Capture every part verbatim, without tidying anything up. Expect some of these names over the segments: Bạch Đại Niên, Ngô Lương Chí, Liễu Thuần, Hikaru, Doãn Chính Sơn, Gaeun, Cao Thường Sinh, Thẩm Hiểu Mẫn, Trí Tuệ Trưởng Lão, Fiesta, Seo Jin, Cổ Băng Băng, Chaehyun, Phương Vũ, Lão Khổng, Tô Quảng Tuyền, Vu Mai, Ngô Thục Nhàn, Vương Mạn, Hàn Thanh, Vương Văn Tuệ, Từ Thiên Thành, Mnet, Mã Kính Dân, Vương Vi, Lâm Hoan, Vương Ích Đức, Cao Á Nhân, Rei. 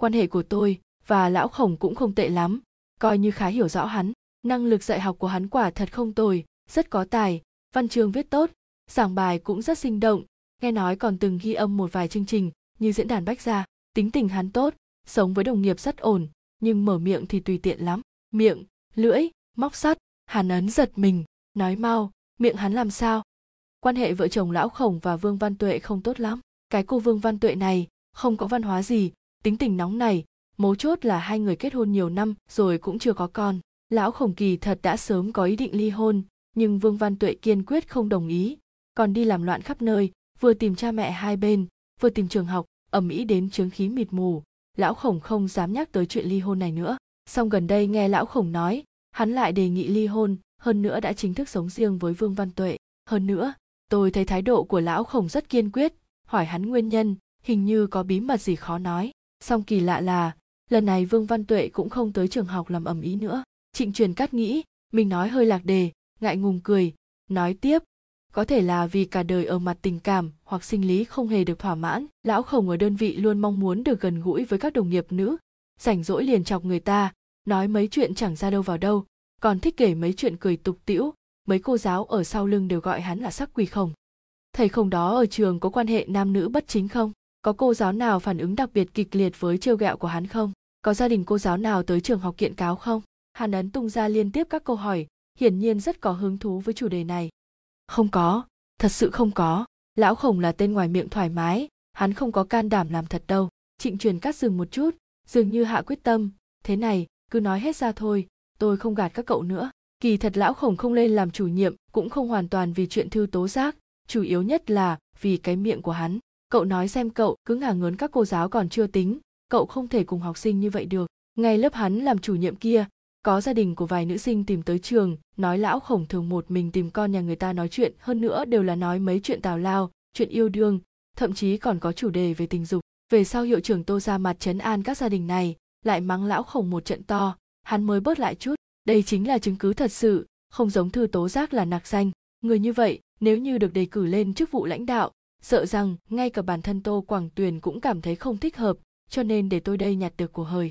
Quan hệ của tôi và Lão Khổng cũng không tệ lắm, coi như khá hiểu rõ hắn. Năng lực dạy học của hắn quả thật không tồi, rất có tài, văn chương viết tốt, giảng bài cũng rất sinh động, nghe nói còn từng ghi âm một vài chương trình như diễn đàn Bách Gia. Tính tình hắn tốt, sống với đồng nghiệp rất ổn, nhưng mở miệng thì tùy tiện lắm. Miệng, lưỡi, móc sắt. Hàn Ấn giật mình, nói mau, miệng hắn làm sao? Quan hệ vợ chồng Lão Khổng và Vương Văn Tuệ không tốt lắm. Cái cô Vương Văn Tuệ này không có văn hóa gì, tính tình nóng này, mấu chốt là hai người kết hôn nhiều năm rồi cũng chưa có con. Lão Khổng kỳ thật đã sớm có ý định ly hôn, nhưng Vương Văn Tuệ kiên quyết không đồng ý, còn đi làm loạn khắp nơi, vừa tìm cha mẹ hai bên, vừa tìm trường học, ầm ĩ đến chướng khí mịt mù. Lão Khổng không dám nhắc tới chuyện ly hôn này nữa. Song gần đây nghe Lão Khổng nói, hắn lại đề nghị ly hôn, hơn nữa đã chính thức sống riêng với Vương Văn Tuệ. Hơn nữa, tôi thấy thái độ của Lão Khổng rất kiên quyết, hỏi hắn nguyên nhân, hình như có bí mật gì khó nói. Song kỳ lạ là, lần này Vương Văn Tuệ cũng không tới trường học làm ầm ĩ nữa. Trịnh Truyền Cát nghĩ, mình nói hơi lạc đề, ngại ngùng cười, nói tiếp. Có thể là vì cả đời ở mặt tình cảm hoặc sinh lý không hề được thỏa mãn, Lão Khổng ở đơn vị luôn mong muốn được gần gũi với các đồng nghiệp nữ, rảnh rỗi liền chọc người ta, nói mấy chuyện chẳng ra đâu vào đâu, còn thích kể mấy chuyện cười tục tĩu, mấy cô giáo ở sau lưng đều gọi hắn là sắc quỷ Khổng. Thầy Khổng đó ở trường có quan hệ nam nữ bất chính không? Có cô giáo nào phản ứng đặc biệt kịch liệt với trêu ghẹo của hắn không? Có gia đình cô giáo nào tới trường học kiện cáo không? Hàn Ấn tung ra liên tiếp các câu hỏi, hiển nhiên rất có hứng thú với chủ đề này. Không có, thật sự không có. Lão Khổng là tên ngoài miệng thoải mái, hắn không có can đảm làm thật đâu. Trịnh Truyền Cát dừng một chút, dường như hạ quyết tâm. Thế này, cứ nói hết ra thôi, tôi không gạt các cậu nữa. Kỳ thật Lão Khổng không lên làm chủ nhiệm cũng không hoàn toàn vì chuyện thư tố giác, chủ yếu nhất là vì cái miệng của hắn. Cậu nói xem, cậu cứ ngả ngớn các cô giáo còn chưa tính, cậu không thể cùng học sinh như vậy được. Ngay lớp hắn làm chủ nhiệm kia, có gia đình của vài nữ sinh tìm tới trường, nói Lão Khổng thường một mình tìm con nhà người ta nói chuyện, hơn nữa đều là nói mấy chuyện tào lao, chuyện yêu đương, thậm chí còn có chủ đề về tình dục. Về sau hiệu trưởng Tô ra mặt trấn an các gia đình này, lại mắng Lão Khổng một trận to, hắn mới bớt lại chút. Đây chính là chứng cứ thật sự, không giống thư tố giác là nặc danh. Người như vậy, nếu như được đề cử lên chức vụ lãnh đạo, sợ rằng ngay cả bản thân Tô Quảng Tuyền cũng cảm thấy không thích hợp, cho nên để tôi đây nhặt được của hời.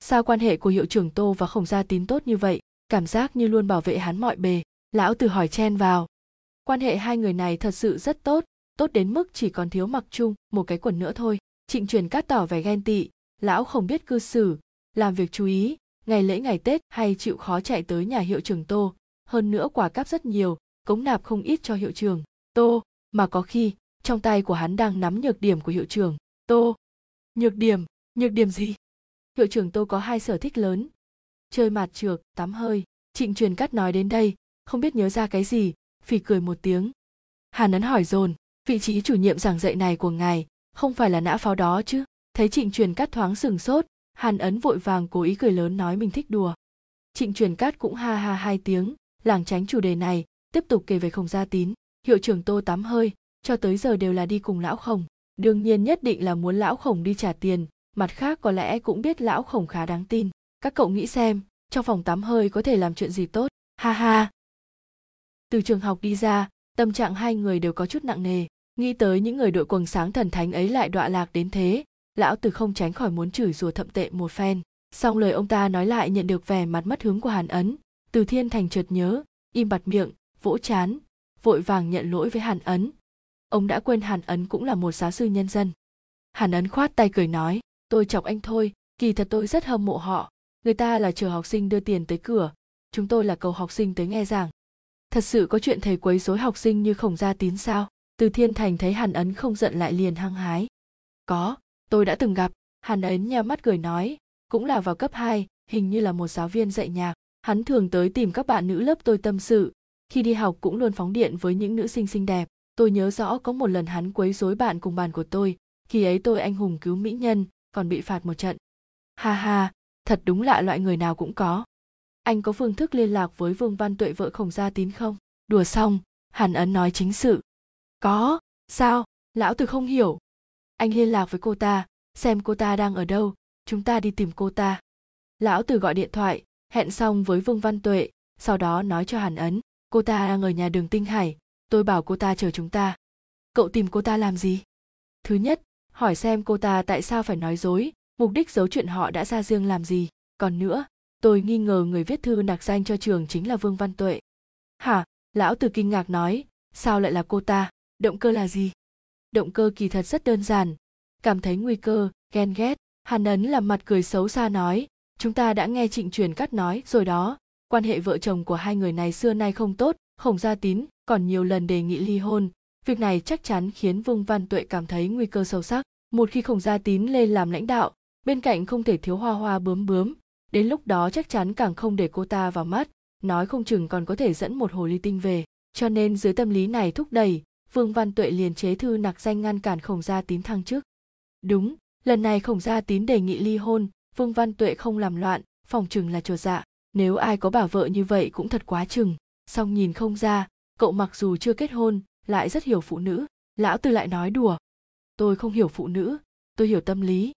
Sao quan hệ của hiệu trưởng Tô và Khổng Gia Tín tốt như vậy, cảm giác như luôn bảo vệ hắn mọi bề. Lão Từ hỏi chen vào. Quan hệ hai người này thật sự rất tốt, tốt đến mức chỉ còn thiếu mặc chung một cái quần nữa thôi. Trịnh Truyền Cát tỏ vẻ ghen tị, Lão Khổng biết cư xử, làm việc chú ý, ngày lễ ngày Tết hay chịu khó chạy tới nhà hiệu trưởng Tô, hơn nữa quà cáp rất nhiều, cống nạp không ít cho hiệu trưởng Tô, mà có khi trong tay của hắn đang nắm nhược điểm của hiệu trưởng Tô. Nhược điểm? Nhược điểm gì? Hiệu trưởng Tô có hai sở thích lớn, chơi mạt chược, tắm hơi. Trịnh Truyền Cát nói đến đây, không biết nhớ ra cái gì, phì cười một tiếng. Hàn Ấn hỏi dồn, vị trí chủ nhiệm giảng dạy này của ngài, không phải là nã pháo đó chứ? Thấy Trịnh Truyền Cát thoáng sừng sốt, Hàn Ấn vội vàng cố ý cười lớn nói mình thích đùa. Trịnh Truyền Cát cũng ha ha hai tiếng, lảng tránh chủ đề này, tiếp tục kể về Khổng Gia Tín. Hiệu trưởng Tô tắm hơi, cho tới giờ đều là đi cùng Lão Khổng, đương nhiên nhất định là muốn Lão Khổng đi trả tiền. Mặt khác có lẽ cũng biết Lão Khổng khá đáng tin. Các cậu nghĩ xem, trong phòng tắm hơi có thể làm chuyện gì tốt, ha ha. Từ trường học đi ra, tâm trạng hai người đều có chút nặng nề. Nghĩ tới những người đội quần sáng thần thánh ấy lại đọa lạc đến thế, Lão Từ không tránh khỏi muốn chửi rủa thậm tệ một phen. Song lời ông ta nói lại nhận được vẻ mặt mất hứng của Hàn Ấn. Từ Thiên Thành chợt nhớ, im bặt miệng, vỗ trán, vội vàng nhận lỗi với Hàn Ấn. Ông đã quên Hàn Ấn cũng là một giáo sư nhân dân. Hàn Ấn khoát tay cười nói, tôi chọc anh thôi, kỳ thật tôi rất hâm mộ họ. Người ta là chờ học sinh đưa tiền tới cửa, chúng tôi là cầu học sinh tới nghe giảng. Thật sự có chuyện thầy quấy rối học sinh như Khổng Gia Tín sao? Từ Thiên Thành thấy Hàn Ấn không giận lại liền hăng hái. Có, tôi đã từng gặp. Hàn Ấn nheo mắt cười nói, cũng là vào cấp hai, hình như là một giáo viên dạy nhạc. Hắn thường tới tìm các bạn nữ lớp tôi tâm sự. Khi đi học cũng luôn phóng điện với những nữ sinh xinh đẹp. Tôi nhớ rõ có một lần hắn quấy rối bạn cùng bàn của tôi. Khi ấy tôi anh hùng cứu mỹ nhân, còn bị phạt một trận. Ha ha, thật đúng là loại người nào cũng có. Anh có phương thức liên lạc với Vương Văn Tuệ vợ Khổng Gia Tín không? Đùa xong, Hàn Ấn nói chính sự. Có, sao? Lão Từ không hiểu. Anh liên lạc với cô ta, xem cô ta đang ở đâu, chúng ta đi tìm cô ta. Lão Từ gọi điện thoại, hẹn xong với Vương Văn Tuệ, sau đó nói cho Hàn Ấn, cô ta đang ở nhà đường Tinh Hải, tôi bảo cô ta chờ chúng ta. Cậu tìm cô ta làm gì? Thứ nhất, hỏi xem cô ta tại sao phải nói dối, mục đích giấu chuyện họ đã ra riêng làm gì. Còn nữa, tôi nghi ngờ người viết thư nạc danh cho trường chính là Vương Văn Tuệ. Hả? Lão Từ kinh ngạc nói, sao lại là cô ta? Động cơ là gì? Động cơ kỳ thật rất đơn giản. Cảm thấy nguy cơ, ghen ghét. Hàn Ấn làm mặt cười xấu xa nói, chúng ta đã nghe Trịnh Truyền Cát nói rồi đó. Quan hệ vợ chồng của hai người này xưa nay không tốt, Khổng Gia Tín còn nhiều lần đề nghị ly hôn. Việc này chắc chắn khiến Vương Văn Tuệ cảm thấy nguy cơ sâu sắc. Một khi Khổng Gia Tín lên làm lãnh đạo, bên cạnh không thể thiếu hoa hoa bướm bướm. Đến lúc đó chắc chắn càng không để cô ta vào mắt, nói không chừng còn có thể dẫn một hồ ly tinh về. Cho nên dưới tâm lý này thúc đẩy, Vương Văn Tuệ liền chế thư nặc danh ngăn cản Khổng Gia Tín thăng chức. Đúng, lần này Khổng Gia Tín đề nghị ly hôn, Vương Văn Tuệ không làm loạn, phòng chừng là chùa dạ. Nếu ai có bà vợ như vậy cũng thật quá chừng. Song nhìn không ra, cậu mặc dù chưa kết hôn, lại rất hiểu phụ nữ. Lão Từ lại nói đùa. Tôi không hiểu phụ nữ, tôi hiểu tâm lý.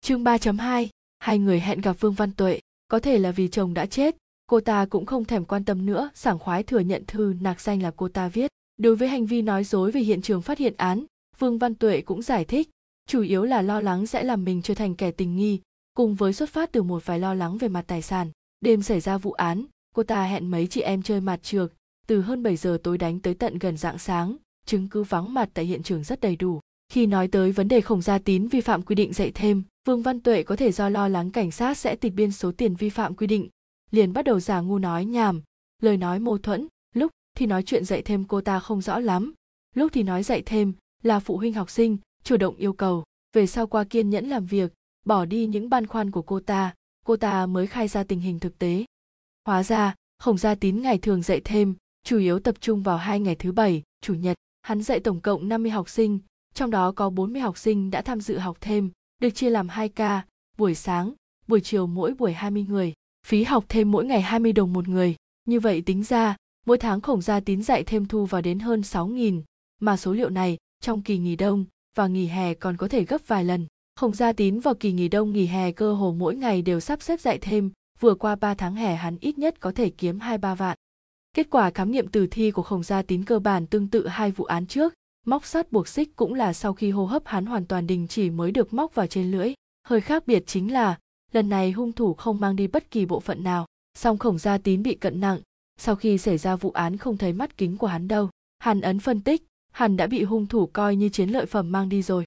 Chương ba chấm hai, hai người hẹn gặp Vương Văn Tuệ. Có thể là vì chồng đã chết, cô ta cũng không thèm quan tâm nữa, sảng khoái thừa nhận thư nạc danh là cô ta viết. Đối với hành vi nói dối về hiện trường phát hiện án, Vương Văn Tuệ cũng giải thích, chủ yếu là lo lắng sẽ làm mình trở thành kẻ tình nghi, cùng với xuất phát từ một vài lo lắng về mặt tài sản. Đêm xảy ra vụ án, cô ta hẹn mấy chị em chơi mặt trược, từ hơn bảy giờ tối đánh tới tận gần rạng sáng, chứng cứ vắng mặt tại hiện trường rất đầy đủ. Khi nói tới vấn đề Khổng Gia Tín vi phạm quy định dạy thêm, Vương Văn Tuệ có thể do lo lắng cảnh sát sẽ tịch biên số tiền vi phạm quy định, liền bắt đầu giả ngu nói nhảm, lời nói mâu thuẫn, lúc thì nói chuyện dạy thêm cô ta không rõ lắm, lúc thì nói dạy thêm là phụ huynh học sinh, chủ động yêu cầu. Về sau qua kiên nhẫn làm việc, bỏ đi những băn khoăn của cô ta, cô ta mới khai ra tình hình thực tế. Hóa ra, Khổng Gia Tín ngày thường dạy thêm, chủ yếu tập trung vào hai ngày thứ bảy, chủ nhật. Hắn dạy tổng cộng năm mươi học sinh, trong đó có bốn mươi học sinh đã tham dự học thêm, được chia làm hai ca, buổi sáng, buổi chiều mỗi buổi hai mươi người. Phí học thêm mỗi ngày hai mươi đồng một người. Như vậy tính ra, mỗi tháng Khổng Gia Tín dạy thêm thu vào đến hơn sáu nghìn, mà số liệu này trong kỳ nghỉ đông và nghỉ hè còn có thể gấp vài lần. Khổng Gia Tín vào kỳ nghỉ đông nghỉ hè cơ hồ mỗi ngày đều sắp xếp dạy thêm, vừa qua ba tháng hè hắn ít nhất có thể kiếm hai ba vạn. Kết quả khám nghiệm tử thi của Khổng Gia Tín cơ bản tương tự hai vụ án trước, móc sắt buộc xích cũng là sau khi hô hấp hắn hoàn toàn đình chỉ mới được móc vào trên lưỡi. Hơi khác biệt chính là, lần này hung thủ không mang đi bất kỳ bộ phận nào, song Khổng Gia Tín bị cận nặng, sau khi xảy ra vụ án không thấy mắt kính của hắn đâu. Hàn Ấn phân tích, hắn đã bị hung thủ coi như chiến lợi phẩm mang đi rồi.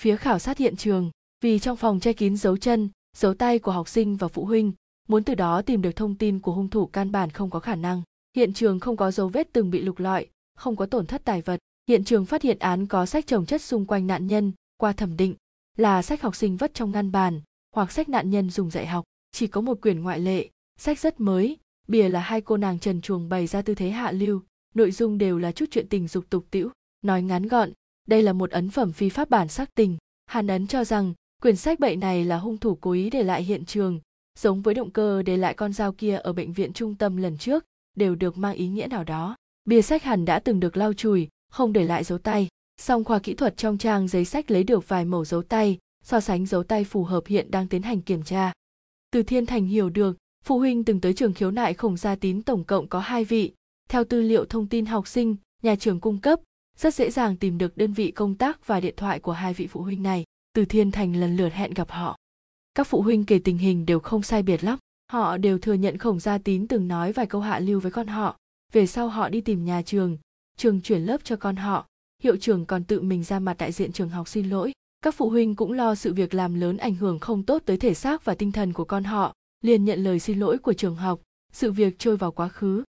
Phía khảo sát hiện trường, vì trong phòng che kín dấu chân, dấu tay của học sinh và phụ huynh, muốn từ đó tìm được thông tin của hung thủ căn bản không có khả năng. Hiện trường không có dấu vết từng bị lục lọi, không có tổn thất tài vật. Hiện trường phát hiện án có sách chồng chất xung quanh nạn nhân, qua thẩm định là sách học sinh vất trong ngăn bàn, hoặc sách nạn nhân dùng dạy học. Chỉ có một quyển ngoại lệ, sách rất mới, bìa là hai cô nàng trần truồng bày ra tư thế hạ lưu, nội dung đều là chút chuyện tình dục tục tĩu. Nói ngắn gọn, đây là một ấn phẩm phi pháp bản sắc tình. Hàn Ấn cho rằng, quyển sách bậy này là hung thủ cố ý để lại hiện trường, giống với động cơ để lại con dao kia ở bệnh viện trung tâm lần trước, đều được mang ý nghĩa nào đó. Bìa sách hẳn đã từng được lau chùi, không để lại dấu tay, song khoa kỹ thuật trong trang giấy sách lấy được vài mẩu dấu tay, so sánh dấu tay phù hợp hiện đang tiến hành kiểm tra. Từ Thiên Thành hiểu được, phụ huynh từng tới trường khiếu nại Khổng Gia Tín tổng cộng có hai vị, theo tư liệu thông tin học sinh, nhà trường cung cấp, rất dễ dàng tìm được đơn vị công tác và điện thoại của hai vị phụ huynh này. Từ Thiên Thành lần lượt hẹn gặp họ. Các phụ huynh kể tình hình đều không sai biệt lắm, họ đều thừa nhận Khổng Gia Tín từng nói vài câu hạ lưu với con họ, về sau họ đi tìm nhà trường, trường chuyển lớp cho con họ, hiệu trưởng còn tự mình ra mặt đại diện trường học xin lỗi. Các phụ huynh cũng lo sự việc làm lớn ảnh hưởng không tốt tới thể xác và tinh thần của con họ, liền nhận lời xin lỗi của trường học, sự việc trôi vào quá khứ.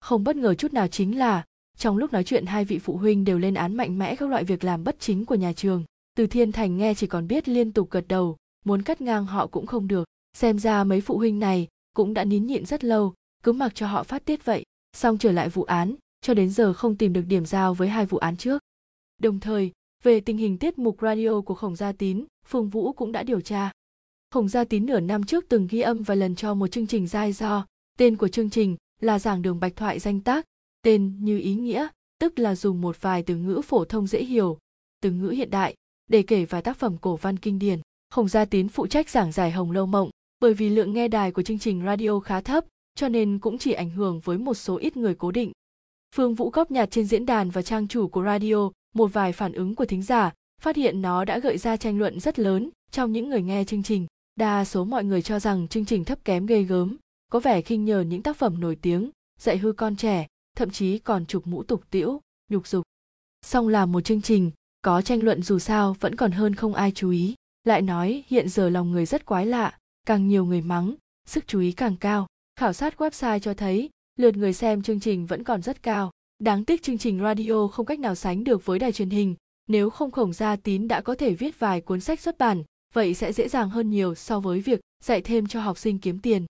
Không bất ngờ chút nào chính là, trong lúc nói chuyện hai vị phụ huynh đều lên án mạnh mẽ các loại việc làm bất chính của nhà trường. Từ Thiên Thành nghe chỉ còn biết liên tục gật đầu, muốn cắt ngang họ cũng không được. Xem ra mấy phụ huynh này cũng đã nín nhịn rất lâu, cứ mặc cho họ phát tiết vậy. Xong trở lại vụ án, cho đến giờ không tìm được điểm giao với hai vụ án trước. Đồng thời, về tình hình tiết mục radio của Khổng Gia Tín, Phương Vũ cũng đã điều tra. Khổng Gia Tín nửa năm trước từng ghi âm vài lần cho một chương trình dai do, tên của chương trình là Giảng Đường Bạch Thoại Danh Tác, tên như ý nghĩa, tức là dùng một vài từ ngữ phổ thông dễ hiểu, từ ngữ hiện đại, để kể vài tác phẩm cổ văn kinh điển. Khổng Gia Tín phụ trách giảng giải Hồng Lâu Mộng, bởi vì lượng nghe đài của chương trình radio khá thấp, cho nên cũng chỉ ảnh hưởng với một số ít người cố định. Phương Vũ góp nhặt trên diễn đàn và trang chủ của radio một vài phản ứng của thính giả, phát hiện nó đã gợi ra tranh luận rất lớn, Trong những người nghe chương trình, đa số mọi người cho rằng chương trình thấp kém ghê gớm, có vẻ khinh nhờ những tác phẩm nổi tiếng, dạy hư con trẻ, thậm chí còn chụp mũ tục tiễu, nhục dục. Song là một chương trình, có tranh luận dù sao vẫn còn hơn không ai chú ý. Lại nói hiện giờ lòng người rất quái lạ, càng nhiều người mắng, sức chú ý càng cao. Khảo sát website cho thấy, lượt người xem chương trình vẫn còn rất cao. Đáng tiếc chương trình radio không cách nào sánh được với đài truyền hình, nếu không Khổng Gia Tín đã có thể viết vài cuốn sách xuất bản, vậy sẽ dễ dàng hơn nhiều so với việc dạy thêm cho học sinh kiếm tiền.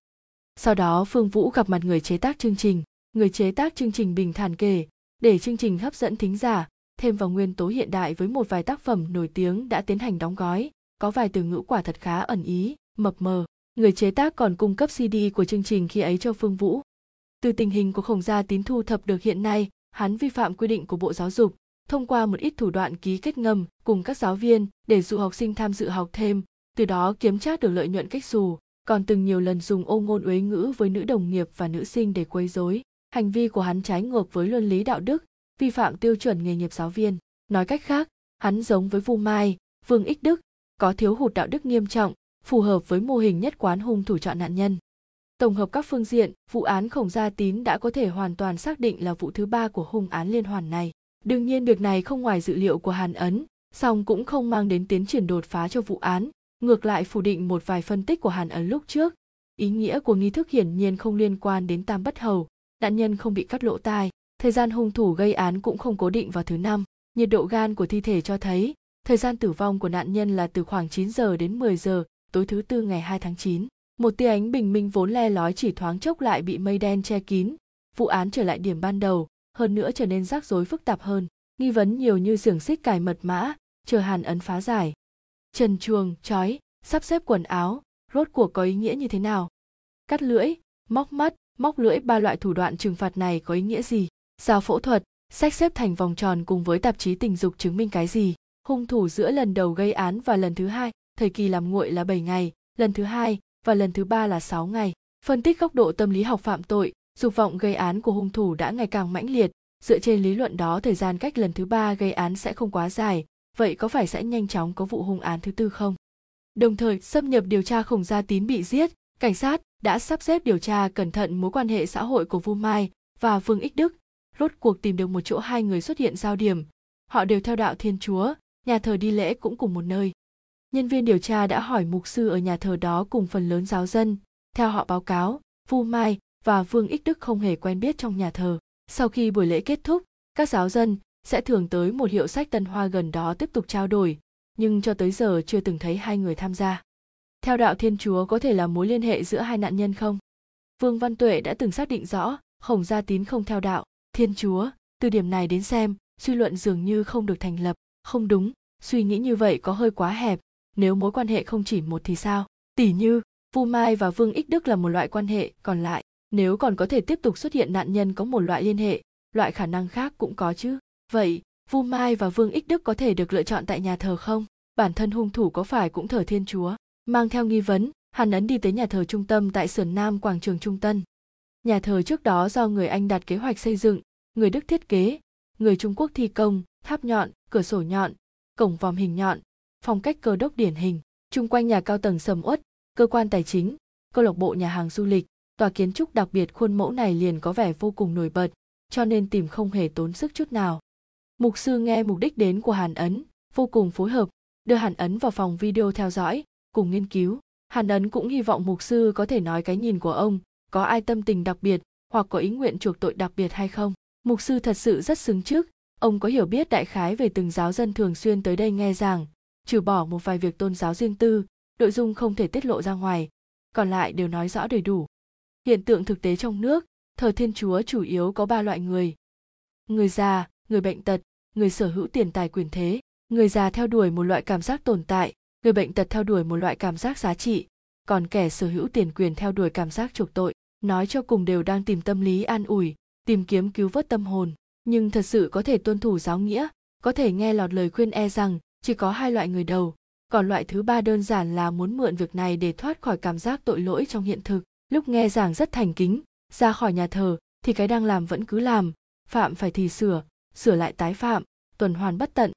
Sau đó Phương Vũ gặp mặt người chế tác chương trình. Người chế tác chương trình bình thản kể, để chương trình hấp dẫn thính giả, thêm vào nguyên tố hiện đại với một vài tác phẩm nổi tiếng đã tiến hành đóng gói, có vài từ ngữ quả thật khá ẩn ý, mập mờ. Người chế tác còn cung cấp xê đê của chương trình khi ấy cho Phương Vũ. Từ tình hình của Khổng Gia Tín thu thập được hiện nay, hắn vi phạm quy định của Bộ Giáo dục, thông qua một ít thủ đoạn ký kết ngầm cùng các giáo viên để dụ học sinh tham dự học thêm, từ đó kiếm trác được lợi nhuận cách xù, còn từng nhiều lần dùng ô ngôn uế ngữ với nữ đồng nghiệp và nữ sinh để quấy rối. Hành vi của hắn trái ngược với luân lý đạo đức, vi phạm tiêu chuẩn nghề nghiệp giáo viên. Nói cách khác, hắn giống với Vu Mai, Vương Ích Đức, có thiếu hụt đạo đức nghiêm trọng, phù hợp với mô hình nhất quán hung thủ chọn nạn nhân. Tổng hợp các phương diện, vụ án Khổng Gia Tín đã có thể hoàn toàn xác định là vụ thứ ba của hung án liên hoàn này. Đương nhiên việc này không ngoài dự liệu của Hàn Ấn, song cũng không mang đến tiến triển đột phá cho vụ án, ngược lại phủ định một vài phân tích của Hàn Ấn lúc trước. Ý nghĩa của nghi thức hiển nhiên không liên quan đến Tam Bất Hầu, nạn nhân không bị cắt lỗ tai, thời gian hung thủ gây án cũng không cố định vào thứ năm. Nhiệt độ gan của thi thể cho thấy, thời gian tử vong của nạn nhân là từ khoảng chín giờ đến mười giờ, tối thứ tư ngày hai tháng chín. Một tia ánh bình minh vốn le lói chỉ thoáng chốc lại bị mây đen che kín. Vụ án trở lại điểm ban đầu, hơn nữa trở nên rắc rối phức tạp hơn. Nghi vấn nhiều như xưởng xích cài mật mã, chờ Hàn Ấn phá giải. Trần chuồng, trói, sắp xếp quần áo, rốt cuộc có ý nghĩa như thế nào? Cắt lưỡi, móc mắt, móc lưỡi, ba loại thủ đoạn trừng phạt này có ý nghĩa gì? Dao phẫu thuật, sách xếp thành vòng tròn cùng với tạp chí tình dục chứng minh cái gì? Hung thủ giữa lần đầu gây án và lần thứ hai, thời kỳ làm nguội là bảy ngày, lần thứ hai và lần thứ ba là sáu ngày. Phân tích góc độ tâm lý học phạm tội, dục vọng gây án của hung thủ đã ngày càng mãnh liệt. Dựa trên lý luận đó, thời gian cách lần thứ ba gây án sẽ không quá dài, vậy có phải sẽ nhanh chóng có vụ hung án thứ tư không? Đồng thời, xâm nhập điều tra Khổng Gia Tín bị giết, cảnh sát đã sắp xếp điều tra cẩn thận mối quan hệ xã hội của Vu Mai và Vương Ích Đức, rốt cuộc tìm được một chỗ hai người xuất hiện giao điểm. Họ đều theo đạo Thiên Chúa, nhà thờ đi lễ cũng cùng một nơi. Nhân viên điều tra đã hỏi mục sư ở nhà thờ đó cùng phần lớn giáo dân. Theo họ báo cáo, Vu Mai và Vương Ích Đức không hề quen biết trong nhà thờ. Sau khi buổi lễ kết thúc, các giáo dân sẽ thường tới một hiệu sách Tân Hoa gần đó tiếp tục trao đổi, nhưng cho tới giờ chưa từng thấy hai người tham gia. Theo đạo Thiên Chúa có thể là mối liên hệ giữa hai nạn nhân không? Vương Văn Tuệ đã từng xác định rõ, Khổng Gia Tín không theo đạo Thiên Chúa, từ điểm này đến xem, suy luận dường như không được thành lập. Không đúng, suy nghĩ như vậy có hơi quá hẹp. Nếu mối quan hệ không chỉ một thì sao? Tỉ như, Vu Mai và Vương Ích Đức là một loại quan hệ, còn lại, nếu còn có thể tiếp tục xuất hiện nạn nhân có một loại liên hệ, loại khả năng khác cũng có chứ. Vậy, Vu Mai và Vương Ích Đức có thể được lựa chọn tại nhà thờ không? Bản thân hung thủ có phải cũng thờ Thiên Chúa? Mang theo nghi vấn, Hàn Ấn đi tới nhà thờ trung tâm tại sườn nam quảng trường Trung Tân. Nhà thờ trước đó do người Anh đặt kế hoạch xây dựng, người Đức thiết kế, người Trung Quốc thi công, tháp nhọn, cửa sổ nhọn, cổng vòm hình nhọn, phong cách cơ đốc điển hình. Chung quanh nhà cao tầng sầm uất, cơ quan tài chính, câu lạc bộ, nhà hàng du lịch, tòa kiến trúc đặc biệt khuôn mẫu này liền có vẻ vô cùng nổi bật, cho nên tìm không hề tốn sức chút nào. Mục sư nghe mục đích đến của Hàn Ấn, vô cùng phối hợp, đưa Hàn Ấn vào phòng video theo dõi, cùng nghiên cứu. Hàn Ấn cũng hy vọng mục sư có thể nói cái nhìn của ông, có ai tâm tình đặc biệt hoặc có ý nguyện chuộc tội đặc biệt hay không. Mục sư thật sự rất xứng trước, ông có hiểu biết đại khái về từng giáo dân thường xuyên tới đây nghe giảng, trừ bỏ một vài việc tôn giáo riêng tư, nội dung không thể tiết lộ ra ngoài, còn lại đều nói rõ đầy đủ. Hiện tượng thực tế trong nước, thờ Thiên Chúa chủ yếu có ba loại người. Người già, người bệnh tật, người sở hữu tiền tài quyền thế. Người già theo đuổi một loại cảm giác tồn tại, người bệnh tật theo đuổi một loại cảm giác giá trị, còn kẻ sở hữu tiền quyền theo đuổi cảm giác chuộc tội. Nói cho cùng đều đang tìm tâm lý an ủi, tìm kiếm cứu vớt tâm hồn, nhưng thật sự có thể tuân thủ giáo nghĩa, có thể nghe lọt lời khuyên e rằng chỉ có hai loại người đầu, còn loại thứ ba đơn giản là muốn mượn việc này để thoát khỏi cảm giác tội lỗi trong hiện thực. Lúc nghe giảng rất thành kính, ra khỏi nhà thờ thì cái đang làm vẫn cứ làm, phạm phải thì sửa, sửa lại tái phạm, tuần hoàn bất tận.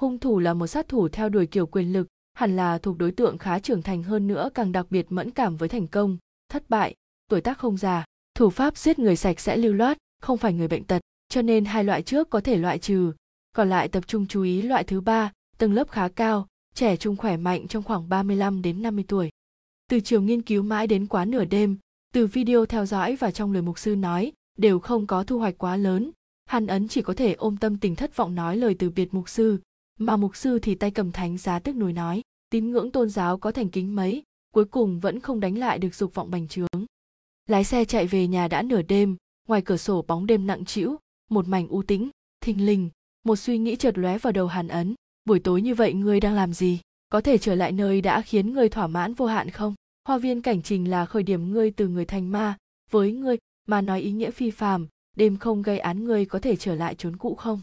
Hung thủ là một sát thủ theo đuổi kiểu quyền lực, hẳn là thuộc đối tượng khá trưởng thành, hơn nữa càng đặc biệt mẫn cảm với thành công, thất bại, tuổi tác không già, thủ pháp giết người sạch sẽ lưu loát, không phải người bệnh tật, cho nên hai loại trước có thể loại trừ, còn lại tập trung chú ý loại thứ ba, tầng lớp khá cao, trẻ trung khỏe mạnh trong khoảng ba mươi lăm đến năm mươi tuổi. Từ chiều nghiên cứu mãi đến quá nửa đêm, từ video theo dõi và trong lời mục sư nói, đều không có thu hoạch quá lớn, Hàn Ấn chỉ có thể ôm tâm tình thất vọng nói lời từ biệt mục sư, mà mục sư thì tay cầm thánh giá tức núi nói, tín ngưỡng tôn giáo có thành kính mấy, cuối cùng vẫn không đánh lại được dục vọng bành trướng. Lái xe chạy về nhà đã nửa đêm, ngoài cửa sổ bóng đêm nặng trĩu, một mảnh u tĩnh, thình lình, một suy nghĩ chợt lóe vào đầu Hàn Ấn, buổi tối như vậy ngươi đang làm gì, có thể trở lại nơi đã khiến ngươi thỏa mãn vô hạn không? Hoa viên cảnh trình là khởi điểm ngươi từ người thành ma, với ngươi mà nói ý nghĩa phi phàm, đêm không gây án ngươi có thể trở lại chốn cũ không?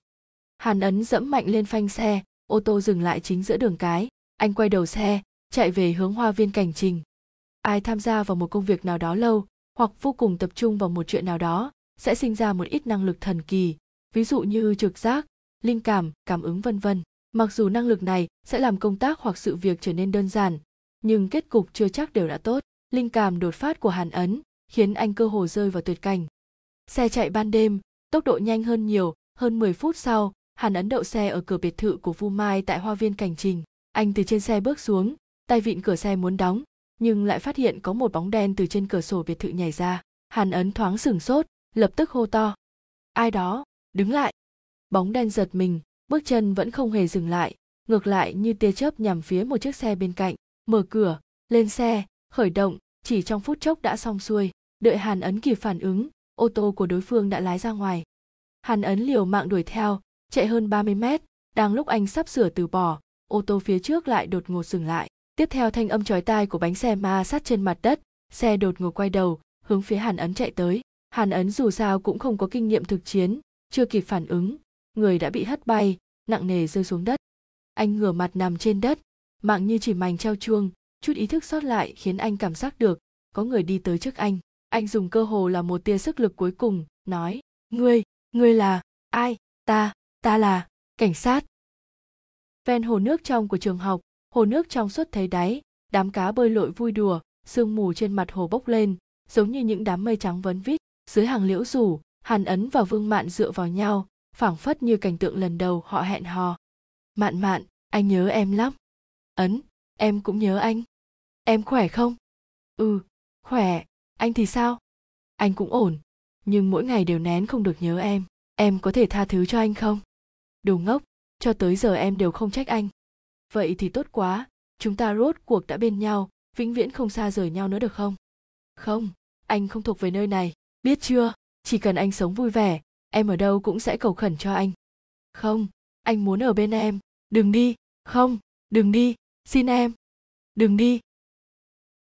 Hàn Ấn dẫm mạnh lên phanh xe, ô tô dừng lại chính giữa đường cái, anh quay đầu xe, chạy về hướng hoa viên cảnh trình. Ai tham gia vào một công việc nào đó lâu, hoặc vô cùng tập trung vào một chuyện nào đó, sẽ sinh ra một ít năng lực thần kỳ, ví dụ như trực giác, linh cảm, cảm ứng vân vân. Mặc dù năng lực này sẽ làm công tác hoặc sự việc trở nên đơn giản, nhưng kết cục chưa chắc đều đã tốt. Linh cảm đột phát của Hàn Ấn khiến anh cơ hồ rơi vào tuyệt cảnh. Xe chạy ban đêm, tốc độ nhanh hơn nhiều, hơn mười phút sau, Hàn Ấn đậu xe ở cửa biệt thự của Vu Mai tại hoa viên cảnh trình. Anh từ trên xe bước xuống, tay vịn cửa xe muốn đóng, nhưng lại phát hiện có một bóng đen từ trên cửa sổ biệt thự nhảy ra. Hàn Ấn thoáng sửng sốt, lập tức hô to. Ai đó, đứng lại. Bóng đen giật mình, bước chân vẫn không hề dừng lại, ngược lại như tia chớp nhằm phía một chiếc xe bên cạnh, mở cửa, lên xe, khởi động, chỉ trong phút chốc đã xong xuôi. Đợi Hàn Ấn kịp phản ứng, ô tô của đối phương đã lái ra ngoài. Hàn Ấn liều mạng đuổi theo, chạy hơn ba mươi mét, đang lúc anh sắp sửa từ bỏ, ô tô phía trước lại đột ngột dừng lại. Tiếp theo thanh âm chói tai của bánh xe ma sát trên mặt đất, xe đột ngột quay đầu, hướng phía Hàn Ấn chạy tới. Hàn Ấn dù sao cũng không có kinh nghiệm thực chiến, chưa kịp phản ứng, người đã bị hất bay, nặng nề rơi xuống đất. Anh ngửa mặt nằm trên đất, mạng như chỉ mảnh treo chuông, chút ý thức sót lại khiến anh cảm giác được có người đi tới trước anh. Anh dùng cơ hồ là một tia sức lực cuối cùng, nói, ngươi, ngươi là, ai, ta, ta là, cảnh sát. Ven hồ nước trong của trường học, hồ nước trong suốt thấy đáy, đám cá bơi lội vui đùa, sương mù trên mặt hồ bốc lên, giống như những đám mây trắng vấn vít. Dưới hàng liễu rủ, Hàn Ấn và Vương Mạn dựa vào nhau, phảng phất như cảnh tượng lần đầu họ hẹn hò. Mạn Mạn, anh nhớ em lắm. Ấn, em cũng nhớ anh. Em khỏe không? Ừ, khỏe. Anh thì sao? Anh cũng ổn, nhưng mỗi ngày đều nén không được nhớ em. Em có thể tha thứ cho anh không? Đồ ngốc, cho tới giờ em đều không trách anh. Vậy thì tốt quá, chúng ta rốt cuộc đã bên nhau, vĩnh viễn không xa rời nhau nữa được không? Không, anh không thuộc về nơi này, biết chưa? Chỉ cần anh sống vui vẻ, em ở đâu cũng sẽ cầu khẩn cho anh. Không, anh muốn ở bên em. Đừng đi, không, đừng đi, xin em. Đừng đi.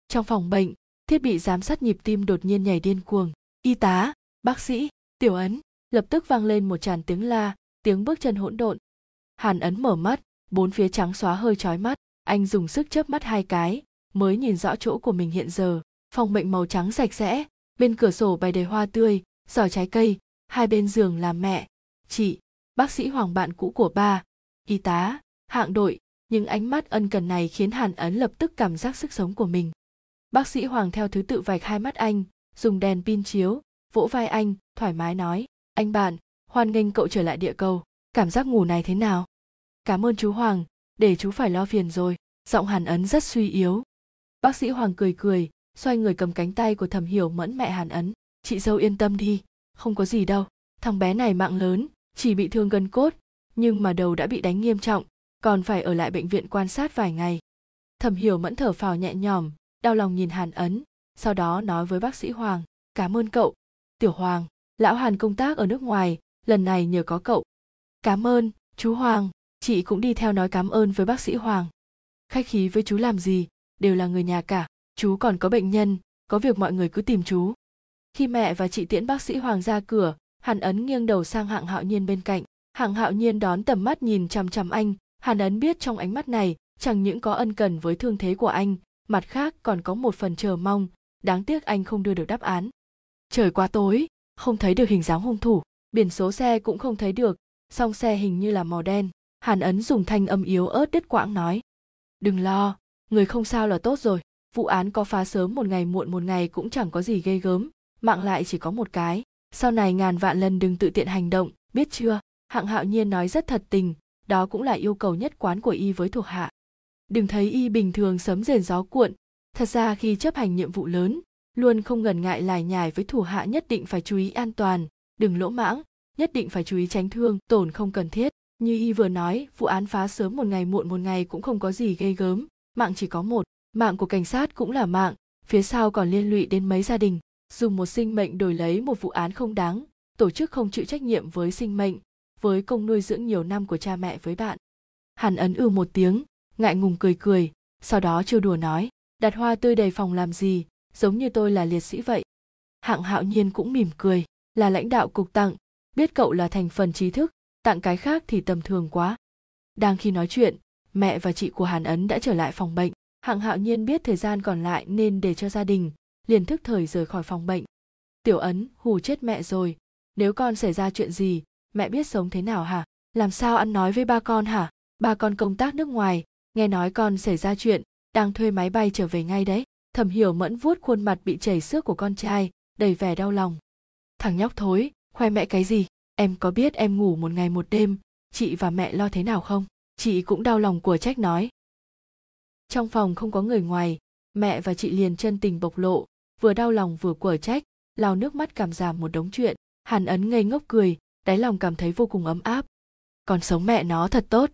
Trong phòng bệnh, thiết bị giám sát nhịp tim đột nhiên nhảy điên cuồng. Y tá, bác sĩ, Tiểu Ấn, lập tức vang lên một tràn tiếng la, tiếng bước chân hỗn độn. Hàn Ấn mở mắt, bốn phía trắng xóa hơi chói mắt, anh dùng sức chớp mắt hai cái, mới nhìn rõ chỗ của mình hiện giờ. Phòng bệnh màu trắng sạch sẽ, bên cửa sổ bày đầy hoa tươi, giỏ trái cây, hai bên giường là mẹ, chị, bác sĩ Hoàng bạn cũ của ba, y tá, hạng đội, nhưng ánh mắt ân cần này khiến Hàn Ấn lập tức cảm giác sức sống của mình. Bác sĩ Hoàng theo thứ tự vạch hai mắt anh, dùng đèn pin chiếu, vỗ vai anh, thoải mái nói, anh bạn, hoan nghênh cậu trở lại địa cầu, cảm giác ngủ này thế nào? Cảm ơn chú Hoàng, để chú phải lo phiền rồi, giọng Hàn Ấn rất suy yếu. Bác sĩ Hoàng cười cười, xoay người cầm cánh tay của Thẩm Hiểu Mẫn mẹ Hàn Ấn, chị dâu yên tâm đi, không có gì đâu, thằng bé này mạng lớn, chỉ bị thương gân cốt, nhưng mà đầu đã bị đánh nghiêm trọng, còn phải ở lại bệnh viện quan sát vài ngày. Thẩm Hiểu Mẫn thở phào nhẹ nhõm, đau lòng nhìn Hàn Ấn, sau đó nói với bác sĩ Hoàng, cảm ơn cậu, Tiểu Hoàng, lão Hàn công tác ở nước ngoài, lần này nhờ có cậu. Cảm ơn, chú Hoàng, chị cũng đi theo nói cảm ơn với bác sĩ Hoàng. Khách khí với chú làm gì, đều là người nhà cả, chú còn có bệnh nhân, có việc mọi người cứ tìm chú. Khi mẹ và chị tiễn bác sĩ Hoàng ra cửa, Hàn Ấn nghiêng đầu sang Hạng Hạo Nhiên bên cạnh. Hạng Hạo Nhiên đón tầm mắt nhìn chằm chằm anh, Hàn Ấn biết trong ánh mắt này chẳng những có ân cần với thương thế của anh, mặt khác còn có một phần chờ mong, đáng tiếc anh không đưa được đáp án. Trời quá tối, không thấy được hình dáng hung thủ, biển số xe cũng không thấy được, song xe hình như là màu đen. Hàn Ấn dùng thanh âm yếu ớt đứt quãng nói. Đừng lo, người không sao là tốt rồi. Vụ án có phá sớm một ngày muộn một ngày cũng chẳng có gì ghê gớm, mạng lại chỉ có một cái. Sau này ngàn vạn lần đừng tự tiện hành động, biết chưa? Hạng Hạo Nhiên nói rất thật tình, đó cũng là yêu cầu nhất quán của y với thuộc hạ. Đừng thấy y bình thường sấm rền gió cuộn, thật ra khi chấp hành nhiệm vụ lớn, luôn không ngần ngại lải nhải với thủ hạ nhất định phải chú ý an toàn, đừng lỗ mãng, nhất định phải chú ý tránh thương, tổn không cần thiết. Như y vừa nói, vụ án phá sớm một ngày muộn một ngày cũng không có gì ghê gớm, mạng chỉ có một, mạng của cảnh sát cũng là mạng, phía sau còn liên lụy đến mấy gia đình. Dùng một sinh mệnh đổi lấy một vụ án không đáng, tổ chức không chịu trách nhiệm với sinh mệnh, với công nuôi dưỡng nhiều năm của cha mẹ với bạn. Hàn Ấn ư một tiếng, ngại ngùng cười cười, sau đó trêu đùa nói, đặt hoa tươi đầy phòng làm gì, giống như tôi là liệt sĩ vậy. Hạng Hạo Nhiên cũng mỉm cười, là lãnh đạo cục tặng, biết cậu là thành phần trí thức, tặng cái khác thì tầm thường quá. Đang khi nói chuyện, mẹ và chị của Hàn Ấn đã trở lại phòng bệnh, Hạng Hạo Nhiên biết thời gian còn lại nên để cho gia đình, liền thức thời rời khỏi phòng bệnh. Tiểu Ấn, hù chết mẹ rồi, nếu con xảy ra chuyện gì, mẹ biết sống thế nào hả? Làm sao ăn nói với ba con hả? Ba con công tác nước ngoài, nghe nói con xảy ra chuyện, đang thuê máy bay trở về ngay đấy. Thẩm Hiểu Mẫn vuốt khuôn mặt bị chảy xước của con trai, đầy vẻ đau lòng. Thằng nhóc thối, khoe mẹ cái gì? Em có biết em ngủ một ngày một đêm, chị và mẹ lo thế nào không? Chị cũng đau lòng của trách nói. Trong phòng không có người ngoài, mẹ và chị liền chân tình bộc lộ, vừa đau lòng vừa quở trách, lau nước mắt cảm giảm một đống chuyện. Hàn Ấn ngây ngốc cười, đáy lòng cảm thấy vô cùng ấm áp. Còn sống mẹ nó thật tốt.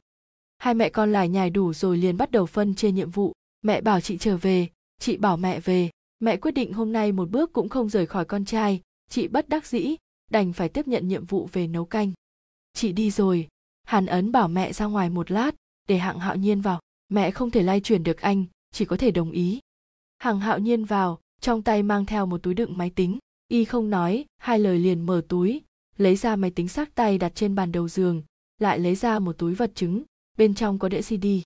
Hai mẹ con lải nhải đủ rồi liền bắt đầu phân chia nhiệm vụ. Mẹ bảo chị trở về, chị bảo mẹ về. Mẹ quyết định hôm nay một bước cũng không rời khỏi con trai. Chị bất đắc dĩ, đành phải tiếp nhận nhiệm vụ về nấu canh. Chị đi rồi. Hàn Ấn bảo mẹ ra ngoài một lát, để Hạng Hạo Nhiên vào. Mẹ không thể lay chuyển được anh, chỉ có thể đồng ý. Hạng Hạo Nhiên vào, trong tay mang theo một túi đựng máy tính. Y không nói, hai lời liền mở túi, lấy ra máy tính xách tay đặt trên bàn đầu giường, lại lấy ra một túi vật chứng, bên trong có đĩa xê đê.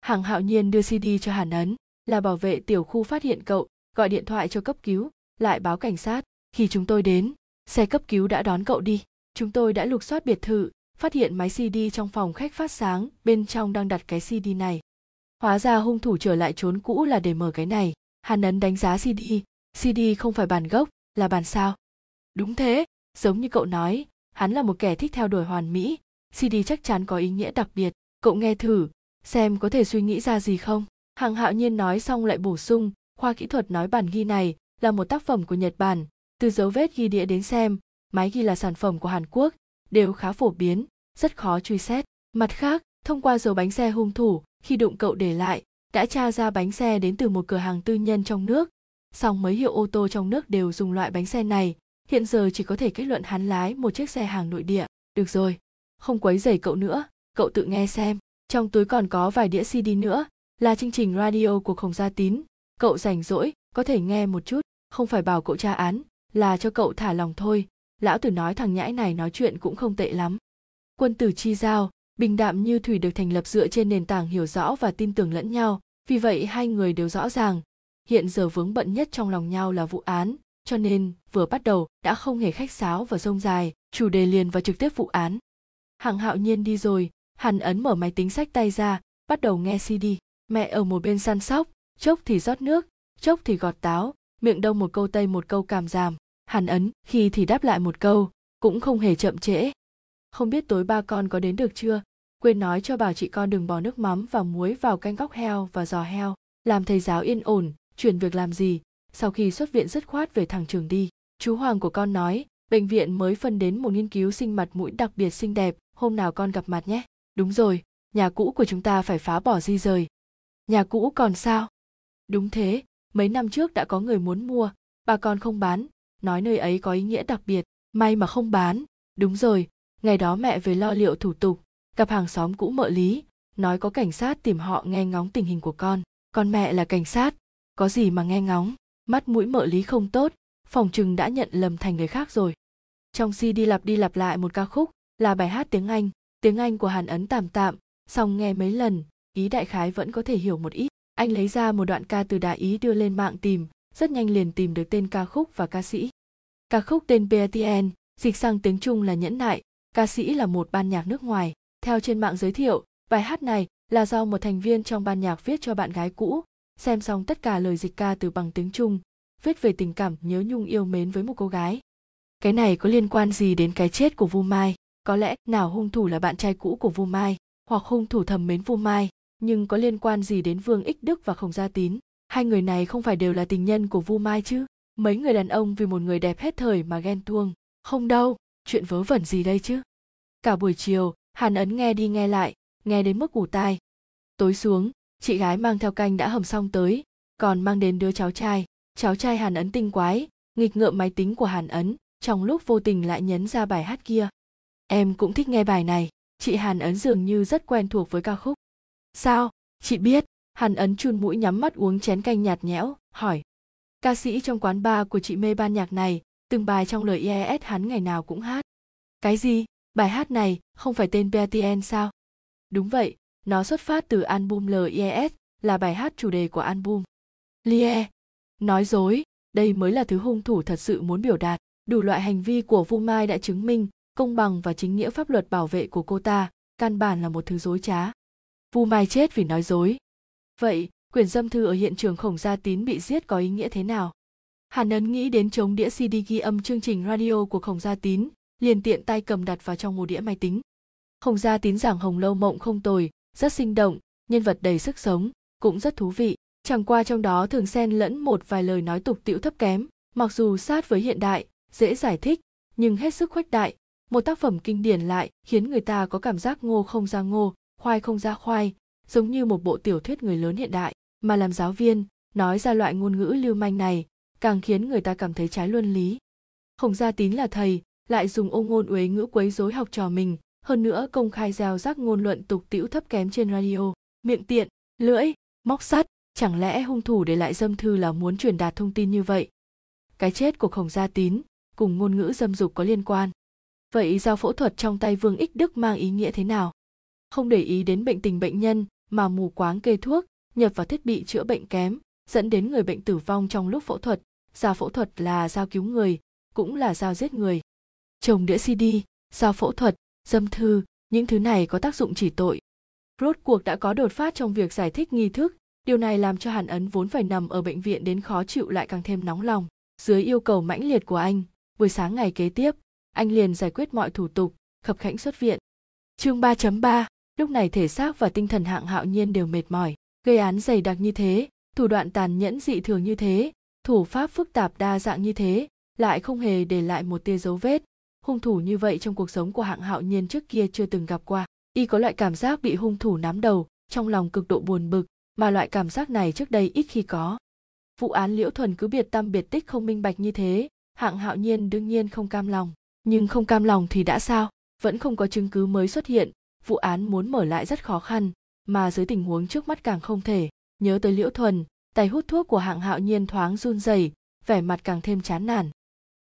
Hạng Hạo Nhiên đưa xê đê cho Hàn Ấn, là bảo vệ tiểu khu phát hiện cậu, gọi điện thoại cho cấp cứu, lại báo cảnh sát. Khi chúng tôi đến, xe cấp cứu đã đón cậu đi. Chúng tôi đã lục soát biệt thự, phát hiện máy xê đê trong phòng khách phát sáng, bên trong đang đặt cái xê đê này. Hóa ra hung thủ trở lại trốn cũ là để mở cái này. Hàn Ấn đánh giá xê đê, xê đê không phải bản gốc, là bản sao. Đúng thế, giống như cậu nói, hắn là một kẻ thích theo đuổi hoàn mỹ, xê đê chắc chắn có ý nghĩa đặc biệt. Cậu nghe thử, xem có thể suy nghĩ ra gì không? Hạng Hạo Nhiên nói xong lại bổ sung, khoa kỹ thuật nói bản ghi này là một tác phẩm của Nhật Bản, từ dấu vết ghi đĩa đến xem, máy ghi là sản phẩm của Hàn Quốc, đều khá phổ biến, rất khó truy xét. Mặt khác, thông qua dấu bánh xe hung thủ, khi đụng cậu để lại, đã tra ra bánh xe đến từ một cửa hàng tư nhân trong nước, song mấy hiệu ô tô trong nước đều dùng loại bánh xe này, hiện giờ chỉ có thể kết luận hắn lái một chiếc xe hàng nội địa. Được rồi, không quấy rầy cậu nữa, cậu tự nghe xem. Trong túi còn có vài đĩa xê đê nữa, là chương trình radio của Khổng Gia Tín, cậu rảnh rỗi có thể nghe một chút, không phải bảo cậu tra án, là cho cậu thả lòng thôi. Lão tử nói thằng nhãi này nói chuyện cũng không tệ lắm. Quân tử chi giao, bình đạm như thủy được thành lập dựa trên nền tảng hiểu rõ và tin tưởng lẫn nhau, vì vậy hai người đều rõ ràng hiện giờ vướng bận nhất trong lòng nhau là vụ án, cho nên vừa bắt đầu đã không hề khách sáo và rông dài, chủ đề liền và trực tiếp vụ án. Hạng Hạo Nhiên đi rồi, Hàn Ấn mở máy tính xách tay ra, bắt đầu nghe xê đê. Mẹ ở một bên săn sóc, chốc thì rót nước, chốc thì gọt táo, miệng đông một câu tây một câu cảm giảm. Hàn Ấn khi thì đáp lại một câu, cũng không hề chậm trễ. Không biết tối ba con có đến được chưa? Quên nói cho bảo chị con đừng bỏ nước mắm và muối vào canh góc heo và giò heo. Làm thầy giáo yên ổn, chuyển việc làm gì, sau khi xuất viện dứt khoát về thẳng trường đi. Chú Hoàng của con nói, bệnh viện mới phân đến một nghiên cứu sinh mặt mũi đặc biệt xinh đẹp, hôm nào con gặp mặt nhé. Đúng rồi, nhà cũ của chúng ta phải phá bỏ di rời. Nhà cũ còn sao? Đúng thế, mấy năm trước đã có người muốn mua, bà con không bán, nói nơi ấy có ý nghĩa đặc biệt, may mà không bán. Đúng rồi, ngày đó mẹ về lo liệu thủ tục, gặp hàng xóm cũ mợ Lý, nói có cảnh sát tìm họ nghe ngóng tình hình của con. Con mẹ là cảnh sát, có gì mà nghe ngóng, mắt mũi mợ Lý không tốt, phòng trừng đã nhận lầm thành người khác rồi. Trong xê đê lặp đi lặp lại một ca khúc, là bài hát tiếng Anh. Tiếng Anh của Hàn Ấn tạm tạm, xong nghe mấy lần, ý đại khái vẫn có thể hiểu một ít. Anh lấy ra một đoạn ca từ đại ý đưa lên mạng tìm, rất nhanh liền tìm được tên ca khúc và ca sĩ. Ca khúc tên pê tê en, dịch sang tiếng Trung là nhẫn nại, ca sĩ là một ban nhạc nước ngoài. Theo trên mạng giới thiệu, bài hát này là do một thành viên trong ban nhạc viết cho bạn gái cũ, xem xong tất cả lời dịch ca từ bằng tiếng Trung, viết về tình cảm nhớ nhung yêu mến với một cô gái. Cái này có liên quan gì đến cái chết của Vu Mai? Có lẽ nào hung thủ là bạn trai cũ của Vu Mai, hoặc hung thủ thầm mến Vu Mai, nhưng có liên quan gì đến Vương Ích Đức và Khổng Gia Tín? Hai người này không phải đều là tình nhân của Vu Mai chứ? Mấy người đàn ông vì một người đẹp hết thời mà ghen tuông? Không đâu, chuyện vớ vẩn gì đây chứ? Cả buổi chiều, Hàn Ấn nghe đi nghe lại, nghe đến mức ù tai. Tối xuống, chị gái mang theo canh đã hầm xong tới, còn mang đến đứa cháu trai. Cháu trai Hàn Ấn tinh quái, nghịch ngợm máy tính của Hàn Ấn, trong lúc vô tình lại nhấn ra bài hát kia. Em cũng thích nghe bài này. Chị Hàn Ấn dường như rất quen thuộc với ca khúc. Sao? Chị biết. Hàn Ấn chun mũi nhắm mắt uống chén canh nhạt nhẽo, hỏi. Ca sĩ trong quán bar của chị mê ban nhạc này, từng bài trong lời i ét hắn ngày nào cũng hát. Cái gì? Bài hát này không phải tên bê tê en sao? Đúng vậy, nó xuất phát từ album L I S, là bài hát chủ đề của album. Lie, nói dối, đây mới là thứ hung thủ thật sự muốn biểu đạt. Đủ loại hành vi của Vu Mai đã chứng minh công bằng và chính nghĩa pháp luật bảo vệ của cô ta, căn bản là một thứ dối trá. Vu Mai chết vì nói dối. Vậy, quyển dâm thư ở hiện trường Khổng Gia Tín bị giết có ý nghĩa thế nào? Hàn Ấn nghĩ đến chống đĩa xê đê ghi âm chương trình radio của Khổng Gia Tín, liền tiện tay cầm đặt vào trong một đĩa máy tính. Khổng Gia Tín giảng Hồng Lâu Mộng không tồi, rất sinh động, nhân vật đầy sức sống, cũng rất thú vị, chẳng qua trong đó thường xen lẫn một vài lời nói tục tĩu thấp kém, mặc dù sát với hiện đại, dễ giải thích, nhưng hết sức khuếch đại. Một tác phẩm kinh điển lại khiến người ta có cảm giác ngô không ra ngô, khoai không ra khoai, giống như một bộ tiểu thuyết người lớn hiện đại, mà làm giáo viên, nói ra loại ngôn ngữ lưu manh này, càng khiến người ta cảm thấy trái luân lý. Khổng Gia Tín là thầy, lại dùng ô ngôn uế ngữ quấy rối học trò mình, hơn nữa công khai gieo rắc ngôn luận tục tĩu thấp kém trên radio, miệng tiện, lưỡi, móc sắt, chẳng lẽ hung thủ để lại dâm thư là muốn truyền đạt thông tin như vậy? Cái chết của Khổng Gia Tín cùng ngôn ngữ dâm dục có liên quan. Vậy dao phẫu thuật trong tay Vương Ích Đức mang ý nghĩa thế nào? Không để ý đến bệnh tình bệnh nhân mà mù quáng kê thuốc, nhập vào thiết bị chữa bệnh kém, dẫn đến người bệnh tử vong trong lúc phẫu thuật. Dao phẫu thuật là dao cứu người, cũng là dao giết người. Chồng đĩa xê đê, dao phẫu thuật, dâm thư, những thứ này có tác dụng chỉ tội. Rốt cuộc đã có đột phát trong việc giải thích nghi thức, điều này làm cho Hàn Ấn vốn phải nằm ở bệnh viện đến khó chịu lại càng thêm nóng lòng. Dưới yêu cầu mãnh liệt của anh, buổi sáng ngày kế tiếp, anh liền giải quyết mọi thủ tục, khập khẽnh xuất viện. Chương ba chấm ba, lúc này thể xác và tinh thần Hạng Hạo Nhiên đều mệt mỏi, gây án dày đặc như thế, thủ đoạn tàn nhẫn dị thường như thế, thủ pháp phức tạp đa dạng như thế, lại không hề để lại một tia dấu vết. Hung thủ như vậy trong cuộc sống của Hạng Hạo Nhiên trước kia chưa từng gặp qua, y có loại cảm giác bị hung thủ nắm đầu, trong lòng cực độ buồn bực, mà loại cảm giác này trước đây ít khi có. Vụ án Liễu Thuần cứ biệt tăm biệt tích không minh bạch như thế, Hạng Hạo Nhiên đương nhiên không cam lòng. Nhưng không cam lòng thì đã sao, vẫn không có chứng cứ mới xuất hiện, vụ án muốn mở lại rất khó khăn, mà dưới tình huống trước mắt càng không thể. Nhớ tới Liễu Thuần, tay hút thuốc của Hạng Hạo Nhiên thoáng run rẩy, vẻ mặt càng thêm chán nản.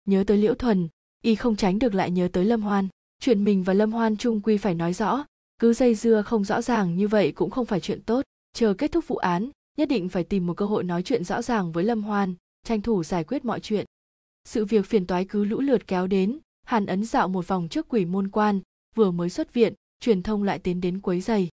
Nhớ tới Liễu Thuần, y không tránh được lại nhớ tới Lâm Hoan, chuyện mình và Lâm Hoan chung quy phải nói rõ, cứ dây dưa không rõ ràng như vậy cũng không phải chuyện tốt. Chờ kết thúc vụ án, nhất định phải tìm một cơ hội nói chuyện rõ ràng với Lâm Hoan, tranh thủ giải quyết mọi chuyện. Sự việc phiền toái cứ lũ lượt kéo đến. Hàn Ấn dạo một vòng trước Quỷ Môn Quan, vừa mới xuất viện, truyền thông lại tiến đến quấy rầy.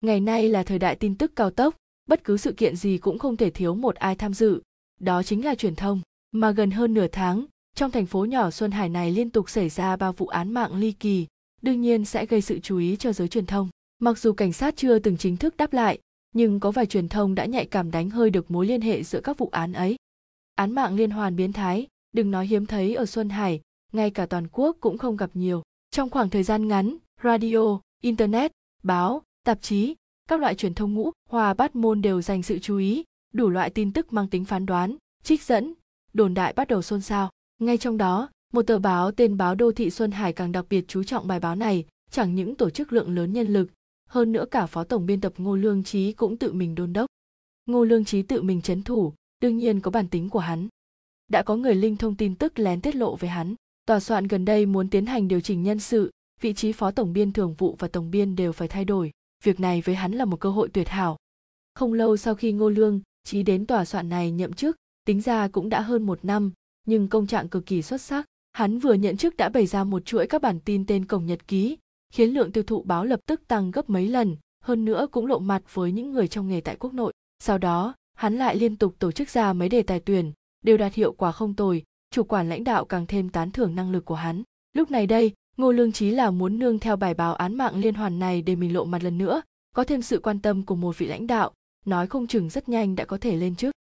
Ngày nay là thời đại tin tức cao tốc, bất cứ sự kiện gì cũng không thể thiếu một ai tham dự, đó chính là truyền thông. Mà gần hơn nửa tháng, trong thành phố nhỏ Xuân Hải này liên tục xảy ra ba vụ án mạng ly kỳ, đương nhiên sẽ gây sự chú ý cho giới truyền thông. Mặc dù cảnh sát chưa từng chính thức đáp lại, nhưng có vài truyền thông đã nhạy cảm đánh hơi được mối liên hệ giữa các vụ án ấy. Án mạng liên hoàn biến thái, đừng nói hiếm thấy ở Xuân Hải, ngay cả toàn quốc cũng không gặp nhiều. Trong khoảng thời gian ngắn, radio, internet, báo, tạp chí, các loại truyền thông ngũ hoa bát môn đều dành sự chú ý, đủ loại tin tức mang tính phán đoán, trích dẫn, đồn đại bắt đầu xôn xao. Ngay trong đó, một tờ báo tên báo Đô Thị Xuân Hải càng đặc biệt chú trọng bài báo này, chẳng những tổ chức lượng lớn nhân lực, hơn nữa cả phó tổng biên tập Ngô Lương Chí cũng tự mình đôn đốc. Ngô Lương Chí tự mình trấn thủ, đương nhiên có bản tính của hắn. Đã có người linh thông tin tức lén tiết lộ về hắn. Tòa soạn gần đây muốn tiến hành điều chỉnh nhân sự, vị trí phó tổng biên thường vụ và tổng biên đều phải thay đổi, việc này với hắn là một cơ hội tuyệt hảo. Không lâu sau khi Ngô Lương Chí đến tòa soạn này nhậm chức, tính ra cũng đã hơn một năm, nhưng công trạng cực kỳ xuất sắc. Hắn vừa nhận chức đã bày ra một chuỗi các bản tin tên Cổng Nhật Ký, khiến lượng tiêu thụ báo lập tức tăng gấp mấy lần, hơn nữa cũng lộ mặt với những người trong nghề tại quốc nội. Sau đó, hắn lại liên tục tổ chức ra mấy đề tài tuyển, đều đạt hiệu quả không tồi, chủ quản lãnh đạo càng thêm tán thưởng năng lực của hắn. Lúc này đây, Ngô Lương Chí là muốn nương theo bài báo án mạng liên hoàn này để mình lộ mặt lần nữa, có thêm sự quan tâm của một vị lãnh đạo, nói không chừng rất nhanh đã có thể lên chức.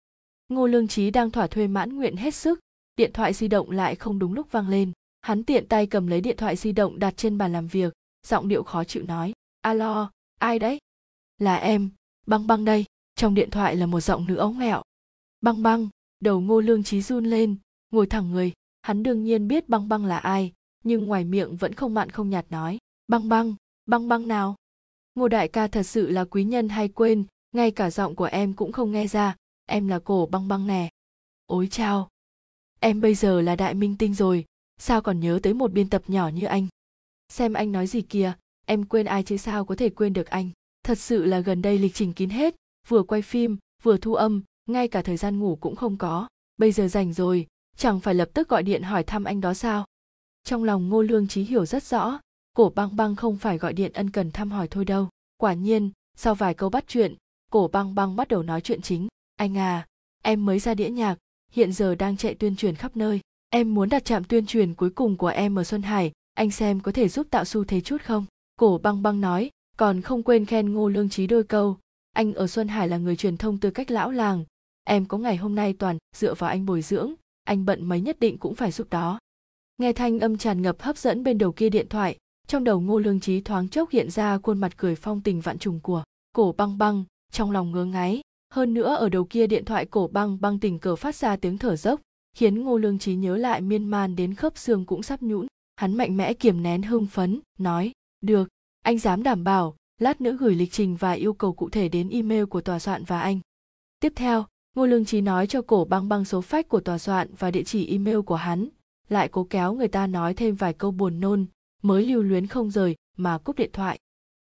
Ngô Lương Chí đang thỏa thuê mãn nguyện hết sức, điện thoại di động lại không đúng lúc vang lên. Hắn tiện tay cầm lấy điện thoại di động đặt trên bàn làm việc, giọng điệu khó chịu nói: "Alo, ai đấy?" "Là em, Băng Băng đây." Trong điện thoại là một giọng nữ ống nghẹo. "Băng Băng." Đầu Ngô Lương Chí run lên, ngồi thẳng người. Hắn đương nhiên biết Băng Băng là ai, nhưng ngoài miệng vẫn không mặn không nhạt nói: "Băng Băng, Băng Băng nào?" "Ngô đại ca thật sự là quý nhân hay quên, ngay cả giọng của em cũng không nghe ra, em là Cổ Băng Băng nè." "Ối chao, em bây giờ là đại minh tinh rồi, sao còn nhớ tới một biên tập nhỏ như anh. Xem anh nói gì kìa, em quên ai chứ sao có thể quên được anh. Thật sự là gần đây lịch trình kín hết, vừa quay phim, vừa thu âm, ngay cả thời gian ngủ cũng không có. Bây giờ rảnh rồi, chẳng phải lập tức gọi điện hỏi thăm anh đó sao?" Trong lòng Ngô Lương Chí hiểu rất rõ, Cổ Băng Băng không phải gọi điện ân cần thăm hỏi thôi đâu. Quả nhiên, sau vài câu bắt chuyện, Cổ Băng Băng bắt đầu nói chuyện chính. "Anh à, em mới ra đĩa nhạc, hiện giờ đang chạy tuyên truyền khắp nơi. Em muốn đặt trạm tuyên truyền cuối cùng của em ở Xuân Hải, anh xem có thể giúp tạo xu thế chút không?" Cổ Băng Băng nói, còn không quên khen Ngô Lương Chí đôi câu. "Anh ở Xuân Hải là người truyền thông tư cách lão làng, em có ngày hôm nay toàn dựa vào anh bồi dưỡng, anh bận mấy nhất định cũng phải giúp đó." Nghe thanh âm tràn ngập hấp dẫn bên đầu kia điện thoại, trong đầu Ngô Lương Chí thoáng chốc hiện ra khuôn mặt cười phong tình vạn trùng của Cổ Băng Băng, trong lòng ngứa ngáy. Hơn nữa ở đầu kia điện thoại Cổ Băng Băng tình cờ phát ra tiếng thở dốc, khiến Ngô Lương Chí nhớ lại miên man đến khớp xương cũng sắp nhũn. Hắn mạnh mẽ kiềm nén hưng phấn, nói: "Được, anh dám đảm bảo, lát nữa gửi lịch trình và yêu cầu cụ thể đến email của tòa soạn và anh." Tiếp theo, Ngô Lương Chí nói cho Cổ Băng Băng số fax của tòa soạn và địa chỉ email của hắn, lại cố kéo người ta nói thêm vài câu buồn nôn, mới lưu luyến không rời mà cúp điện thoại.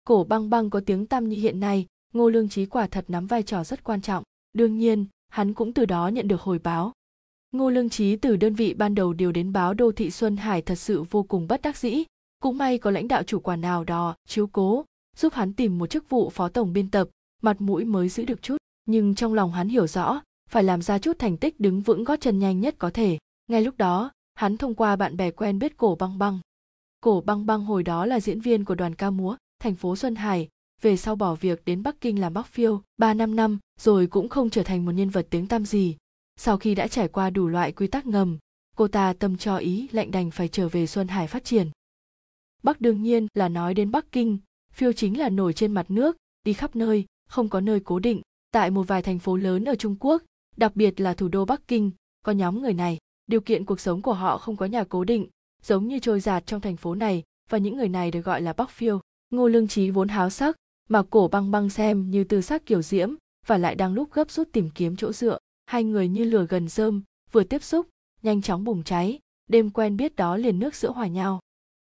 Cổ Băng Băng có tiếng tăm như hiện nay, Ngô Lương Chí quả thật nắm vai trò rất quan trọng, đương nhiên, hắn cũng từ đó nhận được hồi báo. Ngô Lương Chí từ đơn vị ban đầu điều đến báo đô thị Xuân Hải thật sự vô cùng bất đắc dĩ, cũng may có lãnh đạo chủ quản nào đó chiếu cố, giúp hắn tìm một chức vụ phó tổng biên tập, mặt mũi mới giữ được chút, nhưng trong lòng hắn hiểu rõ, phải làm ra chút thành tích đứng vững gót chân nhanh nhất có thể. Ngay lúc đó, hắn thông qua bạn bè quen biết Cổ Băng Băng. Cổ Băng Băng hồi đó là diễn viên của đoàn ca múa thành phố Xuân Hải, về sau bỏ việc đến Bắc Kinh làm Bắc phiêu, ba năm năm rồi cũng không trở thành một nhân vật tiếng tăm gì. Sau khi đã trải qua đủ loại quy tắc ngầm, cô ta tâm cho ý lạnh đành phải trở về Xuân Hải phát triển. Bắc đương nhiên là nói đến Bắc Kinh, phiêu chính là nổi trên mặt nước, đi khắp nơi, không có nơi cố định. Tại một vài thành phố lớn ở Trung Quốc, đặc biệt là thủ đô Bắc Kinh, có nhóm người này, điều kiện cuộc sống của họ không có nhà cố định, giống như trôi dạt trong thành phố này, và những người này được gọi là Bắc phiêu. Ngô Lương Chí vốn háo sắc, mà Cổ Băng Băng xem như tư sắc kiểu diễm, và lại đang lúc gấp rút tìm kiếm chỗ dựa. Hai người như lửa gần rơm, vừa tiếp xúc, nhanh chóng bùng cháy, đêm quen biết đó liền nước sữa hòa nhau.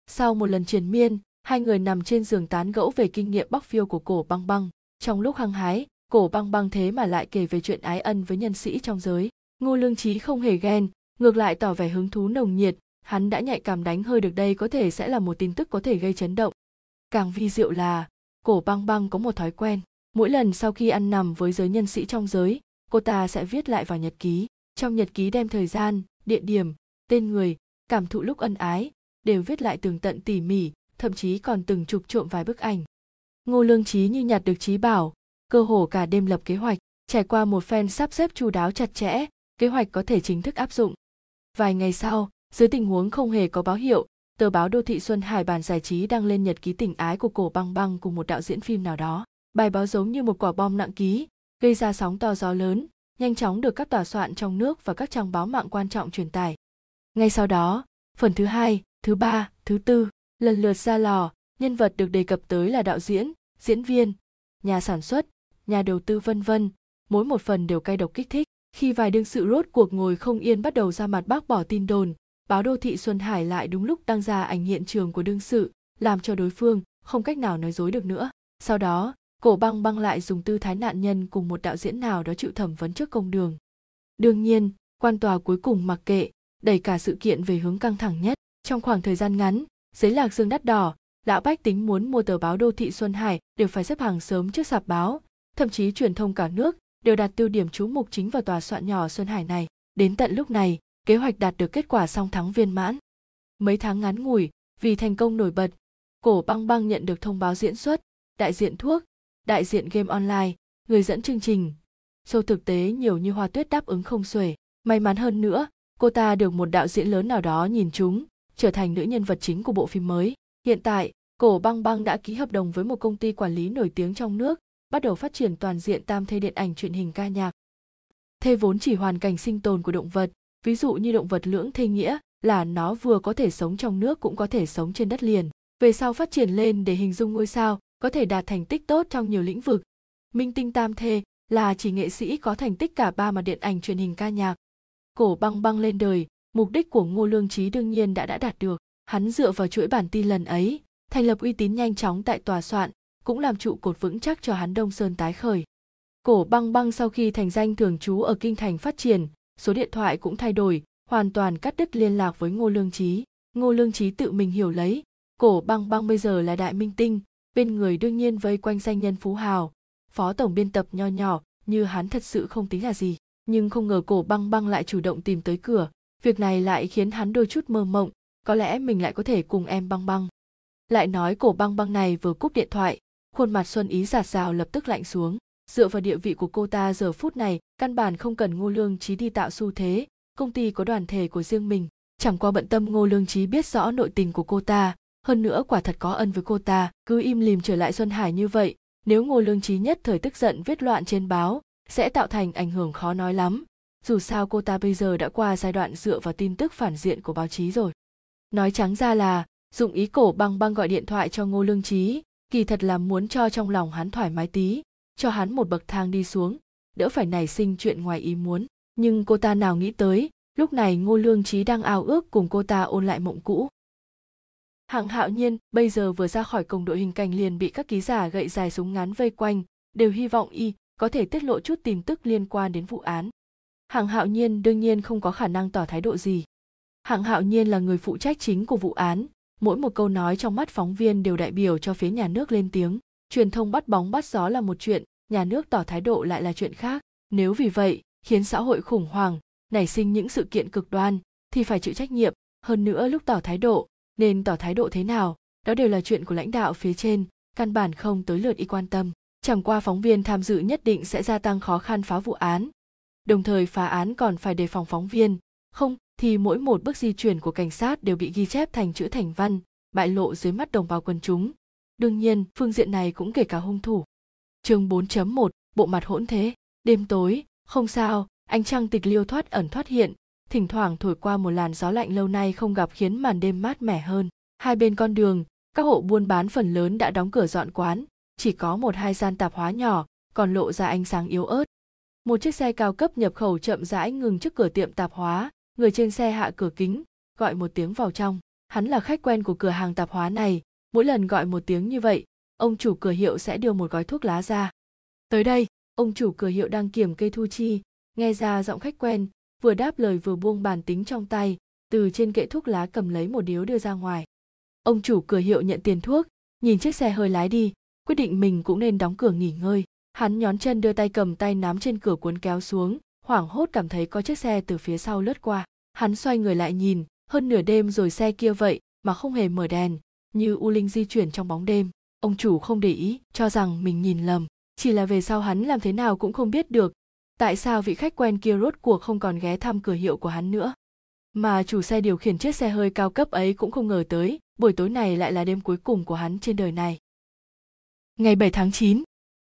Sau một lần triền miên, hai người nằm trên giường tán gẫu về kinh nghiệm Bắc phiêu của Cổ Băng Băng. Trong lúc hăng hái, Cổ Băng Băng thế mà lại kể về chuyện ái ân với nhân sĩ trong giới. Ngô Lương Chí không hề ghen, ngược lại tỏ vẻ hứng thú nồng nhiệt, hắn đã nhạy cảm đánh hơi được đây có thể sẽ là một tin tức có thể gây chấn động. Càng vi diệu là, Cổ Băng Băng có một thói quen, mỗi lần sau khi ăn nằm với giới nhân sĩ trong giới, cô ta sẽ viết lại vào nhật ký, trong nhật ký đem thời gian, địa điểm, tên người, cảm thụ lúc ân ái, đều viết lại tường tận tỉ mỉ, thậm chí còn từng chụp trộm vài bức ảnh. Ngô Lương Chí như nhặt được chí bảo, cơ hồ cả đêm lập kế hoạch, trải qua một phen sắp xếp chu đáo chặt chẽ, kế hoạch có thể chính thức áp dụng. Vài ngày sau, dưới tình huống không hề có báo hiệu, tờ báo đô thị Xuân Hải bản giải trí đăng lên nhật ký tình ái của Cổ Băng Băng cùng một đạo diễn phim nào đó. Bài báo giống như một quả bom nặng ký, gây ra sóng to gió lớn, nhanh chóng được các tòa soạn trong nước và các trang báo mạng quan trọng truyền tải. Ngay sau đó, phần thứ hai, thứ ba, thứ tư lần lượt ra lò, nhân vật được đề cập tới là đạo diễn, diễn viên, nhà sản xuất, nhà đầu tư vân vân, mỗi một phần đều cay độc kích thích. Khi vài đương sự rốt cuộc ngồi không yên bắt đầu ra mặt bác bỏ tin đồn, báo đô thị Xuân Hải lại đúng lúc đăng ra ảnh hiện trường của đương sự, làm cho đối phương không cách nào nói dối được nữa. Sau đó, Cổ Băng Băng lại dùng tư thái nạn nhân cùng một đạo diễn nào đó chịu thẩm vấn trước công đường. Đương nhiên, quan tòa cuối cùng mặc kệ, đẩy cả sự kiện về hướng căng thẳng nhất. Trong khoảng thời gian ngắn, giấy lạc dương đắt đỏ, lão bách tính muốn mua tờ báo đô thị Xuân Hải đều phải xếp hàng sớm trước sạp báo, thậm chí truyền thông cả nước đều đặt tiêu điểm chú mục chính vào tòa soạn nhỏ Xuân Hải này. Đến tận lúc này, kế hoạch đạt được kết quả song thắng viên mãn. Mấy tháng ngắn ngủi, vì thành công nổi bật, Cổ Băng Băng nhận được thông báo diễn xuất, đại diện thuốc, đại diện game online, người dẫn chương trình. Sâu thực tế nhiều như hoa tuyết đáp ứng không xuể. May mắn hơn nữa, cô ta được một đạo diễn lớn nào đó nhìn trúng, trở thành nữ nhân vật chính của bộ phim mới. Hiện tại, Cổ Băng Băng đã ký hợp đồng với một công ty quản lý nổi tiếng trong nước, bắt đầu phát triển toàn diện tam thê điện ảnh, truyền hình, ca nhạc. Thê vốn chỉ hoàn cảnh sinh tồn của động vật, ví dụ như động vật lưỡng thê nghĩa là nó vừa có thể sống trong nước cũng có thể sống trên đất liền. Về sau phát triển lên để hình dung ngôi sao, có thể đạt thành tích tốt trong nhiều lĩnh vực. Minh tinh tam thê là chỉ nghệ sĩ có thành tích cả ba mặt điện ảnh, truyền hình, ca nhạc. Cổ Băng Băng lên đời, mục đích của Ngô Lương Chí đương nhiên đã đã đạt được. Hắn dựa vào chuỗi bản tin lần ấy, thành lập uy tín nhanh chóng tại tòa soạn, cũng làm trụ cột vững chắc cho hắn Đông Sơn tái khởi. Cổ Băng Băng sau khi thành danh thường trú ở kinh thành phát triển, số điện thoại cũng thay đổi, hoàn toàn cắt đứt liên lạc với Ngô Lương Chí. Ngô Lương Chí tự mình hiểu lấy, Cổ Băng Băng bây giờ là đại minh tinh, bên người đương nhiên vây quanh danh nhân phú hào, phó tổng biên tập nho nhỏ như hắn thật sự không tính là gì. Nhưng không ngờ Cổ Băng Băng lại chủ động tìm tới cửa, việc này lại khiến hắn đôi chút mơ mộng, có lẽ mình lại có thể cùng em Băng Băng. Lại nói Cổ Băng Băng này vừa cúp điện thoại, khuôn mặt xuân ý rạt rào lập tức lạnh xuống. Dựa vào địa vị của cô ta giờ phút này, căn bản không cần Ngô Lương Chí đi tạo xu thế, công ty có đoàn thể của riêng mình. Chẳng qua bận tâm Ngô Lương Chí biết rõ nội tình của cô ta, hơn nữa quả thật có ân với cô ta, cứ im lìm trở lại Xuân Hải như vậy, nếu Ngô Lương Chí nhất thời tức giận viết loạn trên báo, sẽ tạo thành ảnh hưởng khó nói lắm. Dù sao cô ta bây giờ đã qua giai đoạn dựa vào tin tức phản diện của báo chí rồi. Nói trắng ra là, dụng ý Cổ Băng Băng gọi điện thoại cho Ngô Lương Chí, kỳ thật là muốn cho trong lòng hắn thoải mái tí, cho hắn một bậc thang đi xuống, đỡ phải nảy sinh chuyện ngoài ý muốn. Nhưng cô ta nào nghĩ tới, lúc này Ngô Lương Chí đang ao ước cùng cô ta ôn lại mộng cũ. Hạng Hạo Nhiên bây giờ vừa ra khỏi cổng đội hình cảnh liền bị các ký giả gậy dài súng ngắn vây quanh, đều hy vọng y có thể tiết lộ chút tin tức liên quan đến vụ án. Hạng Hạo Nhiên đương nhiên không có khả năng tỏ thái độ gì. Hạng Hạo Nhiên là người phụ trách chính của vụ án, mỗi một câu nói trong mắt phóng viên đều đại biểu cho phía nhà nước lên tiếng. Truyền thông bắt bóng bắt gió là một chuyện, nhà nước tỏ thái độ lại là chuyện khác. Nếu vì vậy khiến xã hội khủng hoảng, nảy sinh những sự kiện cực đoan thì phải chịu trách nhiệm. Hơn nữa lúc tỏ thái độ, nên tỏ thái độ thế nào, đó đều là chuyện của lãnh đạo phía trên, căn bản không tới lượt y quan tâm. Chẳng qua phóng viên tham dự nhất định sẽ gia tăng khó khăn phá vụ án. Đồng thời phá án còn phải đề phòng phóng viên, không thì mỗi một bước di chuyển của cảnh sát đều bị ghi chép thành chữ thành văn, bại lộ dưới mắt đồng bào quần chúng. Đương nhiên, phương diện này cũng kể cả hung thủ. Chương bốn chấm một, bộ mặt hỗn thế. Đêm tối, không sao, ánh trăng tịch liêu thoát ẩn thoát hiện, thỉnh thoảng thổi qua một làn gió lạnh lâu nay không gặp khiến màn đêm mát mẻ hơn. Hai bên con đường, các hộ buôn bán phần lớn đã đóng cửa dọn quán, chỉ có một hai gian tạp hóa nhỏ, còn lộ ra ánh sáng yếu ớt. Một chiếc xe cao cấp nhập khẩu chậm rãi ngừng trước cửa tiệm tạp hóa, người trên xe hạ cửa kính, gọi một tiếng vào trong. Hắn là khách quen của cửa hàng tạp hóa này. Mỗi lần gọi một tiếng như vậy, ông chủ cửa hiệu sẽ đưa một gói thuốc lá ra. Tới đây, ông chủ cửa hiệu đang kiểm kê thu chi, nghe ra giọng khách quen, vừa đáp lời vừa buông bàn tính trong tay, từ trên kệ thuốc lá cầm lấy một điếu đưa ra ngoài. Ông chủ cửa hiệu nhận tiền thuốc, nhìn chiếc xe hơi lái đi, quyết định mình cũng nên đóng cửa nghỉ ngơi. Hắn nhón chân đưa tay cầm tay nắm trên cửa cuốn kéo xuống, hoảng hốt cảm thấy có chiếc xe từ phía sau lướt qua. Hắn xoay người lại nhìn, hơn nửa đêm rồi xe kia vậy mà không hề mở đèn, như u linh di chuyển trong bóng đêm. Ông chủ không để ý, cho rằng mình nhìn lầm, chỉ là về sau hắn làm thế nào cũng không biết được tại sao vị khách quen kia rốt cuộc không còn ghé thăm cửa hiệu của hắn nữa. Mà chủ xe điều khiển chiếc xe hơi cao cấp ấy cũng không ngờ tới, buổi tối này lại là đêm cuối cùng của hắn trên đời này. Ngày bảy tháng chín,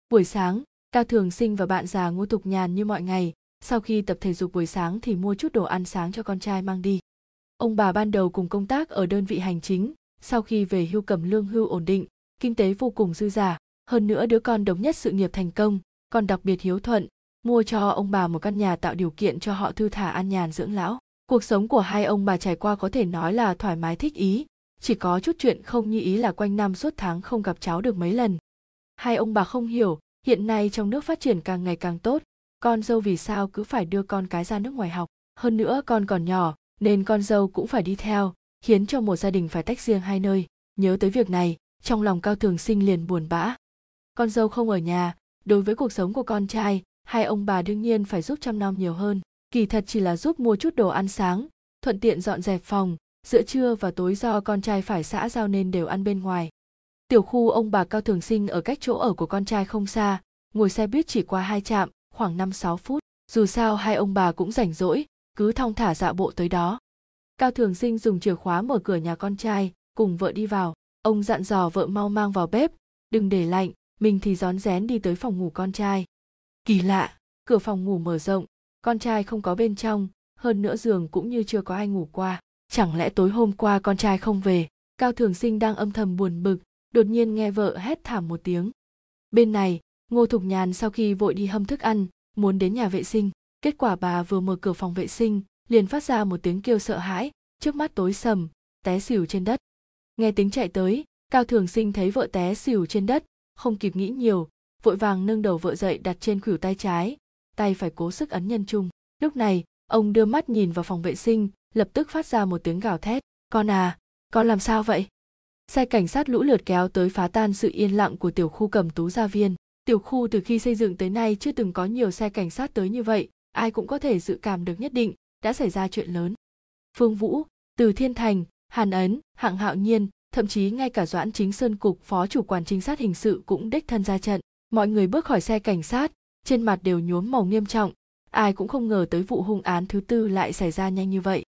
buổi sáng, Cao Thường Sinh và bạn già Ngô Tục Nhàn như mọi ngày, sau khi tập thể dục buổi sáng thì mua chút đồ ăn sáng cho con trai mang đi. Ông bà ban đầu cùng công tác ở đơn vị hành chính, sau khi về hưu cầm lương hưu ổn định, kinh tế vô cùng dư dả, hơn nữa đứa con độc nhất sự nghiệp thành công, còn đặc biệt hiếu thuận, mua cho ông bà một căn nhà tạo điều kiện cho họ thư thả an nhàn dưỡng lão. Cuộc sống của hai ông bà trải qua có thể nói là thoải mái thích ý, chỉ có chút chuyện không như ý là quanh năm suốt tháng không gặp cháu được mấy lần. Hai ông bà không hiểu, hiện nay trong nước phát triển càng ngày càng tốt, con dâu vì sao cứ phải đưa con cái ra nước ngoài học, hơn nữa con còn nhỏ nên con dâu cũng phải đi theo, khiến cho một gia đình phải tách riêng hai nơi. Nhớ tới việc này, trong lòng Cao Thường Sinh liền buồn bã. Con dâu không ở nhà, đối với cuộc sống của con trai, hai ông bà đương nhiên phải giúp chăm nom nhiều hơn. Kỳ thật chỉ là giúp mua chút đồ ăn sáng, thuận tiện dọn dẹp phòng, giữa trưa và tối do con trai phải xã giao nên đều ăn bên ngoài. Tiểu khu ông bà Cao Thường Sinh ở cách chỗ ở của con trai không xa, ngồi xe buýt chỉ qua hai trạm, khoảng năm sáu phút. Dù sao hai ông bà cũng rảnh rỗi, cứ thong thả dạo bộ tới đó. Cao Thường Sinh dùng chìa khóa mở cửa nhà con trai, cùng vợ đi vào. Ông dặn dò vợ mau mang vào bếp, đừng để lạnh, mình thì rón rén đi tới phòng ngủ con trai. Kỳ lạ, cửa phòng ngủ mở rộng, con trai không có bên trong, hơn nữa giường cũng như chưa có ai ngủ qua. Chẳng lẽ tối hôm qua con trai không về? Cao Thường Sinh đang âm thầm buồn bực, đột nhiên nghe vợ hét thảm một tiếng. Bên này, Ngô Thục Nhàn sau khi vội đi hâm thức ăn, muốn đến nhà vệ sinh. Kết quả bà vừa mở cửa phòng vệ sinh, liền phát ra một tiếng kêu sợ hãi, trước mắt tối sầm, té xỉu trên đất. Nghe tiếng chạy tới, Cao Thường Sinh thấy vợ té xỉu trên đất, không kịp nghĩ nhiều, vội vàng nâng đầu vợ dậy đặt trên khuỷu tay trái, tay phải cố sức ấn nhân trung. Lúc này, ông đưa mắt nhìn vào phòng vệ sinh, lập tức phát ra một tiếng gào thét. Con à, con làm sao vậy? Xe cảnh sát lũ lượt kéo tới phá tan sự yên lặng của tiểu khu Cẩm Tú Gia Viên. Tiểu khu từ khi xây dựng tới nay chưa từng có nhiều xe cảnh sát tới như vậy, ai cũng có thể dự cảm được nhất định đã xảy ra chuyện lớn. Phương Vũ, Từ Thiên Thành, Hàn Ấn, Hạng Hạo Nhiên, thậm chí ngay cả Doãn Chính Sơn cục phó chủ quản trinh sát hình sự cũng đích thân ra trận. Mọi người bước khỏi xe cảnh sát, trên mặt đều nhuốm màu nghiêm trọng, ai cũng không ngờ tới vụ hung án thứ tư lại xảy ra nhanh như vậy.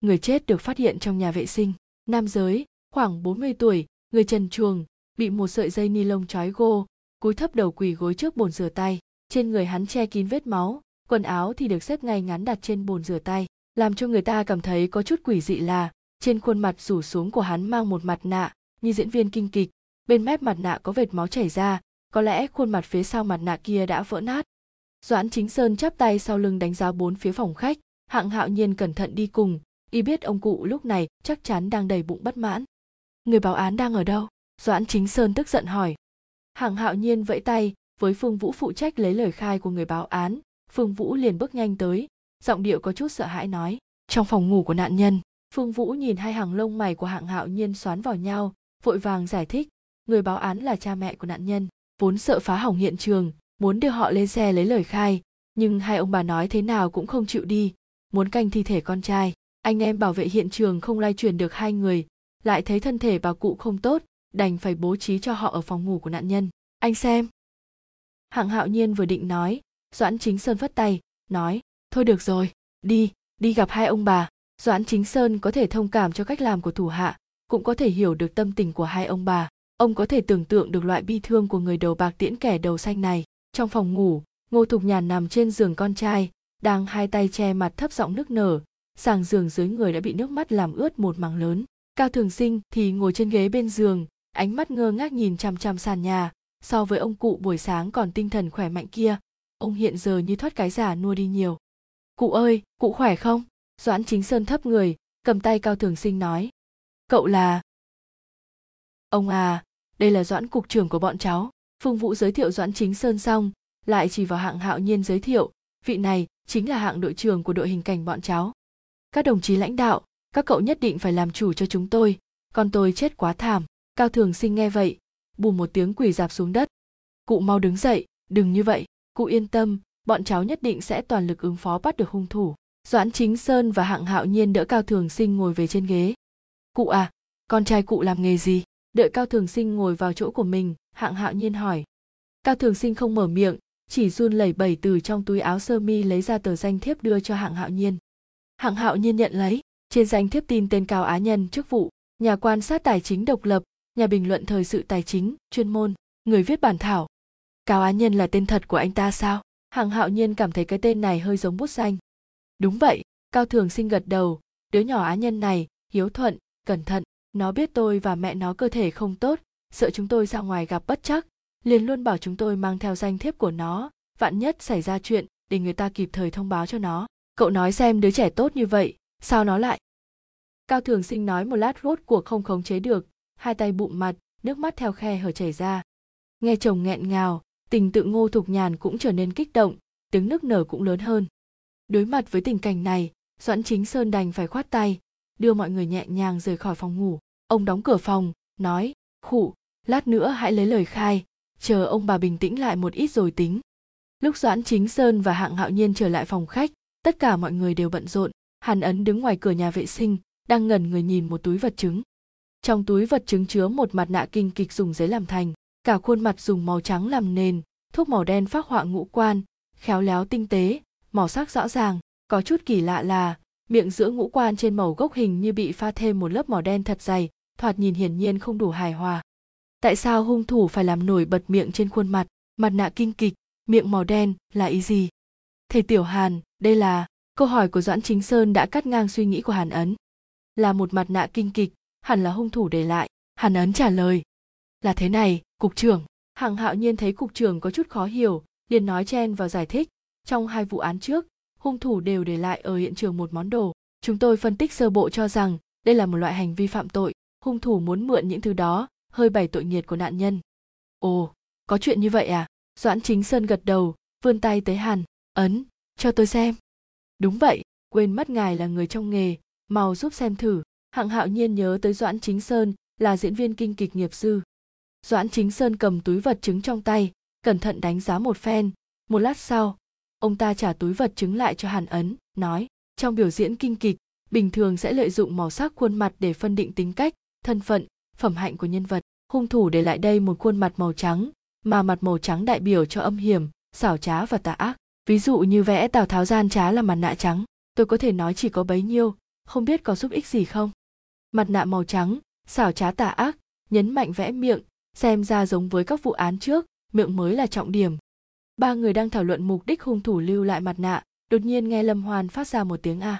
Người chết được phát hiện trong nhà vệ sinh, nam giới, khoảng bốn mươi tuổi, người trần truồng, bị một sợi dây ni lông trói gô, cúi thấp đầu quỳ gối trước bồn rửa tay, trên người hắn che kín vết máu, quần áo thì được xếp ngay ngắn đặt trên bồn rửa tay, làm cho người ta cảm thấy có chút quỷ dị là trên khuôn mặt rủ xuống của hắn mang một mặt nạ, như diễn viên kinh kịch, bên mép mặt nạ có vệt máu chảy ra, có lẽ khuôn mặt phía sau mặt nạ kia đã vỡ nát. Doãn Chính Sơn chắp tay sau lưng đánh giá bốn phía phòng khách, Hạng Hạo Nhiên cẩn thận đi cùng, y biết ông cụ lúc này chắc chắn đang đầy bụng bất mãn. Người báo án đang ở đâu? Doãn Chính Sơn tức giận hỏi. Hạng Hạo Nhiên vẫy tay với Phương Vũ phụ trách lấy lời khai của người báo án. Phương Vũ liền bước nhanh tới, giọng điệu có chút sợ hãi nói. Trong phòng ngủ của nạn nhân. Phương Vũ nhìn hai hàng lông mày của Hạng Hạo Nhiên xoắn vào nhau, vội vàng giải thích. Người báo án là cha mẹ của nạn nhân, vốn sợ phá hỏng hiện trường, muốn đưa họ lên xe lấy lời khai, nhưng hai ông bà nói thế nào cũng không chịu đi, muốn canh thi thể con trai. Anh em bảo vệ hiện trường không lay chuyển được hai người, lại thấy thân thể bà cụ không tốt, đành phải bố trí cho họ ở phòng ngủ của nạn nhân. Anh xem. Hạng Hạo Nhiên vừa định nói, Doãn Chính Sơn phất tay, nói, thôi được rồi, đi, đi gặp hai ông bà. Doãn Chính Sơn có thể thông cảm cho cách làm của thủ hạ, cũng có thể hiểu được tâm tình của hai ông bà. Ông có thể tưởng tượng được loại bi thương của người đầu bạc tiễn kẻ đầu xanh này. Trong phòng ngủ, Ngô Thục Nhàn nằm trên giường con trai, đang hai tay che mặt thấp giọng nức nở, sàng giường dưới người đã bị nước mắt làm ướt một mảng lớn. Cao Thường Sinh thì ngồi trên ghế bên giường, ánh mắt ngơ ngác nhìn chằm chằm sàn nhà, so với ông cụ buổi sáng còn tinh thần khỏe mạnh kia, ông hiện giờ như thoát cái già nua đi nhiều. Cụ ơi, cụ khỏe không? Doãn Chính Sơn thấp người, cầm tay Cao Thường Sinh nói. Cậu là... Ông à, đây là Doãn cục trưởng của bọn cháu. Phương Vũ giới thiệu Doãn Chính Sơn xong, lại chỉ vào Hạng Hạo Nhiên giới thiệu, vị này chính là Hạng đội trưởng của đội hình cảnh bọn cháu. Các đồng chí lãnh đạo, các cậu nhất định phải làm chủ cho chúng tôi, con tôi chết quá thảm. Cao Thường Sinh nghe vậy, bùm một tiếng quỳ rạp xuống đất. Cụ mau đứng dậy, đừng như vậy, cụ yên tâm, bọn cháu nhất định sẽ toàn lực ứng phó bắt được hung thủ. Doãn Chính Sơn và Hạng Hạo Nhiên đỡ Cao Thường Sinh ngồi về trên ghế. Cụ à, con trai cụ làm nghề gì? Đợi Cao Thường Sinh ngồi vào chỗ của mình, Hạng Hạo Nhiên hỏi. Cao Thường Sinh không mở miệng, chỉ run lẩy bẩy từ trong túi áo sơ mi lấy ra tờ danh thiếp đưa cho Hạng Hạo Nhiên. Hạng Hạo Nhiên nhận lấy, trên danh thiếp tin tên Cao Á Nhân, chức vụ nhà quan sát tài chính độc lập, nhà bình luận thời sự tài chính, chuyên môn, người viết bản thảo. Cao Á Nhân là tên thật của anh ta sao? Hạng Hạo Nhiên cảm thấy cái tên này hơi giống bút danh. Đúng vậy, Cao Thường Sinh gật đầu, đứa nhỏ Á Nhân này, hiếu thuận, cẩn thận, nó biết tôi và mẹ nó cơ thể không tốt, sợ chúng tôi ra ngoài gặp bất trắc, liền luôn bảo chúng tôi mang theo danh thiếp của nó, vạn nhất xảy ra chuyện, để người ta kịp thời thông báo cho nó. Cậu nói xem đứa trẻ tốt như vậy, sao nó lại... Cao Thường Sinh nói một lát rốt cuộc không khống chế được, hai tay bụm mặt, nước mắt theo khe hở chảy ra. Nghe chồng nghẹn ngào, tình tự Ngô Thục Nhàn cũng trở nên kích động, tiếng nức nở cũng lớn hơn. Đối mặt với tình cảnh này, Doãn Chính Sơn đành phải khoát tay, đưa mọi người nhẹ nhàng rời khỏi phòng ngủ. Ông đóng cửa phòng, nói, khụ, lát nữa hãy lấy lời khai, chờ ông bà bình tĩnh lại một ít rồi tính. Lúc Doãn Chính Sơn và Hạng Hạo Nhiên trở lại phòng khách, tất cả mọi người đều bận rộn. Hàn Ấn đứng ngoài cửa nhà vệ sinh, đang ngẩn người nhìn một túi vật chứng. Trong túi vật chứng chứa một mặt nạ kinh kịch dùng giấy làm thành, cả khuôn mặt dùng màu trắng làm nền, thuốc màu đen phác họa ngũ quan, khéo léo tinh tế, màu sắc rõ ràng. Có chút kỳ lạ là miệng giữa ngũ quan trên màu gốc hình như bị pha thêm một lớp màu đen thật dày, thoạt nhìn hiển nhiên không đủ hài hòa. Tại sao hung thủ phải làm nổi bật miệng trên khuôn mặt, mặt nạ kinh kịch, miệng màu đen là ý gì? Thầy Tiểu Hàn, đây là... Câu hỏi của Doãn Chính Sơn đã cắt ngang suy nghĩ của Hàn Ấn. Là một mặt nạ kinh kịch, hẳn là hung thủ để lại. Hàn Ấn trả lời. Là thế này, Cục trưởng. Hạng Hạo Nhiên thấy Cục trưởng có chút khó hiểu, liền nói chen vào giải thích. Trong hai vụ án trước, hung thủ đều để lại ở hiện trường một món đồ. Chúng tôi phân tích sơ bộ cho rằng đây là một loại hành vi phạm tội. Hung thủ muốn mượn những thứ đó, hơi bày tội nghiệt của nạn nhân. Ồ, có chuyện như vậy à? Doãn Chính Sơn gật đầu, vươn tay tới Hàn Ấn. Cho tôi xem. Đúng vậy, quên mất ngài là người trong nghề, mau giúp xem thử. Hạng Hạo Nhiên nhớ tới Doãn Chính Sơn là diễn viên kinh kịch nghiệp dư. Doãn Chính Sơn cầm túi vật chứng trong tay, cẩn thận đánh giá một phen. Một lát sau, ông ta trả túi vật chứng lại cho Hàn Ấn, nói. Trong biểu diễn kinh kịch, bình thường sẽ lợi dụng màu sắc khuôn mặt để phân định tính cách, thân phận, phẩm hạnh của nhân vật. Hung thủ để lại đây một khuôn mặt màu trắng, mà mặt màu trắng đại biểu cho âm hiểm, xảo trá và tà ác. Ví dụ như vẽ Tào Tháo gian trá là mặt nạ trắng, tôi có thể nói chỉ có bấy nhiêu, không biết có giúp ích gì không. Mặt nạ màu trắng, xảo trá tà ác, nhấn mạnh vẽ miệng, xem ra giống với các vụ án trước, miệng mới là trọng điểm. Ba người đang thảo luận mục đích hung thủ lưu lại mặt nạ, đột nhiên nghe Lâm Hoan phát ra một tiếng a.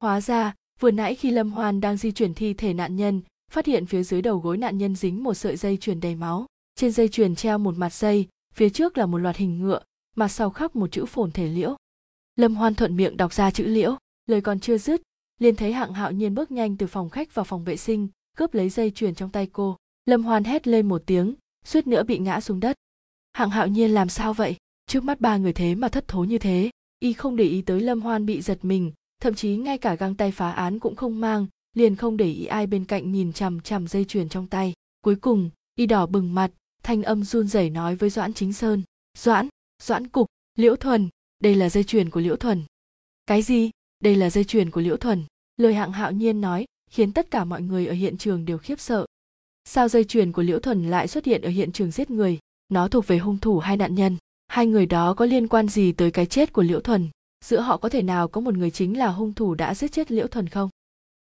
Hóa ra, vừa nãy khi Lâm Hoan đang di chuyển thi thể nạn nhân, phát hiện phía dưới đầu gối nạn nhân dính một sợi dây chuyền đầy máu, trên dây chuyền treo một mặt dây, phía trước là một loạt hình ngựa, mà sau khắc một chữ phồn thể Liễu. Lâm Hoan thuận miệng đọc ra chữ Liễu, lời còn chưa dứt, liền thấy Hạng Hạo Nhiên bước nhanh từ phòng khách vào phòng vệ sinh, cướp lấy dây chuyền trong tay cô. Lâm Hoan hét lên một tiếng, suýt nữa bị ngã xuống đất. Hạng Hạo Nhiên làm sao vậy? Trước mắt ba người thế mà thất thố như thế, y không để ý tới Lâm Hoan bị giật mình, thậm chí ngay cả găng tay phá án cũng không mang, liền không để ý ai bên cạnh nhìn chằm chằm dây chuyền trong tay. Cuối cùng, y đỏ bừng mặt, thanh âm run rẩy nói với Doãn Chính Sơn, "Doãn, Doãn Cục, Liễu Thuần, đây là dây chuyền của Liễu Thuần." Cái gì? Đây là dây chuyền của Liễu Thuần? Lời Hạng Hạo Nhiên nói khiến tất cả mọi người ở hiện trường đều khiếp sợ. Sao dây chuyền của Liễu Thuần lại xuất hiện ở hiện trường giết người? Nó thuộc về hung thủ hay nạn nhân? Hai người đó có liên quan gì tới cái chết của Liễu Thuần? Giữa họ có thể nào có một người chính là hung thủ đã giết chết Liễu Thuần không?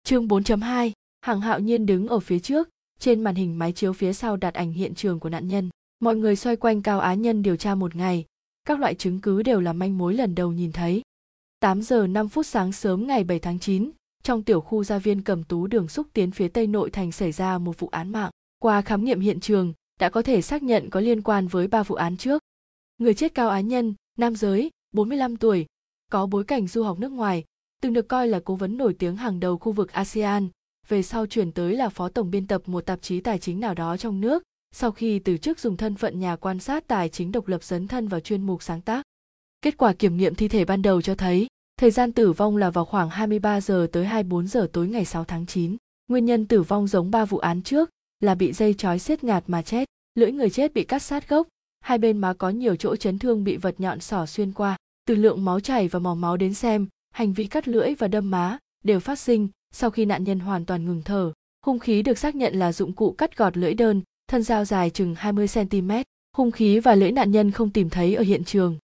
Chương bốn chấm hai, Hạng Hạo Nhiên đứng ở phía trước, trên màn hình máy chiếu phía sau đặt ảnh hiện trường của nạn nhân. Mọi người xoay quanh Cao Á Nhân điều tra một ngày. Các loại chứng cứ đều là manh mối lần đầu nhìn thấy. tám giờ năm phút sáng sớm ngày bảy tháng chín, trong tiểu khu Gia Viên Cẩm Tú đường xúc tiến phía Tây Nội Thành xảy ra một vụ án mạng. Qua khám nghiệm hiện trường, đã có thể xác nhận có liên quan với ba vụ án trước. Người chết Cao Á Nhân, nam giới, bốn mươi lăm tuổi, có bối cảnh du học nước ngoài, từng được coi là cố vấn nổi tiếng hàng đầu khu vực a sê an, về sau chuyển tới là phó tổng biên tập một tạp chí tài chính nào đó trong nước. Sau khi từ chức dùng thân phận nhà quan sát tài chính độc lập dấn thân vào chuyên mục sáng tác. Kết quả kiểm nghiệm thi thể ban đầu cho thấy, thời gian tử vong là vào khoảng hai mươi ba giờ tới hai mươi bốn giờ tối ngày sáu tháng chín. Nguyên nhân tử vong giống ba vụ án trước là bị dây trói siết ngạt mà chết, lưỡi người chết bị cắt sát gốc, hai bên má có nhiều chỗ chấn thương bị vật nhọn xỏ xuyên qua. Từ lượng máu chảy và màu máu đến xem, hành vi cắt lưỡi và đâm má đều phát sinh sau khi nạn nhân hoàn toàn ngừng thở. Hung khí được xác nhận là dụng cụ cắt gọt lưỡi đơn, thân dao dài chừng hai mươi xăng ti mét, hung khí và lưỡi nạn nhân không tìm thấy ở hiện trường.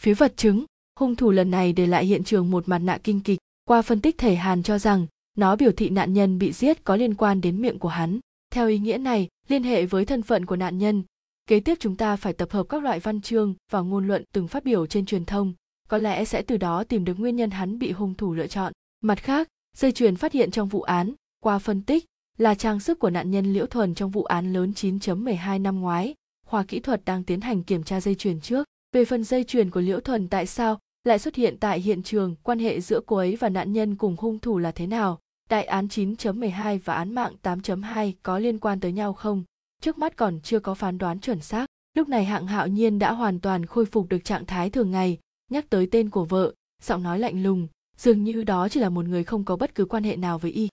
Phía vật chứng, hung thủ lần này để lại hiện trường một mặt nạ kinh kịch, qua phân tích thể Hàn cho rằng nó biểu thị nạn nhân bị giết có liên quan đến miệng của hắn. Theo ý nghĩa này, liên hệ với thân phận của nạn nhân, kế tiếp chúng ta phải tập hợp các loại văn chương và ngôn luận từng phát biểu trên truyền thông, có lẽ sẽ từ đó tìm được nguyên nhân hắn bị hung thủ lựa chọn. Mặt khác, dây chuyền phát hiện trong vụ án, qua phân tích là trang sức của nạn nhân Liễu Thuần trong vụ án lớn chín chấm mười hai năm ngoái, khoa kỹ thuật đang tiến hành kiểm tra dây chuyền trước. Về phần dây chuyền của Liễu Thuần tại sao lại xuất hiện tại hiện trường, quan hệ giữa cô ấy và nạn nhân cùng hung thủ là thế nào, đại án chín chấm mười hai và án mạng tám chấm hai có liên quan tới nhau không, trước mắt còn chưa có phán đoán chuẩn xác. Lúc này Hạng Hạo Nhiên đã hoàn toàn khôi phục được trạng thái thường ngày, nhắc tới tên của vợ, giọng nói lạnh lùng, dường như đó chỉ là một người không có bất cứ quan hệ nào với y.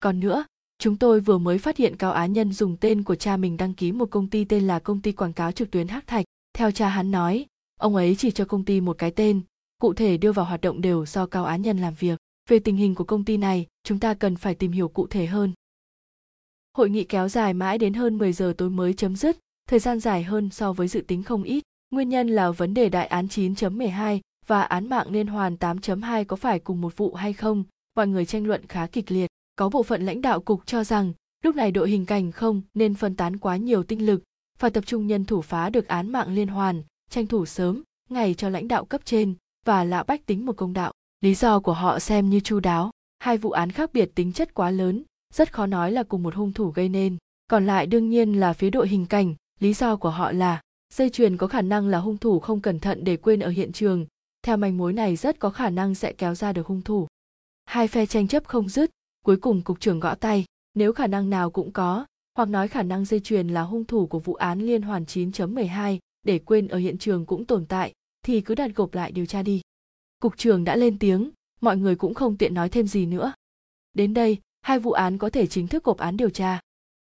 Còn nữa, Chúng tôi vừa mới phát hiện Cao Á Nhân dùng tên của cha mình đăng ký một công ty tên là công ty quảng cáo trực tuyến Hắc Thạch. Theo cha hắn nói, ông ấy chỉ cho công ty một cái tên, cụ thể đưa vào hoạt động đều do Cao Á Nhân làm việc. Về tình hình của công ty này, chúng ta cần phải tìm hiểu cụ thể hơn. Hội nghị kéo dài mãi đến hơn mười giờ tối mới chấm dứt, thời gian dài hơn so với dự tính không ít. Nguyên nhân là vấn đề đại án chín chấm mười hai và án mạng liên hoàn tám chấm hai có phải cùng một vụ hay không, mọi người tranh luận khá kịch liệt. Có bộ phận lãnh đạo cục cho rằng, lúc này đội hình cảnh không nên phân tán quá nhiều tinh lực, phải tập trung nhân thủ phá được án mạng liên hoàn, tranh thủ sớm, ngày cho lãnh đạo cấp trên và lão bách tính một công đạo. Lý do của họ xem như chu đáo, hai vụ án khác biệt tính chất quá lớn, rất khó nói là cùng một hung thủ gây nên. Còn lại đương nhiên là phía đội hình cảnh, lý do của họ là dây chuyền có khả năng là hung thủ không cẩn thận để quên ở hiện trường, theo manh mối này rất có khả năng sẽ kéo ra được hung thủ. Hai phe tranh chấp không dứt, cuối cùng cục trưởng gõ tay, nếu khả năng nào cũng có, hoặc nói khả năng dây chuyền là hung thủ của vụ án liên hoàn chín chấm mười hai để quên ở hiện trường cũng tồn tại, thì cứ đặt gộp lại điều tra đi. Cục trưởng đã lên tiếng, mọi người cũng không tiện nói thêm gì nữa. Đến đây, hai vụ án có thể chính thức gộp án điều tra.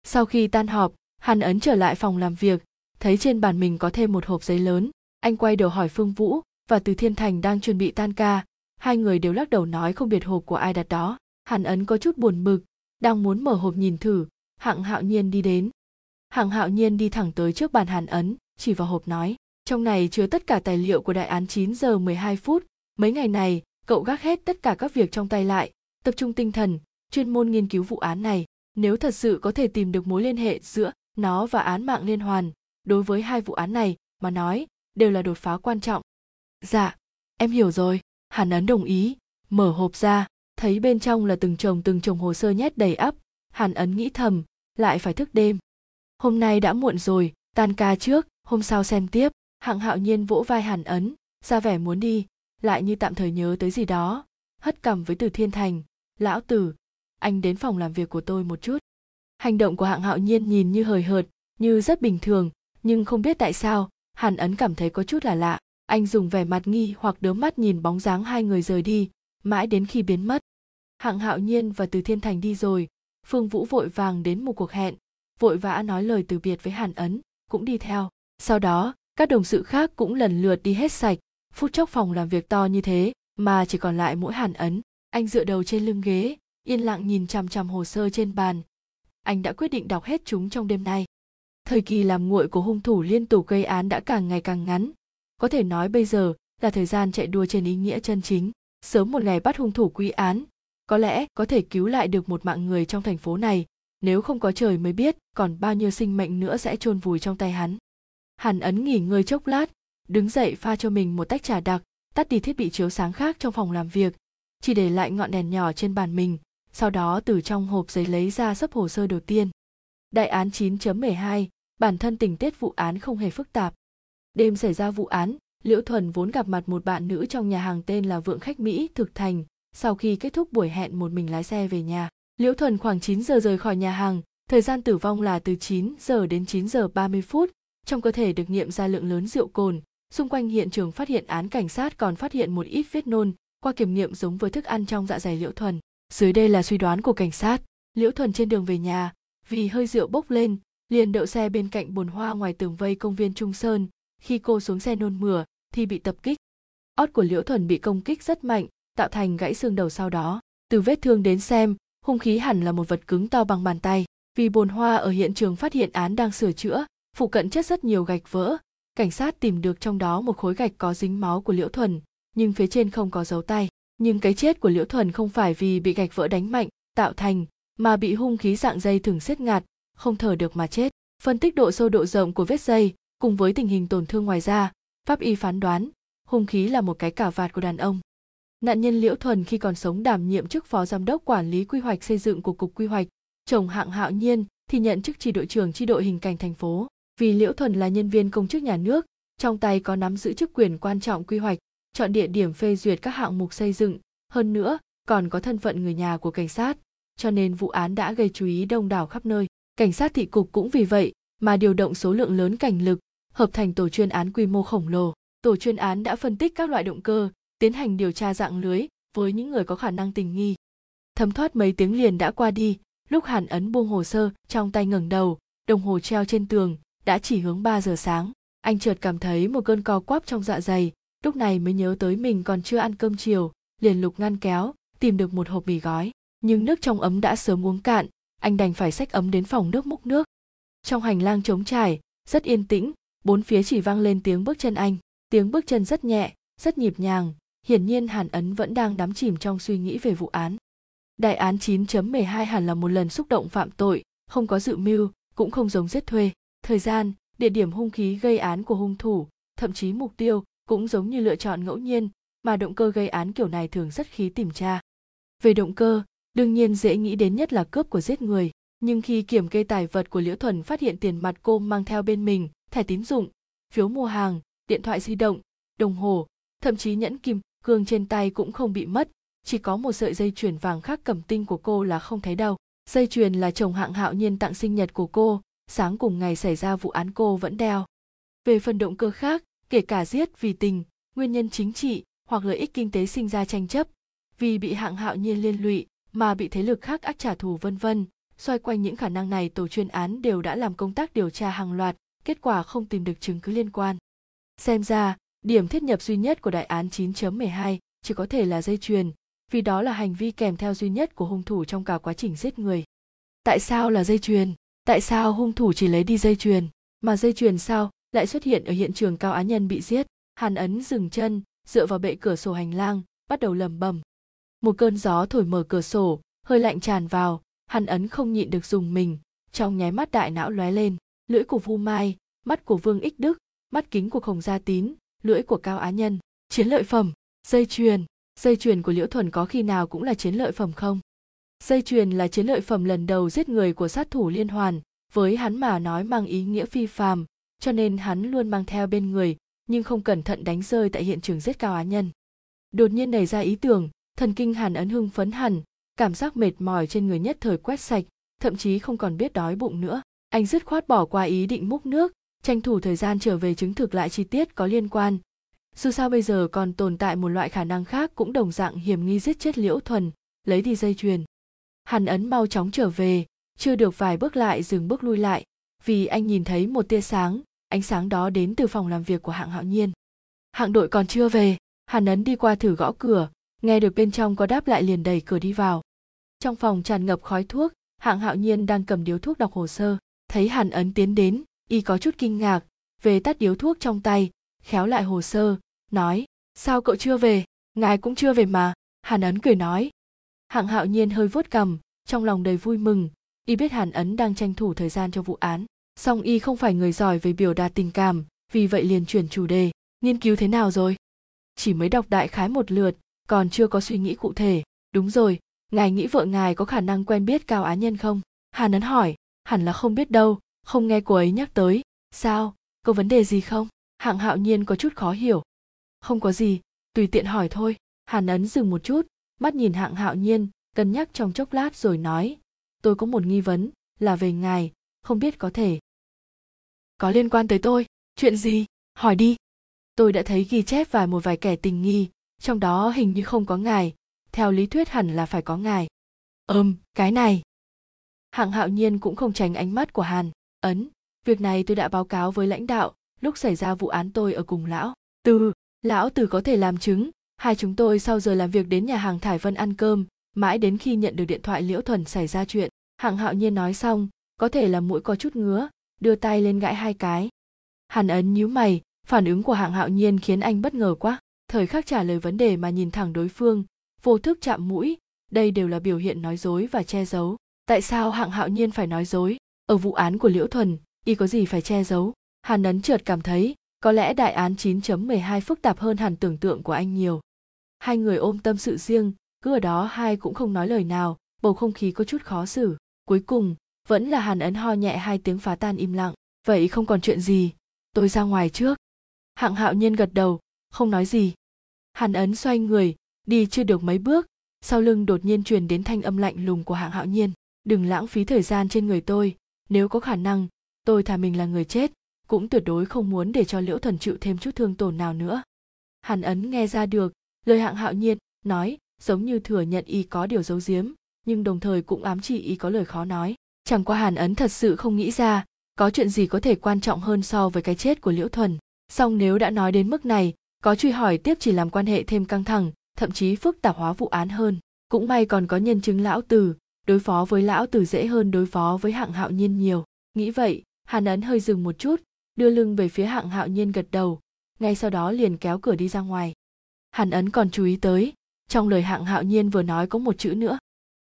Sau khi tan họp, Hàn Ấn trở lại phòng làm việc, thấy trên bàn mình có thêm một hộp giấy lớn, anh quay đầu hỏi Phương Vũ và Từ Thiên Thành đang chuẩn bị tan ca, hai người đều lắc đầu nói không biết hộp của ai đặt đó. Hàn Ấn có chút buồn bực, đang muốn mở hộp nhìn thử, Hạng Hạo Nhiên đi đến. Hạng Hạo Nhiên đi thẳng tới trước bàn Hàn Ấn, chỉ vào hộp nói, trong này chứa tất cả tài liệu của đại án chín giờ mười hai phút, mấy ngày này, cậu gác hết tất cả các việc trong tay lại, tập trung tinh thần, chuyên môn nghiên cứu vụ án này, nếu thật sự có thể tìm được mối liên hệ giữa nó và án mạng liên hoàn, đối với hai vụ án này mà nói, đều là đột phá quan trọng. Dạ, em hiểu rồi, Hàn Ấn đồng ý, mở hộp ra. Thấy bên trong là từng chồng từng chồng hồ sơ nhét đầy ắp, Hàn Ấn nghĩ thầm, lại phải thức đêm. Hôm nay đã muộn rồi, tan ca trước, hôm sau xem tiếp. Hạng Hạo Nhiên vỗ vai Hàn Ấn, ra vẻ muốn đi, lại như tạm thời nhớ tới gì đó, hất cằm với Từ Thiên Thành, lão Tử, anh đến phòng làm việc của tôi một chút. Hành động của Hạng Hạo Nhiên nhìn như hời hợt, như rất bình thường, nhưng không biết tại sao, Hàn Ấn cảm thấy có chút là lạ, anh dùng vẻ mặt nghi hoặc đớ mắt nhìn bóng dáng hai người rời đi, mãi đến khi biến mất. Hạng Hạo Nhiên và Từ Thiên Thành đi rồi, Phương Vũ vội vàng đến một cuộc hẹn, vội vã nói lời từ biệt với Hàn Ấn, cũng đi theo. Sau đó, các đồng sự khác cũng lần lượt đi hết sạch, phút chốc phòng làm việc to như thế mà chỉ còn lại mỗi Hàn Ấn. Anh dựa đầu trên lưng ghế, yên lặng nhìn chằm chằm hồ sơ trên bàn. Anh đã quyết định đọc hết chúng trong đêm nay. Thời kỳ làm nguội của hung thủ liên tục gây án đã càng ngày càng ngắn. Có thể nói bây giờ là thời gian chạy đua trên ý nghĩa chân chính. Sớm một ngày bắt hung thủ quy án, có lẽ có thể cứu lại được một mạng người trong thành phố này, nếu không có trời mới biết còn bao nhiêu sinh mệnh nữa sẽ chôn vùi trong tay hắn. Hàn Ấn nghỉ ngơi chốc lát, đứng dậy pha cho mình một tách trà đặc, tắt đi thiết bị chiếu sáng khác trong phòng làm việc, chỉ để lại ngọn đèn nhỏ trên bàn mình, sau đó từ trong hộp giấy lấy ra xấp hồ sơ đầu tiên. Đại án chín chấm mười hai, bản thân tình tiết vụ án không hề phức tạp. Đêm xảy ra vụ án, Liễu Thuần vốn gặp mặt một bạn nữ trong nhà hàng tên là Vượng Khách Mỹ Thực Thành, sau khi kết thúc buổi hẹn một mình lái xe về nhà. Liễu Thuần khoảng chín giờ rời khỏi nhà hàng, thời gian tử vong là từ chín giờ đến chín giờ ba mươi phút, trong cơ thể được nghiệm ra lượng lớn rượu cồn, xung quanh hiện trường phát hiện án cảnh sát còn phát hiện một ít vết nôn, qua kiểm nghiệm giống với thức ăn trong dạ dày Liễu Thuần. Dưới đây là suy đoán của cảnh sát, Liễu Thuần trên đường về nhà, vì hơi rượu bốc lên, liền đậu xe bên cạnh bồn hoa ngoài tường vây công viên Trung Sơn, khi cô xuống xe nôn mửa thì bị tập kích. Ót của Liễu Thuần bị công kích rất mạnh, tạo thành gãy xương đầu sau đó. Từ vết thương đến xem, hung khí hẳn là một vật cứng to bằng bàn tay. Vì bồn hoa ở hiện trường phát hiện án đang sửa chữa, phụ cận chất rất nhiều gạch vỡ. Cảnh sát tìm được trong đó một khối gạch có dính máu của Liễu Thuần, nhưng phía trên không có dấu tay. Nhưng cái chết của Liễu Thuần không phải vì bị gạch vỡ đánh mạnh tạo thành, mà bị hung khí dạng dây thừng siết ngạt, không thở được mà chết. Phân tích độ sâu độ rộng của vết dây, cùng với tình hình tổn thương ngoài da, pháp y phán đoán, hung khí là một cái cà vạt của đàn ông. Nạn nhân Liễu Thuần khi còn sống đảm nhiệm chức phó giám đốc quản lý quy hoạch xây dựng của Cục Quy hoạch, chồng Hạng Hạo Nhiên thì nhận chức chi đội trưởng chi đội hình cảnh thành phố. Vì Liễu Thuần là nhân viên công chức nhà nước, trong tay có nắm giữ chức quyền quan trọng quy hoạch, chọn địa điểm phê duyệt các hạng mục xây dựng, hơn nữa còn có thân phận người nhà của cảnh sát, cho nên vụ án đã gây chú ý đông đảo khắp nơi. Cảnh sát thị cục cũng vì vậy mà điều động số lượng lớn cảnh lực, hợp thành tổ chuyên án quy mô khổng lồ. Tổ chuyên án đã phân tích các loại động cơ, tiến hành điều tra rạng lưới với những người có khả năng tình nghi. Thấm thoát mấy tiếng liền đã qua đi, Lúc Hàn Ấn buông hồ sơ, trong tay ngẩng đầu, đồng hồ treo trên tường đã chỉ hướng ba giờ sáng. Anh chợt cảm thấy một cơn co quắp trong dạ dày, lúc này mới nhớ tới mình còn chưa ăn cơm chiều, liền lục ngăn kéo, tìm được một hộp mì gói. Nhưng nước trong ấm đã sớm uống cạn, anh đành phải xách ấm đến phòng nước múc nước. Trong hành lang trống trải, rất yên tĩnh, bốn phía chỉ vang lên tiếng bước chân anh. Tiếng bước chân rất nhẹ, rất nhịp nhàng, hiển nhiên Hàn Ấn vẫn đang đắm chìm trong suy nghĩ về vụ án. Đại án chín chấm mười hai hẳn là một lần xúc động phạm tội, không có dự mưu, cũng không giống giết thuê. Thời gian, địa điểm, hung khí gây án của hung thủ, thậm chí mục tiêu cũng giống như lựa chọn ngẫu nhiên, mà động cơ gây án kiểu này thường rất khó tìm tra. Về động cơ, đương nhiên dễ nghĩ đến nhất là cướp của giết người, nhưng khi kiểm kê tài vật của Liễu Thuần phát hiện tiền mặt cô mang theo bên mình, thẻ tín dụng, phiếu mua hàng, điện thoại di động, đồng hồ, thậm chí nhẫn kim cương trên tay cũng không bị mất, chỉ có một sợi dây chuyền vàng khác cầm tinh của cô là không thấy đâu. Dây chuyền là chồng Hạng Hạo Nhiên tặng sinh nhật của cô, sáng cùng ngày xảy ra vụ án cô vẫn đeo. Về phần động cơ khác, kể cả giết vì tình, nguyên nhân chính trị hoặc lợi ích kinh tế sinh ra tranh chấp, vì bị Hạng Hạo Nhiên liên lụy mà bị thế lực khác ác trả thù, vân vân. Xoay quanh những khả năng này, tổ chuyên án đều đã làm công tác điều tra hàng loạt, kết quả không tìm được chứng cứ liên quan. Xem ra, điểm thiết nhập duy nhất của đại án chín chấm mười hai chỉ có thể là dây chuyền, vì đó là hành vi kèm theo duy nhất của hung thủ trong cả quá trình giết người. Tại sao là dây chuyền? Tại sao hung thủ chỉ lấy đi dây chuyền? Mà dây chuyền sao lại xuất hiện ở hiện trường Cao Á Nhân bị giết? Hàn Ấn dừng chân, dựa vào bệ cửa sổ hành lang, bắt đầu lẩm bẩm. Một cơn gió thổi mở cửa sổ, hơi lạnh tràn vào, Hàn Ấn không nhịn được dùng mình, trong nháy mắt đại não lóe lên, lưỡi của Vu Mai, mắt của Vương Ích Đức, mắt kính của Khổng Gia Tín, lưỡi của Cao Á Nhân, chiến lợi phẩm, dây chuyền, dây chuyền của Liễu Thuần có khi nào cũng là chiến lợi phẩm không? Dây chuyền là chiến lợi phẩm lần đầu giết người của sát thủ liên hoàn, với hắn mà nói mang ý nghĩa phi phàm, cho nên hắn luôn mang theo bên người, nhưng không cẩn thận đánh rơi tại hiện trường giết Cao Á Nhân. Đột nhiên nảy ra ý tưởng, thần kinh Hàn Ấn hưng phấn hẳn, cảm giác mệt mỏi trên người nhất thời quét sạch, thậm chí không còn biết đói bụng nữa. Anh dứt khoát bỏ qua ý định múc nước, tranh thủ thời gian trở về chứng thực lại chi tiết có liên quan. Dù sao bây giờ còn tồn tại một loại khả năng khác cũng đồng dạng hiểm nghi giết chết Liễu Thuần, lấy đi dây chuyền. Hàn Ấn mau chóng trở về, chưa được vài bước lại dừng bước lui lại, vì anh nhìn thấy một tia sáng, ánh sáng đó đến từ phòng làm việc của Hạng Hạo Nhiên. Hạng đội còn chưa về, Hàn Ấn đi qua thử gõ cửa, nghe được bên trong có đáp lại liền đẩy cửa đi vào. Trong phòng tràn ngập khói thuốc, Hạng Hạo Nhiên đang cầm điếu thuốc đọc hồ sơ, thấy Hàn Ấn tiến đến, y có chút kinh ngạc, về tắt điếu thuốc trong tay, khéo lại hồ sơ, nói, sao cậu chưa về, ngài cũng chưa về mà. Hàn Ấn cười nói. Hạng Hạo Nhiên hơi vuốt cằm, trong lòng đầy vui mừng, y biết Hàn Ấn đang tranh thủ thời gian cho vụ án, song y không phải người giỏi về biểu đạt tình cảm, vì vậy liền chuyển chủ đề, nghiên cứu thế nào rồi? Chỉ mới đọc đại khái một lượt, còn chưa có suy nghĩ cụ thể. Đúng rồi, ngài nghĩ vợ ngài có khả năng quen biết Cao Á Nhân không? Hàn Ấn hỏi. Hẳn là không biết đâu, không nghe cô ấy nhắc tới. Sao, có vấn đề gì không? Hạng Hạo Nhiên có chút khó hiểu. Không có gì, tùy tiện hỏi thôi. Hàn Ấn dừng một chút, mắt nhìn Hạng Hạo Nhiên, cân nhắc trong chốc lát rồi nói. Tôi có một nghi vấn, là về ngài, không biết có thể có liên quan tới tôi. Chuyện gì? Hỏi đi. Tôi đã thấy ghi chép vài một vài kẻ tình nghi, trong đó hình như không có ngài, theo lý thuyết hẳn là phải có ngài. Ừm, cái này. Hạng Hạo Nhiên cũng không tránh ánh mắt của Hàn Ấn. Việc này tôi đã báo cáo với lãnh đạo, lúc xảy ra vụ án tôi ở cùng lão Từ, lão Từ có thể làm chứng. Hai chúng tôi sau giờ làm việc đến nhà hàng Thải Vân ăn cơm, mãi đến khi nhận được điện thoại Liễu Thuần xảy ra chuyện. Hạng Hạo Nhiên nói xong, có thể là mũi có chút ngứa, đưa tay lên gãi hai cái. Hàn Ấn nhíu mày, phản ứng của Hạng Hạo Nhiên khiến anh bất ngờ quá. Thời khắc trả lời vấn đề mà nhìn thẳng đối phương, vô thức chạm mũi, đây đều là biểu hiện nói dối và che giấu. Tại sao Hạng Hạo Nhiên phải nói dối? Ở vụ án của Liễu Thuần, y có gì phải che giấu? Hàn Ấn chợt cảm thấy, có lẽ đại án chín chấm mười hai phức tạp hơn hẳn tưởng tượng của anh nhiều. Hai người ôm tâm sự riêng, cứ ở đó hai cũng không nói lời nào, bầu không khí có chút khó xử. Cuối cùng, vẫn là Hàn Ấn ho nhẹ hai tiếng phá tan im lặng. Vậy không còn chuyện gì, tôi ra ngoài trước. Hạng Hạo Nhiên gật đầu, không nói gì. Hàn Ấn xoay người, đi chưa được mấy bước, sau lưng đột nhiên truyền đến thanh âm lạnh lùng của Hạng Hạo Nhiên. Đừng lãng phí thời gian trên người tôi, nếu có khả năng, tôi thà mình là người chết, cũng tuyệt đối không muốn để cho Liễu Thuần chịu thêm chút thương tổn nào nữa. Hàn Ấn nghe ra được, lời Hạng Hạo Nhiên nói giống như thừa nhận y có điều giấu giếm, nhưng đồng thời cũng ám chỉ ý có lời khó nói. Chẳng qua Hàn Ấn thật sự không nghĩ ra có chuyện gì có thể quan trọng hơn so với cái chết của Liễu Thuần. Song nếu đã nói đến mức này, có truy hỏi tiếp chỉ làm quan hệ thêm căng thẳng, thậm chí phức tạp hóa vụ án hơn. Cũng may còn có nhân chứng lão tử, đối phó với lão tử dễ hơn đối phó với Hạng Hạo Nhiên nhiều. Nghĩ vậy, Hàn Ấn hơi dừng một chút, đưa lưng về phía Hạng Hạo Nhiên gật đầu, ngay sau đó liền kéo cửa đi ra ngoài. Hàn Ấn còn chú ý tới, trong lời Hạng Hạo Nhiên vừa nói có một chữ nữa.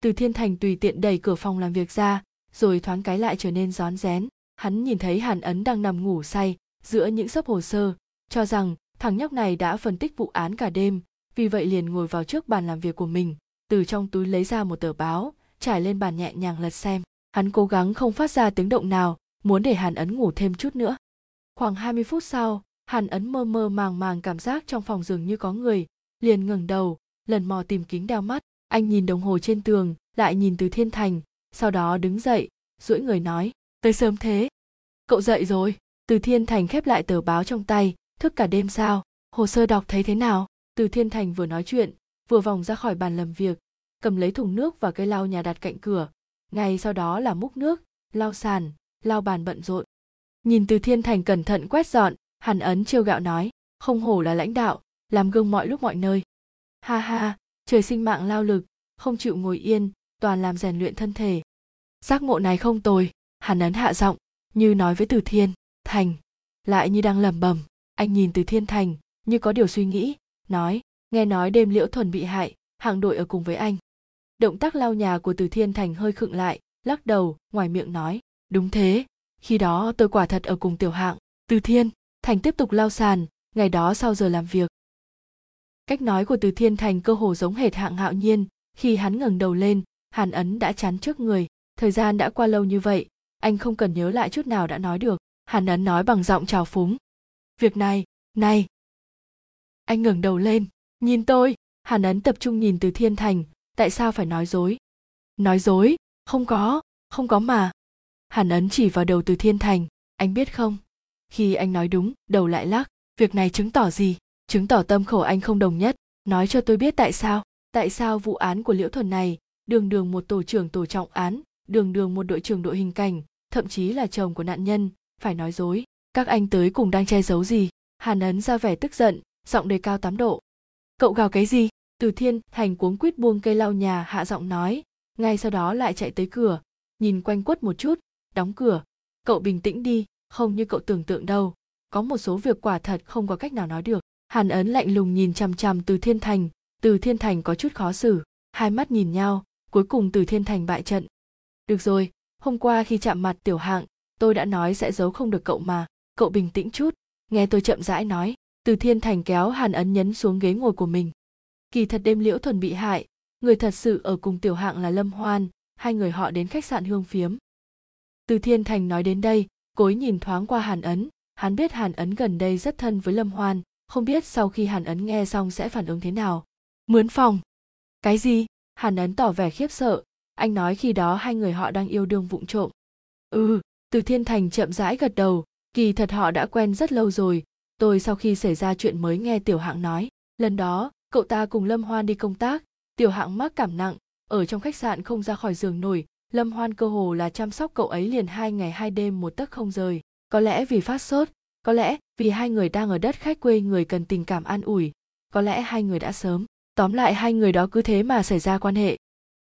Từ Thiên Thành tùy tiện đẩy cửa phòng làm việc ra, rồi thoáng cái lại trở nên rón rén. Hắn nhìn thấy Hàn Ấn đang nằm ngủ say giữa những xấp hồ sơ, cho rằng thằng nhóc này đã phân tích vụ án cả đêm, vì vậy liền ngồi vào trước bàn làm việc của mình, từ trong túi lấy ra một tờ báo, trải lên bàn nhẹ nhàng lật xem. Hắn cố gắng không phát ra tiếng động nào, muốn để Hàn Ấn ngủ thêm chút nữa. Khoảng hai mươi phút sau, Hàn Ấn mơ mơ màng màng cảm giác trong phòng dường như có người, liền ngẩng đầu, lần mò tìm kính đeo mắt. Anh nhìn đồng hồ trên tường, lại nhìn Từ Thiên Thành, sau đó đứng dậy, duỗi người nói, tới sớm thế. Cậu dậy rồi. Từ Thiên Thành khép lại tờ báo trong tay, thức cả đêm sao, hồ sơ đọc thấy thế nào? Từ Thiên Thành vừa nói chuyện, vừa vòng ra khỏi bàn làm việc, cầm lấy thùng nước và cây lau nhà đặt cạnh cửa, ngay sau đó là múc nước, lau sàn, lau bàn bận rộn. Nhìn Từ Thiên Thành cẩn thận quét dọn, Hàn Ấn trêu gạo nói, không hổ là lãnh đạo, làm gương mọi lúc mọi nơi. Ha ha, trời sinh mạng lao lực, không chịu ngồi yên, toàn làm rèn luyện thân thể. Giác ngộ này không tồi, Hàn Ấn hạ giọng, như nói với Từ Thiên Thành, lại như đang lẩm bẩm. Anh nhìn Từ Thiên Thành, như có điều suy nghĩ, nói, nghe nói đêm Liễu Thuần bị hại, Hạng đội ở cùng với anh. Động tác lau nhà của Từ Thiên Thành hơi khựng lại, lắc đầu, ngoài miệng nói, đúng thế, khi đó tôi quả thật ở cùng Tiểu Hạng. Từ Thiên Thành tiếp tục lau sàn, ngày đó sau giờ làm việc. Cách nói của Từ Thiên Thành cơ hồ giống hệt Hạng Hạo Nhiên, khi hắn ngẩng đầu lên, Hàn Ấn đã chắn trước người, thời gian đã qua lâu như vậy, anh không cần nhớ lại chút nào đã nói được. Hàn Ấn nói bằng giọng trào phúng. Việc này, này. Anh ngẩng đầu lên, nhìn tôi. Hàn Ấn tập trung nhìn Từ Thiên Thành, tại sao phải nói dối? Nói dối, không có, không có mà. Hàn Ấn chỉ vào đầu Từ Thiên Thành, anh biết không? Khi anh nói đúng, đầu lại lắc, việc này chứng tỏ gì? Chứng tỏ tâm khẩu anh không đồng nhất, nói cho tôi biết tại sao. Tại sao vụ án của Liễu Thuần này, đường đường một tổ trưởng tổ trọng án, đường đường một đội trưởng đội hình cảnh, thậm chí là chồng của nạn nhân, phải nói dối? Các anh tới cùng đang che giấu gì? Hàn Ấn ra vẻ tức giận, giọng đề cao tám độ. Cậu gào cái gì? Từ Thiên Thành cuống quýt buông cây lau nhà hạ giọng nói, ngay sau đó lại chạy tới cửa, nhìn quanh quất một chút, đóng cửa. Cậu bình tĩnh đi, không như cậu tưởng tượng đâu, có một số việc quả thật không có cách nào nói được. Hàn Ấn lạnh lùng nhìn chằm chằm Từ Thiên Thành, Từ Thiên Thành có chút khó xử, hai mắt nhìn nhau, cuối cùng Từ Thiên Thành bại trận. Được rồi, hôm qua khi chạm mặt Tiểu Hạng, tôi đã nói sẽ giấu không được cậu mà, cậu bình tĩnh chút, nghe tôi chậm rãi nói. Từ Thiên Thành kéo Hàn Ấn nhấn xuống ghế ngồi của mình. Kỳ thật đêm Liễu Thuần bị hại, người thật sự ở cùng Tiểu Hạng là Lâm Hoan, hai người họ đến khách sạn Hương Phiếm. Từ Thiên Thành nói đến đây, cối nhìn thoáng qua Hàn Ấn, hắn biết Hàn Ấn gần đây rất thân với Lâm Hoan, không biết sau khi Hàn Ấn nghe xong sẽ phản ứng thế nào. Mướn phòng. Cái gì? Hàn Ấn tỏ vẻ khiếp sợ, anh nói khi đó hai người họ đang yêu đương vụng trộm. Ừ, Từ Thiên Thành chậm rãi gật đầu, kỳ thật họ đã quen rất lâu rồi, tôi sau khi xảy ra chuyện mới nghe Tiểu Hạng nói. Lần đó, cậu ta cùng Lâm Hoan đi công tác, Tiểu Hạng mắc cảm nặng, ở trong khách sạn không ra khỏi giường nổi, Lâm Hoan cơ hồ là chăm sóc cậu ấy liền hai ngày hai đêm một tấc không rời. Có lẽ vì phát sốt, có lẽ vì hai người đang ở đất khách quê người cần tình cảm an ủi, có lẽ hai người đã sớm, tóm lại hai người đó cứ thế mà xảy ra quan hệ.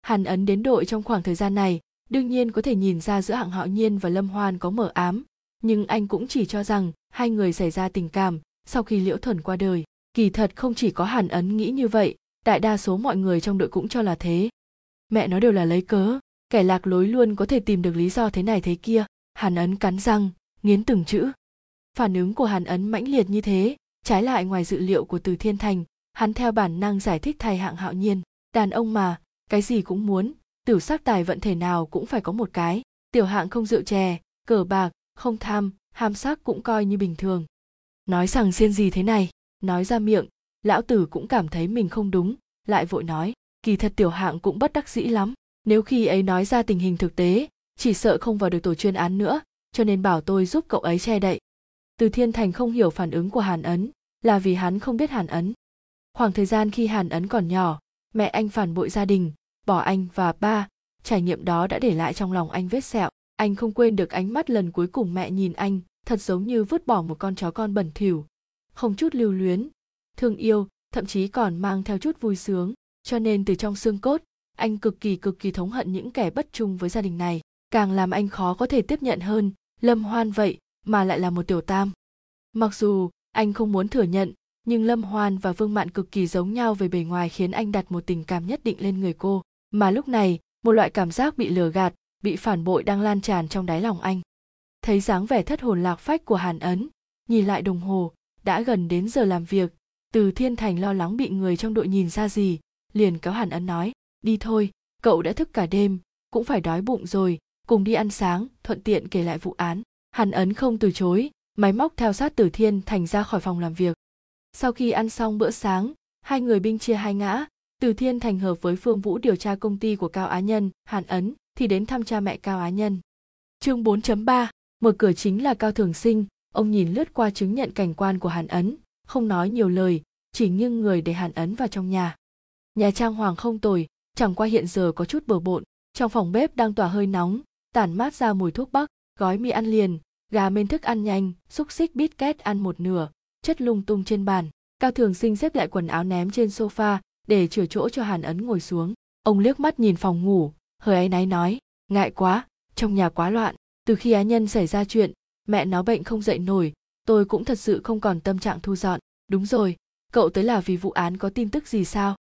Hàn Ấn đến đội trong khoảng thời gian này, đương nhiên có thể nhìn ra giữa Hạng Hạo Nhiên và Lâm Hoan có mờ ám, nhưng anh cũng chỉ cho rằng hai người xảy ra tình cảm sau khi Liễu Thuần qua đời. Kỳ thật không chỉ có Hàn Ấn nghĩ như vậy, đại đa số mọi người trong đội cũng cho là thế. Mẹ nó đều là lấy cớ, kẻ lạc lối luôn có thể tìm được lý do thế này thế kia. Hàn Ấn cắn răng, nghiến từng chữ. Phản ứng của Hàn Ấn mãnh liệt như thế, trái lại ngoài dự liệu của Từ Thiên Thành, hắn theo bản năng giải thích thay Hạng Hạo Nhiên. Đàn ông mà, cái gì cũng muốn, tiểu sắc tài vận thể nào cũng phải có một cái. Tiểu Hạng không rượu chè, cờ bạc, không tham, ham sắc cũng coi như bình thường. Nói rằng xiên gì thế này, nói ra miệng, lão tử cũng cảm thấy mình không đúng, lại vội nói, kỳ thật Tiểu Hạng cũng bất đắc dĩ lắm. Nếu khi ấy nói ra tình hình thực tế, chỉ sợ không vào được tổ chuyên án nữa, cho nên bảo tôi giúp cậu ấy che đậy. Từ Thiên Thành không hiểu phản ứng của Hàn Ấn, là vì hắn không biết Hàn Ấn. Khoảng thời gian khi Hàn Ấn còn nhỏ, mẹ anh phản bội gia đình, bỏ anh và ba. Trải nghiệm đó đã để lại trong lòng anh vết sẹo. Anh không quên được ánh mắt lần cuối cùng mẹ nhìn anh, thật giống như vứt bỏ một con chó con bẩn thỉu, không chút lưu luyến, thương yêu, thậm chí còn mang theo chút vui sướng. Cho nên từ trong xương cốt, anh cực kỳ cực kỳ thống hận những kẻ bất trung với gia đình này. Càng làm anh khó có thể tiếp nhận hơn, Lâm Hoan vậy mà lại là một tiểu tam. Mặc dù anh không muốn thừa nhận, nhưng Lâm Hoan và Vương Mạn cực kỳ giống nhau về bề ngoài, khiến anh đặt một tình cảm nhất định lên người cô. Mà lúc này, một loại cảm giác bị lừa gạt, bị phản bội đang lan tràn trong đáy lòng anh. Thấy dáng vẻ thất hồn lạc phách của Hàn Ấn, nhìn lại đồng hồ, đã gần đến giờ làm việc. Từ Thiên Thành lo lắng bị người trong đội nhìn ra gì, liền kéo Hàn Ấn nói, đi thôi, cậu đã thức cả đêm, cũng phải đói bụng rồi, cùng đi ăn sáng, thuận tiện kể lại vụ án. Hàn Ấn không từ chối, máy móc theo sát Từ Thiên Thành ra khỏi phòng làm việc. Sau khi ăn xong bữa sáng, hai người binh chia hai ngã, Từ Thiên Thành hợp với Phương Vũ điều tra công ty của Cao Á Nhân, Hàn Ấn thì đến thăm cha mẹ Cao Á Nhân. Chương bốn chấm ba, mở cửa chính là Cao Thường Sinh, ông nhìn lướt qua chứng nhận cảnh quan của Hàn Ấn, không nói nhiều lời, chỉ nghiêng người để Hàn Ấn vào trong nhà. Nhà trang hoàng không tồi, chẳng qua hiện giờ có chút bừa bộn, trong phòng bếp đang tỏa hơi nóng, tản mát ra mùi thuốc bắc, gói mì ăn liền, gà mên thức ăn nhanh, xúc xích bít két ăn một nửa, chất lung tung trên bàn. Cao Thường Sinh xếp lại quần áo ném trên sofa để chừa chỗ cho Hàn Ấn ngồi xuống. Ông liếc mắt nhìn phòng ngủ, hơi áy náy nói, ngại quá, trong nhà quá loạn, từ khi Á Nhân xảy ra chuyện, mẹ nó bệnh không dậy nổi, tôi cũng thật sự không còn tâm trạng thu dọn. Đúng rồi, cậu tới là vì vụ án có tin tức gì sao?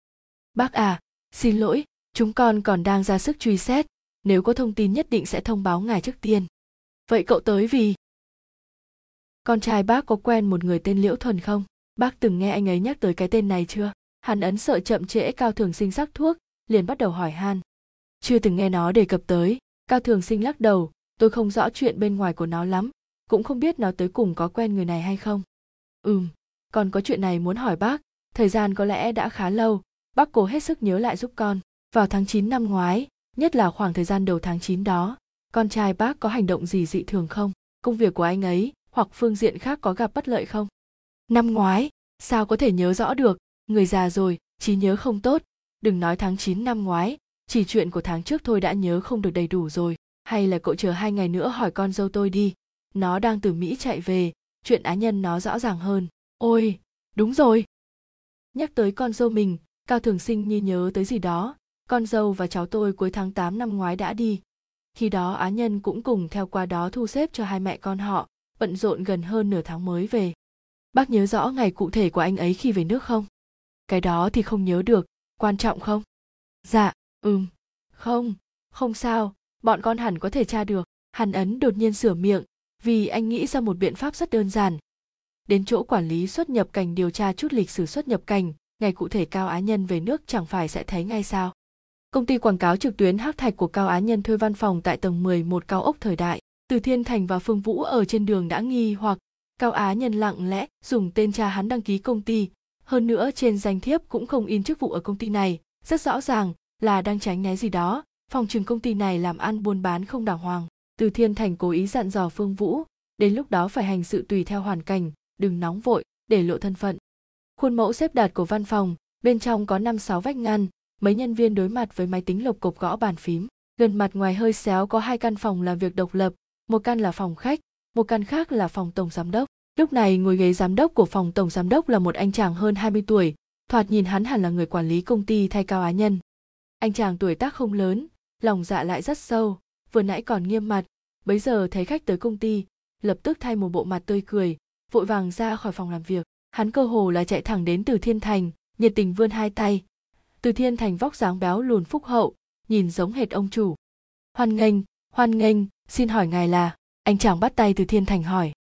Bác à, xin lỗi, chúng con còn đang ra sức truy xét, nếu có thông tin nhất định sẽ thông báo ngài trước tiên. Vậy cậu tới vì... Con trai bác có quen một người tên Liễu Thuần không? Bác từng nghe anh ấy nhắc tới cái tên này chưa? Hàn Ấn sợ chậm trễ Cao Thường Sinh sắc thuốc, liền bắt đầu hỏi han. Chưa từng nghe nó đề cập tới. Cao Thường Sinh lắc đầu, tôi không rõ chuyện bên ngoài của nó lắm, cũng không biết nó tới cùng có quen người này hay không. Ừm, còn có chuyện này muốn hỏi bác, thời gian có lẽ đã khá lâu, bác cố hết sức nhớ lại giúp con. Vào tháng chín năm ngoái, nhất là khoảng thời gian đầu tháng chín đó, con trai bác có hành động gì dị thường không? Công việc của anh ấy hoặc phương diện khác có gặp bất lợi không? Năm ngoái, sao có thể nhớ rõ được, người già rồi, trí nhớ không tốt, đừng nói tháng chín năm ngoái, chỉ chuyện của tháng trước thôi đã nhớ không được đầy đủ rồi. Hay là cậu chờ hai ngày nữa hỏi con dâu tôi đi, nó đang từ Mỹ chạy về, chuyện Á Nhân nó rõ ràng hơn. Ôi, đúng rồi. Nhắc tới con dâu mình, Cao Thường Sinh như nhớ tới gì đó, con dâu và cháu tôi cuối tháng tám năm ngoái đã đi. Khi đó Á Nhân cũng cùng theo qua đó thu xếp cho hai mẹ con họ, bận rộn gần hơn nửa tháng mới về. Bác nhớ rõ ngày cụ thể của anh ấy khi về nước không? Cái đó thì không nhớ được, quan trọng không? Dạ, ừm, không, không sao, bọn con hẳn có thể tra được. Hàn Ấn đột nhiên sửa miệng, vì anh nghĩ ra một biện pháp rất đơn giản. Đến chỗ quản lý xuất nhập cảnh điều tra chút lịch sử xuất nhập cảnh, ngày cụ thể Cao Á Nhân về nước chẳng phải sẽ thấy ngay sao? Công ty quảng cáo trực tuyến Hắc Thạch của Cao Á Nhân thuê văn phòng tại tầng mười một cao ốc thời đại. Từ Thiên Thành và Phương Vũ ở trên đường đã nghi hoặc Cao Á Nhân lặng lẽ dùng tên cha hắn đăng ký công ty. Hơn nữa trên danh thiếp cũng không in chức vụ ở công ty này, rất rõ ràng là đang tránh né gì đó, phòng trừng công ty này làm ăn buôn bán không đàng hoàng. Từ Thiên Thành cố ý dặn dò Phương Vũ, đến lúc đó phải hành sự tùy theo hoàn cảnh, đừng nóng vội, để lộ thân phận. Khuôn mẫu xếp đặt của văn phòng, bên trong có năm sáu vách ngăn, mấy nhân viên đối mặt với máy tính lộc cộc gõ bàn phím. Gần mặt ngoài hơi xéo có hai căn phòng làm việc độc lập, một căn là phòng khách, một căn khác là phòng tổng giám đốc. Lúc này ngồi ghế giám đốc của phòng tổng giám đốc là một anh chàng hơn hai mươi tuổi, thoạt nhìn hắn hẳn là người quản lý công ty thay Cao Á Nhân. Anh chàng tuổi tác không lớn, lòng dạ lại rất sâu, vừa nãy còn nghiêm mặt, bấy giờ thấy khách tới công ty, lập tức thay một bộ mặt tươi cười, vội vàng ra khỏi phòng làm việc. Hắn cơ hồ là chạy thẳng đến Từ Thiên Thành, nhiệt tình vươn hai tay. Từ Thiên Thành vóc dáng béo lùn phúc hậu, nhìn giống hệt ông chủ. Hoan nghênh, hoan nghênh, xin hỏi ngài là? Anh chàng bắt tay Từ Thiên Thành hỏi.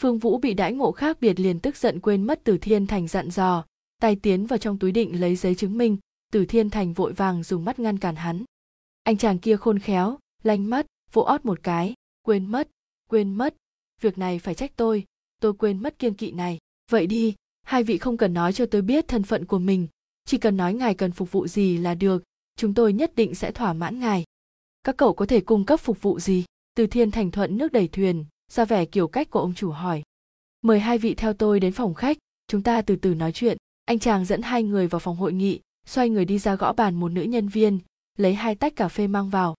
Phương Vũ bị đãi ngộ khác biệt liền tức giận quên mất Từ Thiên Thành dặn dò, tay tiến vào trong túi định lấy giấy chứng minh. Từ Thiên Thành vội vàng dùng mắt ngăn cản hắn. Anh chàng kia khôn khéo, lanh mắt, vỗ ót một cái, quên mất, quên mất, việc này phải trách tôi, tôi quên mất kiêng kỵ này. Vậy đi, hai vị không cần nói cho tôi biết thân phận của mình, chỉ cần nói ngài cần phục vụ gì là được, chúng tôi nhất định sẽ thỏa mãn ngài. Các cậu có thể cung cấp phục vụ gì? Từ Thiên Thành thuận nước đẩy thuyền, ra vẻ kiểu cách của ông chủ hỏi. Mời hai vị theo tôi đến phòng khách, chúng ta từ từ nói chuyện. Anh chàng dẫn hai người vào phòng hội nghị, xoay người đi ra gõ bàn một nữ nhân viên, lấy hai tách cà phê mang vào.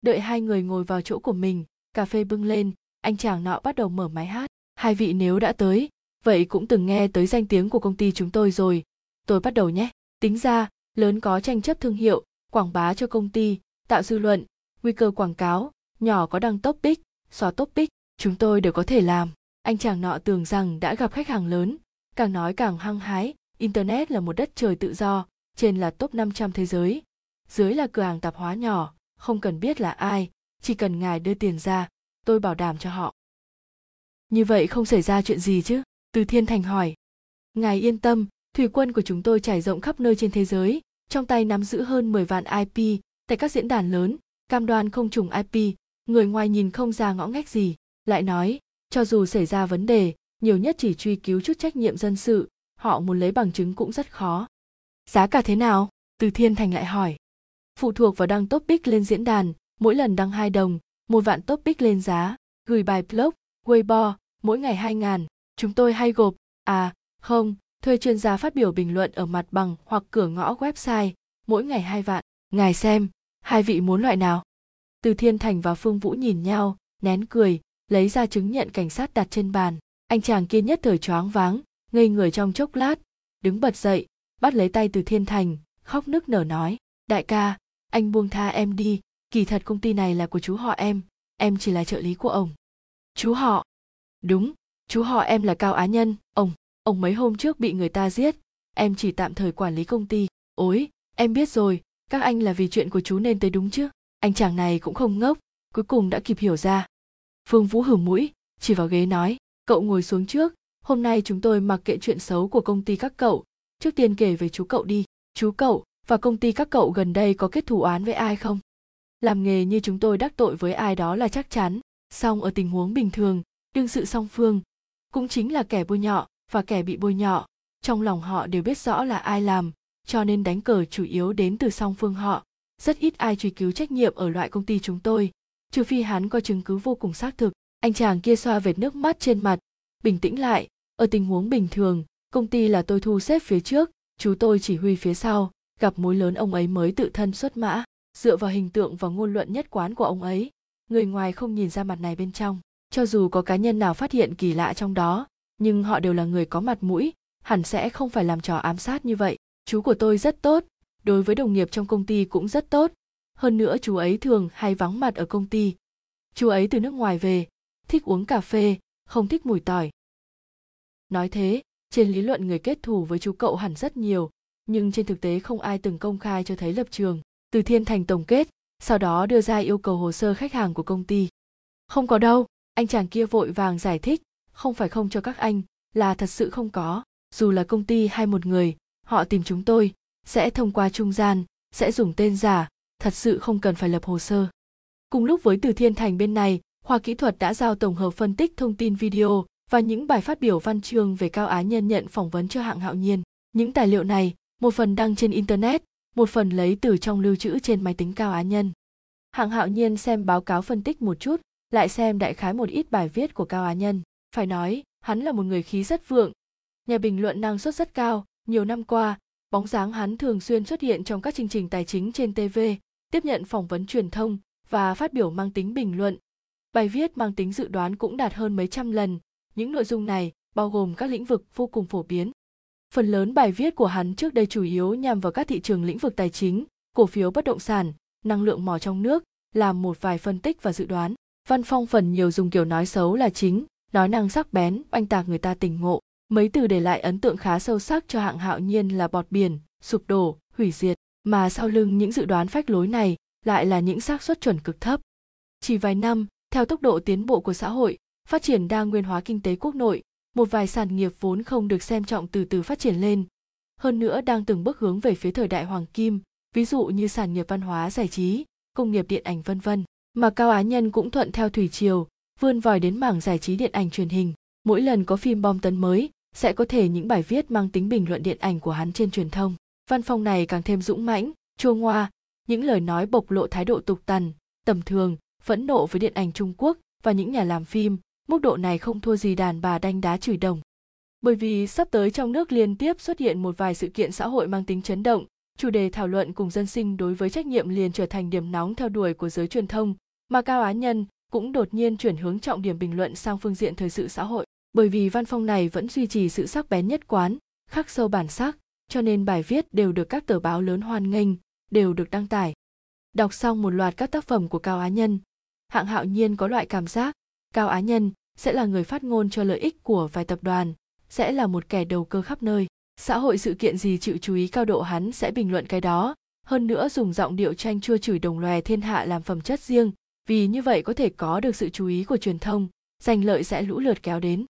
Đợi hai người ngồi vào chỗ của mình, cà phê bưng lên, anh chàng nọ bắt đầu mở máy hát. Hai vị nếu đã tới, vậy cũng từng nghe tới danh tiếng của công ty chúng tôi rồi. Tôi bắt đầu nhé. Tính ra, lớn có tranh chấp thương hiệu, quảng bá cho công ty, tạo dư luận, nguy cơ quảng cáo, nhỏ có đăng topic, xóa topic, chúng tôi đều có thể làm. Anh chàng nọ tưởng rằng đã gặp khách hàng lớn, càng nói càng hăng hái. Internet là một đất trời tự do, trên là top năm trăm thế giới, dưới là cửa hàng tạp hóa nhỏ, không cần biết là ai, chỉ cần ngài đưa tiền ra, tôi bảo đảm cho họ. Như vậy không xảy ra chuyện gì chứ? Từ Thiên Thành hỏi. Ngài yên tâm, thủy quân của chúng tôi trải rộng khắp nơi trên thế giới, trong tay nắm giữ hơn mười vạn i pê tại các diễn đàn lớn, cam đoan không trùng i pê, người ngoài nhìn không ra ngõ ngách gì. Lại nói, cho dù xảy ra vấn đề, nhiều nhất chỉ truy cứu chút trách nhiệm dân sự, họ muốn lấy bằng chứng cũng rất khó. Giá cả thế nào? Từ Thiên Thành lại hỏi. Phụ thuộc vào đăng topic lên diễn đàn, mỗi lần đăng hai đồng, một vạn topic lên giá, gửi bài blog, Weibo, mỗi ngày hai ngàn, chúng tôi hay gộp, à, không, thuê chuyên gia phát biểu bình luận ở mặt bằng hoặc cửa ngõ website, mỗi ngày hai vạn, ngài xem, hai vị muốn loại nào? Từ Thiên Thành và Phương Vũ nhìn nhau, nén cười, lấy ra chứng nhận cảnh sát đặt trên bàn, anh chàng kia nhất thời choáng váng, ngây người trong chốc lát, đứng bật dậy, bắt lấy tay Từ Thiên Thành, khóc nức nở nói, đại ca, anh buông tha em đi, kỳ thật công ty này là của chú họ em, em chỉ là trợ lý của ông. Chú họ? Đúng, chú họ em là Cao Á Nhân, ông, ông mấy hôm trước bị người ta giết, em chỉ tạm thời quản lý công ty. Ôi, em biết rồi, các anh là vì chuyện của chú nên tới đúng chứ, anh chàng này cũng không ngốc, cuối cùng đã kịp hiểu ra. Phương Vũ hử mũi, chỉ vào ghế nói, cậu ngồi xuống trước, hôm nay chúng tôi mặc kệ chuyện xấu của công ty các cậu, trước tiên kể về chú cậu đi, chú cậu và công ty các cậu gần đây có kết thù oán với ai không? Làm nghề như chúng tôi đắc tội với ai đó là chắc chắn, song ở tình huống bình thường, đương sự song phương, cũng chính là kẻ bôi nhọ và kẻ bị bôi nhọ, trong lòng họ đều biết rõ là ai làm, cho nên đánh cờ chủ yếu đến từ song phương họ, rất ít ai truy cứu trách nhiệm ở loại công ty chúng tôi, trừ phi hắn có chứng cứ vô cùng xác thực. Anh chàng kia xoa vệt nước mắt trên mặt, bình tĩnh lại, ở tình huống bình thường, công ty là tôi thu xếp phía trước, chú tôi chỉ huy phía sau, gặp mối lớn ông ấy mới tự thân xuất mã, dựa vào hình tượng và ngôn luận nhất quán của ông ấy, người ngoài không nhìn ra mặt này bên trong, cho dù có cá nhân nào phát hiện kỳ lạ trong đó, nhưng họ đều là người có mặt mũi, hẳn sẽ không phải làm trò ám sát như vậy. Chú của tôi rất tốt, đối với đồng nghiệp trong công ty cũng rất tốt, hơn nữa chú ấy thường hay vắng mặt ở công ty. Chú ấy từ nước ngoài về, thích uống cà phê, không thích mùi tỏi. Nói thế, trên lý luận người kết thù với chú cậu hẳn rất nhiều, nhưng trên thực tế không ai từng công khai cho thấy lập trường. Từ Thiên Thành tổng kết, sau đó đưa ra yêu cầu hồ sơ khách hàng của công ty. Không có đâu, anh chàng kia vội vàng giải thích, không phải không cho các anh, là thật sự không có. Dù là công ty hay một người, họ tìm chúng tôi, sẽ thông qua trung gian, sẽ dùng tên giả, thật sự không cần phải lập hồ sơ. Cùng lúc với Từ Thiên Thành bên này, khoa kỹ thuật đã giao tổng hợp phân tích thông tin video và những bài phát biểu văn chương về Cao Á Nhân nhận phỏng vấn cho Hạng Hạo Nhiên. Những tài liệu này, một phần đăng trên Internet, một phần lấy từ trong lưu trữ trên máy tính Cao Á Nhân. Hạng Hạo Nhiên xem báo cáo phân tích một chút, lại xem đại khái một ít bài viết của Cao Á Nhân. Phải nói, hắn là một người khí rất vượng, nhà bình luận năng suất rất cao. Nhiều năm qua, bóng dáng hắn thường xuyên xuất hiện trong các chương trình tài chính trên tê vê, tiếp nhận phỏng vấn truyền thông và phát biểu mang tính bình luận. Bài viết mang tính dự đoán cũng đạt hơn mấy trăm lần. Những nội dung này bao gồm các lĩnh vực vô cùng phổ biến. Phần lớn bài viết của hắn trước đây chủ yếu nhằm vào các thị trường lĩnh vực tài chính, cổ phiếu bất động sản, năng lượng mỏ trong nước, làm một vài phân tích và dự đoán. Văn phong phần nhiều dùng kiểu nói xấu là chính, nói năng sắc bén, oanh tạc người ta tỉnh ngộ. Mấy từ để lại ấn tượng khá sâu sắc cho Hạng Hạo Nhiên là bọt biển, sụp đổ, hủy diệt, mà sau lưng những dự đoán phách lối này lại là những xác suất chuẩn cực thấp. Chỉ vài năm, theo tốc độ tiến bộ của xã hội, phát triển đa nguyên hóa kinh tế quốc nội, một vài sản nghiệp vốn không được xem trọng từ từ phát triển lên. Hơn nữa đang từng bước hướng về phía thời đại hoàng kim, ví dụ như sản nghiệp văn hóa giải trí, công nghiệp điện ảnh vân vân. Mà Cao Á Nhân cũng thuận theo thủy triều, vươn vòi đến mảng giải trí điện ảnh truyền hình. Mỗi lần có phim bom tấn mới, sẽ có thể những bài viết mang tính bình luận điện ảnh của hắn trên truyền thông. Văn phong này càng thêm dũng mãnh, chua ngoa, những lời nói bộc lộ thái độ tục tằn, tầm thường, phẫn nộ với điện ảnh Trung Quốc và những nhà làm phim. Mức độ này không thua gì đàn bà đánh đá chửi đồng. Bởi vì sắp tới trong nước liên tiếp xuất hiện một vài sự kiện xã hội mang tính chấn động, chủ đề thảo luận cùng dân sinh đối với trách nhiệm liền trở thành điểm nóng theo đuổi của giới truyền thông, mà Cao Á Nhân cũng đột nhiên chuyển hướng trọng điểm bình luận sang phương diện thời sự xã hội. Bởi vì văn phong này vẫn duy trì sự sắc bén nhất quán, khắc sâu bản sắc, cho nên bài viết đều được các tờ báo lớn hoan nghênh, đều được đăng tải. Đọc xong một loạt các tác phẩm của Cao Á Nhân, Hạng Hạo Nhiên có loại cảm giác Cao Á Nhân sẽ là người phát ngôn cho lợi ích của vài tập đoàn, sẽ là một kẻ đầu cơ khắp nơi. Xã hội sự kiện gì chịu chú ý cao độ hắn sẽ bình luận cái đó, hơn nữa dùng giọng điệu tranh chua chửi đồng lòe thiên hạ làm phẩm chất riêng, vì như vậy có thể có được sự chú ý của truyền thông, danh lợi sẽ lũ lượt kéo đến.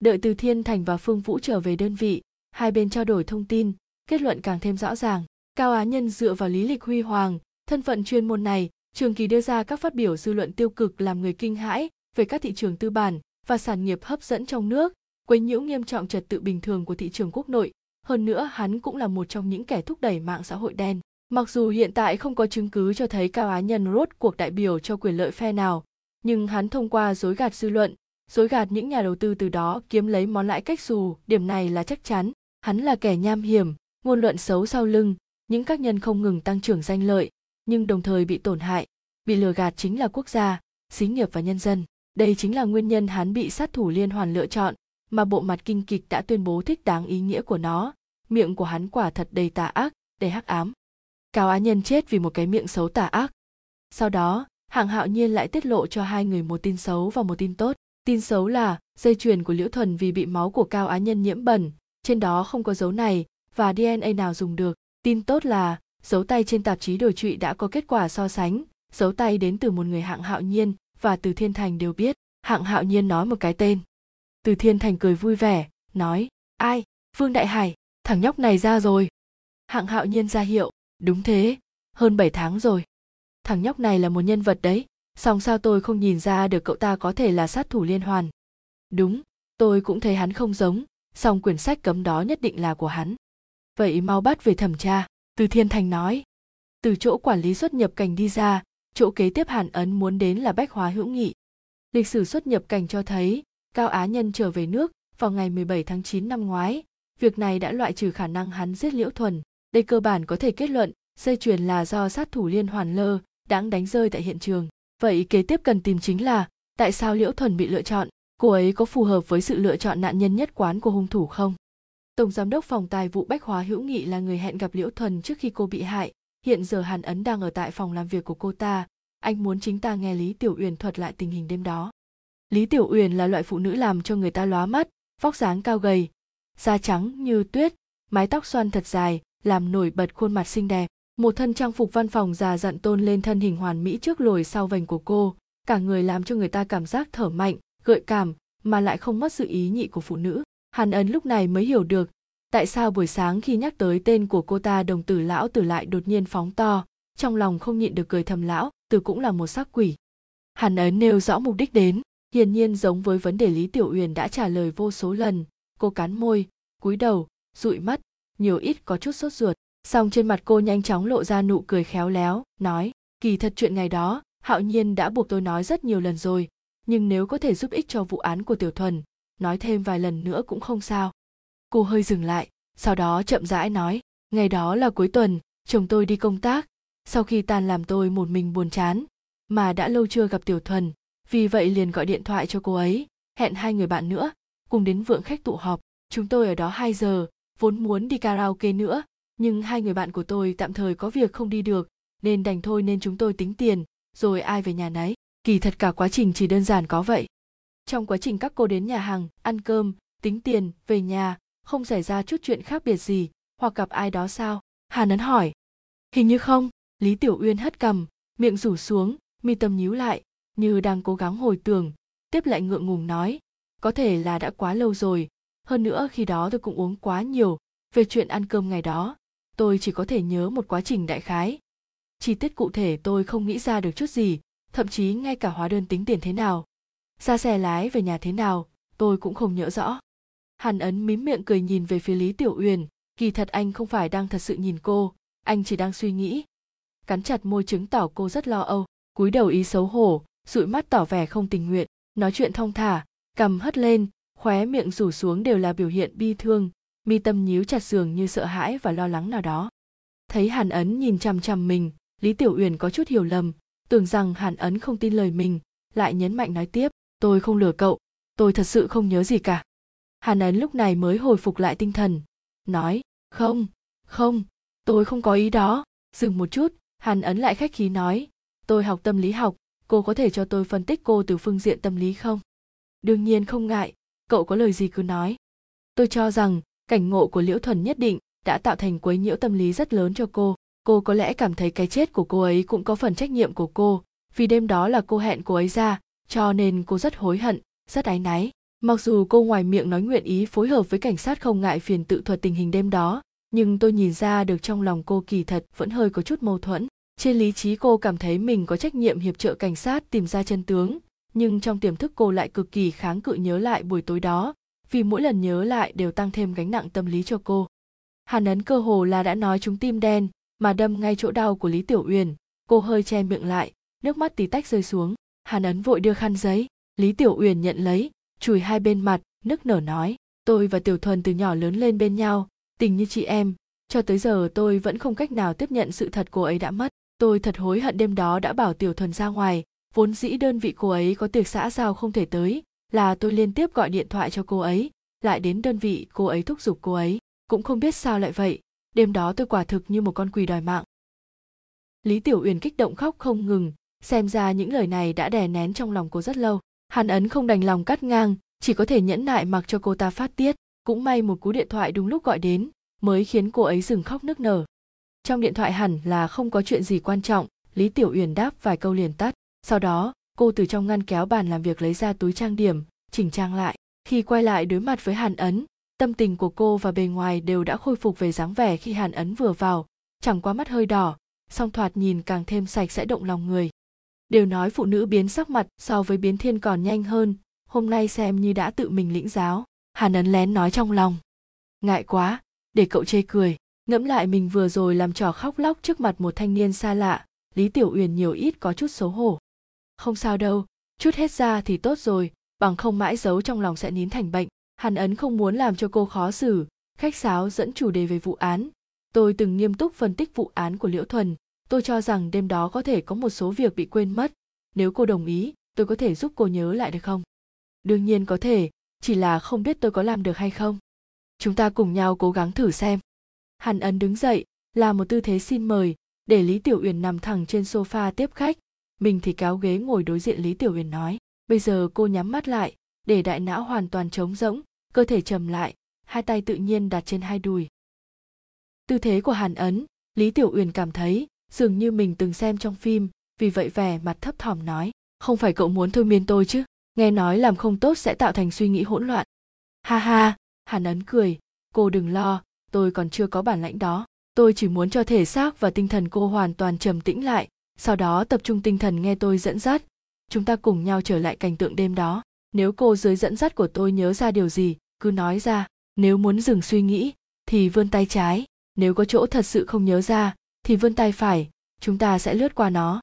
Đợi Từ Thiên Thành và Phương Vũ trở về đơn vị, hai bên trao đổi thông tin, kết luận càng thêm rõ ràng. Cao Á Nhân dựa vào lý lịch huy hoàng, thân phận chuyên môn này, trường kỳ đưa ra các phát biểu dư luận tiêu cực làm người kinh hãi về các thị trường tư bản và sản nghiệp hấp dẫn trong nước, quấy nhiễu nghiêm trọng trật tự bình thường của thị trường quốc nội. Hơn nữa hắn cũng là một trong những kẻ thúc đẩy mạng xã hội đen. Mặc dù hiện tại không có chứng cứ cho thấy Cao Á Nhân rốt cuộc đại biểu cho quyền lợi phe nào, nhưng hắn thông qua dối gạt dư luận, dối gạt những nhà đầu tư từ đó kiếm lấy món lãi cách xù, điểm này là chắc chắn. Hắn là kẻ nham hiểm, ngôn luận xấu sau lưng, những tác nhân không ngừng tăng trưởng danh lợi, nhưng đồng thời bị tổn hại, bị lừa gạt chính là quốc gia, xí nghiệp và nhân dân. Đây chính là nguyên nhân hắn bị sát thủ liên hoàn lựa chọn, mà bộ mặt kinh kịch đã tuyên bố thích đáng ý nghĩa của nó. Miệng của hắn quả thật đầy tà ác, đầy hắc ám. Cao Á Nhân chết vì một cái miệng xấu tà ác. Sau đó, Hạng Hạo Nhiên lại tiết lộ cho hai người một tin xấu và một tin tốt. Tin xấu là dây chuyền của Liễu Thuần vì bị máu của Cao Á Nhân nhiễm bẩn, trên đó không có dấu này và đê en a nào dùng được. Tin tốt là dấu tay trên tạp chí đổi trụy đã có kết quả so sánh, dấu tay đến từ một người Hạng Hạo Nhiên và Từ Thiên Thành đều biết. Hạng Hạo Nhiên nói một cái tên. Từ Thiên Thành cười vui vẻ, nói, ai, Vương Đại Hải, thằng nhóc này ra rồi. Hạng Hạo Nhiên ra hiệu, đúng thế, hơn bảy tháng rồi. Thằng nhóc này là một nhân vật đấy, song sao tôi không nhìn ra được cậu ta có thể là sát thủ liên hoàn. Đúng, tôi cũng thấy hắn không giống, song quyển sách cấm đó nhất định là của hắn. Vậy mau bắt về thẩm tra, Từ Thiên Thành nói. Từ chỗ quản lý xuất nhập cảnh đi ra, chỗ kế tiếp Hàn Ấn muốn đến là Bách Hóa Hữu Nghị. Lịch sử xuất nhập cảnh cho thấy, Cao Á Nhân trở về nước vào ngày mười bảy tháng chín năm ngoái. Việc này đã loại trừ khả năng hắn giết Liễu Thuần. Đây cơ bản có thể kết luận dây chuyền là do sát thủ liên hoàn lơ đãng đánh rơi tại hiện trường. Vậy kế tiếp cần tìm chính là tại sao Liễu Thuần bị lựa chọn? Cô ấy có phù hợp với sự lựa chọn nạn nhân nhất quán của hung thủ không? Tổng giám đốc phòng tài vụ Bách Hóa Hữu Nghị là người hẹn gặp Liễu Thuần trước khi cô bị hại. Hiện giờ Hàn Ấn đang ở tại phòng làm việc của cô ta. Anh muốn chính ta nghe Lý Tiểu Uyển thuật lại tình hình đêm đó. Lý Tiểu Uyển là loại phụ nữ làm cho người ta lóa mắt, vóc dáng cao gầy, da trắng như tuyết, mái tóc xoăn thật dài, làm nổi bật khuôn mặt xinh đẹp. Một thân trang phục văn phòng già dặn tôn lên thân hình hoàn mỹ trước lồi sau vành của cô, cả người làm cho người ta cảm giác thở mạnh, gợi cảm, mà lại không mất sự ý nhị của phụ nữ. Hàn Ấn lúc này mới hiểu được, tại sao buổi sáng khi nhắc tới tên của cô ta đồng tử lão tử lại đột nhiên phóng to, trong lòng không nhịn được cười thầm lão tử cũng là một xác quỷ. Hàn Ấn nêu rõ mục đích đến. Hiển nhiên giống với vấn đề Lý Tiểu Uyển đã trả lời vô số lần, cô cắn môi, cúi đầu, dụi mắt, nhiều ít có chút sốt ruột. Song trên mặt cô nhanh chóng lộ ra nụ cười khéo léo, nói, kỳ thật chuyện ngày đó, Hạo Nhiên đã buộc tôi nói rất nhiều lần rồi, nhưng nếu có thể giúp ích cho vụ án của Tiểu Thuần, nói thêm vài lần nữa cũng không sao. Cô hơi dừng lại, sau đó chậm rãi nói, ngày đó là cuối tuần, chồng tôi đi công tác, sau khi tan làm tôi một mình buồn chán, mà đã lâu chưa gặp Tiểu Thuần. Vì vậy liền gọi điện thoại cho cô ấy, hẹn hai người bạn nữa, cùng đến vượng khách tụ họp. Chúng tôi ở đó hai giờ, vốn muốn đi karaoke nữa, nhưng hai người bạn của tôi tạm thời có việc không đi được, nên đành thôi nên chúng tôi tính tiền, rồi ai về nhà nấy. Kỳ thật cả quá trình chỉ đơn giản có vậy. Trong quá trình các cô đến nhà hàng, ăn cơm, tính tiền, về nhà, không xảy ra chút chuyện khác biệt gì, hoặc gặp ai đó sao? Hàn Ấn hỏi. Hình như không, Lý Tiểu Uyên hất cằm, miệng rủ xuống, mi tâm nhíu lại, như đang cố gắng hồi tưởng, tiếp lại ngượng ngùng nói, có thể là đã quá lâu rồi, hơn nữa khi đó tôi cũng uống quá nhiều. Về chuyện ăn cơm ngày đó, tôi chỉ có thể nhớ một quá trình đại khái, chi tiết cụ thể tôi không nghĩ ra được chút gì, thậm chí ngay cả hóa đơn tính tiền thế nào, ra xe lái về nhà thế nào, tôi cũng không nhớ rõ. Hàn Ấn mím miệng cười nhìn về phía Lý Tiểu Uyển, kỳ thật anh không phải đang thật sự nhìn cô, anh chỉ đang suy nghĩ. Cắn chặt môi chứng tỏ cô rất lo âu, cúi đầu ý xấu hổ, dụi mắt tỏ vẻ không tình nguyện, nói chuyện thong thả, cằm hất lên, khóe miệng rủ xuống đều là biểu hiện bi thương, mi tâm nhíu chặt dường như sợ hãi và lo lắng nào đó. Thấy Hàn Ấn nhìn chằm chằm mình, Lý Tiểu Uyển có chút hiểu lầm, tưởng rằng Hàn Ấn không tin lời mình, lại nhấn mạnh nói tiếp, tôi không lừa cậu, tôi thật sự không nhớ gì cả. Hàn Ấn lúc này mới hồi phục lại tinh thần, nói, không, không, tôi không có ý đó. Dừng một chút, Hàn Ấn lại khách khí nói, tôi học tâm lý học, cô có thể cho tôi phân tích cô từ phương diện tâm lý không? Đương nhiên không ngại, cậu có lời gì cứ nói. Tôi cho rằng, cảnh ngộ của Liễu Thuần nhất định đã tạo thành quấy nhiễu tâm lý rất lớn cho cô. Cô có lẽ cảm thấy cái chết của cô ấy cũng có phần trách nhiệm của cô, vì đêm đó là cô hẹn cô ấy ra, cho nên cô rất hối hận, rất áy náy. Mặc dù cô ngoài miệng nói nguyện ý phối hợp với cảnh sát không ngại phiền tự thuật tình hình đêm đó, nhưng tôi nhìn ra được trong lòng cô kỳ thật vẫn hơi có chút mâu thuẫn. Trên lý trí cô cảm thấy mình có trách nhiệm hiệp trợ cảnh sát tìm ra chân tướng, nhưng trong tiềm thức cô lại cực kỳ kháng cự nhớ lại buổi tối đó, vì mỗi lần nhớ lại đều tăng thêm gánh nặng tâm lý cho cô. Hàn Ấn cơ hồ là đã nói trúng tim đen, mà đâm ngay chỗ đau của Lý Tiểu Uyển, cô hơi che miệng lại, nước mắt tí tách rơi xuống. Hàn Ấn vội đưa khăn giấy, Lý Tiểu Uyển nhận lấy, chùi hai bên mặt, nức nở nói, tôi và Tiểu Thuần từ nhỏ lớn lên bên nhau, tình như chị em, cho tới giờ tôi vẫn không cách nào tiếp nhận sự thật cô ấy đã mất. Tôi thật hối hận đêm đó đã bảo Tiểu Thuần ra ngoài, vốn dĩ đơn vị cô ấy có tiệc xã giao không thể tới, là tôi liên tiếp gọi điện thoại cho cô ấy, lại đến đơn vị cô ấy thúc giục cô ấy, cũng không biết sao lại vậy, đêm đó tôi quả thực như một con quỷ đòi mạng. Lý Tiểu Uyển kích động khóc không ngừng, xem ra những lời này đã đè nén trong lòng cô rất lâu. Hàn Ấn không đành lòng cắt ngang, chỉ có thể nhẫn nại mặc cho cô ta phát tiết, cũng may một cú điện thoại đúng lúc gọi đến, mới khiến cô ấy dừng khóc nức nở. Trong điện thoại hẳn là không có chuyện gì quan trọng, Lý Tiểu Uyển đáp vài câu liền tắt, sau đó cô từ trong ngăn kéo bàn làm việc lấy ra túi trang điểm, chỉnh trang lại. Khi quay lại đối mặt với Hàn Ấn, tâm tình của cô và bề ngoài đều đã khôi phục về dáng vẻ khi Hàn Ấn vừa vào, chẳng qua mắt hơi đỏ, song thoạt nhìn càng thêm sạch sẽ động lòng người. Đều nói phụ nữ biến sắc mặt so với biến thiên còn nhanh hơn, hôm nay xem như đã tự mình lĩnh giáo. Hàn Ấn lén nói trong lòng, ngại quá, để cậu chê cười. Ngẫm lại mình vừa rồi làm trò khóc lóc trước mặt một thanh niên xa lạ, Lý Tiểu Uyển nhiều ít có chút xấu hổ. Không sao đâu, chút hết ra thì tốt rồi, bằng không mãi giấu trong lòng sẽ nín thành bệnh. Hàn Ấn không muốn làm cho cô khó xử, khách sáo dẫn chủ đề về vụ án. Tôi từng nghiêm túc phân tích vụ án của Liễu Thuần, tôi cho rằng đêm đó có thể có một số việc bị quên mất. Nếu cô đồng ý, tôi có thể giúp cô nhớ lại được không? Đương nhiên có thể, chỉ là không biết tôi có làm được hay không. Chúng ta cùng nhau cố gắng thử xem. Hàn Ấn đứng dậy, làm một tư thế xin mời, để Lý Tiểu Uyển nằm thẳng trên sofa tiếp khách. Mình thì kéo ghế ngồi đối diện Lý Tiểu Uyển nói, bây giờ cô nhắm mắt lại, để đại não hoàn toàn trống rỗng, cơ thể trầm lại, hai tay tự nhiên đặt trên hai đùi. Tư thế của Hàn Ấn, Lý Tiểu Uyển cảm thấy dường như mình từng xem trong phim, vì vậy vẻ mặt thấp thỏm nói, không phải cậu muốn thôi miên tôi chứ, nghe nói làm không tốt sẽ tạo thành suy nghĩ hỗn loạn. Ha ha, Hàn Ấn cười, cô đừng lo. Tôi còn chưa có bản lãnh đó, tôi chỉ muốn cho thể xác và tinh thần cô hoàn toàn trầm tĩnh lại, sau đó tập trung tinh thần nghe tôi dẫn dắt. Chúng ta cùng nhau trở lại cảnh tượng đêm đó, nếu cô dưới dẫn dắt của tôi nhớ ra điều gì, cứ nói ra, nếu muốn dừng suy nghĩ, thì vươn tay trái, nếu có chỗ thật sự không nhớ ra, thì vươn tay phải, chúng ta sẽ lướt qua nó.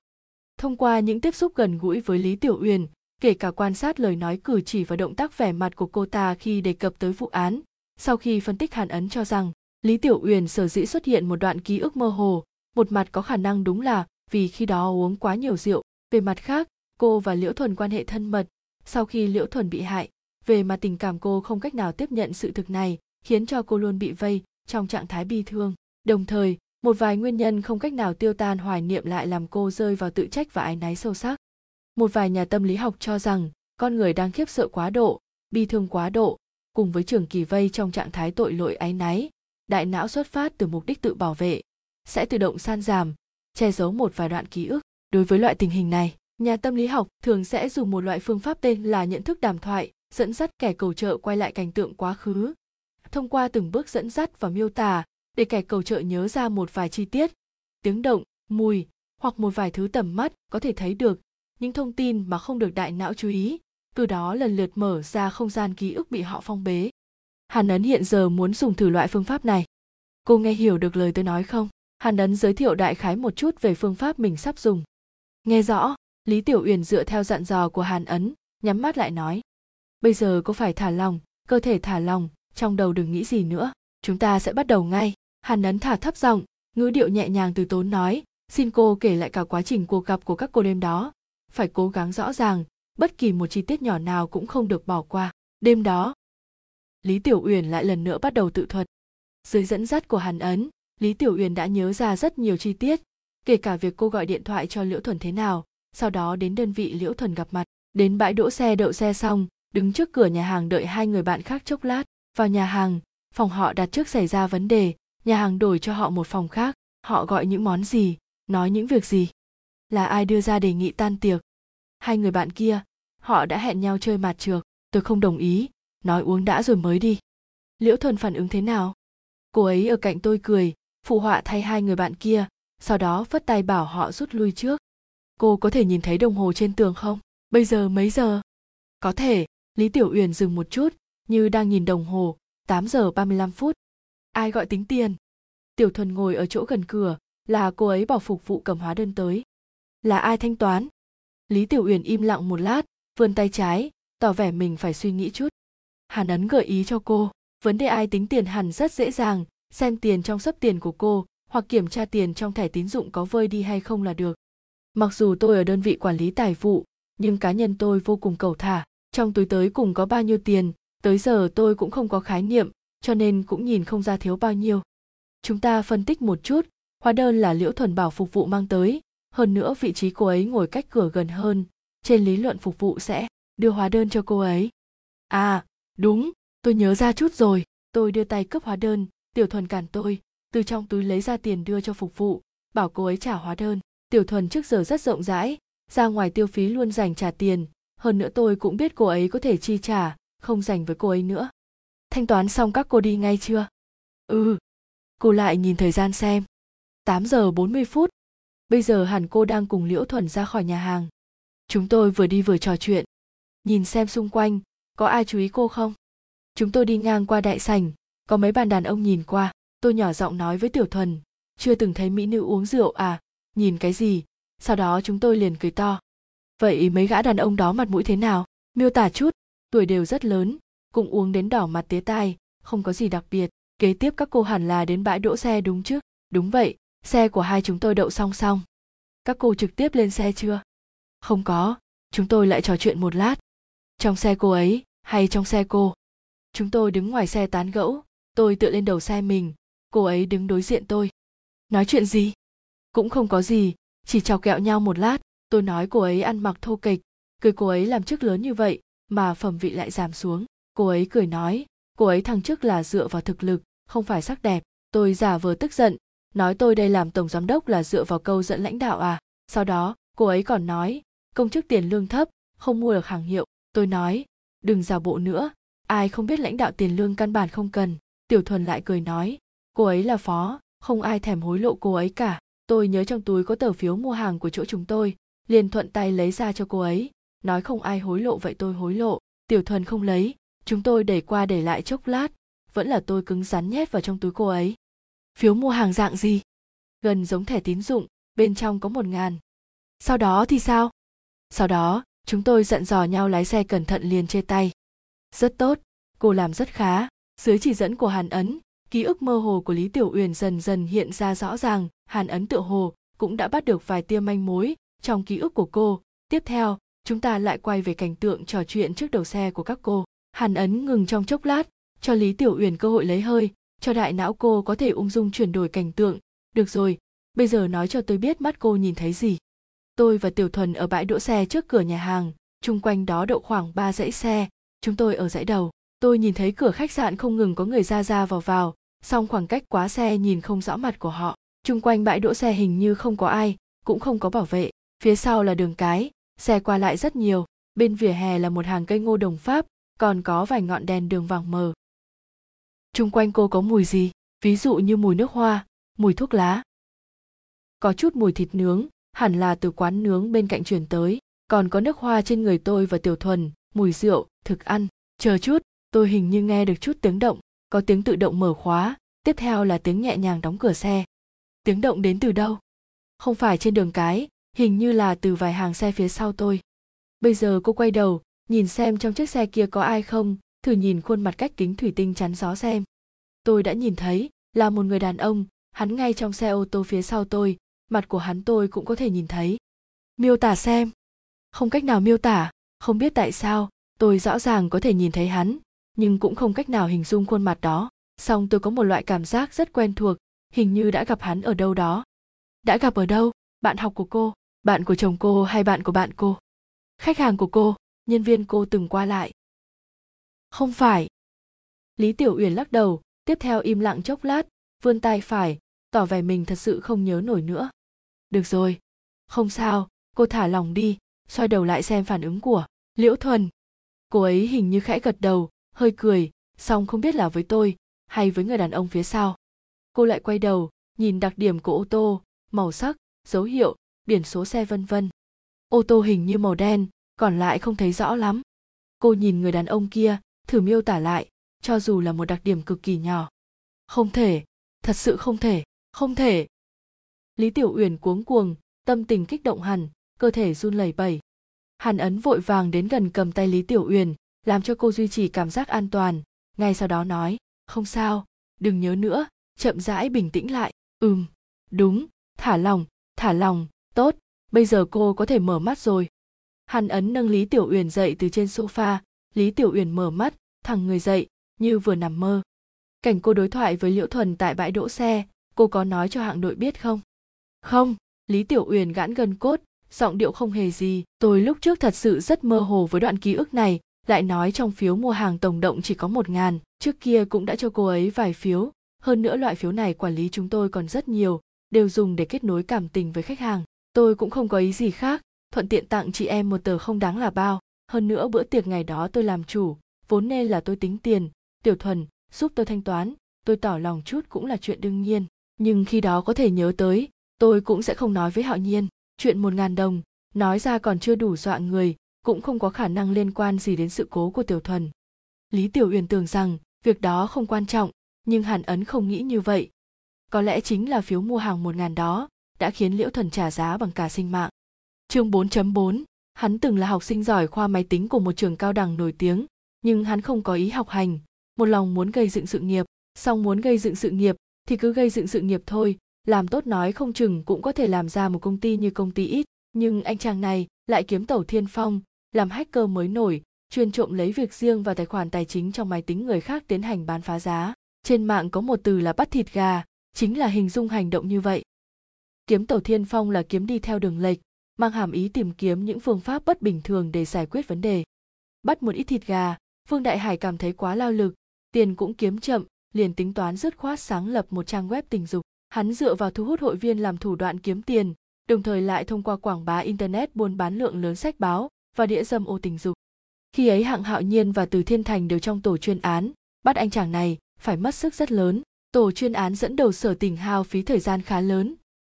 Thông qua những tiếp xúc gần gũi với Lý Tiểu Uyển, kể cả quan sát lời nói cử chỉ và động tác vẻ mặt của cô ta khi đề cập tới vụ án, sau khi phân tích Hàn Ấn cho rằng, Lý Tiểu Uyển sở dĩ xuất hiện một đoạn ký ức mơ hồ, một mặt có khả năng đúng là vì khi đó uống quá nhiều rượu, về mặt khác, cô và Liễu Thuần quan hệ thân mật, sau khi Liễu Thuần bị hại, về mặt tình cảm cô không cách nào tiếp nhận sự thực này, khiến cho cô luôn bị vây trong trạng thái bi thương. Đồng thời, một vài nguyên nhân không cách nào tiêu tan hoài niệm lại làm cô rơi vào tự trách và áy náy sâu sắc. Một vài nhà tâm lý học cho rằng, con người đang khiếp sợ quá độ, bi thương quá độ, cùng với trường kỳ vây trong trạng thái tội lỗi áy náy, đại não xuất phát từ mục đích tự bảo vệ, sẽ tự động san giảm, che giấu một vài đoạn ký ức. Đối với loại tình hình này, nhà tâm lý học thường sẽ dùng một loại phương pháp tên là nhận thức đàm thoại, dẫn dắt kẻ cầu trợ quay lại cảnh tượng quá khứ. Thông qua từng bước dẫn dắt và miêu tả, để kẻ cầu trợ nhớ ra một vài chi tiết, tiếng động, mùi, hoặc một vài thứ tầm mắt có thể thấy được, những thông tin mà không được đại não chú ý, từ đó lần lượt mở ra không gian ký ức bị họ phong bế. Hàn Ấn hiện giờ muốn dùng thử loại phương pháp này. Cô nghe hiểu được lời tôi nói không? Hàn Ấn giới thiệu đại khái một chút về phương pháp mình sắp dùng. Nghe rõ, Lý Tiểu Uyển dựa theo dặn dò của Hàn Ấn, nhắm mắt lại nói. Bây giờ cô phải thả lỏng, cơ thể thả lỏng, trong đầu đừng nghĩ gì nữa. Chúng ta sẽ bắt đầu ngay. Hàn Ấn thả thấp giọng, ngữ điệu nhẹ nhàng từ tốn nói, xin cô kể lại cả quá trình cuộc gặp của các cô đêm đó. Phải cố gắng rõ ràng, bất kỳ một chi tiết nhỏ nào cũng không được bỏ qua. Đêm đó, Lý Tiểu Uyển lại lần nữa bắt đầu tự thuật. Dưới dẫn dắt của Hàn Ấn, Lý Tiểu Uyển đã nhớ ra rất nhiều chi tiết, kể cả việc cô gọi điện thoại cho Liễu Thuần thế nào, sau đó đến đơn vị Liễu Thuần gặp mặt, đến bãi đỗ xe đậu xe xong, đứng trước cửa nhà hàng đợi hai người bạn khác chốc lát. Vào nhà hàng, phòng họ đặt trước xảy ra vấn đề, nhà hàng đổi cho họ một phòng khác, họ gọi những món gì, nói những việc gì. Là ai đưa ra đề nghị tan tiệc? Hai người bạn kia, họ đã hẹn nhau chơi mạt chược, tôi không đồng ý, nói uống đã rồi mới đi. Liễu Thuần phản ứng thế nào? Cô ấy ở cạnh tôi cười, phụ họa thay hai người bạn kia, sau đó phất tay bảo họ rút lui trước. Cô có thể nhìn thấy đồng hồ trên tường không? Bây giờ mấy giờ? Có thể, Lý Tiểu Uyển dừng một chút, như đang nhìn đồng hồ, tám giờ ba mươi lăm phút. Ai gọi tính tiền? Tiểu Thuần ngồi ở chỗ gần cửa, là cô ấy bảo phục vụ cầm hóa đơn tới. Là ai thanh toán? Lý Tiểu Uyển im lặng một lát, vươn tay trái, tỏ vẻ mình phải suy nghĩ chút. Hàn Ấn gợi ý cho cô, vấn đề ai tính tiền hẳn rất dễ dàng, xem tiền trong xấp tiền của cô, hoặc kiểm tra tiền trong thẻ tín dụng có vơi đi hay không là được. Mặc dù tôi ở đơn vị quản lý tài vụ, nhưng cá nhân tôi vô cùng cẩu thả, trong túi tới cùng có bao nhiêu tiền, tới giờ tôi cũng không có khái niệm, cho nên cũng nhìn không ra thiếu bao nhiêu. Chúng ta phân tích một chút, hóa đơn là Liễu Thuần bảo phục vụ mang tới, hơn nữa vị trí cô ấy ngồi cách cửa gần hơn, trên lý luận phục vụ sẽ đưa hóa đơn cho cô ấy. À, đúng, tôi nhớ ra chút rồi, tôi đưa tay cướp hóa đơn, Tiểu Thuần cản tôi, từ trong túi lấy ra tiền đưa cho phục vụ, bảo cô ấy trả hóa đơn. Tiểu Thuần trước giờ rất rộng rãi, ra ngoài tiêu phí luôn dành trả tiền, hơn nữa tôi cũng biết cô ấy có thể chi trả, không dành với cô ấy nữa. Thanh toán xong các cô đi ngay chưa? Ừ. Cô lại nhìn thời gian xem. tám giờ bốn mươi phút. Bây giờ hẳn cô đang cùng Liễu Thuần ra khỏi nhà hàng. Chúng tôi vừa đi vừa trò chuyện. Nhìn xem xung quanh, có ai chú ý cô không? Chúng tôi đi ngang qua đại sảnh, có mấy bạn đàn ông nhìn qua. Tôi nhỏ giọng nói với Tiểu Thuần, chưa từng thấy mỹ nữ uống rượu à, nhìn cái gì? Sau đó chúng tôi liền cười to. Vậy mấy gã đàn ông đó mặt mũi thế nào? Miêu tả chút, tuổi đều rất lớn, cũng uống đến đỏ mặt tía tai, không có gì đặc biệt. Kế tiếp các cô hẳn là đến bãi đỗ xe đúng chứ? Đúng vậy, xe của hai chúng tôi đậu song song. Các cô trực tiếp lên xe chưa? Không có, chúng tôi lại trò chuyện một lát. Trong xe cô ấy, hay trong xe cô? Chúng tôi đứng ngoài xe tán gẫu, tôi tựa lên đầu xe mình, cô ấy đứng đối diện tôi. Nói chuyện gì? Cũng không có gì, chỉ chọc ghẹo nhau một lát. Tôi nói cô ấy ăn mặc thô kịch, cười cô ấy làm chức lớn như vậy mà phẩm vị lại giảm xuống. Cô ấy cười nói, cô ấy thăng chức là dựa vào thực lực, không phải sắc đẹp. Tôi giả vờ tức giận, nói tôi đây làm tổng giám đốc là dựa vào câu dẫn lãnh đạo à. Sau đó, cô ấy còn nói, công chức tiền lương thấp, không mua được hàng hiệu. Tôi nói, đừng giả bộ nữa, ai không biết lãnh đạo tiền lương căn bản không cần. Tiểu Thuần lại cười nói, cô ấy là phó, không ai thèm hối lộ cô ấy cả. Tôi nhớ trong túi có tờ phiếu mua hàng của chỗ chúng tôi, liền thuận tay lấy ra cho cô ấy, nói không ai hối lộ vậy tôi hối lộ. Tiểu Thuần không lấy, chúng tôi đẩy qua đẩy lại chốc lát, vẫn là tôi cứng rắn nhét vào trong túi cô ấy. Phiếu mua hàng dạng gì? Gần giống thẻ tín dụng, bên trong có một ngàn. Sau đó thì sao? Sau đó, chúng tôi dặn dò nhau lái xe cẩn thận liền chê tay. Rất tốt, cô làm rất khá. Dưới chỉ dẫn của Hàn Ấn, ký ức mơ hồ của Lý Tiểu Uyển dần dần hiện ra rõ ràng. Hàn Ấn tựa hồ cũng đã bắt được vài tia manh mối trong ký ức của cô. Tiếp theo, chúng ta lại quay về cảnh tượng trò chuyện trước đầu xe của các cô. Hàn Ấn ngừng trong chốc lát, cho Lý Tiểu Uyển cơ hội lấy hơi, cho đại não cô có thể ung dung chuyển đổi cảnh tượng. Được rồi, bây giờ nói cho tôi biết mắt cô nhìn thấy gì. Tôi và Tiểu Thuần ở bãi đỗ xe trước cửa nhà hàng, chung quanh đó đậu khoảng ba dãy xe, chúng tôi ở dãy đầu. Tôi nhìn thấy cửa khách sạn không ngừng có người ra ra vào vào, song khoảng cách quá xe nhìn không rõ mặt của họ. Chung quanh bãi đỗ xe hình như không có ai, cũng không có bảo vệ. Phía sau là đường cái, xe qua lại rất nhiều, bên vỉa hè là một hàng cây ngô đồng Pháp, còn có vài ngọn đèn đường vàng mờ. Chung quanh cô có mùi gì? Ví dụ như mùi nước hoa, mùi thuốc lá. Có chút mùi thịt nướng, hẳn là từ quán nướng bên cạnh chuyển tới, còn có nước hoa trên người tôi và Tiểu Thuần, mùi rượu, thực ăn. Chờ chút, tôi hình như nghe được chút tiếng động, có tiếng tự động mở khóa, tiếp theo là tiếng nhẹ nhàng đóng cửa xe. Tiếng động đến từ đâu? Không phải trên đường cái, hình như là từ vài hàng xe phía sau tôi. Bây giờ cô quay đầu, nhìn xem trong chiếc xe kia có ai không, thử nhìn khuôn mặt cách kính thủy tinh chắn gió xem. Tôi đã nhìn thấy là một người đàn ông, hắn ngay trong xe ô tô phía sau tôi, mặt của hắn tôi cũng có thể nhìn thấy. Miêu tả xem. Không cách nào miêu tả, không biết tại sao, tôi rõ ràng có thể nhìn thấy hắn, nhưng cũng không cách nào hình dung khuôn mặt đó. Song tôi có một loại cảm giác rất quen thuộc, hình như đã gặp hắn ở đâu đó. Đã gặp ở đâu? Bạn học của cô, bạn của chồng cô hay bạn của bạn cô? Khách hàng của cô, nhân viên cô từng qua lại? Không phải. Lý Tiểu Uyển lắc đầu, tiếp theo im lặng chốc lát, vươn tay phải, tỏ vẻ mình thật sự không nhớ nổi nữa. Được rồi, không sao, cô thả lòng đi, xoay đầu lại xem phản ứng của Liễu Thuần. Cô ấy hình như khẽ gật đầu, hơi cười, song không biết là với tôi hay với người đàn ông phía sau. Cô lại quay đầu, nhìn đặc điểm của ô tô, màu sắc, dấu hiệu, biển số xe vân vân. Ô tô hình như màu đen, còn lại không thấy rõ lắm. Cô nhìn người đàn ông kia, thử miêu tả lại, cho dù là một đặc điểm cực kỳ nhỏ. Không thể, thật sự không thể, không thể. Lý Tiểu Uyển cuống cuồng, tâm tình kích động hẳn, cơ thể run lẩy bẩy. Hàn Ấn vội vàng đến gần cầm tay Lý Tiểu Uyển, làm cho cô duy trì cảm giác an toàn, ngay sau đó nói, không sao, đừng nhớ nữa, chậm rãi bình tĩnh lại. Ừm, đúng, thả lòng, thả lòng, tốt, bây giờ cô có thể mở mắt rồi. Hàn Ấn nâng Lý Tiểu Uyển dậy từ trên sofa, Lý Tiểu Uyển mở mắt, thẳng người dậy, như vừa nằm mơ. Cảnh cô đối thoại với Liễu Thuần tại bãi đỗ xe, cô có nói cho Hạng đội biết không? Không, Lý Tiểu Uyển gãn gân cốt, giọng điệu không hề gì. Tôi lúc trước thật sự rất mơ hồ với đoạn ký ức này, lại nói trong phiếu mua hàng tổng động chỉ có một ngàn, trước kia cũng đã cho cô ấy vài phiếu. Hơn nữa loại phiếu này quản lý chúng tôi còn rất nhiều, đều dùng để kết nối cảm tình với khách hàng. Tôi cũng không có ý gì khác, thuận tiện tặng chị em một tờ không đáng là bao. Hơn nữa bữa tiệc ngày đó tôi làm chủ, vốn nên là tôi tính tiền, Tiểu Thuần giúp tôi thanh toán, tôi tỏ lòng chút cũng là chuyện đương nhiên. Nhưng khi đó có thể nhớ tới, tôi cũng sẽ không nói với Hạo Nhiên. Chuyện một ngàn đồng, nói ra còn chưa đủ dọa người, cũng không có khả năng liên quan gì đến sự cố của Tiểu Thuần. Lý Tiểu Uyển tưởng rằng việc đó không quan trọng, nhưng Hàn Ấn không nghĩ như vậy. Có lẽ chính là phiếu mua hàng một ngàn đó đã khiến Liễu Thuần trả giá bằng cả sinh mạng. Chương bốn chấm bốn, hắn từng là học sinh giỏi khoa máy tính của một trường cao đẳng nổi tiếng, nhưng hắn không có ý học hành, một lòng muốn gây dựng sự nghiệp. Song muốn gây dựng sự nghiệp thì cứ gây dựng sự nghiệp thôi, làm tốt nói không chừng cũng có thể làm ra một công ty như công ty ít. Nhưng anh chàng này lại kiếm tẩu thiên phong, làm hacker mới nổi, chuyên trộm lấy việc riêng và tài khoản tài chính trong máy tính người khác tiến hành bán phá giá. Trên mạng có một từ là bắt thịt gà, chính là hình dung hành động như vậy. Kiếm tẩu thiên phong là kiếm đi theo đường lệch, mang hàm ý tìm kiếm những phương pháp bất bình thường để giải quyết vấn đề. Bắt một ít thịt gà, Vương Đại Hải cảm thấy quá lao lực, tiền cũng kiếm chậm, liền tính toán dứt khoát sáng lập một trang web tình dục. Hắn dựa vào thu hút hội viên làm thủ đoạn kiếm tiền, đồng thời lại thông qua quảng bá internet buôn bán lượng lớn sách báo và đĩa dâm ô tình dục. Khi ấy Hạng Hạo Nhiên và Từ Thiên Thành đều trong tổ chuyên án, bắt anh chàng này phải mất sức rất lớn. Tổ chuyên án dẫn đầu sở tình hao phí thời gian khá lớn,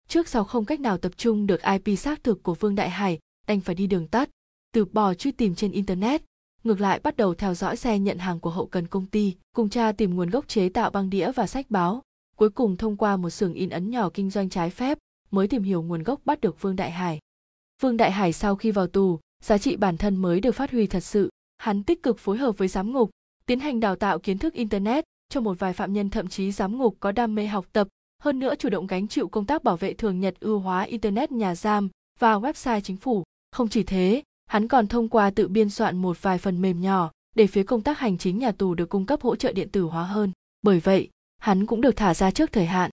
trước sau không cách nào tập trung được i pê xác thực của Vương Đại Hải, đành phải đi đường tắt, từ bỏ truy tìm trên internet, ngược lại bắt đầu theo dõi xe nhận hàng của hậu cần công ty, cùng tra tìm nguồn gốc chế tạo băng đĩa và sách báo. Cuối cùng thông qua một xưởng in ấn nhỏ kinh doanh trái phép mới tìm hiểu nguồn gốc, bắt được Vương Đại Hải. Vương Đại Hải sau khi vào tù, giá trị bản thân mới được phát huy thật sự. Hắn tích cực phối hợp với giám ngục, tiến hành đào tạo kiến thức internet cho một vài phạm nhân, thậm chí giám ngục có đam mê học tập, hơn nữa chủ động gánh chịu công tác bảo vệ thường nhật, ưu hóa internet nhà giam và website chính phủ. Không chỉ thế, hắn còn thông qua tự biên soạn một vài phần mềm nhỏ để phía công tác hành chính nhà tù được cung cấp hỗ trợ điện tử hóa hơn. Bởi vậy, hắn cũng được thả ra trước thời hạn.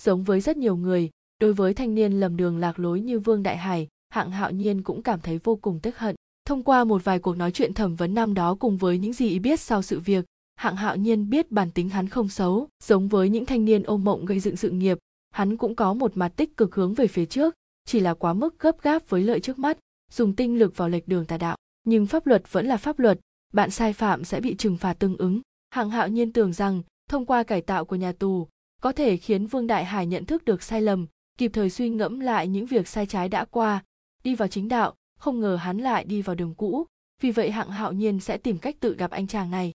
Giống với rất nhiều người, đối với thanh niên lầm đường lạc lối như Vương Đại Hải, Hạng Hạo Nhiên cũng cảm thấy vô cùng tức hận. Thông qua một vài cuộc nói chuyện thẩm vấn năm đó cùng với những gì biết sau sự việc, Hạng Hạo Nhiên biết bản tính hắn không xấu. Giống với những thanh niên ôm mộng gây dựng sự nghiệp, hắn cũng có một mặt tích cực hướng về phía trước, chỉ là quá mức gấp gáp với lợi trước mắt, dùng tinh lực vào lệch đường tà đạo. Nhưng pháp luật vẫn là pháp luật, bạn sai phạm sẽ bị trừng phạt tương ứng. Hạng Hạo Nhiên tưởng rằng thông qua cải tạo của nhà tù có thể khiến Vương Đại Hải nhận thức được sai lầm, kịp thời suy ngẫm lại những việc sai trái đã qua, đi vào chính đạo. Không ngờ hắn lại đi vào đường cũ, vì vậy Hạng Hạo Nhiên sẽ tìm cách tự gặp anh chàng này.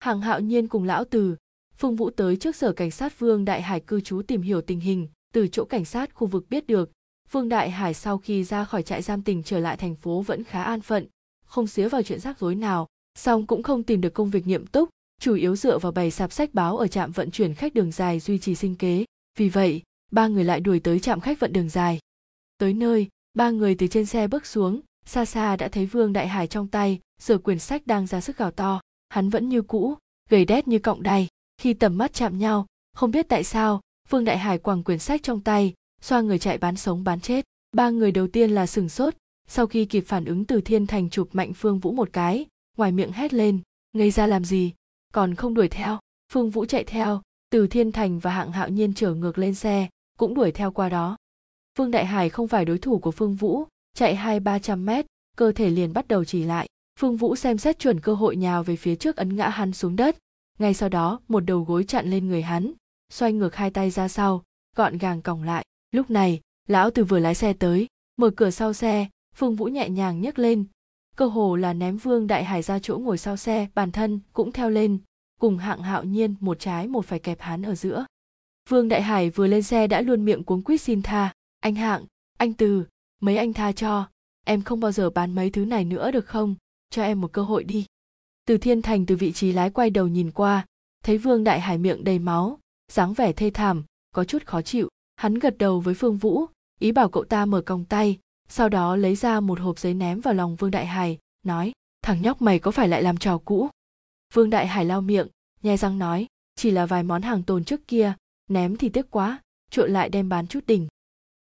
Hạng Hạo Nhiên cùng Lão Từ, Phương Vũ tới trước sở cảnh sát Vương Đại Hải cư trú tìm hiểu tình hình. Từ chỗ cảnh sát khu vực biết được, Vương Đại Hải sau khi ra khỏi trại giam tỉnh trở lại thành phố vẫn khá an phận, không xía vào chuyện rắc rối nào, song cũng không tìm được công việc nghiêm túc, chủ yếu dựa vào bày sạp sách báo ở trạm vận chuyển khách đường dài duy trì sinh kế. Vì vậy, ba người lại đuổi tới trạm khách vận đường dài. Tới nơi, ba người từ trên xe bước xuống, xa xa đã thấy Vương Đại Hải trong tay, giở quyển sách đang ra sức gào to. Hắn vẫn như cũ, gầy đét như cọng đay. Khi tầm mắt chạm nhau, không biết tại sao, Vương Đại Hải quẳng quyển sách trong tay, xoa người chạy bán sống bán chết. Ba người đầu tiên là sửng sốt, sau khi kịp phản ứng, Từ Thiên Thành chụp mạnh Phương Vũ một cái, ngoài miệng hét lên, ngây ra làm gì, còn không đuổi theo. Phương Vũ chạy theo, Từ Thiên Thành và Hạng Hạo Nhiên trở ngược lên xe, cũng đuổi theo qua đó. Vương Đại Hải không phải đối thủ của Phương Vũ, chạy hai ba trăm mét, cơ thể liền bắt đầu chỉ lại. Phương Vũ xem xét chuẩn cơ hội nhào về phía trước ấn ngã hắn xuống đất, ngay sau đó một đầu gối chặn lên người hắn, xoay ngược hai tay ra sau, gọn gàng còng lại. Lúc này, lão Từ vừa lái xe tới, mở cửa sau xe, Phương Vũ nhẹ nhàng nhấc lên, cơ hồ là ném Vương Đại Hải ra chỗ ngồi sau xe, bản thân cũng theo lên, cùng Hạng Hạo Nhiên một trái một phải kẹp hắn ở giữa. Vương Đại Hải vừa lên xe đã luôn miệng cuống quýt xin tha, anh Hạng, anh Từ, mấy anh tha cho, em không bao giờ bán mấy thứ này nữa được không, cho em một cơ hội đi. Từ Thiên Thành từ vị trí lái quay đầu nhìn qua, thấy Vương Đại Hải miệng đầy máu, dáng vẻ thê thảm, có chút khó chịu. Hắn gật đầu với Phương Vũ, ý bảo cậu ta mở còng tay, sau đó lấy ra một hộp giấy ném vào lòng Vương Đại Hải, nói, thằng nhóc mày có phải lại làm trò cũ. Vương Đại Hải lau miệng, nhè răng nói, chỉ là vài món hàng tồn trước kia, ném thì tiếc quá, trộn lại đem bán chút đỉnh.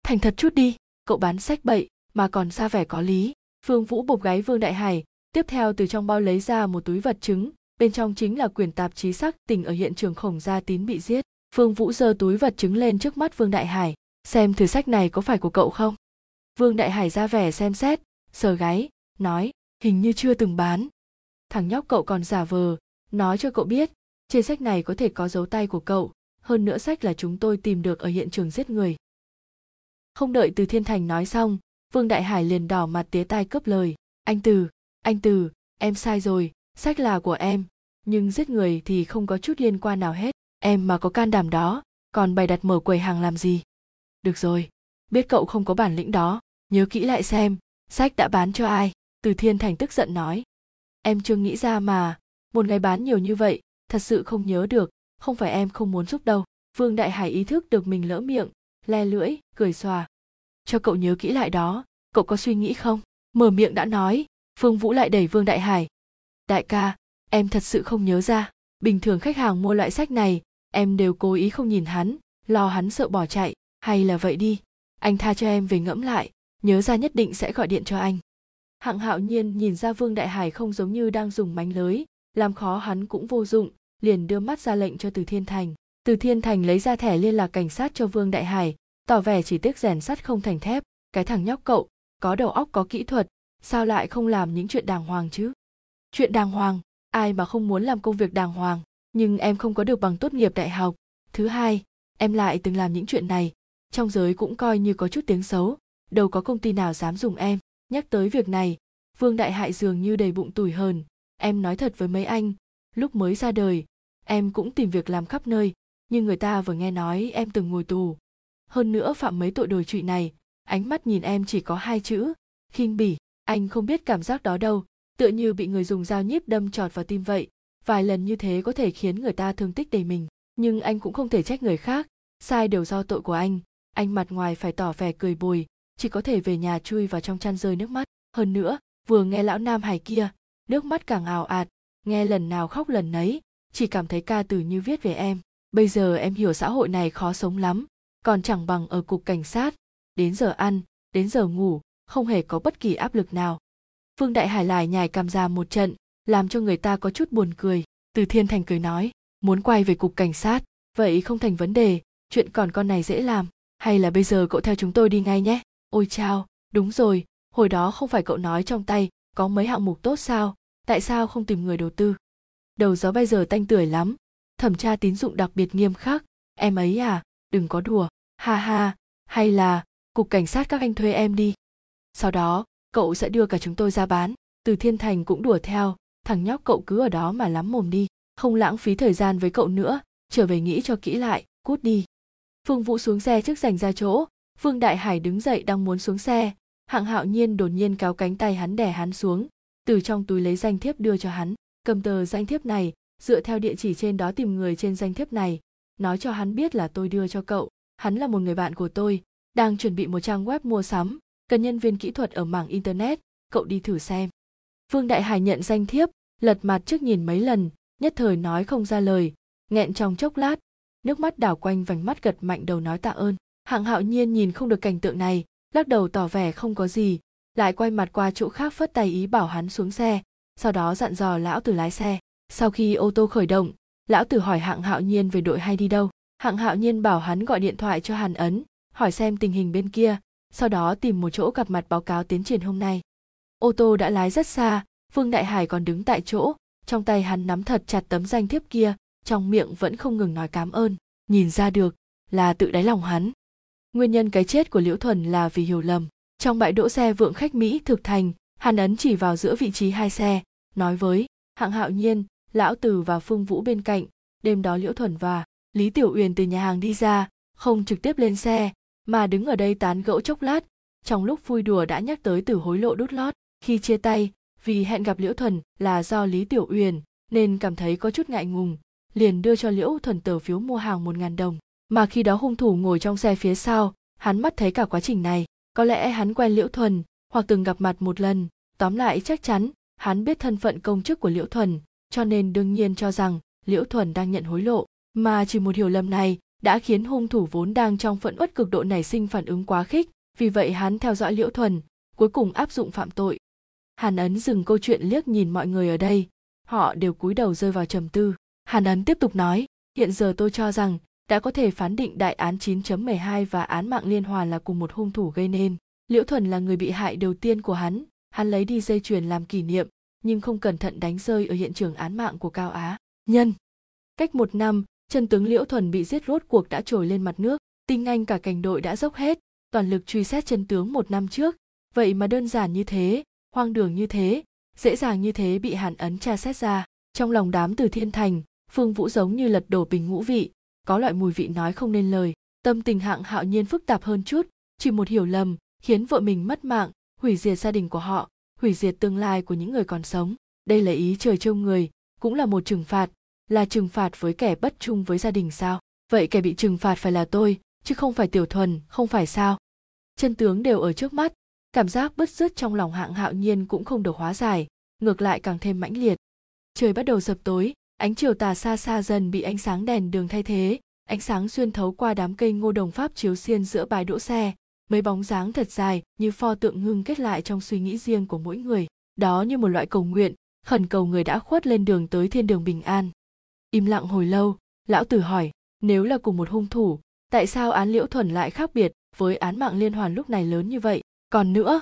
Thành thật chút đi, cậu bán sách bậy, mà còn ra vẻ có lý. Phương Vũ bục gáy Vương Đại Hải, tiếp theo từ trong bao lấy ra một túi vật chứng, bên trong chính là quyển tạp chí Sắc Tình ở hiện trường Khổng Gia Tín bị giết. Phương Vũ giơ túi vật chứng lên trước mắt Vương Đại Hải, xem thử sách này có phải của cậu không. Vương Đại Hải ra vẻ xem xét, sờ gáy, nói, hình như chưa từng bán. Thằng nhóc cậu còn giả vờ, nói cho cậu biết, trên sách này có thể có dấu tay của cậu, hơn nữa sách là chúng tôi tìm được ở hiện trường giết người. Không đợi Từ Thiên Thành nói xong, Vương Đại Hải liền đỏ mặt tía tai cướp lời, anh Từ, anh Từ, em sai rồi, sách là của em, nhưng giết người thì không có chút liên quan nào hết. Em mà có can đảm đó, còn bày đặt mở quầy hàng làm gì? Được rồi, biết cậu không có bản lĩnh đó, nhớ kỹ lại xem, sách đã bán cho ai. Từ Thiên Thành tức giận nói. Em chưa nghĩ ra mà, một ngày bán nhiều như vậy, thật sự không nhớ được, không phải em không muốn giúp đâu. Vương Đại Hải ý thức được mình lỡ miệng, le lưỡi, cười xòa. Cho cậu nhớ kỹ lại đó, cậu có suy nghĩ không? Mở miệng đã nói, Phương Vũ lại đẩy Vương Đại Hải. Đại ca, em thật sự không nhớ ra, bình thường khách hàng mua loại sách này, em đều cố ý không nhìn hắn, lo hắn sợ bỏ chạy, hay là vậy đi. Anh tha cho em về ngẫm lại, nhớ ra nhất định sẽ gọi điện cho anh. Hạng Hạo Nhiên nhìn ra Vương Đại Hải không giống như đang dùng mánh lới, làm khó hắn cũng vô dụng, liền đưa mắt ra lệnh cho Từ Thiên Thành. Từ Thiên Thành lấy ra thẻ liên lạc cảnh sát cho Vương Đại Hải, tỏ vẻ chỉ tiếc rèn sắt không thành thép, cái thằng nhóc cậu, có đầu óc có kỹ thuật, sao lại không làm những chuyện đàng hoàng chứ? Chuyện đàng hoàng, ai mà không muốn làm công việc đàng hoàng. Nhưng em không có được bằng tốt nghiệp đại học. Thứ hai, em lại từng làm những chuyện này. Trong giới cũng coi như có chút tiếng xấu. Đâu có công ty nào dám dùng em. Nhắc tới việc này, Vương Đại Hải dường như đầy bụng tủi hờn. Em nói thật với mấy anh, lúc mới ra đời, em cũng tìm việc làm khắp nơi. Nhưng người ta vừa nghe nói em từng ngồi tù. Hơn nữa phạm mấy tội đồi trụy này, ánh mắt nhìn em chỉ có hai chữ, khinh bỉ. Anh không biết cảm giác đó đâu. Tựa như bị người dùng dao nhíp đâm trọt vào tim vậy. Vài lần như thế có thể khiến người ta thương tích đầy mình, nhưng anh cũng không thể trách người khác, sai đều do tội của anh. Anh mặt ngoài phải tỏ vẻ cười bồi, chỉ có thể về nhà chui vào trong chăn rơi nước mắt. Hơn nữa, vừa nghe lão Nam Hải kia, nước mắt càng ào ạt, nghe lần nào khóc lần nấy, chỉ cảm thấy ca từ như viết về em. Bây giờ em hiểu xã hội này khó sống lắm, còn chẳng bằng ở cục cảnh sát, đến giờ ăn, đến giờ ngủ, không hề có bất kỳ áp lực nào. Vương Đại Hải lải nhải càm ra một trận, làm cho người ta có chút buồn cười. Từ Thiên Thành cười nói, muốn quay về cục cảnh sát, vậy không thành vấn đề, chuyện còn con này dễ làm, hay là bây giờ cậu theo chúng tôi đi ngay nhé. Ôi chao, đúng rồi, hồi đó không phải cậu nói trong tay có mấy hạng mục tốt sao, tại sao không tìm người đầu tư? Đầu gió bây giờ tanh tưởi lắm, thẩm tra tín dụng đặc biệt nghiêm khắc, em ấy à, đừng có đùa, ha ha, hay là cục cảnh sát các anh thuê em đi. Sau đó, cậu sẽ đưa cả chúng tôi ra bán. Từ Thiên Thành cũng đùa theo. Thằng nhóc cậu cứ ở đó mà lắm mồm đi, không lãng phí thời gian với cậu nữa, trở về nghĩ cho kỹ lại, cút đi. Phương Vũ xuống xe trước dành ra chỗ, Vương Đại Hải đứng dậy đang muốn xuống xe, Hạng Hạo Nhiên đột nhiên kéo cánh tay hắn đè hắn xuống, từ trong túi lấy danh thiếp đưa cho hắn, cầm tờ danh thiếp này, dựa theo địa chỉ trên đó tìm người trên danh thiếp này, nói cho hắn biết là tôi đưa cho cậu, hắn là một người bạn của tôi, đang chuẩn bị một trang web mua sắm, cần nhân viên kỹ thuật ở mảng internet, cậu đi thử xem. Vương Đại Hải nhận danh thiếp, lật mặt trước nhìn mấy lần, nhất thời nói không ra lời, nghẹn trong chốc lát, nước mắt đảo quanh vành mắt, gật mạnh đầu nói tạ ơn. Hạng Hạo Nhiên nhìn không được cảnh tượng này, lắc đầu tỏ vẻ không có gì, lại quay mặt qua chỗ khác phất tay ý bảo hắn xuống xe, sau đó dặn dò lão tử lái xe. Sau khi ô tô khởi động, lão tử hỏi Hạng Hạo Nhiên về đội hay đi đâu. Hạng Hạo Nhiên bảo hắn gọi điện thoại cho Hàn Ấn, hỏi xem tình hình bên kia, sau đó tìm một chỗ gặp mặt báo cáo tiến triển hôm nay. Ô tô đã lái rất xa, Vương Đại Hải còn đứng tại chỗ, trong tay hắn nắm thật chặt tấm danh thiếp kia, trong miệng vẫn không ngừng nói cảm ơn, nhìn ra được là tự đáy lòng hắn. Nguyên nhân cái chết của Liễu Thuần là vì hiểu lầm. Trong bãi đỗ xe vượng khách Mỹ thực thành, Hàn Ấn chỉ vào giữa vị trí hai xe, nói với Hạng Hạo Nhiên, lão tử và Phương Vũ bên cạnh, đêm đó Liễu Thuần và Lý Tiểu Uyển từ nhà hàng đi ra, không trực tiếp lên xe, mà đứng ở đây tán gẫu chốc lát, trong lúc vui đùa đã nhắc tới từ hối lộ đút lót. Khi chia tay, vì hẹn gặp Liễu Thuần là do Lý Tiểu Uyển nên cảm thấy có chút ngại ngùng, liền đưa cho Liễu Thuần tờ phiếu mua hàng một nghìn đồng. Mà khi đó hung thủ ngồi trong xe phía sau, hắn mắt thấy cả quá trình này, có lẽ hắn quen Liễu Thuần, hoặc từng gặp mặt một lần, tóm lại chắc chắn hắn biết thân phận công chức của Liễu Thuần, cho nên đương nhiên cho rằng Liễu Thuần đang nhận hối lộ, mà chỉ một hiểu lầm này đã khiến hung thủ vốn đang trong phận uất cực độ nảy sinh phản ứng quá khích, vì vậy hắn theo dõi Liễu Thuần, cuối cùng áp dụng phạm tội. Hàn Ấn dừng câu chuyện liếc nhìn mọi người ở đây, họ đều cúi đầu rơi vào trầm tư. Hàn Ấn tiếp tục nói, hiện giờ tôi cho rằng đã có thể phán định đại án chín chấm mười hai và án mạng liên hoàn là cùng một hung thủ gây nên. Liễu Thuần là người bị hại đầu tiên của hắn, hắn lấy đi dây chuyền làm kỷ niệm, nhưng không cẩn thận đánh rơi ở hiện trường án mạng của Cao Á Nhân. Cách một năm, chân tướng Liễu Thuần bị giết rốt cuộc đã trồi lên mặt nước, tinh anh cả cảnh đội đã dốc hết, toàn lực truy xét chân tướng một năm trước, vậy mà đơn giản như thế, hoang đường như thế, dễ dàng như thế bị Hàn Ấn tra xét ra. Trong lòng đám Từ Thiên Thành, Phương Vũ giống như lật đổ bình ngũ vị, có loại mùi vị nói không nên lời. Tâm tình Hạng Hạo Nhiên phức tạp hơn chút, chỉ một hiểu lầm khiến vợ mình mất mạng, hủy diệt gia đình của họ, hủy diệt tương lai của những người còn sống. Đây là ý trời trêu người, cũng là một trừng phạt, là trừng phạt với kẻ bất trung với gia đình sao? Vậy kẻ bị trừng phạt phải là tôi, chứ không phải Tiểu Thuần, không phải sao? Chân tướng đều ở trước mắt, cảm giác bứt rứt trong lòng Hạng Hạo Nhiên cũng không được hóa giải, ngược lại càng thêm mãnh liệt. Trời bắt đầu sập tối, ánh chiều tà xa xa dần bị ánh sáng đèn đường thay thế, ánh sáng xuyên thấu qua đám cây ngô đồng Pháp chiếu xiên giữa bãi đỗ xe, mấy bóng dáng thật dài như pho tượng ngưng kết lại trong suy nghĩ riêng của mỗi người, đó như một loại cầu nguyện, khẩn cầu người đã khuất lên đường tới thiên đường bình an. Im lặng hồi lâu, lão tử hỏi, nếu là cùng một hung thủ, tại sao án Liễu Thuần lại khác biệt với án mạng liên hoàn lúc này lớn như vậy? Còn nữa,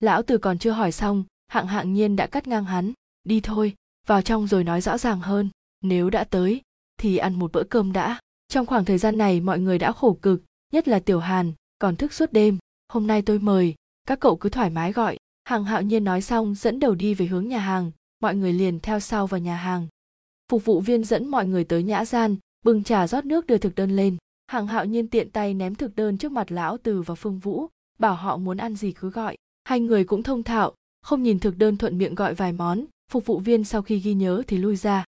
lão tử còn chưa hỏi xong, hạng hạng nhiên đã cắt ngang hắn, đi thôi, vào trong rồi nói rõ ràng hơn, nếu đã tới, thì ăn một bữa cơm đã. Trong khoảng thời gian này mọi người đã khổ cực, nhất là Tiểu Hàn, còn thức suốt đêm, hôm nay tôi mời, các cậu cứ thoải mái gọi. Hạng hạo nhiên nói xong dẫn đầu đi về hướng nhà hàng, mọi người liền theo sau vào nhà hàng. Phục vụ viên dẫn mọi người tới nhã gian, bưng trà rót nước đưa thực đơn lên. Hạng hạo nhiên tiện tay ném thực đơn trước mặt lão tử và Phương Vũ, bảo họ muốn ăn gì cứ gọi. Hai người cũng thông thạo, không nhìn thực đơn thuận miệng gọi vài món, phục vụ viên sau khi ghi nhớ thì lui ra.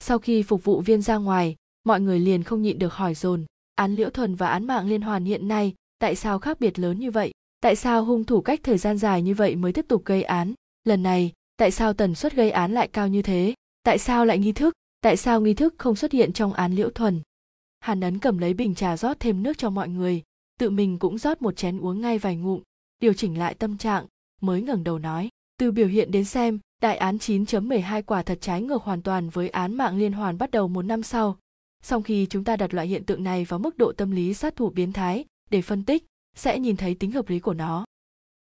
Sau khi phục vụ viên ra ngoài, mọi người liền không nhịn được hỏi dồn, án Liễu Thuần và án mạng liên hoàn hiện nay tại sao khác biệt lớn như vậy? Tại sao hung thủ cách thời gian dài như vậy mới tiếp tục gây án? Lần này, tại sao tần suất gây án lại cao như thế? Tại sao lại nghi thức? Tại sao nghi thức không xuất hiện trong án Liễu Thuần? Hàn Ấn cầm lấy bình trà rót thêm nước cho mọi người, tự mình cũng rót một chén uống ngay vài ngụm, điều chỉnh lại tâm trạng, mới ngẩng đầu nói, từ biểu hiện đến xem, đại án chín chấm mười hai quả thật trái ngược hoàn toàn với án mạng liên hoàn bắt đầu một năm sau. Song khi chúng ta đặt loại hiện tượng này vào mức độ tâm lý sát thủ biến thái để phân tích, sẽ nhìn thấy tính hợp lý của nó.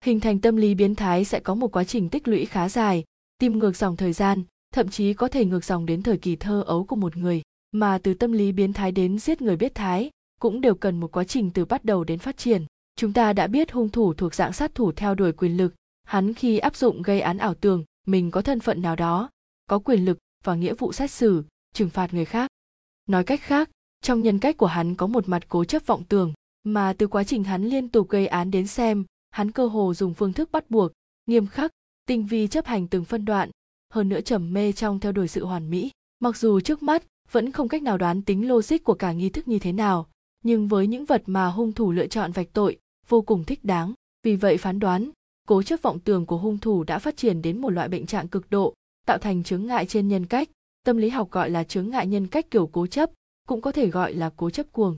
Hình thành tâm lý biến thái sẽ có một quá trình tích lũy khá dài, tìm ngược dòng thời gian, thậm chí có thể ngược dòng đến thời kỳ thơ ấu của một người, mà từ tâm lý biến thái đến giết người biết thái cũng đều cần một quá trình từ bắt đầu đến phát triển. Chúng ta đã biết hung thủ thuộc dạng sát thủ theo đuổi quyền lực, hắn khi áp dụng gây án ảo tưởng mình có thân phận nào đó, có quyền lực và nghĩa vụ xét xử, trừng phạt người khác. Nói cách khác, trong nhân cách của hắn có một mặt cố chấp vọng tưởng, mà từ quá trình hắn liên tục gây án đến xem, hắn cơ hồ dùng phương thức bắt buộc, nghiêm khắc, tinh vi chấp hành từng phân đoạn, hơn nữa trầm mê trong theo đuổi sự hoàn mỹ. Mặc dù trước mắt vẫn không cách nào đoán tính logic của cả nghi thức như thế nào, nhưng với những vật mà hung thủ lựa chọn vạch tội vô cùng thích đáng. Vì vậy phán đoán, cố chấp vọng tưởng của hung thủ đã phát triển đến một loại bệnh trạng cực độ, tạo thành chướng ngại trên nhân cách, tâm lý học gọi là chướng ngại nhân cách kiểu cố chấp, cũng có thể gọi là cố chấp cuồng.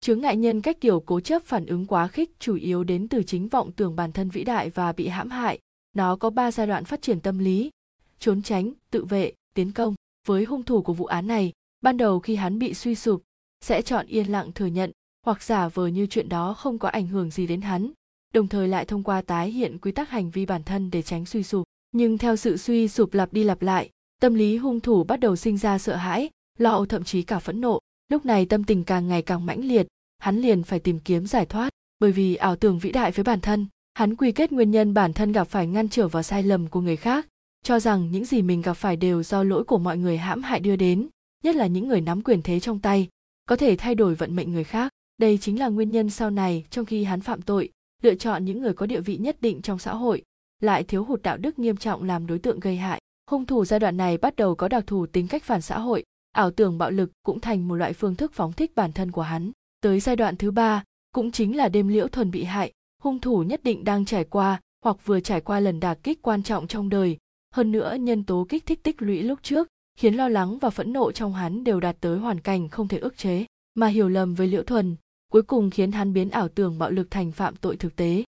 Chướng ngại nhân cách kiểu cố chấp phản ứng quá khích chủ yếu đến từ chính vọng tưởng bản thân vĩ đại và bị hãm hại. Nó có ba giai đoạn phát triển tâm lý: trốn tránh, tự vệ, tiến công. Với hung thủ của vụ án này, ban đầu khi hắn bị suy sụp, sẽ chọn yên lặng thừa nhận hoặc giả vờ như chuyện đó không có ảnh hưởng gì đến hắn, đồng thời lại thông qua tái hiện quy tắc hành vi bản thân để tránh suy sụp. Nhưng theo sự suy sụp lặp đi lặp lại, tâm lý hung thủ bắt đầu sinh ra sợ hãi, lo âu, thậm chí cả phẫn nộ. Lúc này tâm tình càng ngày càng mãnh liệt, hắn liền phải tìm kiếm giải thoát. Bởi vì ảo tưởng vĩ đại với bản thân, hắn quy kết nguyên nhân bản thân gặp phải ngăn trở vào sai lầm của người khác, cho rằng những gì mình gặp phải đều do lỗi của mọi người hãm hại đưa đến, nhất là những người nắm quyền thế trong tay, có thể thay đổi vận mệnh người khác. Đây chính là nguyên nhân sau này trong khi hắn phạm tội, lựa chọn những người có địa vị nhất định trong xã hội, lại thiếu hụt đạo đức nghiêm trọng làm đối tượng gây hại. Hung thủ giai đoạn này bắt đầu có đặc thù tính cách phản xã hội, ảo tưởng bạo lực cũng thành một loại phương thức phóng thích bản thân của hắn. Tới giai đoạn thứ ba, cũng chính là đêm Liễu Thuần bị hại, hung thủ nhất định đang trải qua hoặc vừa trải qua lần đả kích quan trọng trong đời. Hơn nữa nhân tố kích thích tích lũy lúc trước khiến lo lắng và phẫn nộ trong hắn đều đạt tới hoàn cảnh không thể ức chế, mà hiểu lầm với Liễu Thuần cuối cùng khiến hắn biến ảo tưởng bạo lực thành phạm tội thực tế.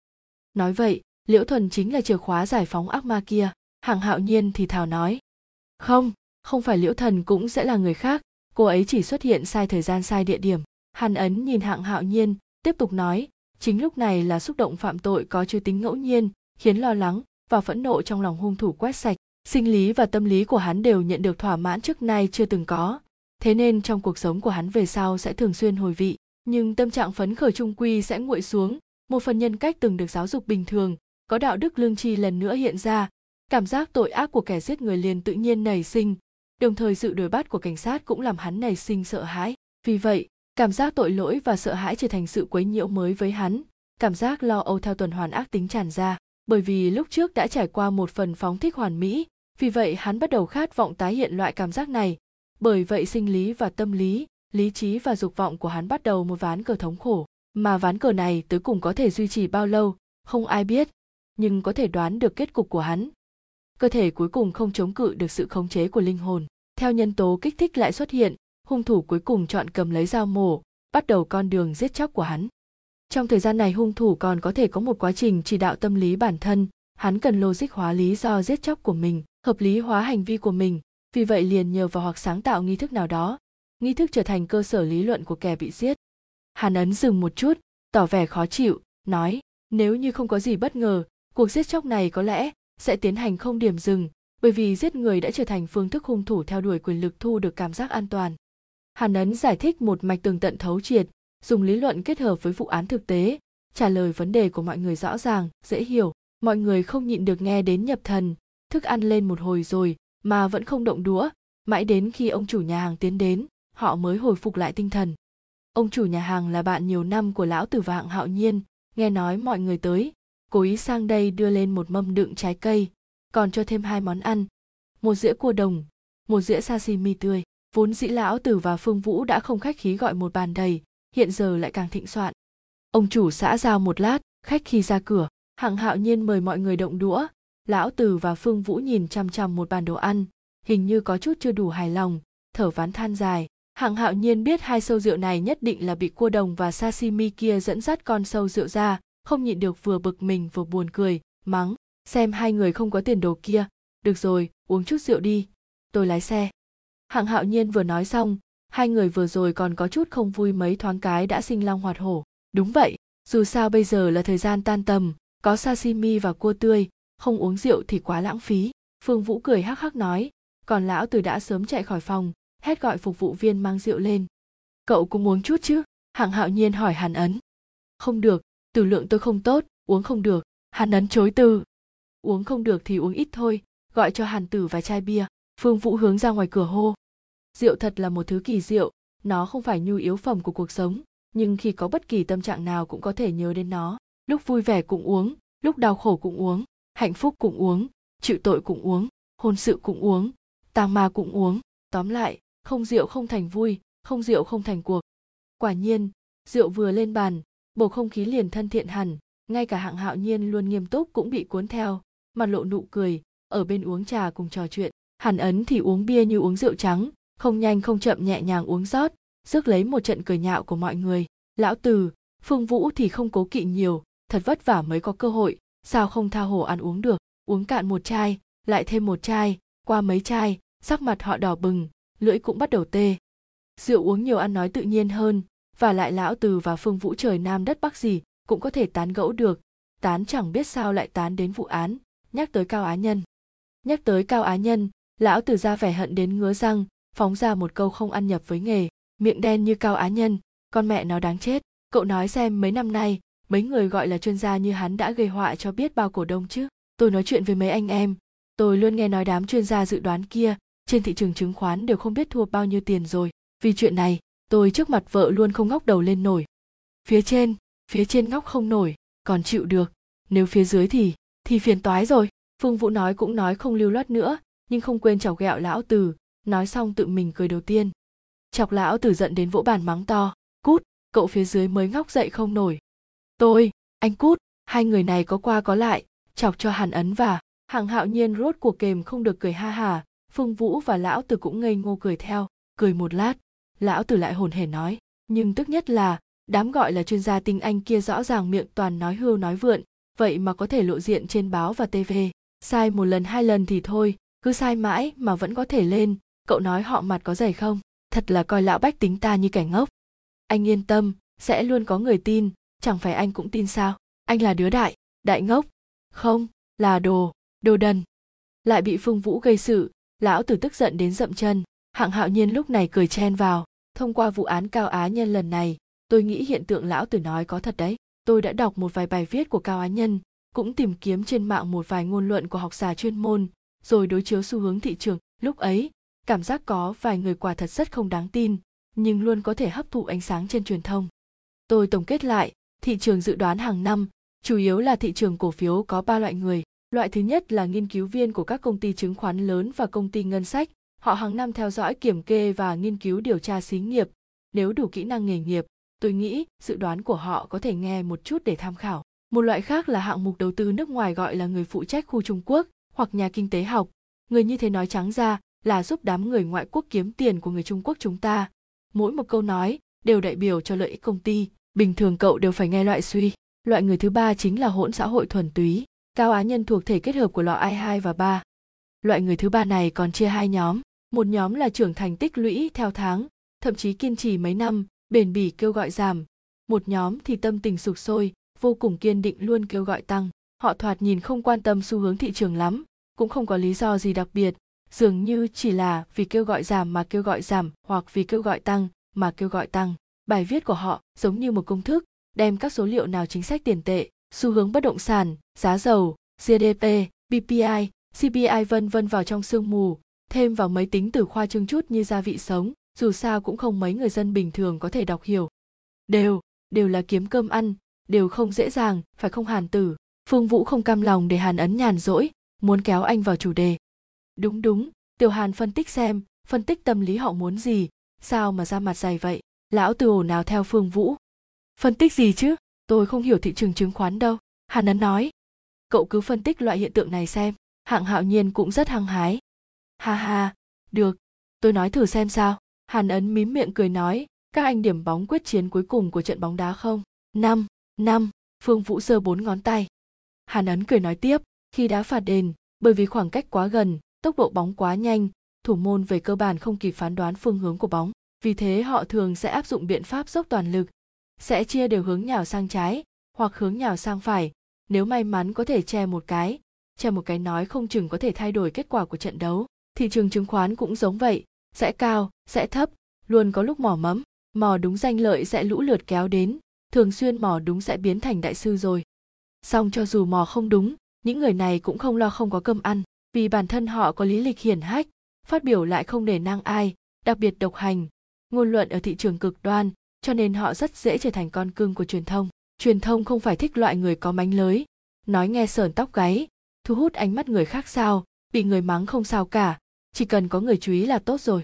Nói vậy, Liễu Thuần chính là chìa khóa giải phóng ác ma kia, Hạng Hạo Nhiên thì thào nói. Không, không phải Liễu Thuần cũng sẽ là người khác, cô ấy chỉ xuất hiện sai thời gian sai địa điểm. Hàn Ấn nhìn Hạng Hạo Nhiên, tiếp tục nói, chính lúc này là xúc động phạm tội có chứa tính ngẫu nhiên, khiến lo lắng và phẫn nộ trong lòng hung thủ quét sạch, sinh lý và tâm lý của hắn đều nhận được thỏa mãn trước nay chưa từng có. Thế nên trong cuộc sống của hắn về sau sẽ thường xuyên hồi vị, nhưng tâm trạng phấn khởi trung quy sẽ nguội xuống, một phần nhân cách từng được giáo dục bình thường, có đạo đức lương tri lần nữa hiện ra, cảm giác tội ác của kẻ giết người liền tự nhiên nảy sinh, đồng thời sự đuổi bắt của cảnh sát cũng làm hắn nảy sinh sợ hãi. Vì vậy, cảm giác tội lỗi và sợ hãi trở thành sự quấy nhiễu mới với hắn, cảm giác lo âu theo tuần hoàn ác tính tràn ra. Bởi vì lúc trước đã trải qua một phần phóng thích hoàn mỹ, vì vậy hắn bắt đầu khát vọng tái hiện loại cảm giác này. Bởi vậy sinh lý và tâm lý, lý trí và dục vọng của hắn bắt đầu một ván cờ thống khổ. Mà ván cờ này tới cùng có thể duy trì bao lâu, không ai biết, nhưng có thể đoán được kết cục của hắn. Cơ thể cuối cùng không chống cự được sự khống chế của linh hồn. Theo nhân tố kích thích lại xuất hiện, hung thủ cuối cùng chọn cầm lấy dao mổ, bắt đầu con đường giết chóc của hắn. Trong thời gian này hung thủ còn có thể có một quá trình chỉ đạo tâm lý bản thân, hắn cần logic hóa lý do giết chóc của mình, hợp lý hóa hành vi của mình, vì vậy liền nhờ vào hoặc sáng tạo nghi thức nào đó, nghi thức trở thành cơ sở lý luận của kẻ bị giết. Hàn Ấn dừng một chút, tỏ vẻ khó chịu, nói, nếu như không có gì bất ngờ, cuộc giết chóc này có lẽ sẽ tiến hành không điểm dừng, bởi vì giết người đã trở thành phương thức hung thủ theo đuổi quyền lực thu được cảm giác an toàn. Hàn Ấn giải thích một mạch tường tận thấu triệt, dùng lý luận kết hợp với vụ án thực tế, trả lời vấn đề của mọi người rõ ràng, dễ hiểu. Mọi người không nhịn được nghe đến nhập thần, thức ăn lên một hồi rồi mà vẫn không động đũa, mãi đến khi ông chủ nhà hàng tiến đến, họ mới hồi phục lại tinh thần. Ông chủ nhà hàng là bạn nhiều năm của Lão Tử và Hạng Hạo Nhiên, nghe nói mọi người tới, cố ý sang đây đưa lên một mâm đựng trái cây, còn cho thêm hai món ăn, một dĩa cua đồng, một dĩa sashimi tươi. Vốn dĩ Lão Tử và Phương Vũ đã không khách khí gọi một bàn đầy, hiện giờ lại càng thịnh soạn. Ông chủ xã giao một lát, khách khi ra cửa, Hạng Hạo Nhiên mời mọi người động đũa. Lão Tử và Phương Vũ nhìn chằm chằm một bàn đồ ăn, hình như có chút chưa đủ hài lòng, thở ván than dài. Hạng Hạo Nhiên biết hai sâu rượu này nhất định là bị cua đồng và sashimi kia dẫn dắt con sâu rượu ra, không nhịn được vừa bực mình vừa buồn cười, mắng, xem hai người không có tiền đồ kia. Được rồi, uống chút rượu đi, tôi lái xe. Hạng Hạo Nhiên vừa nói xong, hai người vừa rồi còn có chút không vui mấy thoáng cái đã sinh long hoạt hổ. Đúng vậy, dù sao bây giờ là thời gian tan tầm, có sashimi và cua tươi, không uống rượu thì quá lãng phí. Phương Vũ cười hắc hắc nói, còn Lão Tử đã sớm chạy khỏi phòng, hét gọi phục vụ viên mang rượu lên. Cậu cũng uống chút chứ? Hạng Hạo Nhiên hỏi Hàn Ấn. Không được, tử lượng tôi không tốt, uống không được. Hàn Ấn chối từ. Uống không được thì uống ít thôi, gọi cho Hàn Tử vài chai bia. Phương Vũ hướng ra ngoài cửa hô. Rượu thật là một thứ kỳ diệu, nó không phải nhu yếu phẩm của cuộc sống, nhưng khi có bất kỳ tâm trạng nào cũng có thể nhớ đến nó. Lúc vui vẻ cũng uống, lúc đau khổ cũng uống, hạnh phúc cũng uống, chịu tội cũng uống, hôn sự cũng uống, tang ma cũng uống. Tóm lại, không rượu không thành vui, không rượu không thành cuộc. Quả nhiên, Rượu vừa lên bàn, bầu không khí liền thân thiện hẳn, ngay cả Hạng Hạo Nhiên luôn nghiêm túc cũng bị cuốn theo, mặt lộ nụ cười, ở bên uống trà cùng trò chuyện. Hàn Ấn thì uống bia như uống rượu trắng, không nhanh không chậm nhẹ nhàng uống rót, rước lấy một trận cười nhạo của mọi người. Lão Từ, Phương Vũ thì không cố kỵ nhiều, thật vất vả mới có cơ hội, sao không tha hồ ăn uống được. Uống cạn một chai, lại thêm một chai, qua mấy chai, sắc mặt họ đỏ bừng, lưỡi cũng bắt đầu tê. Rượu uống nhiều ăn nói tự nhiên hơn, và lại Lão Từ và Phương Vũ trời nam đất bắc gì cũng có thể tán gẫu được, tán chẳng biết sao lại tán đến vụ án, nhắc tới Cao Á Nhân. Nhắc tới Cao Á Nhân, Lão Từ ra vẻ hận đến ngứa răng, phóng ra một câu không ăn nhập với nghề, miệng đen như Cao Á Nhân, con mẹ nó đáng chết, cậu nói xem mấy năm nay, mấy người gọi là chuyên gia như hắn đã gây họa cho biết bao cổ đông chứ. Tôi nói chuyện với mấy anh em, tôi luôn nghe nói đám chuyên gia dự đoán kia, trên thị trường chứng khoán đều không biết thua bao nhiêu tiền rồi, vì chuyện này, tôi trước mặt vợ luôn không ngóc đầu lên nổi. Phía trên, phía trên ngóc không nổi, còn chịu được, nếu phía dưới thì, thì phiền toái rồi. Phương Vũ nói cũng nói không lưu loát nữa, nhưng không quên chọc ghẹo Lão Từ, nói xong tự mình cười đầu tiên. Chọc Lão Từ giận đến vỗ bàn mắng to, cút, cậu phía dưới mới ngóc dậy không nổi. Tôi, anh cút, hai người này có qua có lại, chọc cho Hàn Ấn và Hạng Hạo Nhiên rốt cuộc kềm không được cười ha hà, Phương Vũ và Lão Từ cũng ngây ngô cười theo, cười một lát. Lão Từ lại hồn hề nói, nhưng tức nhất là, đám gọi là chuyên gia tinh anh kia rõ ràng miệng toàn nói hưu nói vượn, vậy mà có thể lộ diện trên báo và ti vi. Sai một lần hai lần thì thôi, cứ sai mãi mà vẫn có thể lên, cậu nói họ mặt có dày không, thật là coi lão bách tính ta như kẻ ngốc. Anh yên tâm, sẽ luôn có người tin, chẳng phải anh cũng tin sao, anh là đứa đại, đại ngốc, không, là đồ, đồ đần. Lại bị Phương Vũ gây sự, Lão Từ tức giận đến dậm chân. Hạng Hạo Nhiên lúc này cười chen vào, thông qua vụ án Cao Á Nhân lần này, tôi nghĩ hiện tượng Lão Từ nói có thật đấy. Tôi đã đọc một vài bài viết của Cao Á Nhân, cũng tìm kiếm trên mạng một vài ngôn luận của học giả chuyên môn, rồi đối chiếu xu hướng thị trường. Lúc ấy, cảm giác có vài người quả thật rất không đáng tin, nhưng luôn có thể hấp thụ ánh sáng trên truyền thông. Tôi tổng kết lại, thị trường dự đoán hàng năm, chủ yếu là thị trường cổ phiếu có ba loại người. Loại thứ nhất là nghiên cứu viên của các công ty chứng khoán lớn và công ty ngân sách. Họ hàng năm theo dõi kiểm kê và nghiên cứu điều tra xí nghiệp. Nếu đủ kỹ năng nghề nghiệp, tôi nghĩ dự đoán của họ có thể nghe một chút để tham khảo. Một loại khác là hạng mục đầu tư nước ngoài gọi là người phụ trách khu Trung Quốc hoặc nhà kinh tế học. Người như thế nói trắng ra là giúp đám người ngoại quốc kiếm tiền của người Trung Quốc chúng ta. Mỗi một câu nói đều đại biểu cho lợi ích công ty. Bình thường cậu đều phải nghe loại suy. Loại người thứ ba chính là hỗn xã hội thuần túy. Cao Á Nhân thuộc thể kết hợp của loại hai và ba. Loại người thứ ba này còn chia hai nhóm. Một nhóm là trưởng thành tích lũy theo tháng, thậm chí kiên trì mấy năm, bền bỉ kêu gọi giảm. Một nhóm thì tâm tình sục sôi, vô cùng kiên định luôn kêu gọi tăng. Họ thoạt nhìn không quan tâm xu hướng thị trường lắm, cũng không có lý do gì đặc biệt. Dường như chỉ là vì kêu gọi giảm mà kêu gọi giảm hoặc vì kêu gọi tăng mà kêu gọi tăng. Bài viết của họ giống như một công thức, đem các số liệu nào chính sách tiền tệ, xu hướng bất động sản, giá dầu, giê đê pê, bê pê i, xê pê i vân vân vào trong sương mù, thêm vào mấy tính từ khoa trương chút như gia vị sống, dù sao cũng không mấy người dân bình thường có thể đọc hiểu. Đều, đều là kiếm cơm ăn, đều không dễ dàng, phải không Hàn Tử? Phương Vũ không cam lòng để Hàn Ấn nhàn rỗi, muốn kéo anh vào chủ đề. Đúng đúng, Tiểu Hàn phân tích xem, phân tích tâm lý họ muốn gì, sao mà ra mặt dày vậy? Lão Từ ồn ào theo Phương Vũ. Phân tích gì chứ? Tôi không hiểu thị trường chứng khoán đâu, Hàn Ấn nói. Cậu cứ phân tích loại hiện tượng này xem, Hạng Hạo Nhiên cũng rất hăng hái. Ha ha, được, tôi nói thử xem sao. Hàn Ấn mím miệng cười nói, các anh điểm bóng quyết chiến cuối cùng của trận bóng đá không? Năm, năm, Phương Vũ giơ bốn ngón tay. Hàn Ấn cười nói tiếp, khi đá phạt đền, bởi vì khoảng cách quá gần, tốc độ bóng quá nhanh, thủ môn về cơ bản không kịp phán đoán phương hướng của bóng, vì thế họ thường sẽ áp dụng biện pháp dốc toàn lực, sẽ chia đều hướng nhào sang trái, hoặc hướng nhào sang phải, nếu may mắn có thể che một cái, che một cái nói không chừng có thể thay đổi kết quả của trận đấu. Thị trường chứng khoán cũng giống vậy, sẽ cao, sẽ thấp, luôn có lúc mò mẫm, mò đúng danh lợi sẽ lũ lượt kéo đến, thường xuyên mò đúng sẽ biến thành đại sư rồi. Song cho dù mò không đúng, những người này cũng không lo không có cơm ăn, vì bản thân họ có lý lịch hiển hách, phát biểu lại không nể nang ai, đặc biệt độc hành, ngôn luận ở thị trường cực đoan, cho nên họ rất dễ trở thành con cưng của truyền thông. Truyền thông không phải thích loại người có mánh lới, nói nghe sởn tóc gáy, thu hút ánh mắt người khác sao, bị người mắng không sao cả, chỉ cần có người chú ý là tốt rồi.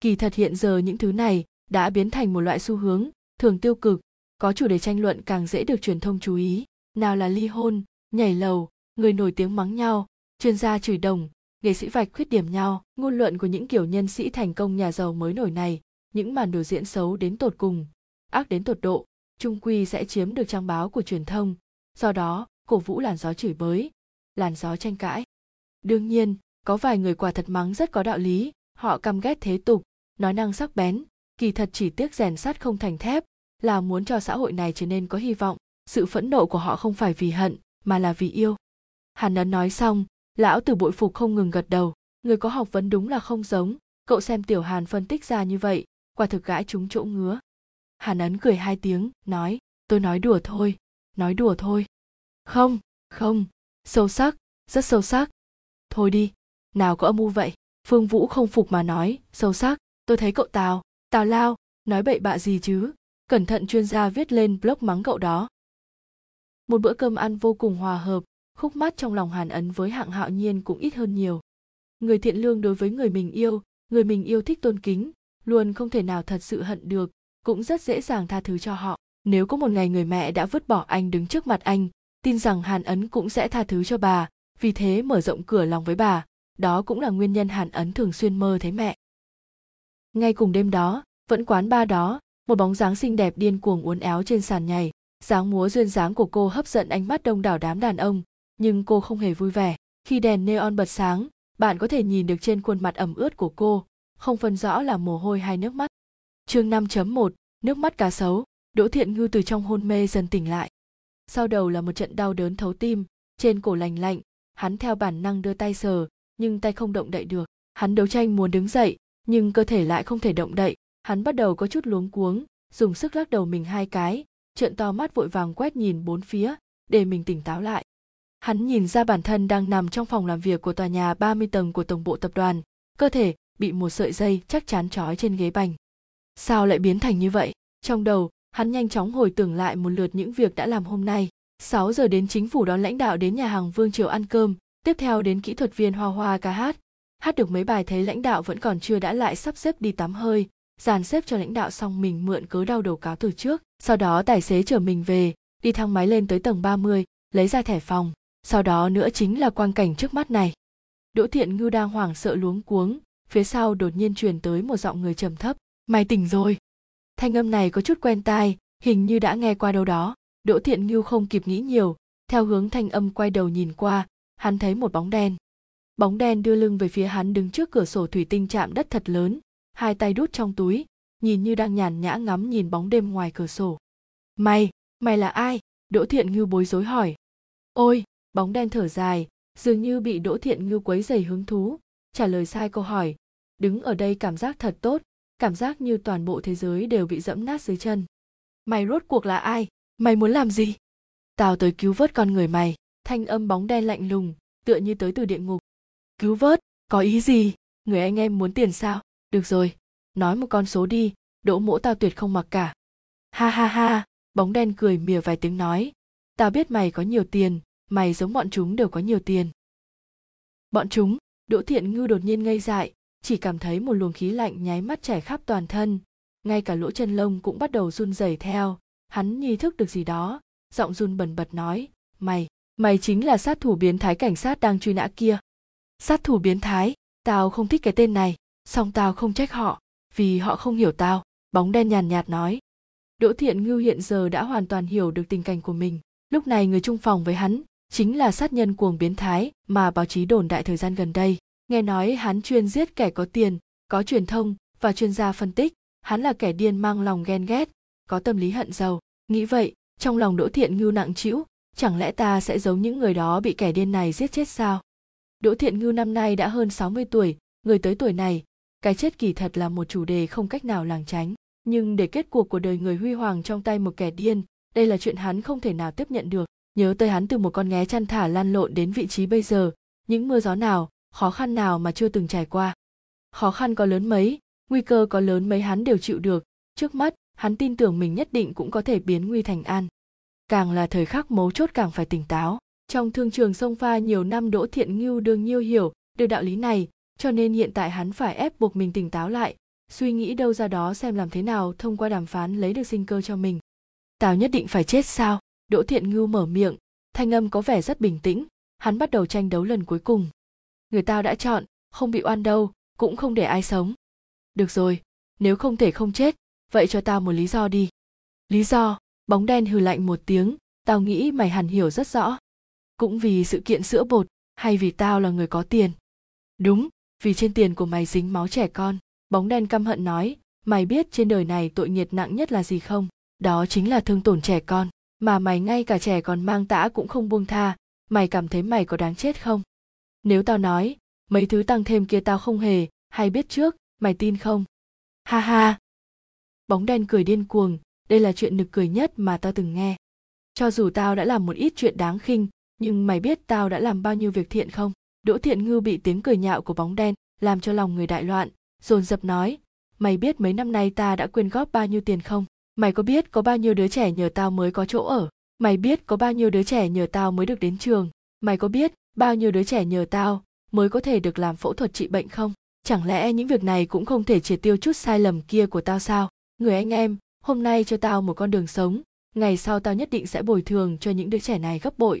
Kỳ thật hiện giờ những thứ này đã biến thành một loại xu hướng, thường tiêu cực, có chủ đề tranh luận càng dễ được truyền thông chú ý, nào là ly hôn, nhảy lầu, người nổi tiếng mắng nhau, chuyên gia chửi đồng, nghệ sĩ vạch khuyết điểm nhau. Ngôn luận của những kiểu nhân sĩ thành công nhà giàu mới nổi này, những màn biểu diễn xấu đến tột cùng, ác đến tột độ, chung quy sẽ chiếm được trang báo của truyền thông, do đó cổ vũ làn gió chửi bới, làn gió tranh cãi. Đương nhiên, có vài người quả thật mắng rất có đạo lý, họ căm ghét thế tục, nói năng sắc bén, kỳ thật chỉ tiếc rèn sắt không thành thép, là muốn cho xã hội này trở nên có hy vọng. Sự phẫn nộ của họ không phải vì hận, mà là vì yêu. Hàn Ấn nói xong, lão tử bội phục không ngừng gật đầu. Người có học vấn đúng là không giống, cậu xem tiểu Hàn phân tích ra như vậy, quả thực gãi trúng chỗ ngứa. Hàn Ấn cười hai tiếng, nói, tôi nói đùa thôi, nói đùa thôi. Không, không, sâu sắc, rất sâu sắc. Thôi đi, nào có âm mưu vậy. Phương Vũ không phục mà nói, sâu sắc, tôi thấy cậu Tào, Tào Lao, nói bậy bạ gì chứ, cẩn thận chuyên gia viết lên blog mắng cậu đó. Một bữa cơm ăn vô cùng hòa hợp, khúc mắc trong lòng Hàn Ấn với Hạng Hạo Nhiên cũng ít hơn nhiều. Người thiện lương đối với người mình yêu, người mình yêu thích tôn kính, luôn không thể nào thật sự hận được, cũng rất dễ dàng tha thứ cho họ. Nếu có một ngày người mẹ đã vứt bỏ anh đứng trước mặt anh, tin rằng Hàn Ấn cũng sẽ tha thứ cho bà, vì thế mở rộng cửa lòng với bà. Đó cũng là nguyên nhân Hàn Ấn thường xuyên mơ thấy mẹ. Ngay cùng đêm đó, vẫn quán ba đó, một bóng dáng xinh đẹp điên cuồng uốn éo trên sàn nhảy, dáng múa duyên dáng của cô hấp dẫn ánh mắt đông đảo đám đàn ông, nhưng cô không hề vui vẻ. Khi đèn neon bật sáng, bạn có thể nhìn được trên khuôn mặt ẩm ướt của cô, không phân rõ là mồ hôi hay nước mắt. Chương năm chấm một, nước mắt cá sấu. Đỗ Thiện Ngưu từ trong hôn mê dần tỉnh lại. Sau đầu là một trận đau đớn thấu tim, trên cổ lành lạnh, hắn theo bản năng đưa tay sờ, nhưng tay không động đậy được. Hắn đấu tranh muốn đứng dậy, nhưng cơ thể lại không thể động đậy. Hắn bắt đầu có chút luống cuống, dùng sức lắc đầu mình hai cái, trợn to mắt vội vàng quét nhìn bốn phía, để mình tỉnh táo lại. Hắn nhìn ra bản thân đang nằm trong phòng làm việc của tòa nhà ba mươi tầng của tổng bộ tập đoàn, cơ thể bị một sợi dây chắc chắn trói trên ghế bành. Sao lại biến thành như vậy? Trong đầu, hắn nhanh chóng hồi tưởng lại một lượt những việc đã làm hôm nay. sáu giờ đến chính phủ đón lãnh đạo đến nhà hàng Vương Triều ăn cơm, tiếp theo đến kỹ thuật viên Hoa Hoa ca hát. Hát được mấy bài thấy lãnh đạo vẫn còn chưa đã lại sắp xếp đi tắm hơi, dàn xếp cho lãnh đạo xong mình mượn cớ đau đầu cáo từ trước. Sau đó tài xế chở mình về, đi thang máy lên tới tầng ba mươi, lấy ra thẻ phòng. Sau đó nữa chính là quang cảnh trước mắt này. Đỗ Thiện Ngưu đang hoảng sợ luống cuống, phía sau đột nhiên truyền tới một giọng người trầm thấp. Mày tỉnh rồi. Thanh âm này có chút quen tai, hình như đã nghe qua đâu đó. Đỗ Thiện Ngưu không kịp nghĩ nhiều, theo hướng thanh âm quay đầu nhìn qua, hắn thấy một bóng đen. Bóng đen đưa lưng về phía hắn đứng trước cửa sổ thủy tinh chạm đất thật lớn, hai tay đút trong túi, nhìn như đang nhàn nhã ngắm nhìn bóng đêm ngoài cửa sổ. Mày, mày là ai? Đỗ Thiện Ngưu bối rối hỏi. Ôi, bóng đen thở dài, dường như bị Đỗ Thiện Ngưu quấy rầy hứng thú, trả lời sai câu hỏi. Đứng ở đây cảm giác thật tốt, cảm giác như toàn bộ thế giới đều bị giẫm nát dưới chân. Mày rốt cuộc là ai? Mày muốn làm gì? Tao tới cứu vớt con người mày. Thanh âm bóng đen lạnh lùng, tựa như tới từ địa ngục. Cứu vớt? Có ý gì? Người anh em muốn tiền sao? Được rồi, nói một con số đi, Đỗ mỗ tao tuyệt không mặc cả. Ha ha ha, bóng đen cười mỉa vài tiếng nói. Tao biết mày có nhiều tiền, mày giống bọn chúng đều có nhiều tiền. Bọn chúng? Đỗ Thiện Ngưu đột nhiên ngây dại, chỉ cảm thấy một luồng khí lạnh nháy mắt chảy khắp toàn thân. Ngay cả lỗ chân lông cũng bắt đầu run rẩy theo, hắn như thức được gì đó, giọng run bần bật nói. Mày, mày chính là sát thủ biến thái cảnh sát đang truy nã kia. Sát thủ biến thái? Tao không thích cái tên này. Song tao không trách họ, vì họ không hiểu tao, bóng đen nhàn nhạt nói. Đỗ Thiện Ngưu hiện giờ đã hoàn toàn hiểu được tình cảnh của mình. Lúc này người chung phòng với hắn chính là sát nhân cuồng biến thái mà báo chí đồn đại thời gian gần đây. Nghe nói hắn chuyên giết kẻ có tiền, có truyền thông và chuyên gia phân tích. Hắn là kẻ điên mang lòng ghen ghét, có tâm lý hận giàu. Nghĩ vậy, trong lòng Đỗ Thiện Ngưu nặng trĩu, chẳng lẽ ta sẽ giống những người đó bị kẻ điên này giết chết sao? Đỗ Thiện Ngưu năm nay đã hơn sáu mươi tuổi, người tới tuổi này, cái chết kỳ thật là một chủ đề không cách nào lảng tránh. Nhưng để kết cuộc của đời người huy hoàng trong tay một kẻ điên, đây là chuyện hắn không thể nào tiếp nhận được. Nhớ tới hắn từ một con nghé chăn thả lan lộn đến vị trí bây giờ, những mưa gió nào, khó khăn nào mà chưa từng trải qua. Khó khăn có lớn mấy, nguy cơ có lớn mấy hắn đều chịu được, trước mắt, hắn tin tưởng mình nhất định cũng có thể biến nguy thành an. Càng là thời khắc mấu chốt càng phải tỉnh táo. Trong thương trường sông pha nhiều năm, Đỗ Thiện Ngưu đương nhiêu hiểu được đạo lý này, cho nên hiện tại hắn phải ép buộc mình tỉnh táo lại, suy nghĩ đâu ra đó xem làm thế nào thông qua đàm phán lấy được sinh cơ cho mình. Tao nhất định phải chết sao? Đỗ Thiện Ngưu mở miệng, thanh âm có vẻ rất bình tĩnh, hắn bắt đầu tranh đấu lần cuối cùng. Người tao đã chọn, không bị oan đâu, cũng không để ai sống. Được rồi, nếu không thể không chết, vậy cho tao một lý do đi. Lý do? Bóng đen hừ lạnh một tiếng, tao nghĩ mày hẳn hiểu rất rõ. Cũng vì sự kiện sữa bột, hay vì tao là người có tiền? Đúng, vì trên tiền của mày dính máu trẻ con. Bóng đen căm hận nói, mày biết trên đời này tội nghiệt nặng nhất là gì không? Đó chính là thương tổn trẻ con. Mà mày ngay cả trẻ còn mang tã cũng không buông tha, mày cảm thấy mày có đáng chết không? Nếu tao nói, mấy thứ tăng thêm kia tao không hề, hay biết trước, mày tin không? Ha ha! Bóng đen cười điên cuồng, đây là chuyện nực cười nhất mà tao từng nghe. Cho dù tao đã làm một ít chuyện đáng khinh, nhưng mày biết tao đã làm bao nhiêu việc thiện không? Đỗ Thiện Ngưu bị tiếng cười nhạo của bóng đen làm cho lòng người đại loạn, dồn dập nói, mày biết mấy năm nay ta đã quyên góp bao nhiêu tiền không? Mày có biết có bao nhiêu đứa trẻ nhờ tao mới có chỗ ở? Mày biết có bao nhiêu đứa trẻ nhờ tao mới được đến trường? Mày có biết bao nhiêu đứa trẻ nhờ tao mới có thể được làm phẫu thuật trị bệnh không? Chẳng lẽ những việc này cũng không thể triệt tiêu chút sai lầm kia của tao sao? Người anh em, hôm nay cho tao một con đường sống, ngày sau tao nhất định sẽ bồi thường cho những đứa trẻ này gấp bội.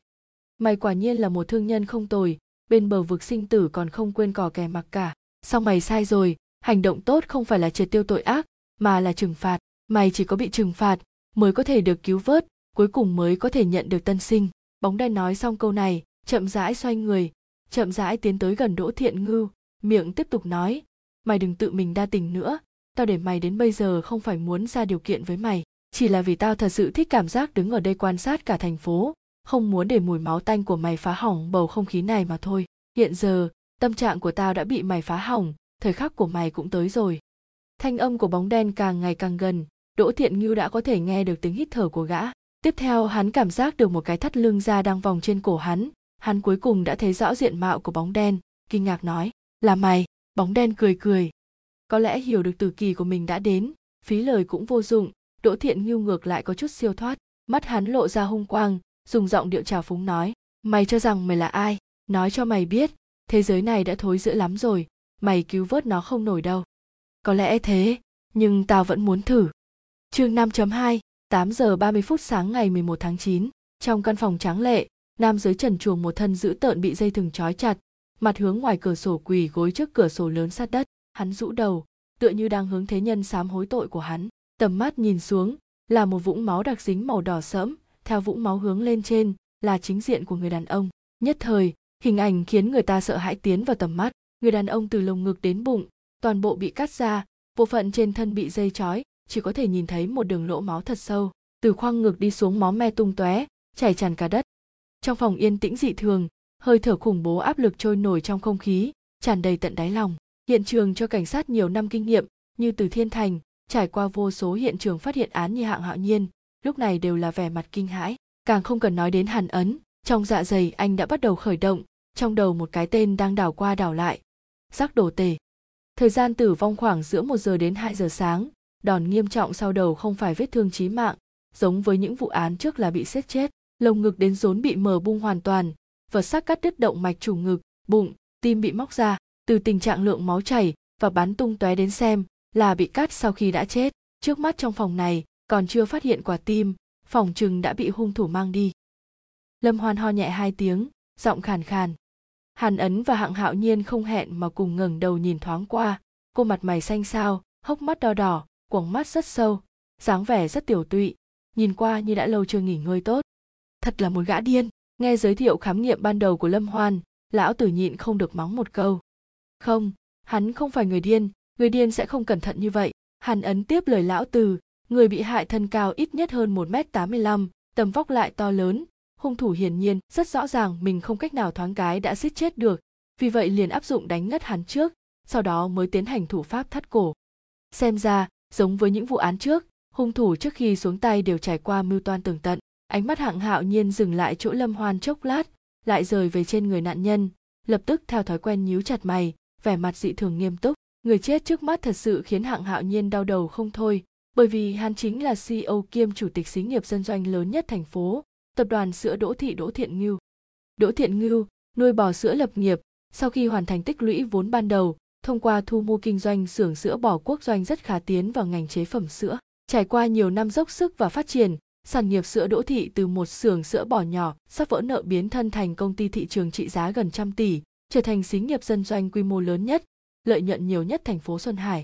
Mày quả nhiên là một thương nhân không tồi, bên bờ vực sinh tử còn không quên cò kè mặc cả. Song mày sai rồi, hành động tốt không phải là triệt tiêu tội ác, mà là trừng phạt. Mày chỉ có bị trừng phạt mới có thể được cứu vớt, cuối cùng mới có thể nhận được tân sinh. Bóng đen nói xong câu này, chậm rãi xoay người, chậm rãi tiến tới gần Đỗ Thiện Ngưu, miệng tiếp tục nói, mày đừng tự mình đa tình nữa, tao để mày đến bây giờ không phải muốn ra điều kiện với mày, chỉ là vì tao thật sự thích cảm giác đứng ở đây quan sát cả thành phố, không muốn để mùi máu tanh của mày phá hỏng bầu không khí này mà thôi. Hiện giờ, tâm trạng của tao đã bị mày phá hỏng, thời khắc của mày cũng tới rồi. Thanh âm của bóng đen càng ngày càng gần, Đỗ Thiện Ngưu đã có thể nghe được tiếng hít thở của gã. Tiếp theo hắn cảm giác được một cái thắt lưng da đang vòng trên cổ hắn. Hắn cuối cùng đã thấy rõ diện mạo của bóng đen, kinh ngạc nói, là mày. Bóng đen cười cười. Có lẽ hiểu được tử kỳ của mình đã đến, phí lời cũng vô dụng, Đỗ Thiện Ngưu ngược lại có chút siêu thoát. Mắt hắn lộ ra hung quang, dùng giọng điệu trào phúng nói, mày cho rằng mày là ai? Nói cho mày biết, thế giới này đã thối rữa lắm rồi, mày cứu vớt nó không nổi đâu. Có lẽ thế, nhưng tao vẫn muốn thử. Chương năm chấm hai, tám giờ ba mươi phút sáng ngày mười một tháng chín, trong căn phòng tráng lệ, nam giới trần truồng một thân dữ tợn bị dây thừng trói chặt, mặt hướng ngoài cửa sổ quỳ gối trước cửa sổ lớn sát đất, hắn rũ đầu, tựa như đang hướng thế nhân sám hối tội của hắn. Tầm mắt nhìn xuống, là một vũng máu đặc dính màu đỏ sẫm, theo vũng máu hướng lên trên, là chính diện của người đàn ông. Nhất thời, hình ảnh khiến người ta sợ hãi tiến vào tầm mắt, người đàn ông từ lồng ngực đến bụng, toàn bộ bị cắt ra, bộ phận trên thân bị dây trói, chỉ có thể nhìn thấy một đường lỗ máu thật sâu, từ khoang ngực đi xuống máu me tung tóe, chảy tràn cả đất. Trong phòng yên tĩnh dị thường, hơi thở khủng bố áp lực trôi nổi trong không khí, tràn đầy tận đáy lòng. Hiện trường cho cảnh sát nhiều năm kinh nghiệm, như Từ Thiên Thành, trải qua vô số hiện trường phát hiện án như Hạng Hạo Nhiên, lúc này đều là vẻ mặt kinh hãi. Càng không cần nói đến Hàn Ấn, trong dạ dày anh đã bắt đầu khởi động, trong đầu một cái tên đang đảo qua đảo lại. Rắc đổ tể. Thời gian tử vong khoảng giữa một giờ đến hai giờ sáng. Đòn nghiêm trọng sau đầu không phải vết thương chí mạng, giống với những vụ án trước là bị xiết chết, lồng ngực đến rốn bị mở bung hoàn toàn, vật sắc cắt đứt động mạch chủ ngực, bụng, tim bị móc ra, từ tình trạng lượng máu chảy và bắn tung tóe đến xem là bị cắt sau khi đã chết. Trước mắt trong phòng này còn chưa phát hiện quả tim, phòng chừng đã bị hung thủ mang đi. Lâm Hoan ho nhẹ hai tiếng, giọng khàn khàn. Hàn Ấn và Hạng Hạo Nhiên không hẹn mà cùng ngẩng đầu nhìn thoáng qua, cô mặt mày xanh xao, hốc mắt đỏ đỏ, quầng mắt rất sâu, dáng vẻ rất tiểu tụy, nhìn qua như đã lâu chưa nghỉ ngơi tốt. Thật là một gã điên. Nghe giới thiệu khám nghiệm ban đầu của Lâm Hoan, lão tử nhịn không được mắng một câu. Không, hắn không phải người điên, người điên sẽ không cẩn thận như vậy. Hàn Ấn tiếp lời lão tử, người bị hại thân cao ít nhất hơn một mét tám mươi lăm, tầm vóc lại to lớn, hung thủ hiển nhiên rất rõ ràng mình không cách nào thoáng cái đã giết chết được, vì vậy liền áp dụng đánh ngất hắn trước, sau đó mới tiến hành thủ pháp thắt cổ. Xem ra giống với những vụ án trước, hung thủ trước khi xuống tay đều trải qua mưu toan tường tận. Ánh mắt Hạng Hạo Nhiên dừng lại chỗ Lâm Hoan chốc lát, lại rời về trên người nạn nhân, lập tức theo thói quen nhíu chặt mày, vẻ mặt dị thường nghiêm túc. Người chết trước mắt thật sự khiến Hạng Hạo Nhiên đau đầu không thôi, bởi vì hắn chính là xê i ô kiêm chủ tịch xí nghiệp dân doanh lớn nhất thành phố, tập đoàn sữa Đỗ Thị Đỗ Thiện Ngưu. Đỗ Thiện Ngưu nuôi bò sữa lập nghiệp, sau khi hoàn thành tích lũy vốn ban đầu, thông qua thu mua kinh doanh xưởng sữa bò quốc doanh rất khá tiến vào ngành chế phẩm sữa. Trải qua nhiều năm dốc sức và phát triển, Sản nghiệp sữa Đỗ Thị từ một xưởng sữa bò nhỏ sắp vỡ nợ biến thân thành công ty thị trường trị giá gần trăm tỷ, trở thành xí nghiệp dân doanh quy mô lớn nhất, lợi nhuận nhiều nhất thành phố Xuân Hải.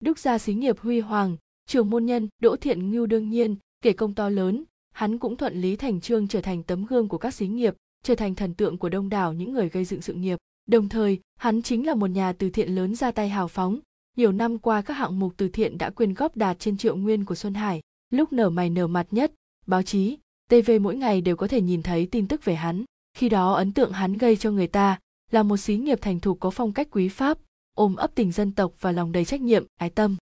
Đúc ra xí nghiệp huy hoàng, trưởng môn nhân Đỗ Thiện Ngưu đương nhiên kể công to lớn, hắn cũng thuận lý thành chương trở thành tấm gương của các xí nghiệp, trở thành thần tượng của đông đảo những người gây dựng sự nghiệp. Đồng thời, hắn chính là một nhà từ thiện lớn ra tay hào phóng. Nhiều năm qua các hạng mục từ thiện đã quyên góp đạt trên triệu nguyên của Xuân Hải. Lúc nở mày nở mặt nhất, báo chí, tê vê mỗi ngày đều có thể nhìn thấy tin tức về hắn. Khi đó ấn tượng hắn gây cho người ta là một xí nghiệp thành thục có phong cách quý Pháp, ôm ấp tình dân tộc và lòng đầy trách nhiệm, ái tâm.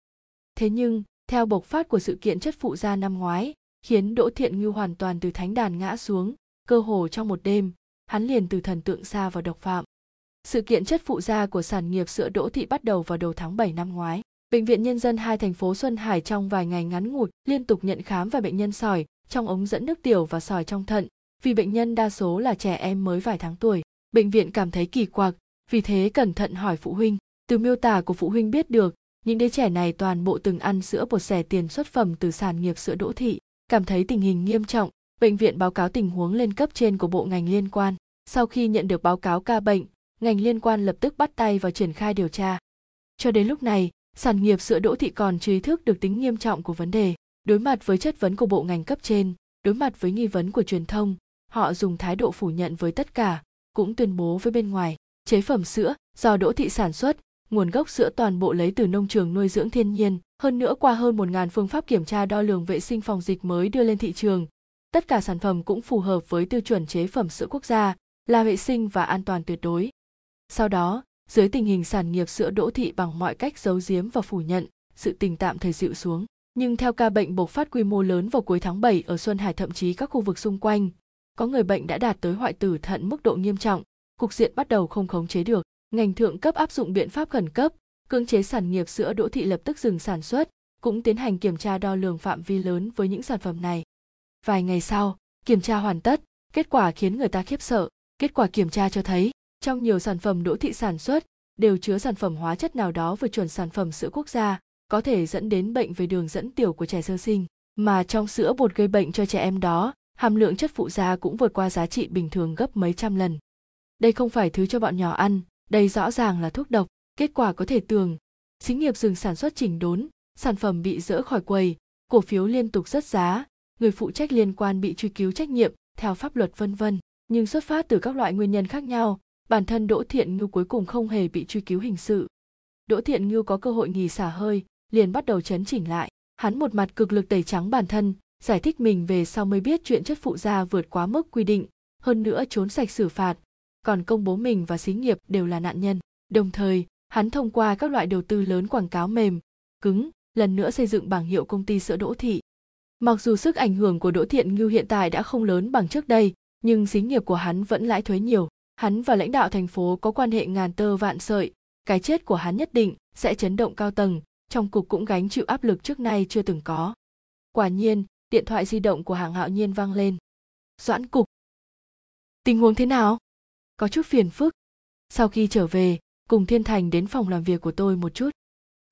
Thế nhưng, theo bộc phát của sự kiện chất phụ gia năm ngoái, khiến Đỗ Thiện Ngưu hoàn toàn từ thánh đàn ngã xuống, cơ hồ trong một đêm, hắn liền từ thần tượng xa vào độc phạm. Sự kiện chất phụ gia của sản nghiệp sữa Đỗ Thị bắt đầu vào đầu tháng bảy năm ngoái. Bệnh viện Nhân dân hai thành phố Xuân Hải trong vài ngày ngắn ngủi liên tục nhận khám và bệnh nhân sỏi trong ống dẫn nước tiểu và sỏi trong thận, vì bệnh nhân đa số là trẻ em mới vài tháng tuổi. Bệnh viện cảm thấy kỳ quặc, vì thế cẩn thận hỏi phụ huynh. Từ miêu tả của phụ huynh biết được, những đứa trẻ này toàn bộ từng ăn sữa bột xẻ tiền xuất phẩm từ sản nghiệp sữa Đỗ Thị. Cảm thấy tình hình nghiêm trọng, bệnh viện báo cáo tình huống lên cấp trên của bộ ngành liên quan. Sau khi nhận được báo cáo ca bệnh, ngành liên quan lập tức bắt tay vào triển khai điều tra. Cho đến lúc này, sản nghiệp sữa Đỗ Thị còn chưa ý thức được tính nghiêm trọng của vấn đề. Đối mặt với chất vấn của bộ ngành cấp trên, đối mặt với nghi vấn của truyền thông, họ dùng thái độ phủ nhận với tất cả, cũng tuyên bố với bên ngoài. Chế phẩm sữa do Đỗ Thị sản xuất, nguồn gốc sữa toàn bộ lấy từ nông trường nuôi dưỡng thiên nhiên. Hơn nữa, qua hơn một nghìn phương pháp kiểm tra đo lường vệ sinh phòng dịch mới đưa lên thị trường, tất cả sản phẩm cũng phù hợp với tiêu chuẩn chế phẩm sữa quốc gia, là vệ sinh và an toàn tuyệt đối. Sau đó, dưới tình hình sản nghiệp sữa Đỗ Thị bằng mọi cách giấu giếm và phủ nhận, sự tình tạm thời dịu xuống. Nhưng theo ca bệnh bộc phát quy mô lớn vào cuối tháng bảy ở Xuân Hải thậm chí các khu vực xung quanh, có người bệnh đã đạt tới hoại tử thận mức độ nghiêm trọng, cục diện bắt đầu không khống chế được. Ngành thượng cấp áp dụng biện pháp khẩn cấp, cưỡng chế sản nghiệp sữa Đỗ Thị lập tức dừng sản xuất, cũng tiến hành kiểm tra đo lường phạm vi lớn với những sản phẩm này. Vài ngày sau, kiểm tra hoàn tất, kết quả khiến người ta khiếp sợ. Kết quả kiểm tra cho thấy, trong nhiều sản phẩm Đỗ Thị sản xuất, đều chứa sản phẩm hóa chất nào đó vượt chuẩn sản phẩm sữa quốc gia, có thể dẫn đến bệnh về đường dẫn tiểu của trẻ sơ sinh. Mà trong sữa bột gây bệnh cho trẻ em đó, hàm lượng chất phụ gia cũng vượt qua giá trị bình thường gấp mấy trăm lần. Đây không phải thứ cho bọn nhỏ ăn, đây rõ ràng là thuốc độc. Kết quả có thể tường, xí nghiệp dừng sản xuất chỉnh đốn, sản phẩm bị dỡ khỏi quầy, cổ phiếu liên tục rớt giá, người phụ trách liên quan bị truy cứu trách nhiệm theo pháp luật vân vân. Nhưng xuất phát từ các loại nguyên nhân khác nhau, bản thân Đỗ Thiện Ngưu cuối cùng không hề bị truy cứu hình sự. Đỗ Thiện Ngưu có cơ hội nghỉ xả hơi, liền bắt đầu chấn chỉnh lại. Hắn một mặt cực lực tẩy trắng bản thân, giải thích mình về sau mới biết chuyện chất phụ gia vượt quá mức quy định, hơn nữa trốn sạch xử phạt, còn công bố mình và xí nghiệp đều là nạn nhân. Đồng thời, hắn thông qua các loại đầu tư lớn quảng cáo mềm, cứng, lần nữa xây dựng bảng hiệu công ty sữa Đỗ Thị. Mặc dù sức ảnh hưởng của Đỗ Thiện Ngưu hiện tại đã không lớn bằng trước đây, nhưng xí nghiệp của hắn vẫn lãi thuế nhiều. Hắn và lãnh đạo thành phố có quan hệ ngàn tơ vạn sợi, cái chết của hắn nhất định sẽ chấn động cao tầng, trong cục cũng gánh chịu áp lực trước nay chưa từng có. Quả nhiên, điện thoại di động của Hạng Hạo Nhiên vang lên. Doãn cục. Tình huống thế nào? Có chút phiền phức. Sau khi trở về, cùng Thiên Thành đến phòng làm việc của tôi một chút.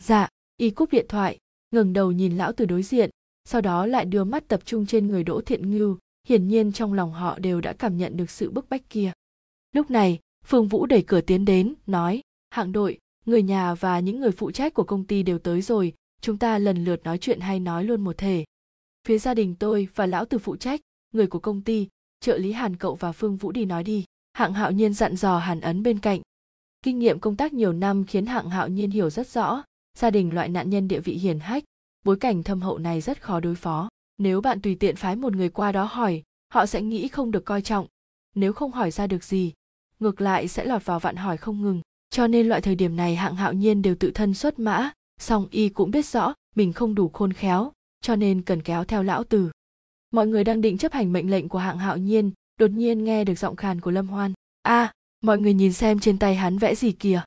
Dạ, y cúp điện thoại, ngẩng đầu nhìn lão từ đối diện, sau đó lại đưa mắt tập trung trên người Đỗ Thiện Ngưu, hiển nhiên trong lòng họ đều đã cảm nhận được sự bức bách kia. Lúc này, Phương Vũ đẩy cửa tiến đến, nói, Hạng đội, người nhà và những người phụ trách của công ty đều tới rồi, chúng ta lần lượt nói chuyện hay nói luôn một thể. Phía gia đình tôi và lão từ phụ trách, người của công ty, trợ lý Hàn cậu và Phương Vũ đi nói đi. Hạng Hạo Nhiên dặn dò Hàn Ấn bên cạnh. Kinh nghiệm công tác nhiều năm khiến Hạng Hạo Nhiên hiểu rất rõ, gia đình loại nạn nhân địa vị hiển hách, bối cảnh thâm hậu này rất khó đối phó. Nếu bạn tùy tiện phái một người qua đó hỏi, họ sẽ nghĩ không được coi trọng. Nếu không hỏi ra được gì, ngược lại sẽ lọt vào vạn hỏi không ngừng. Cho nên loại thời điểm này Hạng Hạo Nhiên đều tự thân xuất mã, song y cũng biết rõ mình không đủ khôn khéo, cho nên cần kéo theo lão tử. Mọi người đang định chấp hành mệnh lệnh của Hạng Hạo Nhiên, đột nhiên nghe được giọng khàn của Lâm Hoan. A, à, mọi người nhìn xem trên tay hắn vẽ gì kìa.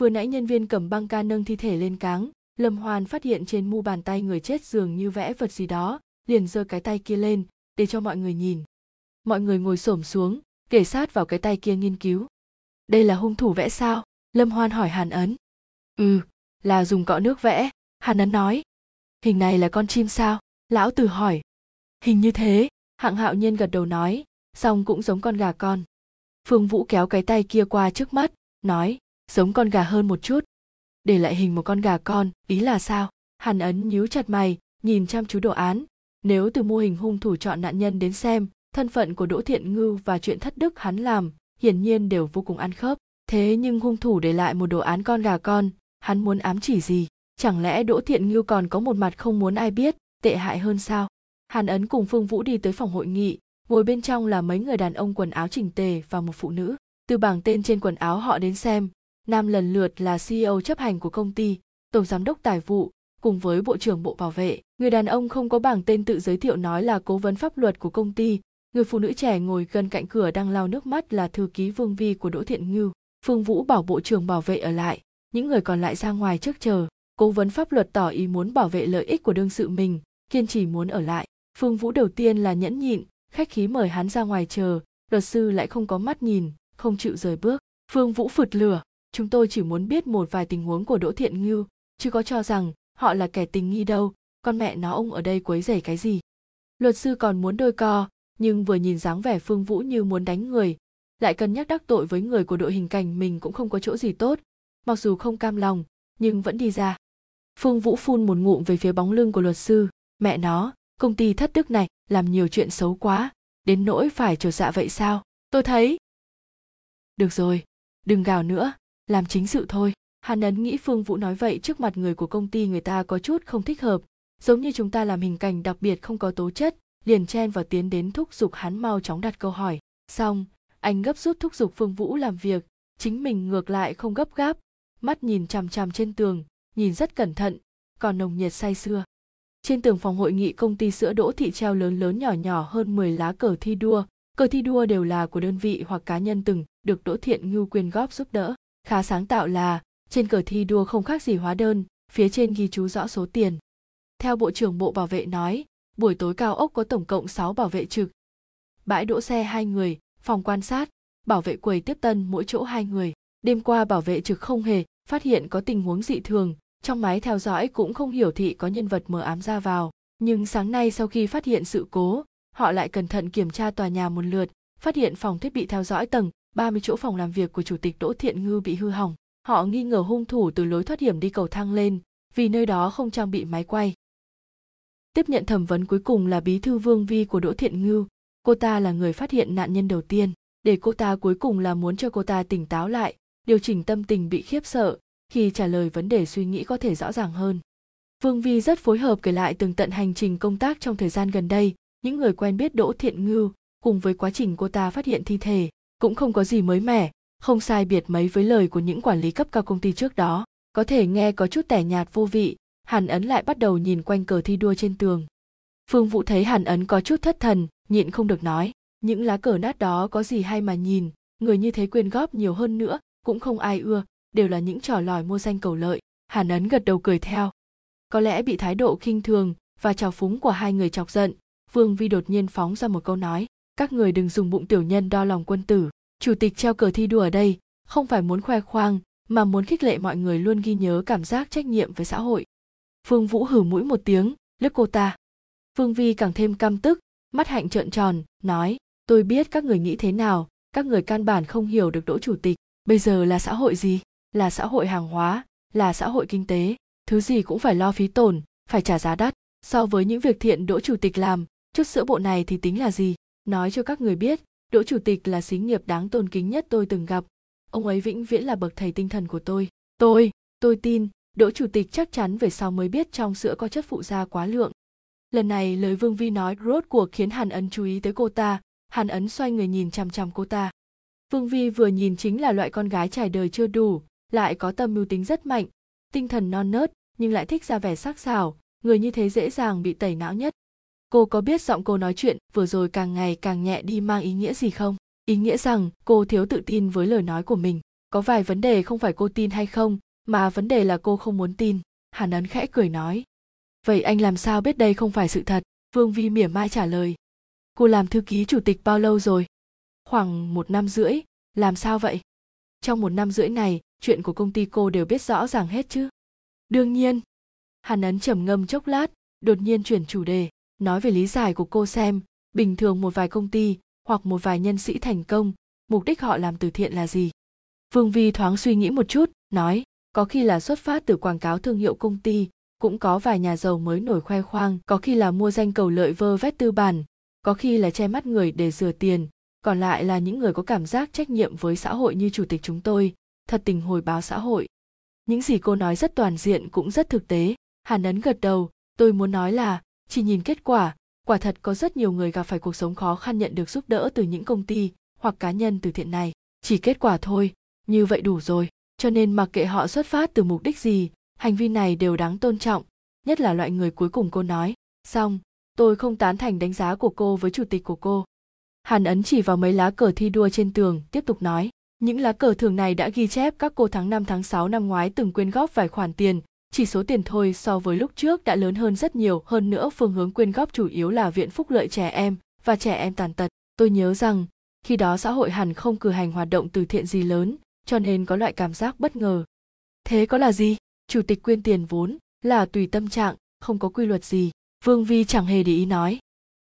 Vừa nãy nhân viên cầm băng ca nâng thi thể lên cáng, Lâm Hoan phát hiện trên mu bàn tay người chết dường như vẽ vật gì đó, liền giơ cái tay kia lên để cho mọi người nhìn. Mọi người ngồi xổm xuống, kề sát vào cái tay kia nghiên cứu. Đây là hung thủ vẽ sao? Lâm Hoan hỏi Hàn Ấn. Ừ, là dùng cọ nước vẽ, Hàn Ấn nói. Hình này là con chim sao? Lão Từ hỏi. Hình như thế, Hạng Hạo Nhiên gật đầu nói, xong cũng giống con gà con. Phương Vũ kéo cái tay kia qua trước mắt, nói, giống con gà hơn một chút. Để lại hình một con gà con, ý là sao? Hàn Ấn nhíu chặt mày, nhìn chăm chú đồ án. Nếu từ mô hình hung thủ chọn nạn nhân đến xem, thân phận của Đỗ Thiện Ngưu và chuyện thất đức hắn làm, hiển nhiên đều vô cùng ăn khớp. Thế nhưng hung thủ để lại một đồ án con gà con, hắn muốn ám chỉ gì? Chẳng lẽ Đỗ Thiện Ngưu còn có một mặt không muốn ai biết, tệ hại hơn sao? Hàn Ấn cùng Phương Vũ đi tới phòng hội nghị, ngồi bên trong là mấy người đàn ông quần áo chỉnh tề và một phụ nữ. Từ bảng tên trên quần áo họ đến xem, nam lần lượt là xê e ô chấp hành của công ty, tổng giám đốc tài vụ, cùng với bộ trưởng bộ bảo vệ. Người đàn ông không có bảng tên tự giới thiệu nói là cố vấn pháp luật của công ty. Người phụ nữ trẻ ngồi gần cạnh cửa đang lau nước mắt là thư ký Vương Vi của Đỗ Thiện Ngưu. Phương Vũ bảo bộ trưởng bảo vệ ở lại, những người còn lại ra ngoài trước chờ. Cố vấn pháp luật tỏ ý muốn bảo vệ lợi ích của đương sự mình, kiên trì muốn ở lại. Phương Vũ đầu tiên là nhẫn nhịn, khách khí mời hắn ra ngoài chờ, luật sư lại không có mắt nhìn, không chịu rời bước. Phương Vũ phụt lửa, chúng tôi chỉ muốn biết một vài tình huống của Đỗ Thiện Ngưu, chứ có cho rằng họ là kẻ tình nghi đâu, con mẹ nó ông ở đây quấy rầy cái gì. Luật sư còn muốn đôi co, nhưng vừa nhìn dáng vẻ Phương Vũ như muốn đánh người, lại cân nhắc đắc tội với người của đội hình cảnh mình cũng không có chỗ gì tốt, mặc dù không cam lòng, nhưng vẫn đi ra. Phương Vũ phun một ngụm về phía bóng lưng của luật sư, mẹ nó, công ty thất đức này làm nhiều chuyện xấu quá, đến nỗi phải trột dạ vậy sao, tôi thấy. Được rồi, đừng gào nữa, làm chính sự thôi. Hàn Ấn nghĩ Phương Vũ nói vậy trước mặt người của công ty người ta có chút không thích hợp, giống như chúng ta làm hình cảnh đặc biệt không có tố chất, liền chen vào tiến đến thúc giục hắn mau chóng đặt câu hỏi. Xong, anh gấp rút thúc giục Phương Vũ làm việc, chính mình ngược lại không gấp gáp, mắt nhìn chằm chằm trên tường, nhìn rất cẩn thận, còn nồng nhiệt say sưa. Trên tường phòng hội nghị công ty sữa Đỗ Thị treo lớn lớn nhỏ nhỏ hơn mười lá cờ thi đua, cờ thi đua đều là của đơn vị hoặc cá nhân từng được Đỗ Thiện Ngưu quyên góp giúp đỡ. Khá sáng tạo là trên cờ thi đua không khác gì hóa đơn, phía trên ghi chú rõ số tiền. Theo bộ trưởng bộ bảo vệ nói, buổi tối cao ốc có tổng cộng sáu bảo vệ trực, bãi đỗ xe hai người, phòng quan sát, bảo vệ quầy tiếp tân mỗi chỗ hai người. Đêm qua bảo vệ trực không hề phát hiện có tình huống dị thường, trong máy theo dõi cũng không hiển thị có nhân vật mờ ám ra vào, nhưng sáng nay sau khi phát hiện sự cố, họ lại cẩn thận kiểm tra tòa nhà một lượt, phát hiện phòng thiết bị theo dõi tầng ba mươi chỗ phòng làm việc của chủ tịch Đỗ Thiện Ngưu bị hư hỏng. Họ nghi ngờ hung thủ từ lối thoát hiểm đi cầu thang lên, vì nơi đó không trang bị máy quay. Tiếp nhận thẩm vấn cuối cùng là bí thư Vương Vi của Đỗ Thiện Ngưu, cô ta là người phát hiện nạn nhân đầu tiên, để cô ta cuối cùng là muốn cho cô ta tỉnh táo lại, điều chỉnh tâm tình bị khiếp sợ, khi trả lời vấn đề suy nghĩ có thể rõ ràng hơn. Vương Vi rất phối hợp kể lại tường tận hành trình công tác trong thời gian gần đây, những người quen biết Đỗ Thiện Ngưu, cùng với quá trình cô ta phát hiện thi thể, cũng không có gì mới mẻ, không sai biệt mấy với lời của những quản lý cấp cao công ty trước đó, có thể nghe có chút tẻ nhạt vô vị. Hàn Ấn lại bắt đầu nhìn quanh cờ thi đua trên tường. Phương Vũ thấy Hàn Ấn có chút thất thần, nhịn không được nói, những lá cờ nát đó có gì hay mà nhìn, người như thế quyên góp nhiều hơn nữa, cũng không ai ưa, đều là những trò lòi mua danh cầu lợi. Hàn Ấn gật đầu cười theo. Có lẽ bị thái độ khinh thường và trào phúng của hai người chọc giận, Vương Vi đột nhiên phóng ra một câu nói, các người đừng dùng bụng tiểu nhân đo lòng quân tử, chủ tịch treo cờ thi đua ở đây, không phải muốn khoe khoang, mà muốn khích lệ mọi người luôn ghi nhớ cảm giác trách nhiệm với xã hội. Phương Vũ hử mũi một tiếng, liếc cô ta. Phương Vi càng thêm căm tức, mắt hạnh trợn tròn, nói, tôi biết các người nghĩ thế nào, các người căn bản không hiểu được Đỗ chủ tịch, bây giờ là xã hội gì, là xã hội hàng hóa, là xã hội kinh tế, thứ gì cũng phải lo phí tổn, phải trả giá đắt, so với những việc thiện Đỗ chủ tịch làm, chút sữa bộ này thì tính là gì, nói cho các người biết, Đỗ chủ tịch là xí nghiệp đáng tôn kính nhất tôi từng gặp, ông ấy vĩnh viễn là bậc thầy tinh thần của tôi, tôi, tôi tin. Đỗ chủ tịch chắc chắn về sau mới biết trong sữa có chất phụ gia quá lượng. Lần này lời Vương Vi nói rốt cuộc khiến Hàn Ấn chú ý tới cô ta. Hàn Ấn xoay người nhìn chằm chằm cô ta. Vương Vi vừa nhìn chính là loại con gái trải đời chưa đủ, lại có tâm mưu tính rất mạnh, tinh thần non nớt nhưng lại thích ra vẻ sắc sảo, người như thế dễ dàng bị tẩy não nhất. Cô có biết giọng cô nói chuyện vừa rồi càng ngày càng nhẹ đi mang ý nghĩa gì không? Ý nghĩa rằng cô thiếu tự tin với lời nói của mình. Có vài vấn đề không phải cô tin hay không, mà vấn đề là cô không muốn tin. Hàn Ấn khẽ cười nói. Vậy anh làm sao biết đây không phải sự thật? Vương Vi mỉa mai trả lời. Cô làm thư ký chủ tịch bao lâu rồi? Khoảng một năm rưỡi. Làm sao vậy? Trong một năm rưỡi này, chuyện của công ty cô đều biết rõ ràng hết chứ? Đương nhiên. Hàn Ấn trầm ngâm chốc lát, đột nhiên chuyển chủ đề. Nói về lý giải của cô xem, bình thường một vài công ty hoặc một vài nhân sĩ thành công, mục đích họ làm từ thiện là gì? Vương Vi thoáng suy nghĩ một chút, nói, có khi là xuất phát từ quảng cáo thương hiệu công ty, cũng có vài nhà giàu mới nổi khoe khoang, có khi là mua danh cầu lợi vơ vét tư bản, có khi là che mắt người để rửa tiền, còn lại là những người có cảm giác trách nhiệm với xã hội như chủ tịch chúng tôi, thật tình hồi báo xã hội. Những gì cô nói rất toàn diện cũng rất thực tế, Hàn Ấn gật đầu, tôi muốn nói là, chỉ nhìn kết quả, quả thật có rất nhiều người gặp phải cuộc sống khó khăn nhận được giúp đỡ từ những công ty hoặc cá nhân từ thiện này, chỉ kết quả thôi, như vậy đủ rồi, cho nên mặc kệ họ xuất phát từ mục đích gì, hành vi này đều đáng tôn trọng, nhất là loại người cuối cùng cô nói. Xong, tôi không tán thành đánh giá của cô với chủ tịch của cô. Hàn Ấn chỉ vào mấy lá cờ thi đua trên tường, tiếp tục nói, những lá cờ thường này đã ghi chép các cô tháng năm tháng sáu năm ngoái từng quyên góp vài khoản tiền, chỉ số tiền thôi so với lúc trước đã lớn hơn rất nhiều, hơn nữa phương hướng quyên góp chủ yếu là viện phúc lợi trẻ em và trẻ em tàn tật. Tôi nhớ rằng, khi đó xã hội hẳn không cử hành hoạt động từ thiện gì lớn, cho nên có loại cảm giác bất ngờ. Thế có là gì? Chủ tịch quyên tiền vốn là tùy tâm trạng, không có quy luật gì. Vương Vi chẳng hề để ý nói.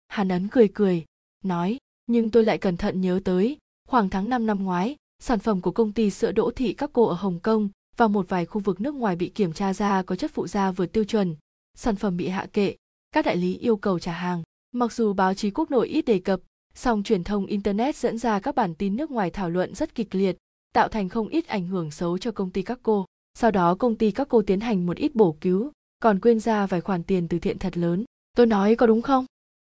Hàn Ấn cười cười, nói, nhưng tôi lại cẩn thận nhớ tới, khoảng tháng năm năm ngoái, sản phẩm của công ty sữa Đỗ Thị các cô ở Hồng Kông và một vài khu vực nước ngoài bị kiểm tra ra có chất phụ gia vượt tiêu chuẩn, sản phẩm bị hạ kệ, các đại lý yêu cầu trả hàng. Mặc dù báo chí quốc nội ít đề cập, song truyền thông Internet dẫn ra các bản tin nước ngoài thảo luận rất kịch liệt, tạo thành không ít ảnh hưởng xấu cho công ty các cô. Sau đó công ty các cô tiến hành một ít bổ cứu, còn quyên ra vài khoản tiền từ thiện thật lớn. Tôi nói có đúng không?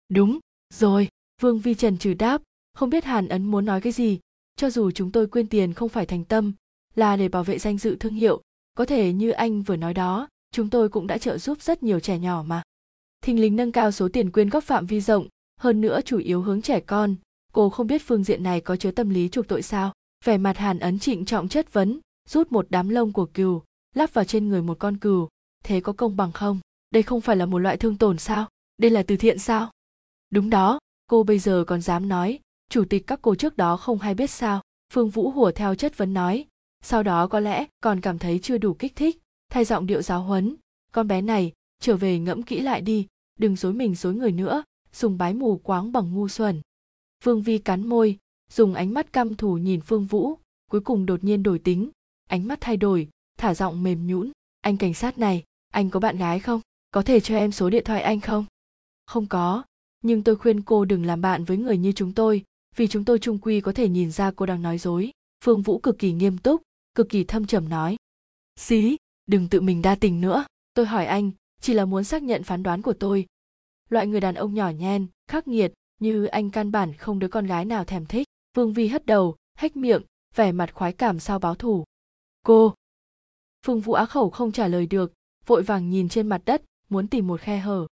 Đúng, rồi, Vương Vi trần trừ đáp, không biết Hàn Ấn muốn nói cái gì, cho dù chúng tôi quyên tiền không phải thành tâm, là để bảo vệ danh dự thương hiệu, có thể như anh vừa nói đó, chúng tôi cũng đã trợ giúp rất nhiều trẻ nhỏ mà. Thình lình nâng cao số tiền quyên góp phạm vi rộng, hơn nữa chủ yếu hướng trẻ con, cô không biết phương diện này có chứa tâm lý chuộc tội sao? Vẻ mặt Hàn Ấn trịnh trọng chất vấn, rút một đám lông của cừu, lắp vào trên người một con cừu, thế có công bằng không? Đây không phải là một loại thương tổn sao? Đây là từ thiện sao? Đúng đó, cô bây giờ còn dám nói, chủ tịch các cô trước đó không hay biết sao? Phương Vũ hùa theo chất vấn nói, sau đó có lẽ còn cảm thấy chưa đủ kích thích, thay giọng điệu giáo huấn, con bé này, trở về ngẫm kỹ lại đi, đừng dối mình dối người nữa, dùng bái mù quáng bằng ngu xuẩn. Vương Vi cắn môi, dùng ánh mắt căm thù nhìn Phương Vũ, cuối cùng đột nhiên đổi tính, ánh mắt thay đổi, thả giọng mềm nhũn, anh cảnh sát này, anh có bạn gái không? Có thể cho em số điện thoại anh không? Không có, nhưng tôi khuyên cô đừng làm bạn với người như chúng tôi, vì chúng tôi chung quy có thể nhìn ra cô đang nói dối. Phương Vũ cực kỳ nghiêm túc, cực kỳ thâm trầm nói. Xí, đừng tự mình đa tình nữa, tôi hỏi anh, chỉ là muốn xác nhận phán đoán của tôi. Loại người đàn ông nhỏ nhen, khắc nghiệt, như anh căn bản không đứa con gái nào thèm thích. Vương Vi hất đầu, hách miệng, vẻ mặt khoái cảm sao báo thù. Cô! Phương Vũ á khẩu không trả lời được, vội vàng nhìn trên mặt đất, muốn tìm một khe hở.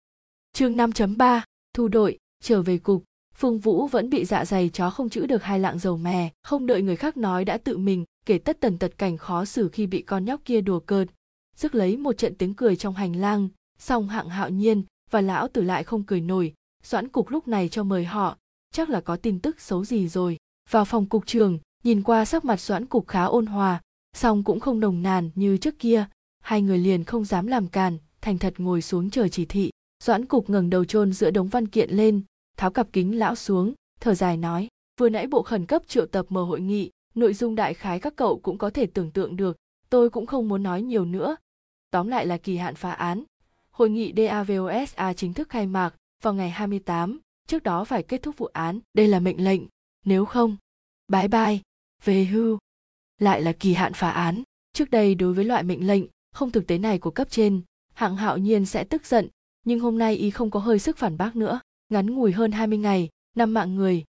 Chương năm chấm ba, thu đội, trở về cục, Phương Vũ vẫn bị dạ dày chó không chữ được hai lạng dầu mè, không đợi người khác nói đã tự mình kể tất tần tật cảnh khó xử khi bị con nhóc kia đùa cợt, rước lấy một trận tiếng cười trong hành lang, song Hạng Hạo Nhiên và lão tử lại không cười nổi, Doãn cục lúc này cho mời họ, chắc là có tin tức xấu gì rồi. Vào phòng cục trưởng, nhìn qua sắc mặt Doãn cục khá ôn hòa, song cũng không nồng nàn như trước kia, hai người liền không dám làm càn, thành thật ngồi xuống chờ chỉ thị. Doãn cục ngẩng đầu chôn giữa đống văn kiện lên, tháo cặp kính lão xuống, thở dài nói, vừa nãy bộ khẩn cấp triệu tập mở hội nghị, nội dung đại khái các cậu cũng có thể tưởng tượng được, tôi cũng không muốn nói nhiều nữa. Tóm lại là kỳ hạn phá án, hội nghị đê a vê o ét a chính thức khai mạc vào ngày hai mươi tám, trước đó phải kết thúc vụ án, đây là mệnh lệnh, nếu không, bye bye, về hưu. Lại là kỳ hạn phá án. Trước đây đối với loại mệnh lệnh không thực tế này của cấp trên, Hạng Hạo Nhiên sẽ tức giận, nhưng hôm nay y không có hơi sức phản bác nữa. Ngắn ngủi hơn hai mươi ngày, năm mạng người.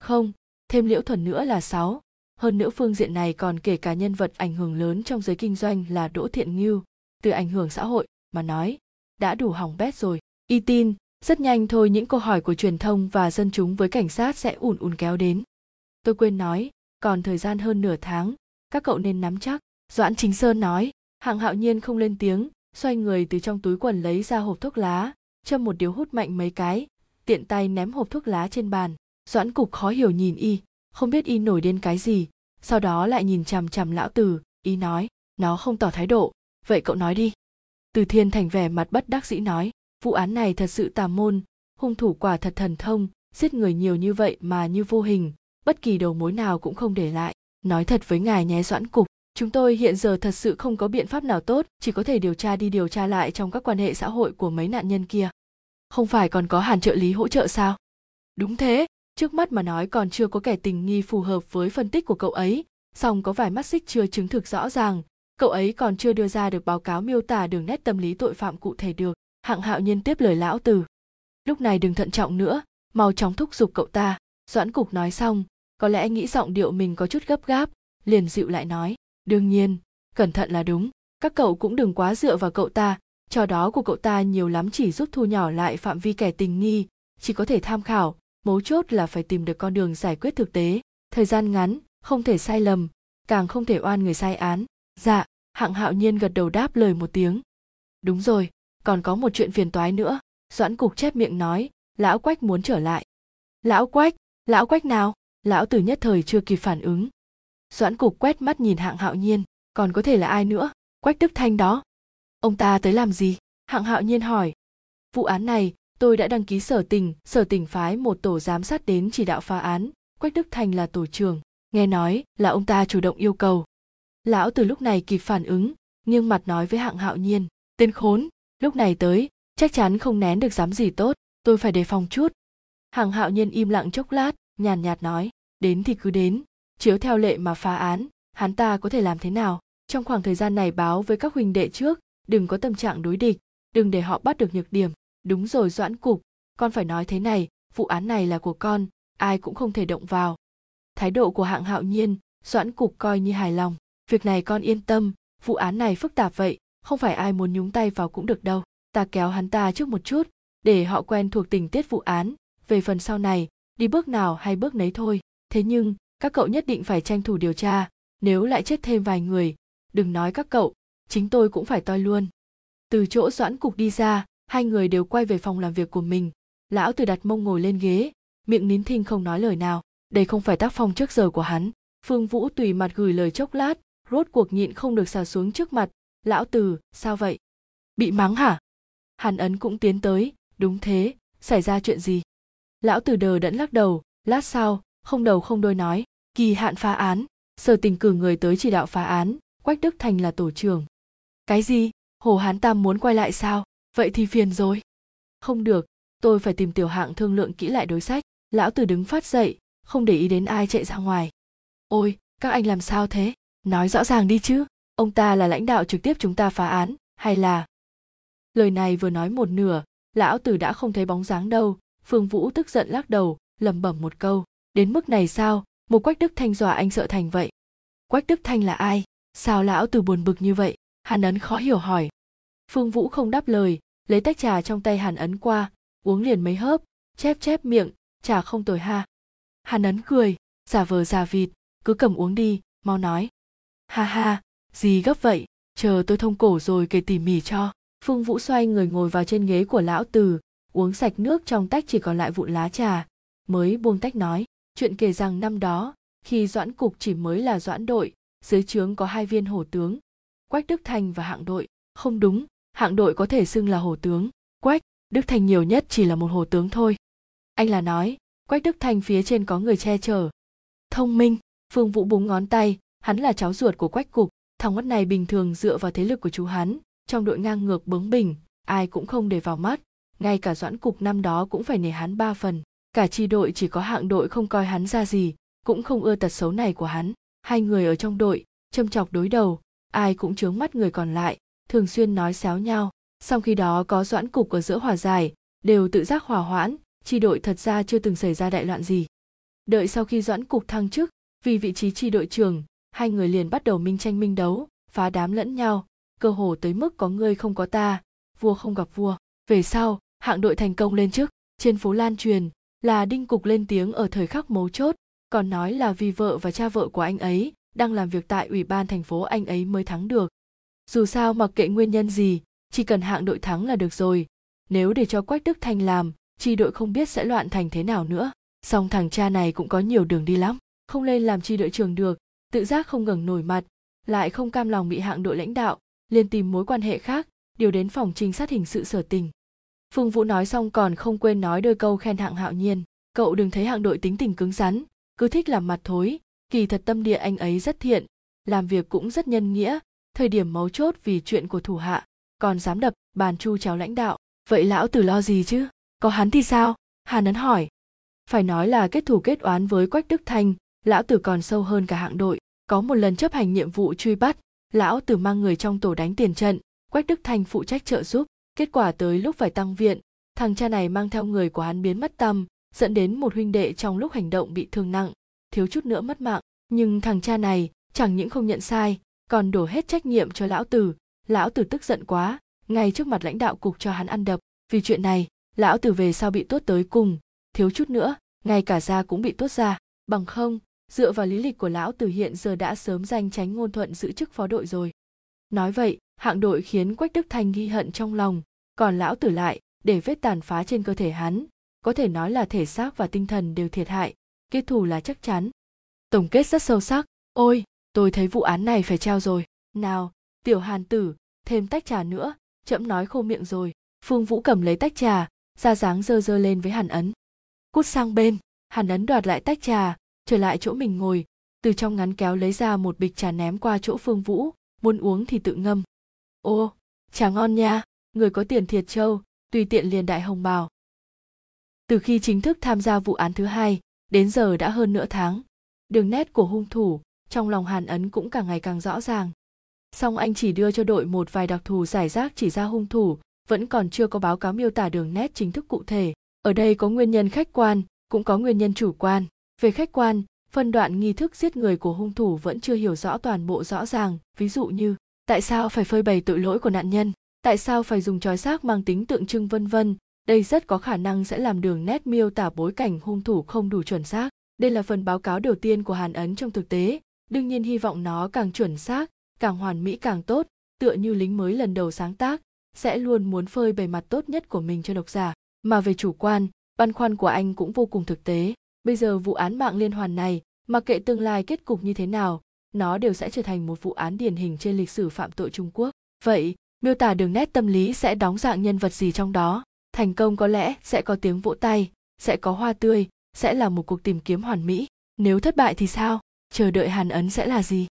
Không, thêm Liễu Thuần nữa là sáu. Hơn nữa phương diện này còn kể cả nhân vật ảnh hưởng lớn trong giới kinh doanh là Đỗ Thiện Ngưu, từ ảnh hưởng xã hội mà nói, đã đủ hỏng bét rồi. Y tin, rất nhanh thôi những câu hỏi của truyền thông và dân chúng với cảnh sát sẽ ùn ùn kéo đến. Tôi quên nói, còn thời gian hơn nửa tháng, các cậu nên nắm chắc. Doãn Chính Sơn nói, Hạng Hạo Nhiên không lên tiếng, xoay người từ trong túi quần lấy ra hộp thuốc lá, châm một điếu hút mạnh mấy cái, tiện tay ném hộp thuốc lá trên bàn. Doãn cục khó hiểu nhìn y, không biết y nổi điên cái gì, sau đó lại nhìn chằm chằm lão tử, y nói, nó không tỏ thái độ, vậy cậu nói đi. Từ Thiên Thành vẻ mặt bất đắc dĩ nói, vụ án này thật sự tà môn, hung thủ quả thật thần thông, giết người nhiều như vậy mà như vô hình, bất kỳ đầu mối nào cũng không để lại. Nói thật với ngài nhé Doãn Cục, chúng tôi hiện giờ thật sự không có biện pháp nào tốt, chỉ có thể điều tra đi điều tra lại trong các quan hệ xã hội của mấy nạn nhân kia. Không phải còn có Hàn trợ lý hỗ trợ sao? Đúng thế, trước mắt mà nói còn chưa có kẻ tình nghi phù hợp với phân tích của cậu ấy, song có vài mắt xích chưa chứng thực rõ ràng, cậu ấy còn chưa đưa ra được báo cáo miêu tả đường nét tâm lý tội phạm cụ thể được. Hạng Hạo Nhiên tiếp lời lão từ. Lúc này đừng thận trọng nữa, mau chóng thúc giục cậu ta. Doãn Cục nói xong, có lẽ nghĩ giọng điệu mình có chút gấp gáp, liền dịu lại nói. Đương nhiên, cẩn thận là đúng, các cậu cũng đừng quá dựa vào cậu ta, trò đó của cậu ta nhiều lắm chỉ giúp thu nhỏ lại phạm vi kẻ tình nghi, chỉ có thể tham khảo, mấu chốt là phải tìm được con đường giải quyết thực tế, thời gian ngắn, không thể sai lầm, càng không thể oan người sai án. Dạ, Hạng Hạo Nhiên gật đầu đáp lời một tiếng. Đúng rồi, còn có một chuyện phiền toái nữa, Doãn Cục chép miệng nói, lão Quách muốn trở lại. Lão Quách, lão Quách nào? Lão Tử nhất thời chưa kịp phản ứng. Doãn Cục quét mắt nhìn Hạng Hạo Nhiên, còn có thể là ai nữa, Quách Đức Thành đó. Ông ta tới làm gì? Hạng Hạo Nhiên hỏi. Vụ án này, tôi đã đăng ký sở tình, sở tình phái một tổ giám sát đến chỉ đạo phá án, Quách Đức Thành là tổ trưởng, nghe nói là ông ta chủ động yêu cầu. Lão Từ lúc này kịp phản ứng, nghiêng mặt nói với Hạng Hạo Nhiên, tên khốn, lúc này tới, chắc chắn không nén được dám gì tốt, tôi phải đề phòng chút. Hạng Hạo Nhiên im lặng chốc lát, nhàn nhạt nói, đến thì cứ đến. Chiếu theo lệ mà phá án, hắn ta có thể làm thế nào? Trong khoảng thời gian này báo với các huynh đệ trước, đừng có tâm trạng đối địch, đừng để họ bắt được nhược điểm. Đúng rồi Doãn Cục, con phải nói thế này, vụ án này là của con, ai cũng không thể động vào. Thái độ của Hạng Hạo Nhiên, Doãn Cục coi như hài lòng. Việc này con yên tâm, vụ án này phức tạp vậy, không phải ai muốn nhúng tay vào cũng được đâu. Ta kéo hắn ta trước một chút, để họ quen thuộc tình tiết vụ án, về phần sau này, đi bước nào hay bước nấy thôi. Thế nhưng, các cậu nhất định phải tranh thủ điều tra, nếu lại chết thêm vài người, đừng nói các cậu, chính tôi cũng phải toi luôn. Từ chỗ Doãn Cục đi ra, hai người đều quay về phòng làm việc của mình. Lão Từ đặt mông ngồi lên ghế, miệng nín thinh không nói lời nào, đây không phải tác phong trước giờ của hắn. Phương Vũ tùy mặt gửi lời chốc lát, rốt cuộc nhịn không được xà xuống trước mặt, lão Từ, sao vậy? Bị mắng hả? Hàn Ấn cũng tiến tới, đúng thế, xảy ra chuyện gì? Lão Từ đờ đẫn lắc đầu, lát sau, không đầu không đuôi nói. Kỳ hạn phá án, sở tình cử người tới chỉ đạo phá án, Quách Đức Thành là tổ trưởng. Cái gì? Hồ Hán Tam muốn quay lại sao? Vậy thì phiền rồi. Không được, tôi phải tìm Tiểu Hạng thương lượng kỹ lại đối sách. Lão Tử đứng phát dậy, không để ý đến ai chạy ra ngoài. Ôi, các anh làm sao thế? Nói rõ ràng đi chứ, ông ta là lãnh đạo trực tiếp chúng ta phá án, hay là... Lời này vừa nói một nửa, Lão Tử đã không thấy bóng dáng đâu. Phương Vũ tức giận lắc đầu, lẩm bẩm một câu. Đến mức này sao? Một Quách Đức Thành dọa anh sợ thành vậy. Quách Đức Thành là ai? Sao Lão Từ buồn bực như vậy? Hàn Ấn khó hiểu hỏi. Phương Vũ không đáp lời, lấy tách trà trong tay Hàn Ấn qua, uống liền mấy hớp, chép chép miệng, trà không tồi ha. Hàn Ấn cười, giả vờ giả vịt, cứ cầm uống đi, mau nói. Ha ha, gì gấp vậy, chờ tôi thông cổ rồi kể tỉ mỉ cho. Phương Vũ xoay người ngồi vào trên ghế của Lão Từ, uống sạch nước trong tách chỉ còn lại vụn lá trà, mới buông tách nói. Chuyện kể rằng năm đó, khi Doãn Cục chỉ mới là doãn đội, dưới trướng có hai viên hổ tướng, Quách Đức Thành và Hạng đội. Không đúng, Hạng đội có thể xưng là hổ tướng, Quách Đức Thành nhiều nhất chỉ là một hổ tướng thôi. Anh là nói, Quách Đức Thành phía trên có người che chở. Thông minh, Phương Vũ búng ngón tay, hắn là cháu ruột của Quách Cục, thằng mất này bình thường dựa vào thế lực của chú hắn, trong đội ngang ngược bướng bỉnh, ai cũng không để vào mắt, ngay cả Doãn Cục năm đó cũng phải nể hắn ba phần. Cả chi đội chỉ có Hạng đội không coi hắn ra gì, cũng không ưa tật xấu này của hắn. Hai người ở trong đội, châm chọc đối đầu, ai cũng chướng mắt người còn lại, thường xuyên nói xéo nhau. Song khi đó có Doãn Cục ở giữa hòa giải, đều tự giác hòa hoãn, chi đội thật ra chưa từng xảy ra đại loạn gì. Đợi sau khi Doãn Cục thăng chức, vì vị trí chi đội trưởng, hai người liền bắt đầu minh tranh minh đấu, phá đám lẫn nhau, cơ hồ tới mức có người không có ta, vua không gặp vua. Về sau, Hạng đội thành công lên chức, trên phố lan truyền là Đinh Cục lên tiếng ở thời khắc mấu chốt, còn nói là vì vợ và cha vợ của anh ấy đang làm việc tại ủy ban thành phố anh ấy mới thắng được. Dù sao mặc kệ nguyên nhân gì, chỉ cần Hạng đội thắng là được rồi. Nếu để cho Quách Đức Thành làm, chi đội không biết sẽ loạn thành thế nào nữa. Song thằng cha này cũng có nhiều đường đi lắm, không lên làm chi đội trưởng được, tự giác không ngẩng nổi mặt, lại không cam lòng bị Hạng đội lãnh đạo, liền tìm mối quan hệ khác, điều đến phòng trinh sát hình sự sở tình. Phương Vũ nói xong còn không quên nói đôi câu khen Hạng Hạo Nhiên. Cậu đừng thấy Hạng đội tính tình cứng rắn, cứ thích làm mặt thối, kỳ thật tâm địa anh ấy rất thiện, làm việc cũng rất nhân nghĩa, thời điểm mấu chốt vì chuyện của thủ hạ, còn dám đập bàn chu cháo lãnh đạo. Vậy lão tử lo gì chứ? Có hắn thì sao? Hàn Ấn hỏi. Phải nói là kết thù kết oán với Quách Đức Thành, lão tử còn sâu hơn cả Hạng đội. Có một lần chấp hành nhiệm vụ truy bắt, lão tử mang người trong tổ đánh tiền trận, Quách Đức Thành phụ trách trợ giúp, kết quả tới lúc phải tăng viện, thằng cha này mang theo người của hắn biến mất tăm, dẫn đến một huynh đệ trong lúc hành động bị thương nặng, thiếu chút nữa mất mạng. Nhưng thằng cha này chẳng những không nhận sai, còn đổ hết trách nhiệm cho lão tử. Lão tử tức giận quá, ngay trước mặt lãnh đạo cục cho hắn ăn đập. Vì chuyện này, lão tử về sau bị tuốt tới cùng, thiếu chút nữa, ngay cả da cũng bị tuốt ra. Bằng không, dựa vào lý lịch của lão tử hiện giờ đã sớm danh chánh ngôn thuận giữ chức phó đội rồi. Nói vậy, Hạng đội khiến Quách Đức Thành ghi hận trong lòng, còn lão tử lại, để vết tàn phá trên cơ thể hắn, có thể nói là thể xác và tinh thần đều thiệt hại, kết thù là chắc chắn. Tổng kết rất sâu sắc, ôi, tôi thấy vụ án này phải treo rồi. Nào, tiểu Hàn tử, thêm tách trà nữa, trẫm nói khô miệng rồi. Phương Vũ cầm lấy tách trà, ra dáng dơ dơ lên với Hàn Ấn. Cút sang bên, Hàn Ấn đoạt lại tách trà, trở lại chỗ mình ngồi, từ trong ngắn kéo lấy ra một bịch trà ném qua chỗ Phương Vũ, muốn uống thì tự ngâm. Ô, trà ngon nha, người có tiền thiệt trâu, tùy tiện liền đại hồng bào. Từ khi chính thức tham gia vụ án thứ hai, đến giờ đã hơn nửa tháng, đường nét của hung thủ trong lòng Hàn Ấn cũng càng ngày càng rõ ràng. Song anh chỉ đưa cho đội một vài đặc thù giải rác chỉ ra hung thủ, vẫn còn chưa có báo cáo miêu tả đường nét chính thức cụ thể. Ở đây có nguyên nhân khách quan, cũng có nguyên nhân chủ quan. Về khách quan, phân đoạn nghi thức giết người của hung thủ vẫn chưa hiểu rõ toàn bộ rõ ràng, ví dụ như tại sao phải phơi bày tội lỗi của nạn nhân, tại sao phải dùng trói xác mang tính tượng trưng vân vân. Đây rất có khả năng sẽ làm đường nét miêu tả bối cảnh hung thủ không đủ chuẩn xác. Đây là phần báo cáo đầu tiên của Hàn Ấn trong thực tế, đương nhiên hy vọng nó càng chuẩn xác, càng hoàn mỹ càng tốt, tựa như lính mới lần đầu sáng tác, sẽ luôn muốn phơi bày mặt tốt nhất của mình cho độc giả. Mà về chủ quan, băn khoăn của anh cũng vô cùng thực tế. Bây giờ vụ án mạng liên hoàn này, mặc kệ tương lai kết cục như thế nào, nó đều sẽ trở thành một vụ án điển hình trên lịch sử phạm tội Trung Quốc. Vậy, miêu tả đường nét tâm lý sẽ đóng dạng nhân vật gì trong đó? Thành công có lẽ sẽ có tiếng vỗ tay, sẽ có hoa tươi, sẽ là một cuộc tìm kiếm hoàn mỹ. Nếu thất bại thì sao? Chờ đợi Hàn Ấn sẽ là gì?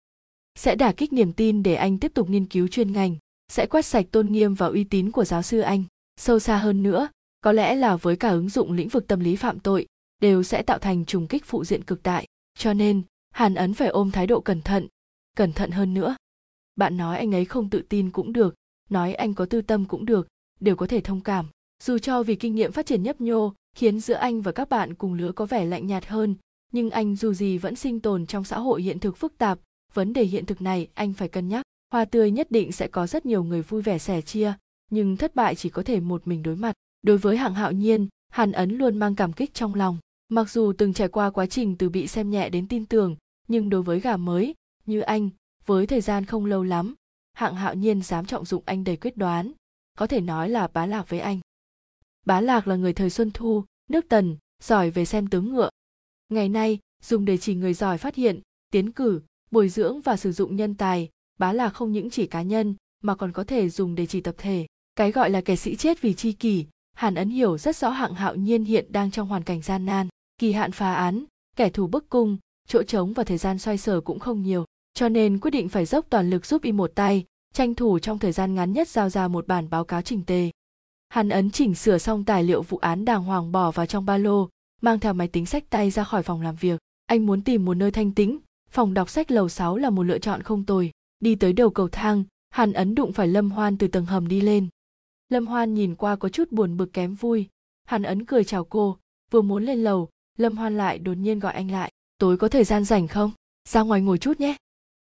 Sẽ đả kích niềm tin để anh tiếp tục nghiên cứu chuyên ngành, sẽ quét sạch tôn nghiêm và uy tín của giáo sư anh. Sâu xa hơn nữa, có lẽ là với cả ứng dụng lĩnh vực tâm lý phạm tội, đều sẽ tạo thành trùng kích phụ diện cực đại. Cho nên, Hàn Ấn phải ôm thái độ cẩn thận, cẩn thận hơn nữa. Bạn nói anh ấy không tự tin cũng được, nói anh có tư tâm cũng được, đều có thể thông cảm. Dù cho vì kinh nghiệm phát triển nhấp nhô, khiến giữa anh và các bạn cùng lứa có vẻ lạnh nhạt hơn, nhưng anh dù gì vẫn sinh tồn trong xã hội hiện thực phức tạp, vấn đề hiện thực này anh phải cân nhắc. Hoa tươi nhất định sẽ có rất nhiều người vui vẻ sẻ chia, nhưng thất bại chỉ có thể một mình đối mặt. Đối với Hạng Hạo Nhiên, Hàn Ấn luôn mang cảm kích trong lòng. Mặc dù từng trải qua quá trình từ bị xem nhẹ đến tin tưởng, nhưng đối với gà mới như anh, với thời gian không lâu lắm, Hạng Hạo Nhiên dám trọng dụng anh đầy quyết đoán, có thể nói là bá lạc với anh. Bá lạc là người thời Xuân Thu, nước Tần, giỏi về xem tướng ngựa. Ngày nay, dùng để chỉ người giỏi phát hiện, tiến cử, bồi dưỡng và sử dụng nhân tài, bá lạc không những chỉ cá nhân mà còn có thể dùng để chỉ tập thể. Cái gọi là kẻ sĩ chết vì tri kỷ, Hàn Ấn hiểu rất rõ Hạng Hạo Nhiên hiện đang trong hoàn cảnh gian nan, kỳ hạn phá án, kẻ thù bức cung, chỗ trống và thời gian xoay sở cũng không nhiều, cho nên quyết định phải dốc toàn lực giúp y một tay, tranh thủ trong thời gian ngắn nhất giao ra một bản báo cáo chỉnh tề. Hàn Ấn chỉnh sửa xong tài liệu vụ án đàng hoàng bỏ vào trong ba lô, mang theo máy tính sách tay ra khỏi phòng làm việc. Anh muốn tìm một nơi thanh tĩnh, phòng đọc sách lầu sáu là một lựa chọn không tồi. Đi tới đầu cầu thang, Hàn Ấn đụng phải Lâm Hoan từ tầng hầm đi lên. Lâm Hoan nhìn qua có chút buồn bực kém vui, Hàn Ấn cười chào cô, vừa muốn lên lầu, Lâm Hoan lại đột nhiên gọi anh lại. Tối có thời gian rảnh không? Ra ngoài ngồi chút nhé.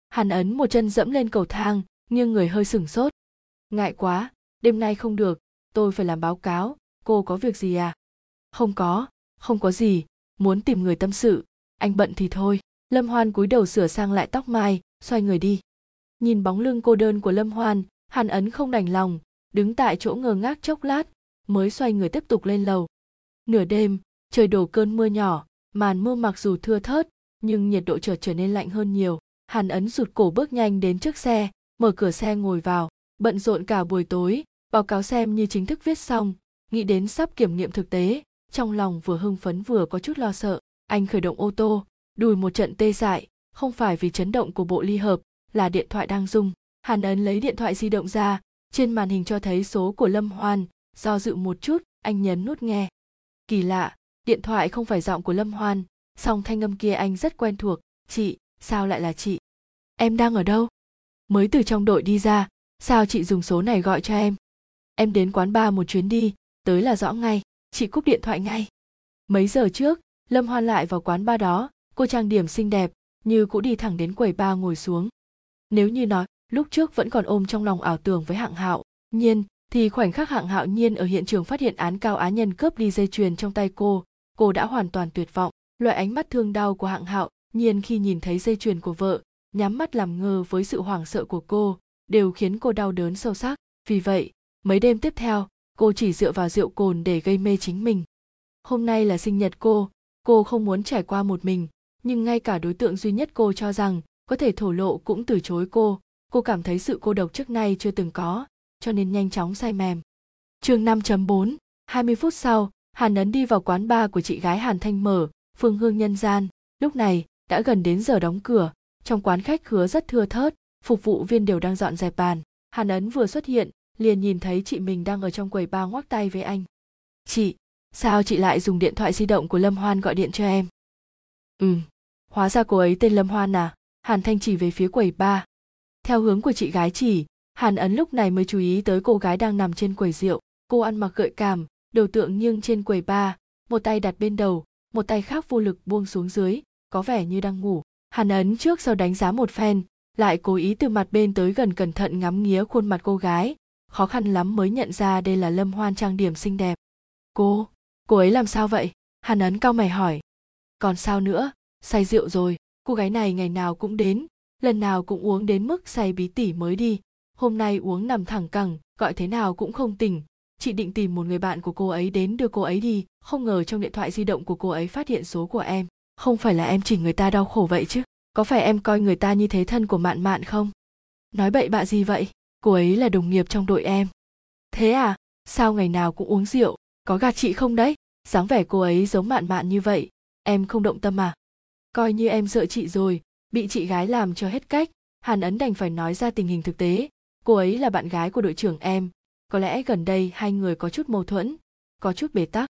Hàn Ấn một chân dẫm lên cầu thang, nhưng người hơi sửng sốt. Ngại quá, đêm nay không được, tôi phải làm báo cáo, cô có việc gì à? Không có, không có gì, muốn tìm người tâm sự, anh bận thì thôi. Lâm Hoan cúi đầu sửa sang lại tóc mai, xoay người đi. Nhìn bóng lưng cô đơn của Lâm Hoan, Hàn Ấn không đành lòng, đứng tại chỗ ngơ ngác chốc lát, mới xoay người tiếp tục lên lầu. Nửa đêm, trời đổ cơn mưa nhỏ, màn mưa mặc dù thưa thớt, nhưng nhiệt độ chợt trở nên lạnh hơn nhiều. Hàn Ấn rụt cổ bước nhanh đến trước xe, mở cửa xe ngồi vào, bận rộn cả buổi tối, báo cáo xem như chính thức viết xong, Nghĩ đến sắp kiểm nghiệm thực tế, trong lòng vừa hưng phấn vừa có chút lo sợ. Anh khởi động ô tô, đùi một trận tê dại, không phải vì chấn động của bộ ly hợp, là điện thoại đang rung. Hàn Ấn lấy điện thoại di động ra, trên màn hình cho thấy số của Lâm Hoan, do dự một chút, anh nhấn nút nghe. Kỳ lạ, điện thoại không phải giọng của Lâm Hoan, song thanh âm kia anh rất quen thuộc. Chị, sao lại là chị? Em đang ở đâu? Mới từ trong đội đi ra, sao chị dùng số này gọi cho em? Em đến quán bar một chuyến đi, tới là rõ ngay, chị cúp điện thoại ngay. Mấy giờ trước, Lâm Hoan lại vào quán bar đó, cô trang điểm xinh đẹp, như cũ đi thẳng đến quầy bar ngồi xuống. Nếu như nói, lúc trước vẫn còn ôm trong lòng ảo tưởng với Hạng Hạo Nhiên, thì khoảnh khắc Hạng Hạo Nhiên ở hiện trường phát hiện án Cao Á Nhân cướp đi dây chuyền trong tay cô, cô đã hoàn toàn tuyệt vọng. Loại ánh mắt thương đau của Hạng Hạo Nhiên khi nhìn thấy dây chuyền của vợ, nhắm mắt làm ngơ với sự hoảng sợ của cô, đều khiến cô đau đớn sâu sắc. Vì vậy, mấy đêm tiếp theo, cô chỉ dựa vào rượu cồn để gây mê chính mình. Hôm nay là sinh nhật cô, cô không muốn trải qua một mình, nhưng ngay cả đối tượng duy nhất cô cho rằng có thể thổ lộ cũng từ chối cô. Cô cảm thấy sự cô độc trước nay chưa từng có, cho nên nhanh chóng say mềm. Chương năm chấm bốn, hai mươi phút sau, Hàn Ấn đi vào quán bar của chị gái Hàn Thanh mở, Phương Hương Nhân Gian. Lúc này, đã gần đến giờ đóng cửa, trong quán khách khứa rất thưa thớt, phục vụ viên đều đang dọn dẹp bàn. Hàn Ấn vừa xuất hiện, liền nhìn thấy chị mình đang ở trong quầy bar ngoắc tay với anh. Chị, sao chị lại dùng điện thoại di động của Lâm Hoan gọi điện cho em? Ừ, hóa ra cô ấy tên Lâm Hoan à? Hàn Thanh chỉ về phía quầy bar. Theo hướng của chị gái chỉ, Hàn Ấn lúc này mới chú ý tới cô gái đang nằm trên quầy rượu. Cô ăn mặc gợi cảm, đầu tượng nghiêng trên quầy bar, một tay đặt bên đầu, một tay khác vô lực buông xuống dưới, có vẻ như đang ngủ. Hàn Ấn trước sau đánh giá một phen, lại cố ý từ mặt bên tới gần cẩn thận ngắm nghía khuôn mặt cô gái, khó khăn lắm mới nhận ra đây là Lâm Hoan trang điểm xinh đẹp. Cô, cô ấy làm sao vậy? Hàn Ấn cau mày hỏi. Còn sao nữa, say rượu rồi, cô gái này ngày nào cũng đến, lần nào cũng uống đến mức say bí tỉ mới đi, hôm nay uống nằm thẳng cẳng, gọi thế nào cũng không tỉnh. Chị định tìm một người bạn của cô ấy đến đưa cô ấy đi, không ngờ trong điện thoại di động của cô ấy phát hiện số của em. Không phải là em chỉ người ta đau khổ vậy chứ? Có phải em coi người ta như thế thân của Mạn Mạn không? Nói bậy bạ gì vậy? Cô ấy là đồng nghiệp trong đội em. Thế à? Sao ngày nào cũng uống rượu? Có gạt chị không đấy? Dáng vẻ cô ấy giống Mạn Mạn như vậy, em không động tâm à? Coi như em sợ chị rồi, bị chị gái làm cho hết cách. Hàn Ấn đành phải nói ra tình hình thực tế. Cô ấy là bạn gái của đội trưởng em. Có lẽ gần đây hai người có chút mâu thuẫn, có chút bế tắc.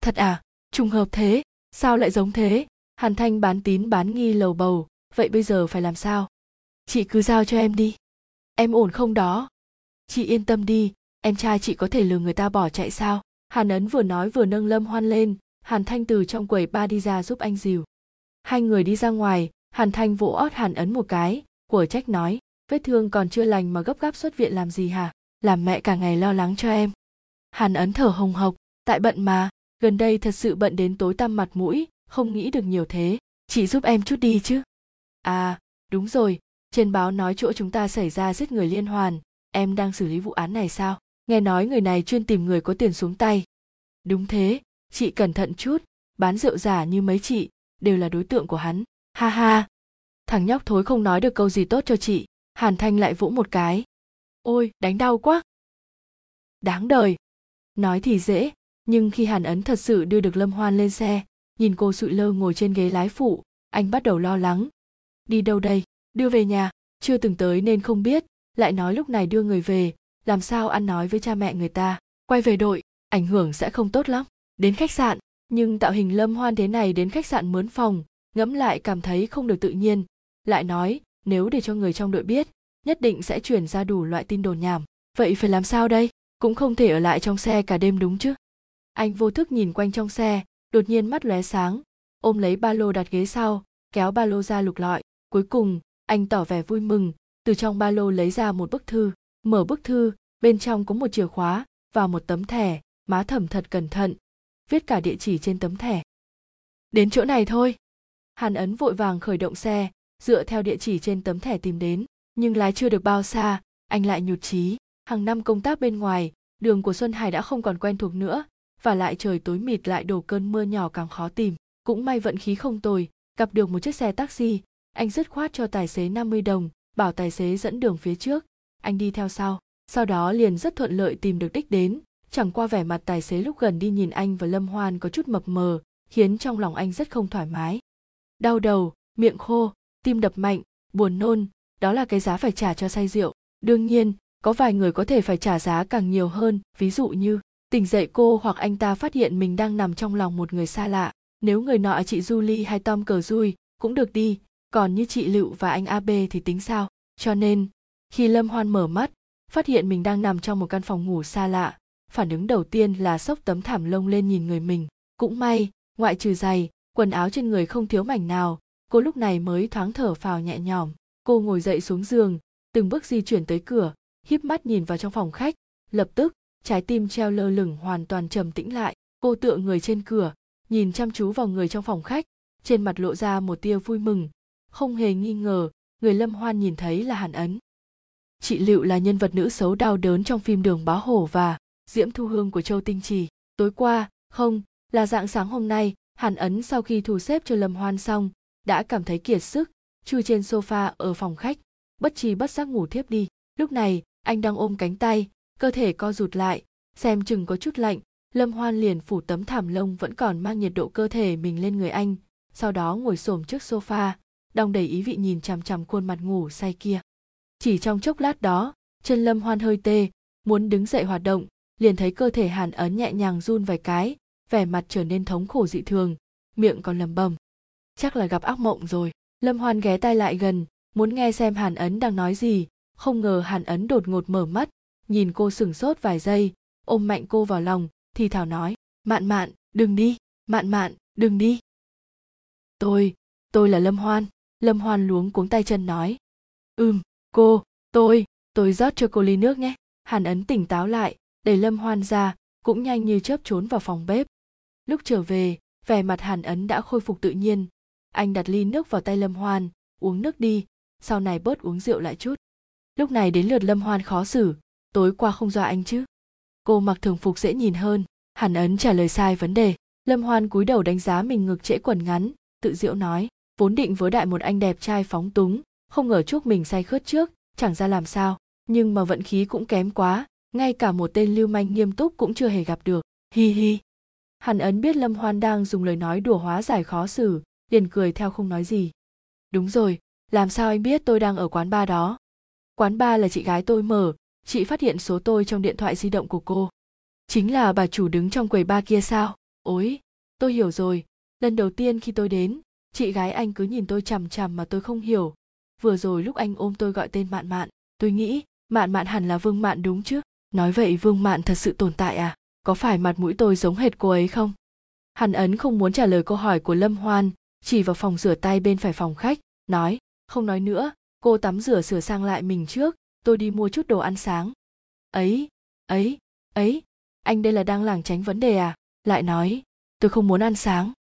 Thật à? Trùng hợp thế? Sao lại giống thế? Hàn Thanh bán tín bán nghi lầu bầu. Vậy bây giờ phải làm sao? Chị cứ giao cho em đi. Em ổn không đó? Chị yên tâm đi, em trai chị có thể lừa người ta bỏ chạy sao? Hàn Ấn vừa nói vừa nâng Lâm Hoan lên. Hàn Thanh từ trong quầy bar đi ra giúp anh dìu. Hai người đi ra ngoài, Hàn Thanh vỗ ót Hàn Ấn một cái, của trách nói, vết thương còn chưa lành mà gấp gáp xuất viện làm gì hả? Làm mẹ cả ngày lo lắng cho em. Hàn Ấn thở hồng hộc, tại bận mà, gần đây thật sự bận đến tối tăm mặt mũi, không nghĩ được nhiều thế, chị giúp em chút đi chứ. À, đúng rồi, trên báo nói chỗ chúng ta xảy ra giết người liên hoàn, em đang xử lý vụ án này sao? Nghe nói người này chuyên tìm người có tiền xuống tay. Đúng thế, chị cẩn thận chút, bán rượu giả như mấy chị, đều là đối tượng của hắn. Ha ha, thằng nhóc thối không nói được câu gì tốt cho chị. Hàn Thanh lại vỗ một cái. Ôi, đánh đau quá. Đáng đời. Nói thì dễ, nhưng khi Hàn Ấn thật sự đưa được Lâm Hoan lên xe, nhìn cô sụi lơ ngồi trên ghế lái phụ, anh bắt đầu lo lắng. Đi đâu đây? Đưa về nhà, chưa từng tới nên không biết, lại nói lúc này đưa người về, làm sao ăn nói với cha mẹ người ta. Quay về đội, ảnh hưởng sẽ không tốt lắm. Đến khách sạn, nhưng tạo hình Lâm Hoan thế này đến khách sạn mướn phòng, ngẫm lại cảm thấy không được tự nhiên. Lại nói, nếu để cho người trong đội biết, nhất định sẽ chuyển ra đủ loại tin đồn nhảm. Vậy phải làm sao đây? Cũng không thể ở lại trong xe cả đêm đúng chứ? Anh vô thức nhìn quanh trong xe, đột nhiên mắt lóe sáng, ôm lấy ba lô đặt ghế sau, kéo ba lô ra lục lọi. Cuối cùng, anh tỏ vẻ vui mừng, từ trong ba lô lấy ra một bức thư, mở bức thư, bên trong có một chìa khóa và một tấm thẻ. Má Thẩm thật cẩn thận, viết cả địa chỉ trên tấm thẻ. Đến chỗ này thôi. Hàn Ấn vội vàng khởi động xe, dựa theo địa chỉ trên tấm thẻ tìm đến, nhưng lái chưa được bao xa, anh lại nhụt chí. Hàng năm công tác bên ngoài, đường của Xuân Hải đã không còn quen thuộc nữa, và lại trời tối mịt lại đổ cơn mưa nhỏ càng khó tìm. Cũng may vận khí không tồi, gặp được một chiếc xe taxi, anh dứt khoát cho tài xế năm mươi đồng, bảo tài xế dẫn đường phía trước, anh đi theo sau. Sau đó liền rất thuận lợi tìm được đích đến, chẳng qua vẻ mặt tài xế lúc gần đi nhìn anh và Lâm Hoan có chút mập mờ, khiến trong lòng anh rất không thoải mái. Đau đầu, miệng khô, tim đập mạnh, buồn nôn, đó là cái giá phải trả cho say rượu. Đương nhiên, có vài người có thể phải trả giá càng nhiều hơn, ví dụ như tỉnh dậy cô hoặc anh ta phát hiện mình đang nằm trong lòng một người xa lạ. Nếu người nọ chị Julie hay Tom Cờ Dui cũng được đi, còn như chị Lựu và anh a bê thì tính sao? Cho nên, khi Lâm Hoan mở mắt, phát hiện mình đang nằm trong một căn phòng ngủ xa lạ, phản ứng đầu tiên là xốc tấm thảm lông lên nhìn người mình. Cũng may, ngoại trừ giày, quần áo trên người không thiếu mảnh nào, cô lúc này mới thoáng thở phào nhẹ nhõm. Cô ngồi dậy xuống giường, từng bước di chuyển tới cửa, híp mắt nhìn vào trong phòng khách, lập tức, trái tim treo lơ lửng hoàn toàn trầm tĩnh lại. Cô tựa người trên cửa, nhìn chăm chú vào người trong phòng khách, trên mặt lộ ra một tia vui mừng, không hề nghi ngờ, người Lâm Hoan nhìn thấy là Hàn Ấn. Chị Lựu là nhân vật nữ xấu đau đớn trong phim Đường Bá Hổ và Diễm Thu Hương của Châu Tinh Trì. Tối qua, không, là rạng sáng hôm nay, Hàn Ấn sau khi thu xếp cho Lâm Hoan xong, đã cảm thấy kiệt sức, chui trên sofa ở phòng khách, bất tri bất giác ngủ thiếp đi. Lúc này, anh đang ôm cánh tay, cơ thể co rụt lại, xem chừng có chút lạnh, Lâm Hoan liền phủ tấm thảm lông vẫn còn mang nhiệt độ cơ thể mình lên người anh, sau đó ngồi xổm trước sofa, đong đầy ý vị nhìn chằm chằm khuôn mặt ngủ say kia. Chỉ trong chốc lát đó, chân Lâm Hoan hơi tê, muốn đứng dậy hoạt động, liền thấy cơ thể Hàn Ấn nhẹ nhàng run vài cái, vẻ mặt trở nên thống khổ dị thường, miệng còn lẩm bẩm. Chắc là gặp ác mộng rồi. Lâm Hoan ghé tai lại gần, muốn nghe xem Hàn Ấn đang nói gì, không ngờ Hàn Ấn đột ngột mở mắt, nhìn cô sửng sốt vài giây, ôm mạnh cô vào lòng, thì thào nói, Mạn Mạn, đừng đi, Mạn Mạn, đừng đi. Tôi, tôi là Lâm Hoan. Lâm Hoan luống cuống tay chân nói, Ừm, cô, tôi, tôi rót cho cô ly nước nhé. Hàn Ấn tỉnh táo lại, đẩy Lâm Hoan ra, cũng nhanh như chớp trốn vào phòng bếp. Lúc trở về, vẻ mặt Hàn Ấn đã khôi phục tự nhiên. Anh đặt ly nước vào tay Lâm Hoan, uống nước đi, sau này bớt uống rượu lại chút. Lúc này đến lượt Lâm Hoan khó xử, tối qua không do anh chứ. Cô mặc thường phục dễ nhìn hơn. Hàn Ấn trả lời sai vấn đề. Lâm Hoan cúi đầu đánh giá mình ngực trễ quần ngắn, tự diễu nói, vốn định với đại một anh đẹp trai phóng túng, không ngờ chuốc mình say khướt trước, chẳng ra làm sao, nhưng mà vận khí cũng kém quá, ngay cả một tên lưu manh nghiêm túc cũng chưa hề gặp được. Hi hi. Hàn Ấn biết Lâm Hoan đang dùng lời nói đùa hóa giải khó xử, liền cười theo không nói gì. Đúng rồi, làm sao anh biết tôi đang ở quán bar đó? Quán bar là chị gái tôi mở, chị phát hiện số tôi trong điện thoại di động của cô. Chính là bà chủ đứng trong quầy bar kia sao? Ôi, tôi hiểu rồi, lần đầu tiên khi tôi đến, chị gái anh cứ nhìn tôi chằm chằm mà tôi không hiểu. Vừa rồi lúc anh ôm tôi gọi tên Mạn Mạn, tôi nghĩ Mạn Mạn hẳn là Vương Mạn đúng chứ? Nói vậy Vương Mạn thật sự tồn tại à? Có phải mặt mũi tôi giống hệt cô ấy không? Hàn Ấn không muốn trả lời câu hỏi của Lâm Hoan, chỉ vào phòng rửa tay bên phải phòng khách, nói, không nói nữa, cô tắm rửa sửa sang lại mình trước, tôi đi mua chút đồ ăn sáng. Ấy, ấy, ấy, anh đây là đang lảng tránh vấn đề à? Lại nói, tôi không muốn ăn sáng.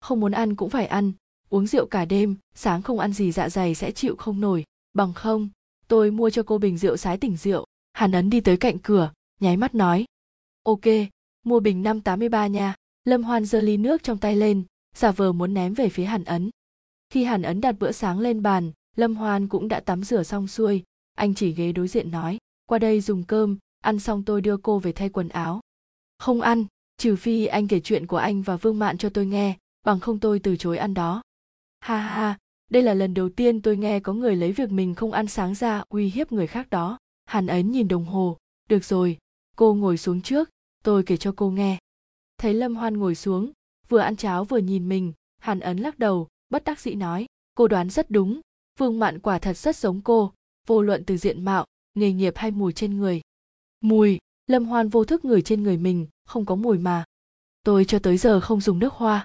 Không muốn ăn cũng phải ăn, uống rượu cả đêm, sáng không ăn gì dạ dày sẽ chịu không nổi, bằng không, tôi mua cho cô bình rượu sái tỉnh rượu. Hàn Ấn đi tới cạnh cửa, nháy mắt nói, ok, mua bình năm tám ba nha. Lâm Hoan giơ ly nước trong tay lên, giả vờ muốn ném về phía Hàn Ấn. Khi Hàn Ấn đặt bữa sáng lên bàn, Lâm Hoan cũng đã tắm rửa xong xuôi, anh chỉ ghế đối diện nói, qua đây dùng cơm, ăn xong tôi đưa cô về thay quần áo. Không ăn, trừ phi anh kể chuyện của anh và Vương Mạn cho tôi nghe, bằng không tôi từ chối ăn đó. Ha ha, đây là lần đầu tiên tôi nghe có người lấy việc mình không ăn sáng ra uy hiếp người khác đó. Hàn Ấn nhìn đồng hồ, được rồi, cô ngồi xuống trước, tôi kể cho cô nghe. Thấy Lâm Hoan ngồi xuống, vừa ăn cháo vừa nhìn mình, Hàn Ấn lắc đầu, bất đắc dĩ nói, cô đoán rất đúng, Vương Mạn quả thật rất giống cô, vô luận từ diện mạo, nghề nghiệp hay mùi trên người. Mùi, Lâm Hoan vô thức ngửi trên người mình, không có mùi mà. Tôi cho tới giờ không dùng nước hoa.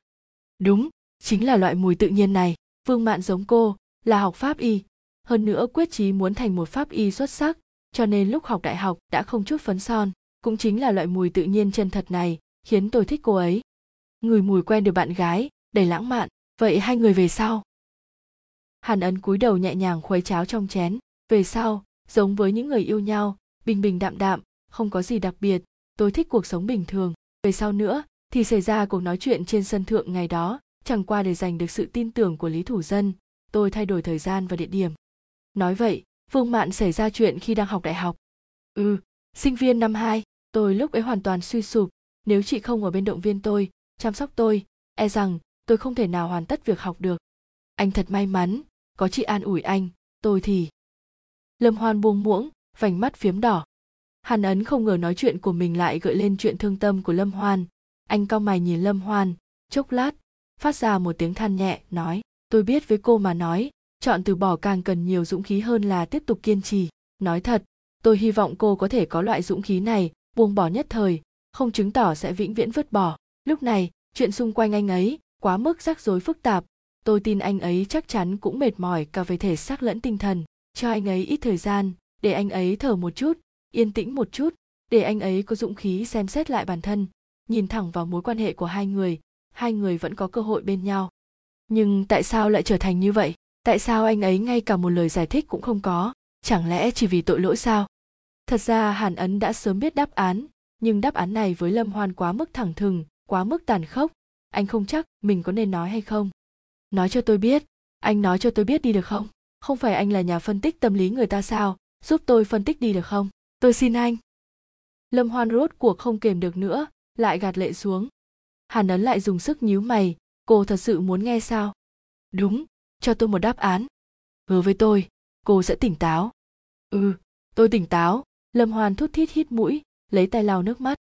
Đúng, chính là loại mùi tự nhiên này, Vương Mạn giống cô, là học pháp y, hơn nữa quyết chí muốn thành một pháp y xuất sắc, cho nên lúc học đại học đã không chút phấn son, cũng chính là loại mùi tự nhiên chân thật này, khiến tôi thích cô ấy. Người mùi quen được bạn gái, đầy lãng mạn, vậy hai người về sau. Hàn Ấn cúi đầu nhẹ nhàng khuấy cháo trong chén, về sau, giống với những người yêu nhau, bình bình đạm đạm, không có gì đặc biệt, tôi thích cuộc sống bình thường, về sau nữa thì xảy ra cuộc nói chuyện trên sân thượng ngày đó, chẳng qua để giành được sự tin tưởng của Lý Thủ Dân, tôi thay đổi thời gian và địa điểm. Nói vậy, Vương Mạn xảy ra chuyện khi đang học đại học. Ừ, sinh viên năm hai, Tôi lúc ấy hoàn toàn suy sụp, nếu chị không ở bên động viên tôi, chăm sóc tôi, e rằng tôi không thể nào hoàn tất việc học được. Anh thật may mắn, có chị an ủi anh, tôi thì... Lâm Hoan buông muỗng, vành mắt phiếm đỏ. Hàn Ấn không ngờ nói chuyện của mình lại gợi lên chuyện thương tâm của Lâm Hoan. Anh cau mày nhìn Lâm Hoan, chốc lát, phát ra một tiếng than nhẹ, nói, tôi biết với cô mà nói, chọn từ bỏ càng cần nhiều dũng khí hơn là tiếp tục kiên trì. Nói thật, tôi hy vọng cô có thể có loại dũng khí này, buông bỏ nhất thời, không chứng tỏ sẽ vĩnh viễn vứt bỏ. Lúc này, chuyện xung quanh anh ấy quá mức rắc rối phức tạp. Tôi tin anh ấy chắc chắn cũng mệt mỏi cả về thể xác lẫn tinh thần. Cho anh ấy ít thời gian, để anh ấy thở một chút, yên tĩnh một chút, để anh ấy có dũng khí xem xét lại bản thân, nhìn thẳng vào mối quan hệ của hai người, hai người vẫn có cơ hội bên nhau. Nhưng tại sao lại trở thành như vậy? Tại sao anh ấy ngay cả một lời giải thích cũng không có? Chẳng lẽ chỉ vì tội lỗi sao? Thật ra Hàn Ấn đã sớm biết đáp án, nhưng đáp án này với Lâm Hoan quá mức thẳng thừng, quá mức tàn khốc, anh không chắc mình có nên nói hay không. Nói cho tôi biết, anh nói cho tôi biết đi được không? Không phải anh là nhà phân tích tâm lý người ta sao? Giúp tôi phân tích đi được không? Tôi xin anh. Lâm Hoan rốt cuộc không kềm được nữa, lại gạt lệ xuống. Hàn Ấn lại dùng sức nhíu mày, cô thật sự muốn nghe sao? Đúng, cho tôi một đáp án. Hứa với tôi, cô sẽ tỉnh táo. Ừ, tôi tỉnh táo. Lâm Hoan thút thít hít mũi, lấy tay lau nước mắt.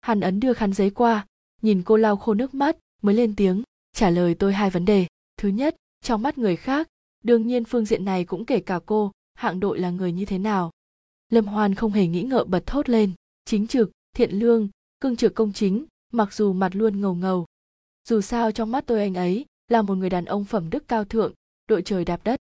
Hàn Ấn đưa khăn giấy qua, nhìn cô lau khô nước mắt, mới lên tiếng, trả lời tôi hai vấn đề. Thứ nhất, trong mắt người khác, đương nhiên phương diện này cũng kể cả cô, Hạng đội là người như thế nào. Lâm Hoan không hề nghĩ ngợi bật thốt lên, chính trực, thiện lương, cương trực công chính, mặc dù mặt luôn ngầu ngầu. Dù sao trong mắt tôi anh ấy là một người đàn ông phẩm đức cao thượng, đội trời đạp đất.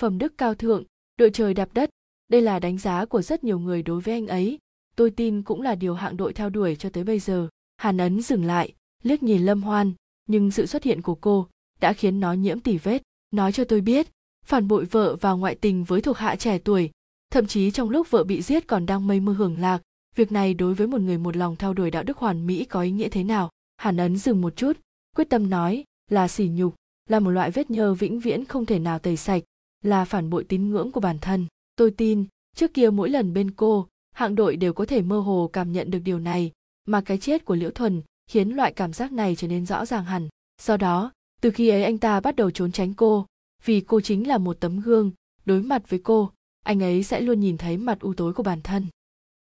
Phẩm đức cao thượng, đội trời đạp đất, đây là đánh giá của rất nhiều người đối với anh ấy. Tôi tin cũng là điều Hạng đội theo đuổi cho tới bây giờ. Hàn Ấn dừng lại, liếc nhìn Lâm Hoan, nhưng sự xuất hiện của cô đã khiến nó nhiễm tỉ vết. Nói cho tôi biết, phản bội vợ và ngoại tình với thuộc hạ trẻ tuổi, thậm chí trong lúc vợ bị giết còn đang mây mưa hưởng lạc, việc này đối với một người một lòng theo đuổi đạo đức hoàn mỹ có ý nghĩa thế nào? Hàn Ấn dừng một chút, quyết tâm nói, là sỉ nhục, là một loại vết nhơ vĩnh viễn không thể nào tẩy sạch, là phản bội tín ngưỡng của bản thân. Tôi tin, trước kia mỗi lần bên cô, Hạng đội đều có thể mơ hồ cảm nhận được điều này, mà cái chết của Liễu Thuần khiến loại cảm giác này trở nên rõ ràng hẳn. Do đó, từ khi ấy anh ta bắt đầu trốn tránh cô, vì cô chính là một tấm gương, đối mặt với cô, anh ấy sẽ luôn nhìn thấy mặt u tối của bản thân.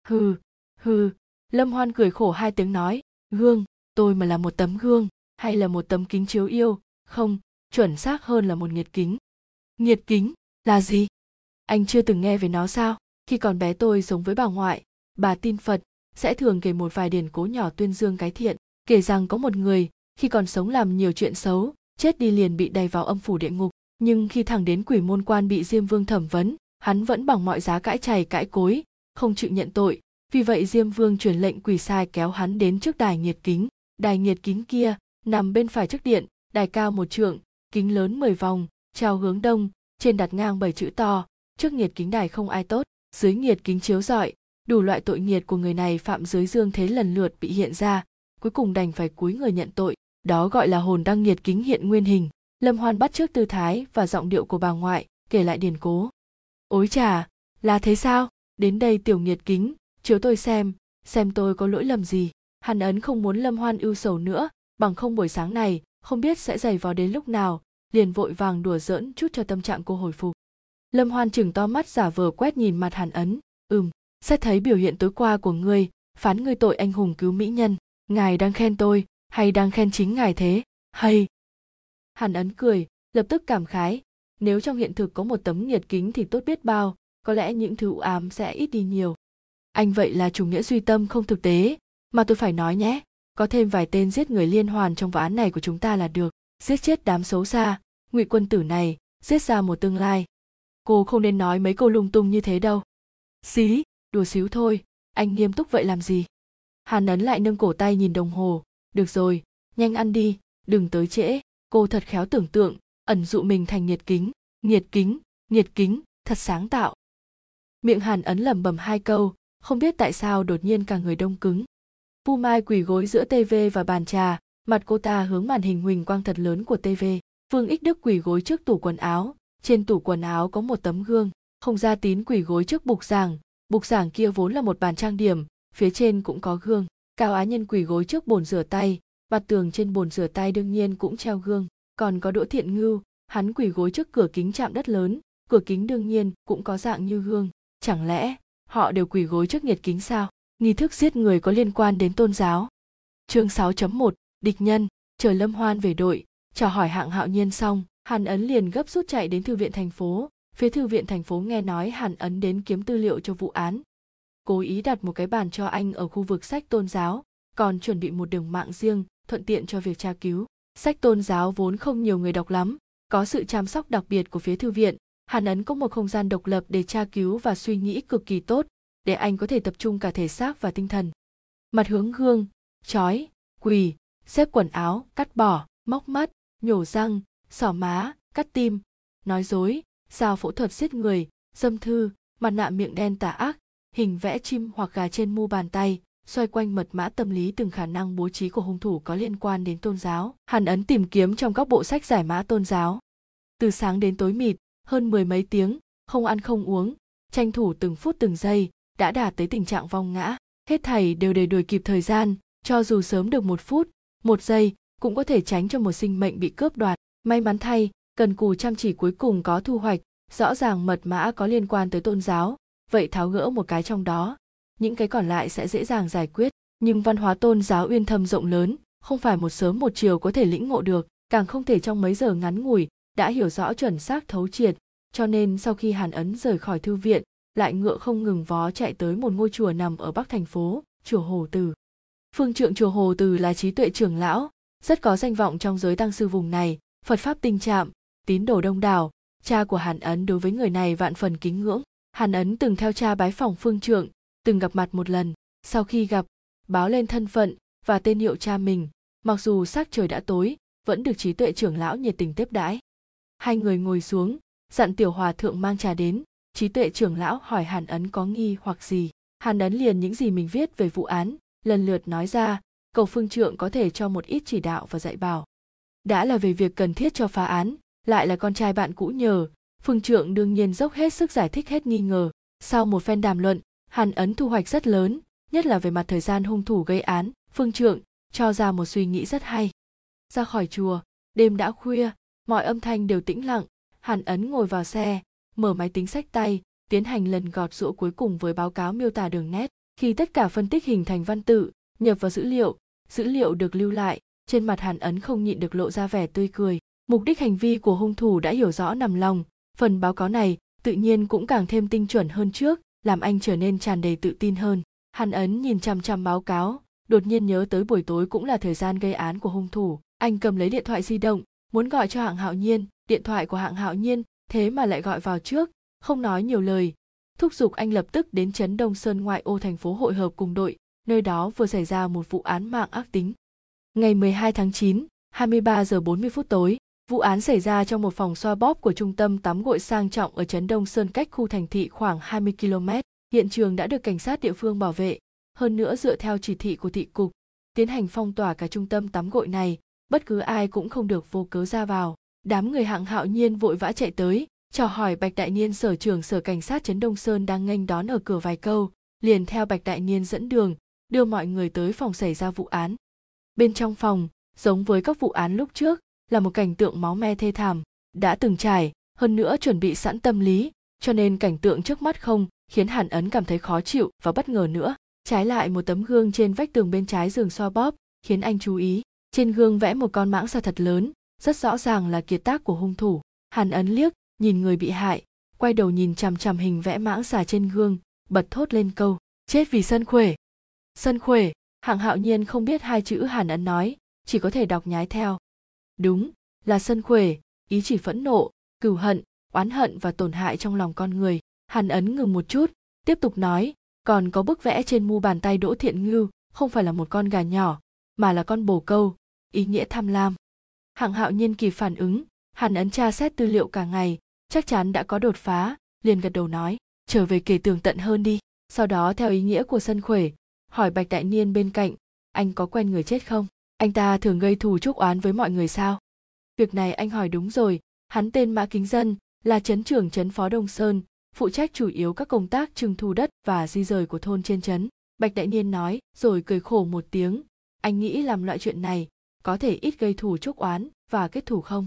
Hừ, hừ, Lâm Hoan cười khổ hai tiếng nói, gương, tôi mà là một tấm gương, hay là một tấm kính chiếu yêu, không, chuẩn xác hơn là một nghiệt kính. Nghiệt kính, là gì? Anh chưa từng nghe về nó sao? Khi còn bé tôi sống với bà ngoại, bà tin Phật, sẽ thường kể một vài điển cố nhỏ tuyên dương cái thiện, kể rằng có một người, khi còn sống làm nhiều chuyện xấu, chết đi liền bị đày vào âm phủ địa ngục. Nhưng khi thẳng đến Quỷ Môn Quan bị Diêm Vương thẩm vấn, hắn vẫn bằng mọi giá cãi chày cãi cối, không chịu nhận tội. Vì vậy Diêm Vương truyền lệnh quỷ sai kéo hắn đến trước đài nghiệt kính. Đài nghiệt kính kia nằm bên phải trước điện, đài cao một trượng, kính lớn mười vòng, treo hướng đông, trên đặt ngang bảy chữ to, trước nghiệt kính đài không ai tốt, dưới nghiệt kính chiếu rọi, đủ loại tội nghiệt của người này phạm dưới dương thế lần lượt bị hiện ra, cuối cùng đành phải cúi người nhận tội, đó gọi là hồn đăng nghiệt kính hiện nguyên hình. Lâm Hoan bắt chước tư thái và giọng điệu của bà ngoại, kể lại điển cố. Ối chà, là thế sao? Đến đây tiểu nghiệt kính, chiếu tôi xem, xem tôi có lỗi lầm gì. Hàn Ấn không muốn Lâm Hoan ưu sầu nữa, bằng không buổi sáng này, không biết sẽ giày vò đến lúc nào, liền vội vàng đùa giỡn chút cho tâm trạng cô hồi phục. Lâm Hoan chừng to mắt giả vờ quét nhìn mặt Hàn Ấn, ừm, xét thấy biểu hiện tối qua của ngươi, phán ngươi tội anh hùng cứu mỹ nhân, ngài đang khen tôi, hay đang khen chính ngài thế, hay... Hàn Ấn cười, lập tức cảm khái, nếu trong hiện thực có một tấm nhiệt kính thì tốt biết bao, có lẽ những thứ u ám sẽ ít đi nhiều. Anh vậy là chủ nghĩa duy tâm không thực tế, mà tôi phải nói nhé, có thêm vài tên giết người liên hoàn trong vụ án này của chúng ta là được, giết chết đám xấu xa, ngụy quân tử này, giết ra một tương lai. Cô không nên nói mấy câu lung tung như thế đâu. Xí, đùa xíu thôi, anh nghiêm túc vậy làm gì? Hàn Ấn lại nâng cổ tay nhìn đồng hồ, được rồi, nhanh ăn đi, đừng tới trễ. Cô thật khéo tưởng tượng, ẩn dụ mình thành nhiệt kính, nhiệt kính, nhiệt kính, thật sáng tạo. Miệng Hàn Ấn lẩm bẩm hai câu, không biết tại sao đột nhiên cả người đông cứng. Vu Mai quỳ gối giữa ti vi và bàn trà, mặt cô ta hướng màn hình huỳnh quang thật lớn của ti vi. Vương Ích Đức quỳ gối trước tủ quần áo, trên tủ quần áo có một tấm gương. Không Gia Tín quỳ gối trước bục giảng, bục giảng kia vốn là một bàn trang điểm, phía trên cũng có gương. Cao Á Nhân quỳ gối trước bồn rửa tay, mặt tường trên bồn rửa tay đương nhiên cũng treo gương. Còn có Đỗ Thiện Ngưu, hắn quỳ gối trước cửa kính chạm đất lớn, cửa kính đương nhiên cũng có dạng như gương. Chẳng lẽ họ đều quỳ gối trước nhiệt kính sao? Nghi thức giết người có liên quan đến tôn giáo. Chương sáu chấm một, địch nhân. Chờ Lâm Hoan về đội, chào hỏi Hạng Hạo Nhiên xong, Hàn Ấn liền gấp rút chạy đến thư viện thành phố. Phía thư viện thành phố nghe nói Hàn Ấn đến kiếm tư liệu cho vụ án, cố ý đặt một cái bàn cho anh ở khu vực sách tôn giáo, còn chuẩn bị một đường mạng riêng, thuận tiện cho việc tra cứu. Sách tôn giáo vốn không nhiều người đọc lắm, có sự chăm sóc đặc biệt của phía thư viện, Hàn Ấn có một không gian độc lập để tra cứu và suy nghĩ cực kỳ tốt, để anh có thể tập trung cả thể xác và tinh thần. Mặt hướng gương, chói, quỳ, xếp quần áo, cắt bỏ, móc mắt, nhổ răng, xỏ má, cắt tim, nói dối, giao phẫu thuật giết người, dâm thư, mặt nạ miệng đen tà ác, hình vẽ chim hoặc gà trên mu bàn tay, xoay quanh mật mã tâm lý từng khả năng bố trí của hung thủ có liên quan đến tôn giáo. Hàn Ấn tìm kiếm trong các bộ sách giải mã tôn giáo. Từ sáng đến tối mịt, hơn mười mấy tiếng, không ăn không uống, tranh thủ từng phút từng giây, đã đạt tới tình trạng vong ngã. Hết thảy đều để đuổi kịp thời gian, cho dù sớm được một phút, một giây, cũng có thể tránh cho một sinh mệnh bị cướp đoạt. May mắn thay, cần cù chăm chỉ cuối cùng có thu hoạch, rõ ràng mật mã có liên quan tới tôn giáo, vậy tháo gỡ một cái trong đó, những cái còn lại sẽ dễ dàng giải quyết. Nhưng văn hóa tôn giáo uyên thâm rộng lớn, không phải một sớm một chiều có thể lĩnh ngộ được, càng không thể trong mấy giờ ngắn ngủi đã hiểu rõ chuẩn xác thấu triệt, cho nên sau khi Hàn Ấn rời khỏi thư viện, lại ngựa không ngừng vó chạy tới một ngôi chùa nằm ở bắc thành phố, chùa Hồ Từ. Phương Trượng chùa Hồ Từ là trí tuệ trưởng lão, rất có danh vọng trong giới tăng sư vùng này, Phật pháp tinh trạm, tín đồ đông đảo, cha của Hàn Ấn đối với người này vạn phần kính ngưỡng. Hàn Ấn từng theo cha bái phỏng Phương Trượng, từng gặp mặt một lần, sau khi gặp, báo lên thân phận và tên hiệu cha mình, mặc dù sắc trời đã tối, vẫn được trí tuệ trưởng lão nhiệt tình tiếp đãi. Hai người ngồi xuống, dặn tiểu hòa thượng mang trà đến, trí tuệ trưởng lão hỏi Hàn Ấn có nghi hoặc gì. Hàn Ấn liền những gì mình viết về vụ án, lần lượt nói ra, cầu Phương Trượng có thể cho một ít chỉ đạo và dạy bảo. Đã là về việc cần thiết cho phá án, lại là con trai bạn cũ nhờ, Phương Trượng đương nhiên dốc hết sức giải thích hết nghi ngờ. Sau một phen đàm luận, Hàn Ấn thu hoạch rất lớn, nhất là về mặt thời gian hung thủ gây án, Phương Trượng cho ra một suy nghĩ rất hay. Ra khỏi chùa, đêm đã khuya, mọi âm thanh đều tĩnh lặng, Hàn Ấn ngồi vào xe, mở máy tính sách tay, tiến hành lần gọt giũa cuối cùng với báo cáo miêu tả đường nét. Khi tất cả phân tích hình thành văn tự, nhập vào dữ liệu, dữ liệu được lưu lại, trên mặt Hàn Ấn không nhịn được lộ ra vẻ tươi cười. Mục đích hành vi của hung thủ đã hiểu rõ nằm lòng, phần báo cáo này tự nhiên cũng càng thêm tinh chuẩn hơn trước, làm anh trở nên tràn đầy tự tin hơn. Hàn Ấn nhìn chằm chằm báo cáo, đột nhiên nhớ tới buổi tối cũng là thời gian gây án của hung thủ. Anh cầm lấy điện thoại di động, muốn gọi cho Hạng Hạo Nhiên, điện thoại của Hạng Hạo Nhiên thế mà lại gọi vào trước, không nói nhiều lời. Thúc giục anh lập tức đến trấn Đông Sơn ngoại ô thành phố hội hợp cùng đội, nơi đó vừa xảy ra một vụ án mạng ác tính. Ngày mười hai tháng chín, hai mươi ba giờ bốn mươi phút tối, vụ án xảy ra trong một phòng xoa bóp của trung tâm tắm gội sang trọng ở trấn Đông Sơn cách khu thành thị khoảng hai mươi ki lô mét. Hiện trường đã được cảnh sát địa phương bảo vệ, hơn nữa dựa theo chỉ thị của thị cục, tiến hành phong tỏa cả trung tâm tắm gội này, bất cứ ai cũng không được vô cớ ra vào. Đám người Hạng Hạo Nhiên vội vã chạy tới, chào hỏi Bạch Đại Niên sở trưởng sở cảnh sát trấn Đông Sơn đang nghênh đón ở cửa vài câu, liền theo Bạch Đại Niên dẫn đường, đưa mọi người tới phòng xảy ra vụ án. Bên trong phòng, giống với các vụ án lúc trước, là một cảnh tượng máu me thê thảm, đã từng trải, hơn nữa chuẩn bị sẵn tâm lý, cho nên cảnh tượng trước mắt không khiến Hàn Ấn cảm thấy khó chịu và bất ngờ nữa. Trái lại, một tấm gương trên vách tường bên trái giường xoa bóp khiến anh chú ý, trên gương vẽ một con mãng xà thật lớn, rất rõ ràng là kiệt tác của hung thủ. Hàn Ấn liếc nhìn người bị hại, quay đầu nhìn chằm chằm hình vẽ mãng xà trên gương, bật thốt lên câu: chết vì sân khuể. Sân khuể. Hạng Hạo Nhiên không biết hai chữ Hàn Ấn nói, chỉ có thể đọc nhái theo. Đúng, là sân khuể, ý chỉ phẫn nộ, cừu hận, oán hận và tổn hại trong lòng con người. Hàn Ấn ngừng một chút, tiếp tục nói, còn có bức vẽ trên mu bàn tay Đỗ Thiện Ngưu, không phải là một con gà nhỏ, mà là con bồ câu, ý nghĩa tham lam. Hạng Hạo Nhiên kịp phản ứng, Hàn Ấn tra xét tư liệu cả ngày, chắc chắn đã có đột phá, liền gật đầu nói, trở về kể tường tận hơn đi. Sau đó theo ý nghĩa của sân khuể, hỏi Bạch Đại Niên bên cạnh, anh có quen người chết không? Anh ta thường gây thù chuốc oán với mọi người sao? Việc này anh hỏi đúng rồi, hắn tên Mã Kính Dân, là trấn trưởng trấn Phó Đông Sơn, phụ trách chủ yếu các công tác trưng thu đất và di rời của thôn trên trấn. Bạch Đại Niên nói rồi cười khổ một tiếng. Anh nghĩ làm loại chuyện này có thể ít gây thù chuốc oán và kết thù không?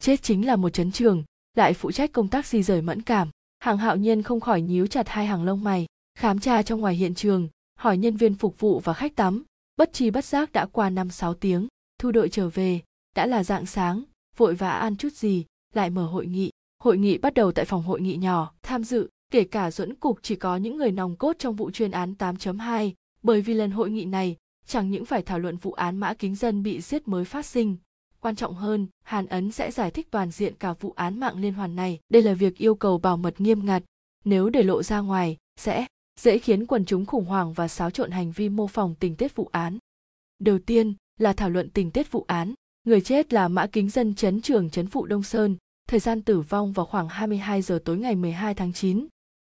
Chết chính là một chấn trường, lại phụ trách công tác di rời mẫn cảm. Hạng Hạo Nhiên không khỏi nhíu chặt hai hàng lông mày, khám tra trong ngoài hiện trường, hỏi nhân viên phục vụ và khách tắm. Bất tri bất giác đã qua năm sáu tiếng, thu đội trở về, đã là rạng sáng, vội vã ăn chút gì, lại mở hội nghị. Hội nghị bắt đầu tại phòng hội nghị nhỏ, tham dự, kể cả duẫn cục chỉ có những người nòng cốt trong vụ chuyên án tám chấm hai, bởi vì lần hội nghị này, chẳng những phải thảo luận vụ án Mã Kính Dân bị giết mới phát sinh. Quan trọng hơn, Hàn Ấn sẽ giải thích toàn diện cả vụ án mạng liên hoàn này. Đây là việc yêu cầu bảo mật nghiêm ngặt, nếu để lộ ra ngoài, sẽ dễ khiến quần chúng khủng hoảng và xáo trộn hành vi mô phỏng tình tiết vụ án. Đầu tiên là thảo luận tình tiết vụ án. Người chết là Mã Kính Dân, trấn trưởng trấn phụ Đông Sơn, thời gian tử vong vào khoảng hai mươi hai giờ tối ngày mười hai tháng chín.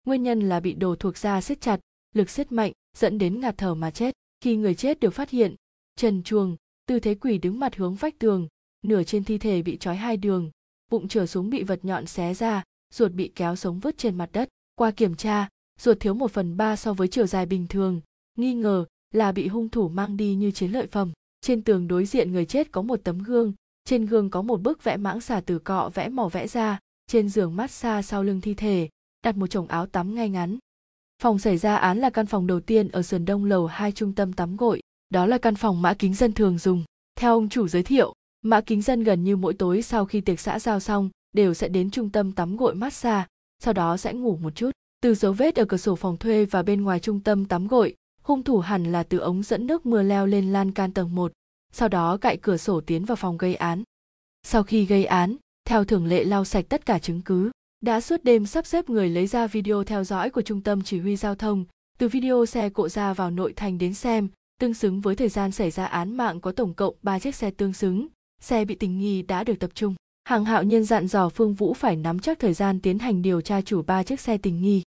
Nguyên nhân là bị đồ thuộc da siết chặt, lực siết mạnh, dẫn đến ngạt thở mà chết. Khi người chết được phát hiện, trần truồng, tư thế quỳ đứng mặt hướng vách tường, nửa trên thi thể bị trói hai đường, bụng trở xuống bị vật nhọn xé ra, ruột bị kéo sống vứt trên mặt đất. Qua kiểm tra, ruột thiếu một phần ba so với chiều dài bình thường, nghi ngờ là bị hung thủ mang đi như chiến lợi phẩm. Trên tường đối diện người chết có một tấm gương, trên gương có một bức vẽ mãng xà từ cọ vẽ mỏ vẽ ra, trên giường mát xa sau lưng thi thể, đặt một chồng áo tắm ngay ngắn. Phòng xảy ra án là căn phòng đầu tiên ở sườn đông lầu hai trung tâm tắm gội, đó là căn phòng Mã Kính Dân thường dùng. Theo ông chủ giới thiệu, Mã Kính Dân gần như mỗi tối sau khi tiệc xã giao xong đều sẽ đến trung tâm tắm gội mát xa, sau đó sẽ ngủ một chút. Từ dấu vết ở cửa sổ phòng thuê và bên ngoài trung tâm tắm gội, hung thủ hẳn là từ ống dẫn nước mưa leo lên lan can tầng một, sau đó cạy cửa sổ tiến vào phòng gây án. Sau khi gây án, theo thường lệ lau sạch tất cả chứng cứ, đã suốt đêm sắp xếp người lấy ra video theo dõi của trung tâm chỉ huy giao thông, từ video xe cộ ra vào nội thành đến xem, tương xứng với thời gian xảy ra án mạng có tổng cộng ba chiếc xe tương xứng, xe bị tình nghi đã được tập trung. Hạng Hạo Nhiên dặn dò Phương Vũ phải nắm chắc thời gian tiến hành điều tra chủ ba chiếc xe tình nghi.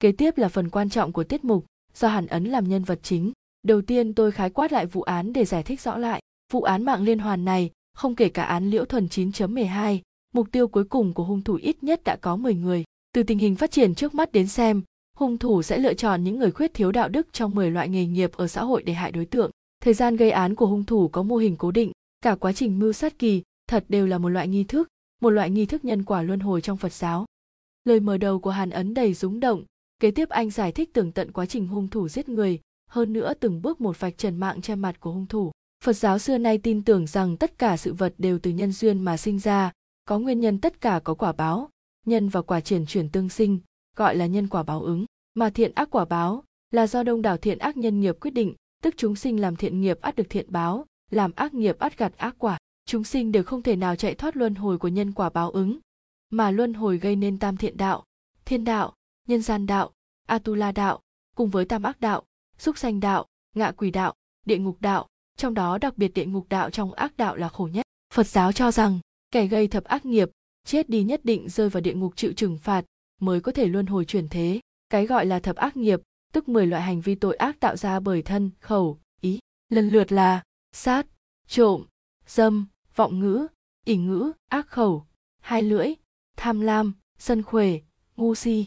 Kế tiếp là phần quan trọng của tiết mục, do Hàn Ấn làm nhân vật chính. Đầu tiên tôi khái quát lại vụ án để giải thích rõ lại. Vụ án mạng liên hoàn này, không kể cả án Liễu Thuần chín chấm mười hai, mục tiêu cuối cùng của hung thủ ít nhất đã có mười người. Từ tình hình phát triển trước mắt đến xem, hung thủ sẽ lựa chọn những người khuyết thiếu đạo đức trong mười loại nghề nghiệp ở xã hội để hại đối tượng. Thời gian gây án của hung thủ có mô hình cố định, cả quá trình mưu sát kỳ thật đều là một loại nghi thức, một loại nghi thức nhân quả luân hồi trong Phật giáo. Lời mở đầu của Hàn Ấn đầy rúng động. Kế tiếp anh giải thích tường tận quá trình hung thủ giết người, hơn nữa từng bước một vạch trần mạng che mặt của hung thủ. Phật giáo xưa nay tin tưởng rằng tất cả sự vật đều từ nhân duyên mà sinh ra, có nguyên nhân tất cả có quả báo, nhân và quả triển chuyển tương sinh, gọi là nhân quả báo ứng. Mà thiện ác quả báo là do đông đảo thiện ác nhân nghiệp quyết định, tức chúng sinh làm thiện nghiệp ắt được thiện báo, làm ác nghiệp ắt gặt ác quả. Chúng sinh đều không thể nào chạy thoát luân hồi của nhân quả báo ứng, mà luân hồi gây nên tam thiện đạo, thiên đạo, nhân gian đạo, Atula đạo, cùng với tam ác đạo, súc sanh đạo, ngạ quỷ đạo, địa ngục đạo, trong đó đặc biệt địa ngục đạo trong ác đạo là khổ nhất. Phật giáo cho rằng, kẻ gây thập ác nghiệp, chết đi nhất định rơi vào địa ngục chịu trừng phạt, mới có thể luân hồi chuyển thế. Cái gọi là thập ác nghiệp, tức mười loại hành vi tội ác tạo ra bởi thân, khẩu, ý, lần lượt là sát, trộm, dâm, vọng ngữ, ỷ ngữ, ác khẩu, hai lưỡi, tham lam, sân khỏe, ngu si.